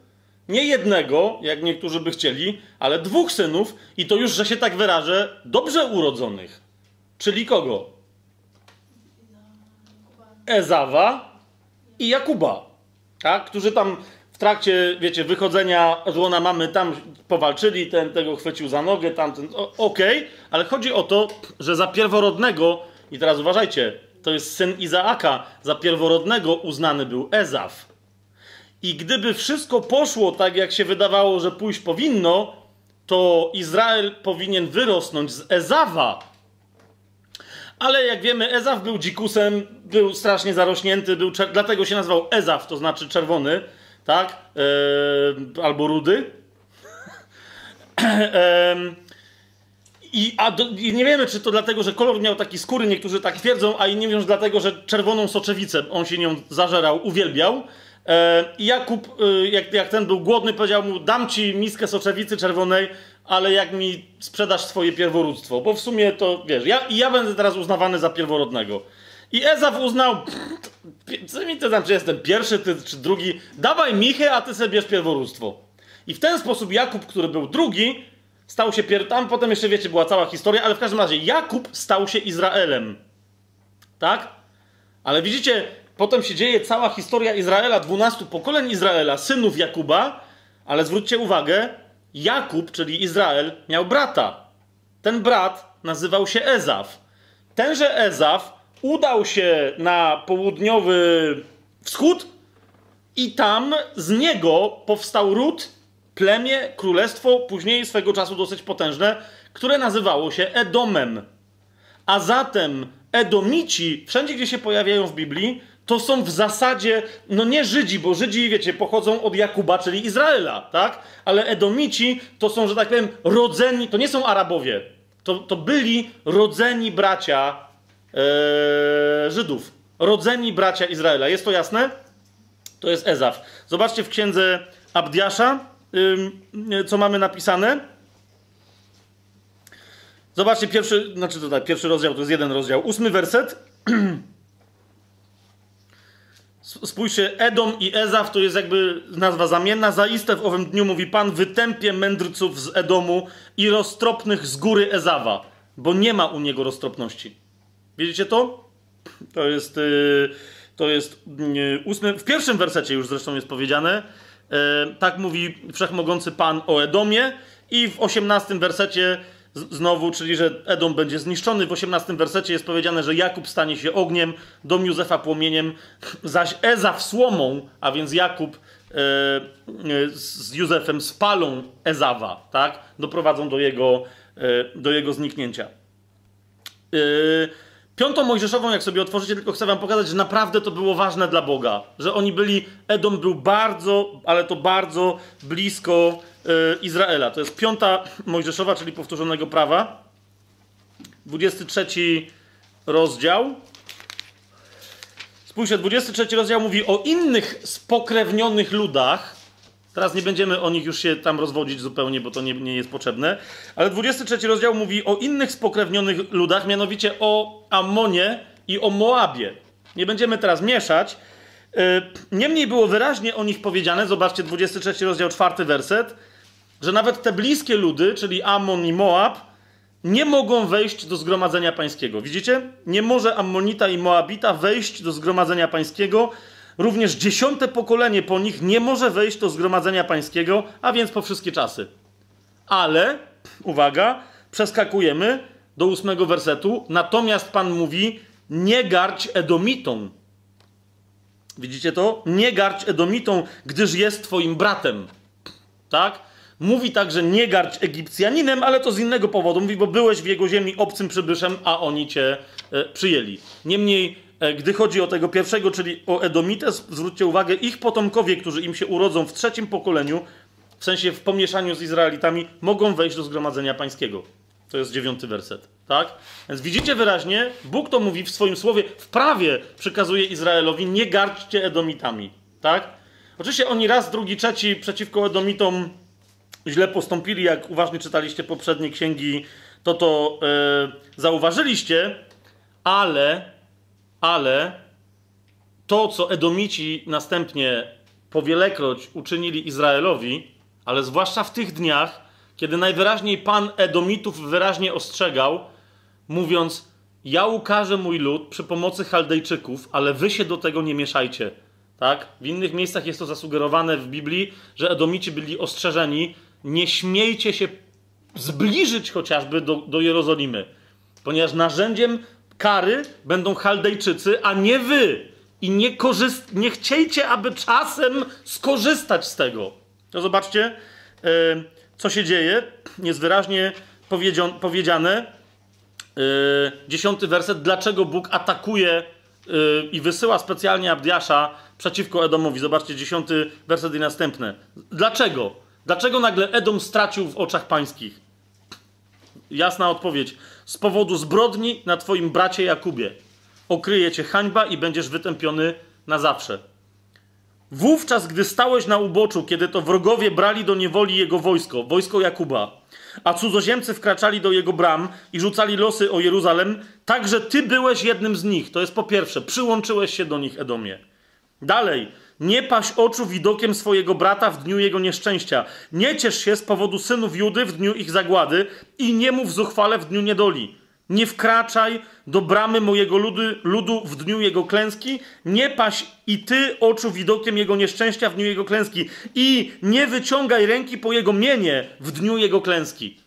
nie jednego, jak niektórzy by chcieli, ale dwóch synów i to już, że się tak wyrażę, dobrze urodzonych. Czyli kogo? Ezawa i Jakuba. Tak? Którzy tam w trakcie, wiecie, wychodzenia z łona mamy tam powalczyli, ten tego chwycił za nogę, tamten... Okej, ale chodzi o to, że za pierworodnego, i teraz uważajcie, to jest syn Izaaka, za pierworodnego uznany był Ezaw. I gdyby wszystko poszło tak, jak się wydawało, że pójść powinno, to Izrael powinien wyrosnąć z Ezawa. Ale jak wiemy, Ezaw był dzikusem, był strasznie zarośnięty, dlatego się nazywał Ezaw, to znaczy czerwony, tak? Albo rudy. I nie wiemy, czy to dlatego, że kolor miał taki skóry, niektórzy tak twierdzą, a inni mówią, że dlatego, że czerwoną soczewicę on się nią zażerał, uwielbiał. I Jakub, jak ten był głodny, powiedział mu: dam ci miskę soczewicy czerwonej, ale jak mi sprzedasz swoje pierworództwo, bo w sumie to, wiesz, ja będę teraz uznawany za pierworodnego. I Ezaw uznał: co mi to znaczy, czy jestem pierwszy, ty czy drugi, dawaj michę, a ty sobie bierz pierworództwo. I w ten sposób Jakub, który był drugi, stał się tam potem jeszcze, wiecie, była cała historia, ale w każdym razie Jakub stał się Izraelem. Tak? Ale widzicie, potem się dzieje cała historia Izraela, 12 pokoleń Izraela, synów Jakuba, ale zwróćcie uwagę, Jakub, czyli Izrael, miał brata. Ten brat nazywał się Ezaw. Tenże Ezaw udał się na południowy wschód i tam z niego powstał ród, plemię, królestwo, później swego czasu dosyć potężne, które nazywało się Edomem. A zatem Edomici, wszędzie gdzie się pojawiają w Biblii, to są w zasadzie, no nie Żydzi, bo Żydzi, wiecie, pochodzą od Jakuba, czyli Izraela, tak? Ale Edomici to są, że tak powiem, rodzeni, to nie są Arabowie, to byli rodzeni bracia Żydów, rodzeni bracia Izraela. Jest to jasne? To jest Ezaw. Zobaczcie w księdze Abdiasza, co mamy napisane. Zobaczcie, pierwszy rozdział, to jest jeden rozdział, 8 werset. Spójrzcie, Edom i Ezaw to jest jakby nazwa zamienna. Zaiste w owym dniu, mówi Pan, wytępię mędrców z Edomu i roztropnych z góry Ezawa, bo nie ma u niego roztropności. Widzicie to? To jest ósmy, w pierwszym wersecie już zresztą jest powiedziane, tak mówi Wszechmogący Pan o Edomie i w 18 wersecie znowu, czyli że Edom będzie zniszczony. W 18 wersecie jest powiedziane, że Jakub stanie się ogniem, dom Józefa płomieniem, zaś Ezaw słomą, a więc Jakub z Józefem spalą Ezawa, tak? Doprowadzą do jego zniknięcia. Piątą Mojżeszową, jak sobie otworzycie, tylko chcę wam pokazać, że naprawdę to było ważne dla Boga, że oni byli, Edom był bardzo, ale to bardzo blisko Izraela. To jest piąta Mojżeszowa, czyli powtórzonego prawa, 23 rozdział. Spójrzcie, 23 rozdział mówi o innych spokrewnionych ludach. Teraz nie będziemy o nich już się tam rozwodzić zupełnie, bo to nie jest potrzebne. Ale 23 rozdział mówi o innych spokrewnionych ludach, mianowicie o Amonie i o Moabie. Nie będziemy teraz mieszać. Niemniej było wyraźnie o nich powiedziane, zobaczcie, 23 rozdział, 4 werset, że nawet te bliskie ludy, czyli Amon i Moab, nie mogą wejść do zgromadzenia pańskiego. Widzicie? Nie może Ammonita i Moabita wejść do zgromadzenia pańskiego. Również 10. pokolenie po nich nie może wejść do zgromadzenia pańskiego, a więc po wszystkie czasy. Ale, uwaga, przeskakujemy do 8 wersetu, natomiast Pan mówi, nie gardź Edomitą. Widzicie to? Nie gardź Edomitą, gdyż jest twoim bratem. Tak? Mówi także nie gardź Egipcjaninem, ale to z innego powodu. Mówi, bo byłeś w jego ziemi obcym przybyszem, a oni cię przyjęli. Niemniej, gdy chodzi o tego pierwszego, czyli o Edomitę, zwróćcie uwagę, ich potomkowie, którzy im się urodzą w 3. pokoleniu, w sensie w pomieszaniu z Izraelitami, mogą wejść do zgromadzenia pańskiego. To jest 9 werset, tak? Więc widzicie wyraźnie, Bóg to mówi w swoim słowie, w prawie przykazuje Izraelowi, nie gardźcie Edomitami, tak? Oczywiście oni raz, drugi, trzeci przeciwko Edomitom źle postąpili, jak uważnie czytaliście poprzednie księgi, to zauważyliście, ale to, co Edomici następnie powielekroć uczynili Izraelowi, ale zwłaszcza w tych dniach, kiedy najwyraźniej Pan Edomitów wyraźnie ostrzegał, mówiąc, ja ukażę mój lud przy pomocy Chaldejczyków, ale wy się do tego nie mieszajcie. Tak? W innych miejscach jest to zasugerowane w Biblii, że Edomici byli ostrzeżeni, nie śmiejcie się zbliżyć chociażby do Jerozolimy, ponieważ narzędziem kary będą Chaldejczycy, a nie wy. I nie chciejcie, aby czasem skorzystać z tego. To zobaczcie, co się dzieje. Jest wyraźnie powiedziane, 10 werset, dlaczego Bóg atakuje i wysyła specjalnie Abdiasza przeciwko Edomowi. Zobaczcie, 10 werset i następne. Dlaczego? Dlaczego nagle Edom stracił w oczach pańskich? Jasna odpowiedź. Z powodu zbrodni na twoim bracie Jakubie. Okryje cię hańba i będziesz wytępiony na zawsze. Wówczas, gdy stałeś na uboczu, kiedy to wrogowie brali do niewoli jego wojsko, wojsko Jakuba, a cudzoziemcy wkraczali do jego bram i rzucali losy o Jeruzalem, także ty byłeś jednym z nich. To jest po pierwsze, przyłączyłeś się do nich, Edomie. Dalej, nie paś oczu widokiem swojego brata w dniu jego nieszczęścia. Nie ciesz się z powodu synów Judy w dniu ich zagłady i nie mów zuchwale w dniu niedoli. Nie wkraczaj do bramy mojego ludu w dniu jego klęski. Nie paś i ty oczu widokiem jego nieszczęścia w dniu jego klęski. I nie wyciągaj ręki po jego mienie w dniu jego klęski.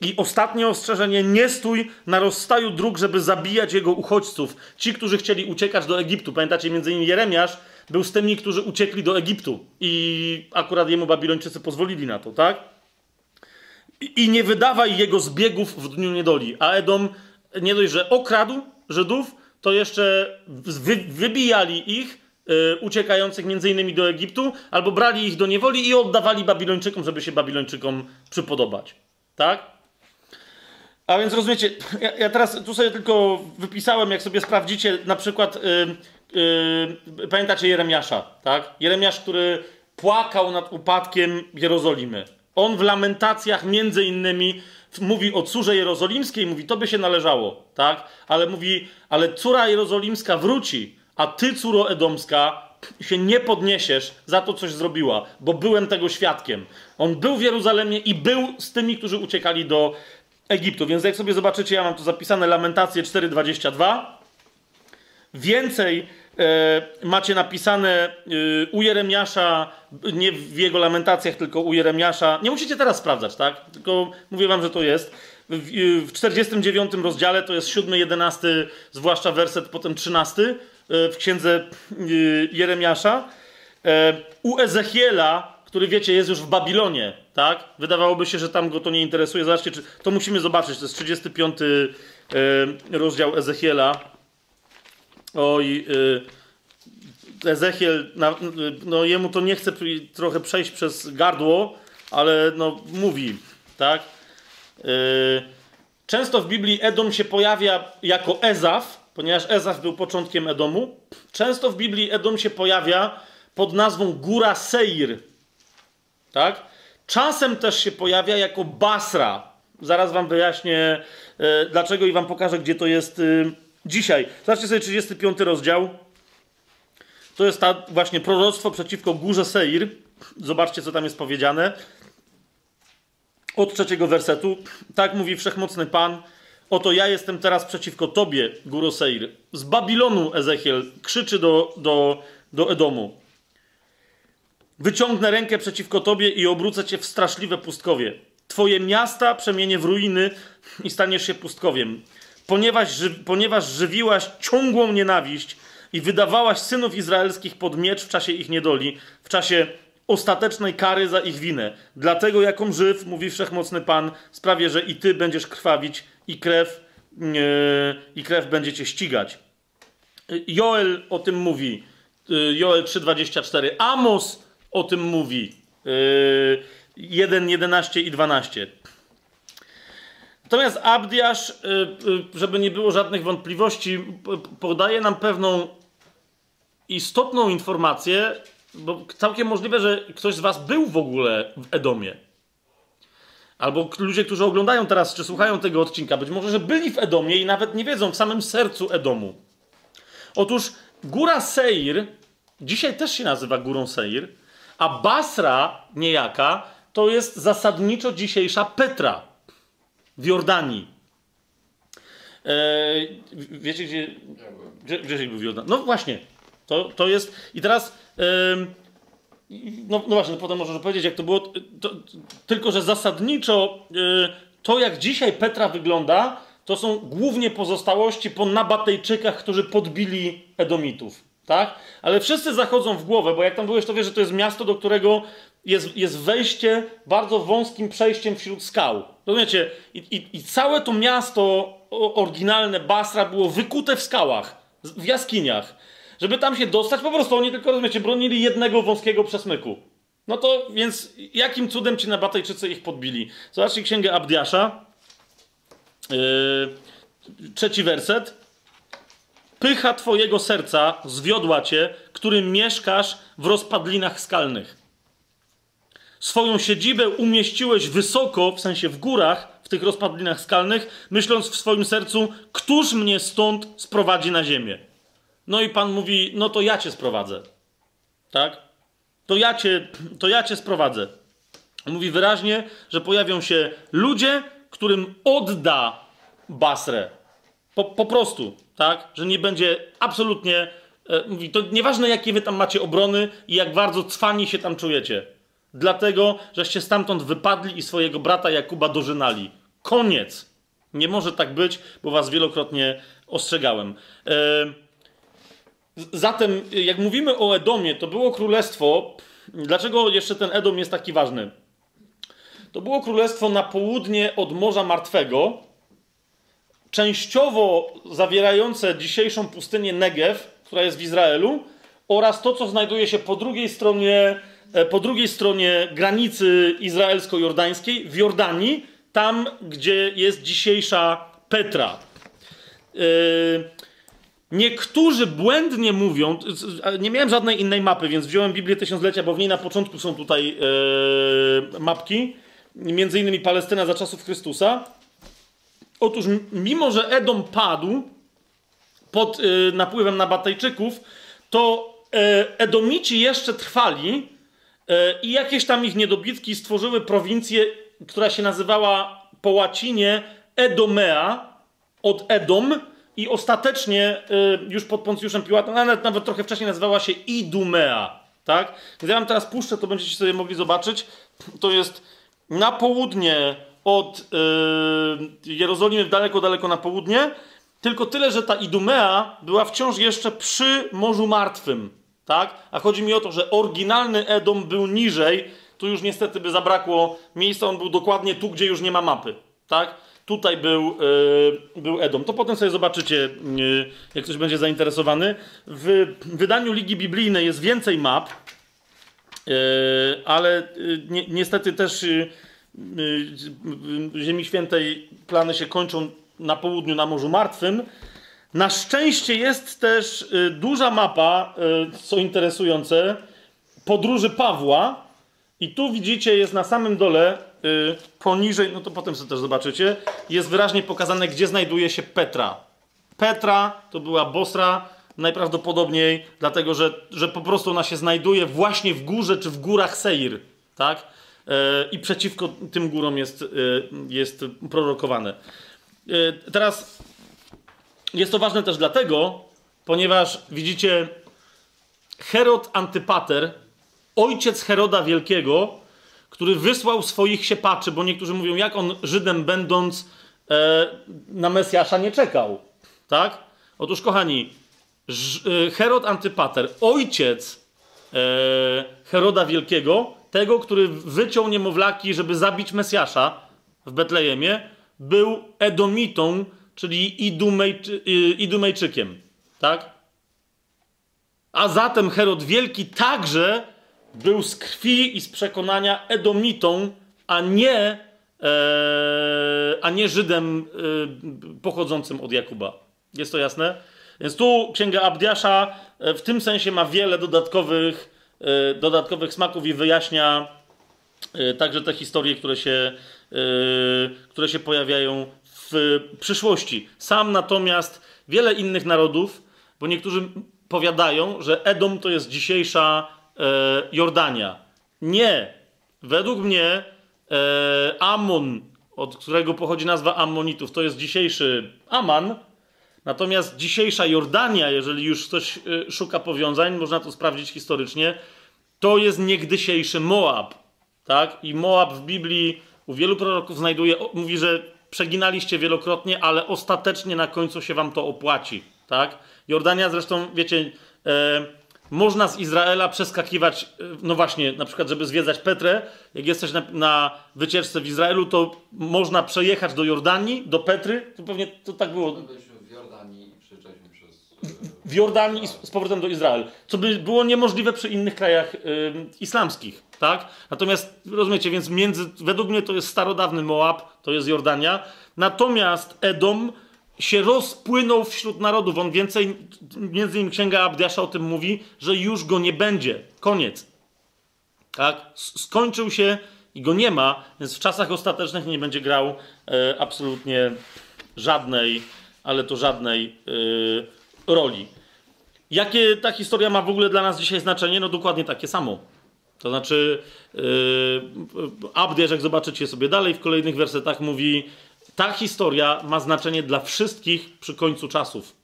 I ostatnie ostrzeżenie, nie stój na rozstaju dróg, żeby zabijać jego uchodźców. Ci, którzy chcieli uciekać do Egiptu. Pamiętacie, między innymi Jeremiasz był z tymi, którzy uciekli do Egiptu i akurat jemu Babilończycy pozwolili na to, tak? I nie wydawaj jego zbiegów w dniu niedoli. A Edom nie dość, że okradł Żydów, to jeszcze wybijali ich, uciekających między innymi do Egiptu, albo brali ich do niewoli i oddawali Babilończykom, żeby się Babilończykom przypodobać, tak? A więc rozumiecie, ja teraz tu sobie tylko wypisałem, jak sobie sprawdzicie, na przykład... pamiętacie Jeremiasza, tak? Jeremiasz, który płakał nad upadkiem Jerozolimy. On w lamentacjach między innymi mówi o córze jerozolimskiej, mówi, to by się należało, tak? Ale mówi, ale córa jerozolimska wróci, a ty, córo edomska, się nie podniesiesz za to, coś zrobiła, bo byłem tego świadkiem. On był w Jeruzalemie i był z tymi, którzy uciekali do Egiptu. Więc jak sobie zobaczycie, ja mam tu zapisane Lamentacje 4:22. Więcej macie napisane u Jeremiasza, nie w jego Lamentacjach, tylko u Jeremiasza. Nie musicie teraz sprawdzać, tak? Tylko mówię wam, że to jest. W 49 rozdziale, to jest 7, 11, zwłaszcza werset, potem 13 w księdze Jeremiasza. U Ezechiela, który wiecie, jest już w Babilonie, tak? Wydawałoby się, że tam go to nie interesuje. Zobaczcie, to musimy zobaczyć. To jest 35 rozdział Ezechiela. Oj, Ezechiel, no jemu to nie chce trochę przejść przez gardło, ale no mówi, tak? Często w Biblii Edom się pojawia jako Ezaf, ponieważ Ezaf był początkiem Edomu. Często w Biblii Edom się pojawia pod nazwą Góra Seir. Tak? Czasem też się pojawia jako Basra. Zaraz wam wyjaśnię dlaczego i wam pokażę, gdzie to jest dzisiaj. Zobaczcie sobie 35 rozdział. To jest ta właśnie proroctwo przeciwko Górze Seir. Zobaczcie, co tam jest powiedziane. Od 3 wersetu. Tak mówi Wszechmocny Pan. Oto ja jestem teraz przeciwko tobie, Góro Seir. Z Babilonu Ezechiel krzyczy do Edomu. Wyciągnę rękę przeciwko tobie i obrócę cię w straszliwe pustkowie. Twoje miasta przemienię w ruiny i staniesz się pustkowiem. Ponieważ żywiłaś ciągłą nienawiść i wydawałaś synów izraelskich pod miecz w czasie ich niedoli, w czasie ostatecznej kary za ich winę. Dlatego jakom żyw, mówi Wszechmocny Pan, sprawię, że i ty będziesz krwawić i krew będzie cię ścigać. Joel o tym mówi. Joel 3:24. Amos o tym mówi. 1:11 i 12. Natomiast Abdiasz, żeby nie było żadnych wątpliwości, podaje nam pewną istotną informację, bo całkiem możliwe, że ktoś z was był w ogóle w Edomie. Albo ludzie, którzy oglądają teraz, czy słuchają tego odcinka, być może, że byli w Edomie i nawet nie wiedzą, w samym sercu Edomu. Otóż Góra Seir, dzisiaj też się nazywa Górą Seir, a Basra niejaka to jest zasadniczo dzisiejsza Petra w Jordanii. Wiecie, gdzie się był w Jordanii? No właśnie, to jest... I teraz... No właśnie, potem można powiedzieć, jak to było. Tylko że zasadniczo to, jak dzisiaj Petra wygląda, to są głównie pozostałości po Nabatejczykach, którzy podbili Edomitów. Tak? Ale wszyscy zachodzą w głowę, bo jak tam byłeś, to wiesz, że to jest miasto, do którego jest wejście bardzo wąskim przejściem wśród skał. Rozumiecie? I całe to miasto oryginalne Basra było wykute w skałach, w jaskiniach. Żeby tam się dostać, po prostu oni tylko, rozumiecie, bronili jednego wąskiego przesmyku. No to więc jakim cudem ci Nabatejczycy ich podbili? Zobaczcie Księgę Abdiasza. 3 werset. Pycha twojego serca zwiodła cię, którym mieszkasz w rozpadlinach skalnych. Swoją siedzibę umieściłeś wysoko, w sensie w górach, w tych rozpadlinach skalnych, myśląc w swoim sercu, któż mnie stąd sprowadzi na ziemię? No i Pan mówi, no to ja cię sprowadzę. Tak? To ja cię sprowadzę. Mówi wyraźnie, że pojawią się ludzie, którym odda Basrę. Po prostu, tak? Że nie będzie absolutnie... mówi, to nieważne, jakie wy tam macie obrony i jak bardzo cwani się tam czujecie. Dlatego, żeście stamtąd wypadli i swojego brata Jakuba dożynali. Koniec. Nie może tak być, bo was wielokrotnie ostrzegałem. Zatem, jak mówimy o Edomie, to było królestwo... Dlaczego jeszcze ten Edom jest taki ważny? To było królestwo na południe od Morza Martwego, częściowo zawierające dzisiejszą pustynię Negev, która jest w Izraelu, oraz to, co znajduje się po drugiej stronie granicy izraelsko-jordańskiej, w Jordanii, tam, gdzie jest dzisiejsza Petra. Niektórzy błędnie mówią, nie miałem żadnej innej mapy, więc wziąłem Biblię Tysiąclecia, bo w niej na początku są tutaj mapki, między innymi Palestyna za czasów Chrystusa. Otóż mimo, że Edom padł pod napływem Nabatejczyków, to Edomici jeszcze trwali i jakieś tam ich niedobitki stworzyły prowincję, która się nazywała po łacinie Edomea, od Edom, i ostatecznie już pod Poncjuszem Piłatem, nawet trochę wcześniej, nazywała się Idumea. Tak? Gdy ja wam teraz puszczę, to będziecie sobie mogli zobaczyć. To jest na południe od Jerozolimy, daleko, daleko na południe. Tylko tyle, że ta Idumea była wciąż jeszcze przy Morzu Martwym. Tak? A chodzi mi o to, że oryginalny Edom był niżej. Tu już niestety by zabrakło miejsca. On był dokładnie tu, gdzie już nie ma mapy. Tak? Tutaj był Edom. To potem sobie zobaczycie, jak ktoś będzie zainteresowany. W wydaniu Ligi Biblijnej jest więcej map, ale niestety też Ziemi Świętej plany się kończą na południu, na Morzu Martwym. Na szczęście jest też duża mapa, co interesujące, podróży Pawła. I tu widzicie, jest na samym dole, poniżej, no to potem sobie też zobaczycie, jest wyraźnie pokazane, gdzie znajduje się Petra. Petra to była Bosra, najprawdopodobniej dlatego, że po prostu ona się znajduje właśnie w górze czy w górach Seir. Tak? I przeciwko tym górom jest prorokowane. Teraz jest to ważne też dlatego, ponieważ widzicie, Herod Antypater, ojciec Heroda Wielkiego, który wysłał swoich siepaczy, bo niektórzy mówią, jak on Żydem będąc na Mesjasza nie czekał. Tak? Otóż, kochani, Herod Antypater, ojciec Heroda Wielkiego, tego, który wyciął niemowlaki, żeby zabić Mesjasza w Betlejemie, był Edomitą, czyli Idumejczykiem. Tak? A zatem Herod Wielki także był z krwi i z przekonania Edomitą, a nie Żydem pochodzącym od Jakuba. Jest to jasne? Więc tu Księga Abdiasza w tym sensie ma wiele dodatkowych smaków i wyjaśnia także te historie, które się pojawiają w przyszłości. Sam natomiast wiele innych narodów, bo niektórzy powiadają, że Edom to jest dzisiejsza Jordania. Nie. Według mnie Amon, od którego pochodzi nazwa Ammonitów, to jest dzisiejszy Aman. Natomiast dzisiejsza Jordania, jeżeli już ktoś szuka powiązań, można to sprawdzić historycznie, to jest niegdysiejszy Moab. Tak? I Moab w Biblii u wielu proroków mówi, że przeginaliście wielokrotnie, ale ostatecznie na końcu się wam to opłaci. Tak? Jordania zresztą, wiecie, można z Izraela przeskakiwać, no właśnie, na przykład, żeby zwiedzać Petrę. Jak jesteś na wycieczce w Izraelu, to można przejechać do Jordanii, do Petry. To pewnie to tak było. W Jordanii przejeżdżaliśmy w Jordanii i z powrotem do Izraela. Co by było niemożliwe przy innych krajach islamskich, tak? Natomiast, rozumiecie, więc według mnie to jest starodawny Moab, to jest Jordania. Natomiast Edom się rozpłynął wśród narodów. On więcej, między innymi Księga Abdiasza o tym mówi, że już go nie będzie. Koniec. Tak? Skończył się i go nie ma, więc w czasach ostatecznych nie będzie grał absolutnie żadnej, ale to żadnej roli. Jakie ta historia ma w ogóle dla nas dzisiaj znaczenie? No dokładnie takie samo. To znaczy Abdiasz, jak zobaczycie sobie dalej w kolejnych wersetach, mówi: ta historia ma znaczenie dla wszystkich przy końcu czasów.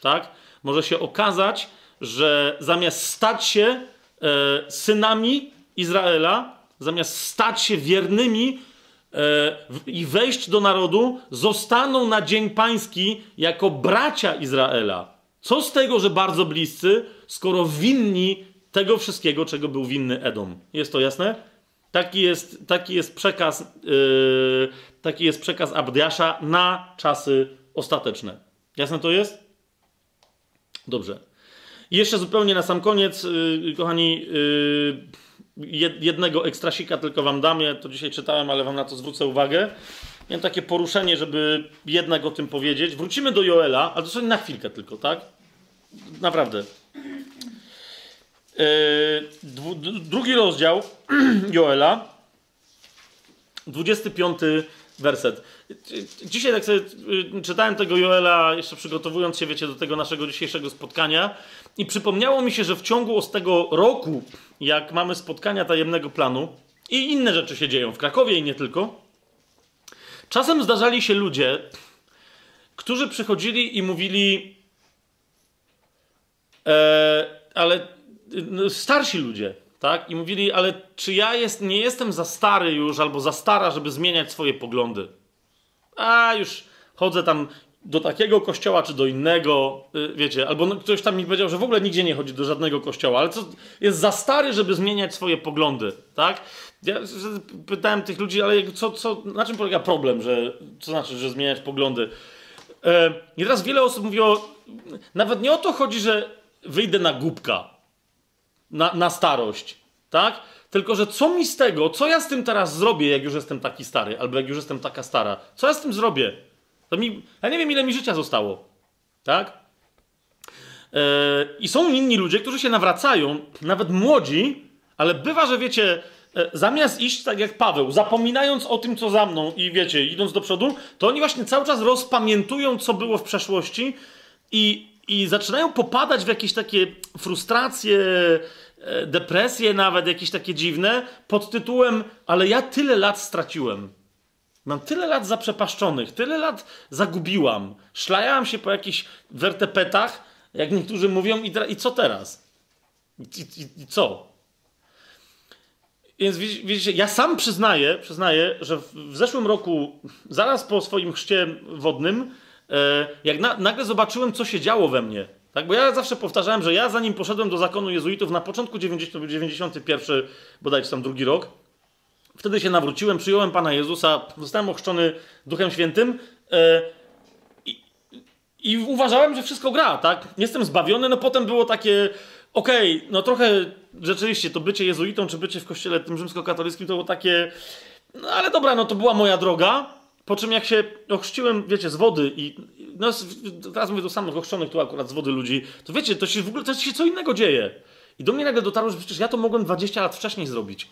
Tak? Może się okazać, że zamiast stać się synami Izraela, zamiast stać się wiernymi i wejść do narodu, zostaną na dzień pański jako bracia Izraela. Co z tego, że bardzo bliscy, skoro winni tego wszystkiego, czego był winny Edom. Jest to jasne? Taki jest przekaz Abdiasza na czasy ostateczne. Jasne to jest? Dobrze. I jeszcze zupełnie na sam koniec, kochani, jednego ekstrasika tylko wam dam. Ja to dzisiaj czytałem, ale wam na to zwrócę uwagę. Miałem takie poruszenie, żeby jednak o tym powiedzieć. Wrócimy do Joela, ale to sobie na chwilkę tylko, tak? Naprawdę. Drugi rozdział Joela, 25 werset. Dzisiaj tak sobie czytałem tego Joela, jeszcze przygotowując się, wiecie, do tego naszego dzisiejszego spotkania i przypomniało mi się, że w ciągu tego roku, jak mamy spotkania tajemnego planu i inne rzeczy się dzieją w Krakowie i nie tylko, czasem zdarzali się ludzie, którzy przychodzili i mówili, ale starsi ludzie, tak? I mówili, ale czy ja nie jestem za stary już albo za stara, żeby zmieniać swoje poglądy? A już chodzę tam do takiego kościoła czy do innego, wiecie, albo ktoś tam mi powiedział, że w ogóle nigdzie nie chodzi do żadnego kościoła, ale co, jest za stary, żeby zmieniać swoje poglądy, tak? Ja pytałem tych ludzi, ale na czym polega problem, co znaczy, że zmieniać poglądy? I teraz wiele osób mówiło, nawet nie o to chodzi, że wyjdę na głupka, na starość, tak? Tylko, że co mi z tego, co ja z tym teraz zrobię, jak już jestem taki stary, albo jak już jestem taka stara? Co ja z tym zrobię? Ja nie wiem, ile mi życia zostało, tak? I są inni ludzie, którzy się nawracają, nawet młodzi, ale bywa, że wiecie, zamiast iść tak jak Paweł, zapominając o tym, co za mną i wiecie, idąc do przodu, to oni właśnie cały czas rozpamiętują, co było w przeszłości i zaczynają popadać w jakieś takie frustracje, depresje nawet, jakieś takie dziwne, pod tytułem, ale ja tyle lat straciłem. Mam tyle lat zaprzepaszczonych, tyle lat zagubiłam. Szlajałam się po jakichś wertepetach, jak niektórzy mówią, i co teraz? I co? Więc widzicie, ja sam przyznaję, że w zeszłym roku, zaraz po swoim chrzcie wodnym, jak nagle zobaczyłem, co się działo we mnie. Tak? Bo ja zawsze powtarzałem, że ja zanim poszedłem do zakonu jezuitów na początku 91, bodajże tam drugi rok, wtedy się nawróciłem, przyjąłem Pana Jezusa, zostałem ochrzczony Duchem Świętym i uważałem, że wszystko gra, tak? Jestem zbawiony, no potem było takie, okej, no trochę rzeczywiście to bycie jezuitą, czy bycie w kościele tym rzymskokatolickim, to było takie, no ale dobra, no to była moja droga, po czym jak się ochrzciłem, wiecie, z wody i no, teraz mówię do samych ochrzczonych tu akurat z wody ludzi, to wiecie, to się w ogóle, to się co innego dzieje. I do mnie nagle dotarło, że przecież ja to mogłem 20 lat wcześniej zrobić.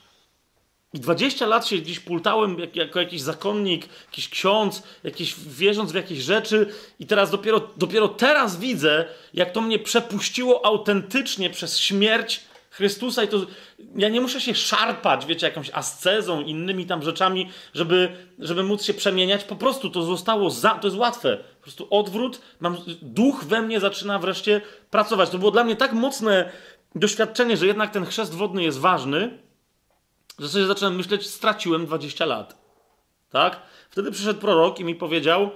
I 20 lat się gdzieś pultałem jako jakiś zakonnik, jakiś ksiądz, wierząc w jakieś rzeczy i teraz dopiero teraz widzę, jak to mnie przepuściło autentycznie przez śmierć Chrystusa i to ja nie muszę się szarpać, wiecie, jakąś ascezą, innymi tam rzeczami, żeby móc się przemieniać. Po prostu to zostało, to jest łatwe. Po prostu odwrót, duch we mnie zaczyna wreszcie pracować. To było dla mnie tak mocne doświadczenie, że jednak ten chrzest wodny jest ważny, że sobie zacząłem myśleć, straciłem 20 lat. Tak? Wtedy przyszedł prorok i mi powiedział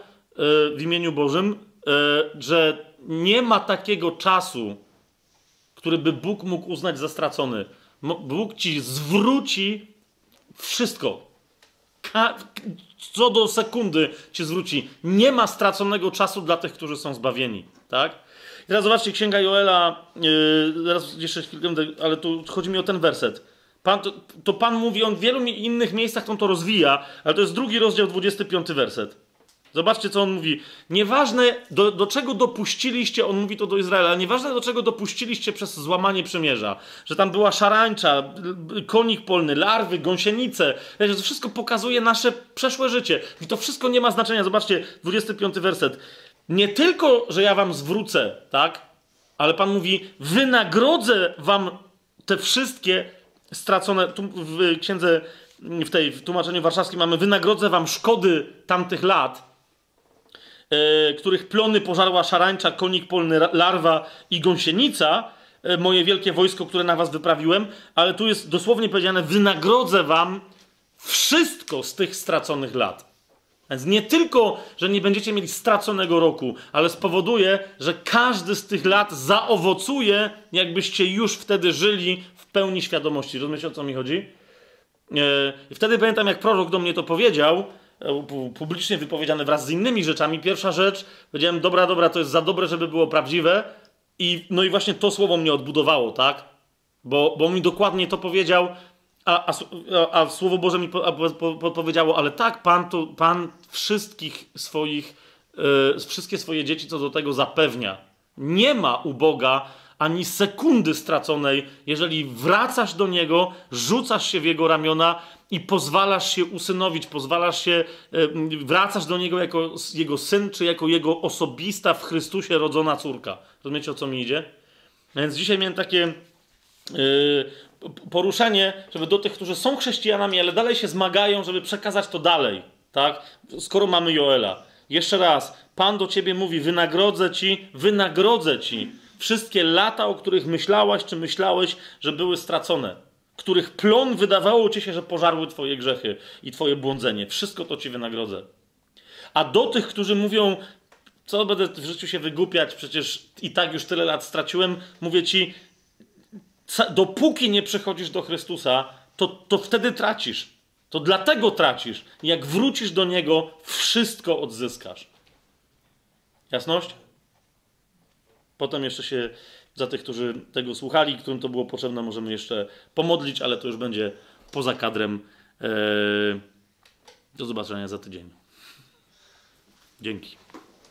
w imieniu Bożym, że nie ma takiego czasu, który by Bóg mógł uznać za stracony. Bóg ci zwróci wszystko. Co do sekundy ci zwróci. Nie ma straconego czasu dla tych, którzy są zbawieni. Tak? I teraz zobaczcie, Księga Joela, teraz jeszcze chwilkę, ale tu chodzi mi o ten werset. To Pan mówi, on w wielu innych miejscach on to rozwija, ale to jest 2 rozdział, 25 werset. Zobaczcie, co on mówi. Nieważne, do czego dopuściliście, on mówi to do Izraela, nieważne, do czego dopuściliście przez złamanie przymierza, że tam była szarańcza, konik polny, larwy, gąsienice, to wszystko pokazuje nasze przeszłe życie. I to wszystko nie ma znaczenia. Zobaczcie, 25 werset. Nie tylko, że ja wam zwrócę, tak? Ale Pan mówi, wynagrodzę wam te wszystkie stracone, tu w księdze, w tłumaczeniu warszawskim mamy wynagrodzę wam szkody tamtych lat, których plony pożarła szarańcza, konik polny, larwa i gąsienica, moje wielkie wojsko, które na was wyprawiłem, ale tu jest dosłownie powiedziane, wynagrodzę wam wszystko z tych straconych lat. Więc nie tylko, że nie będziecie mieli straconego roku, ale spowoduje, że każdy z tych lat zaowocuje, jakbyście już wtedy żyli w pełni świadomości. Rozumiecie, o co mi chodzi? Wtedy pamiętam, jak prorok do mnie to powiedział, publicznie wypowiedziane wraz z innymi rzeczami. Pierwsza rzecz, powiedziałem, dobra, to jest za dobre, żeby było prawdziwe. No i właśnie to słowo mnie odbudowało, tak? Bo mi dokładnie to powiedział, a Słowo Boże mi podpowiedziało, ale tak, Pan wszystkie swoje dzieci co do tego zapewnia. Nie ma u Boga ani sekundy straconej, jeżeli wracasz do Niego, rzucasz się w Jego ramiona i pozwalasz się usynowić, wracasz do Niego jako Jego syn, czy jako Jego osobista w Chrystusie rodzona córka. Rozumiecie, o co mi idzie? Więc dzisiaj miałem takie poruszenie, żeby do tych, którzy są chrześcijanami, ale dalej się zmagają, żeby przekazać to dalej, tak? Skoro mamy Joela. Jeszcze raz, Pan do ciebie mówi, wynagrodzę ci wszystkie lata, o których myślałaś, czy myślałeś, że były stracone, których plon wydawało ci się, że pożarły twoje grzechy i twoje błądzenie. Wszystko to ci wynagrodzę. A do tych, którzy mówią, co będę w życiu się wygłupiać, przecież i tak już tyle lat straciłem, mówię ci, dopóki nie przychodzisz do Chrystusa, to wtedy tracisz. To dlatego tracisz. Jak wrócisz do Niego, wszystko odzyskasz. Jasność? Potem jeszcze się za tych, którzy tego słuchali, którym to było potrzebne, możemy jeszcze pomodlić, ale to już będzie poza kadrem. Do zobaczenia za tydzień. Dzięki.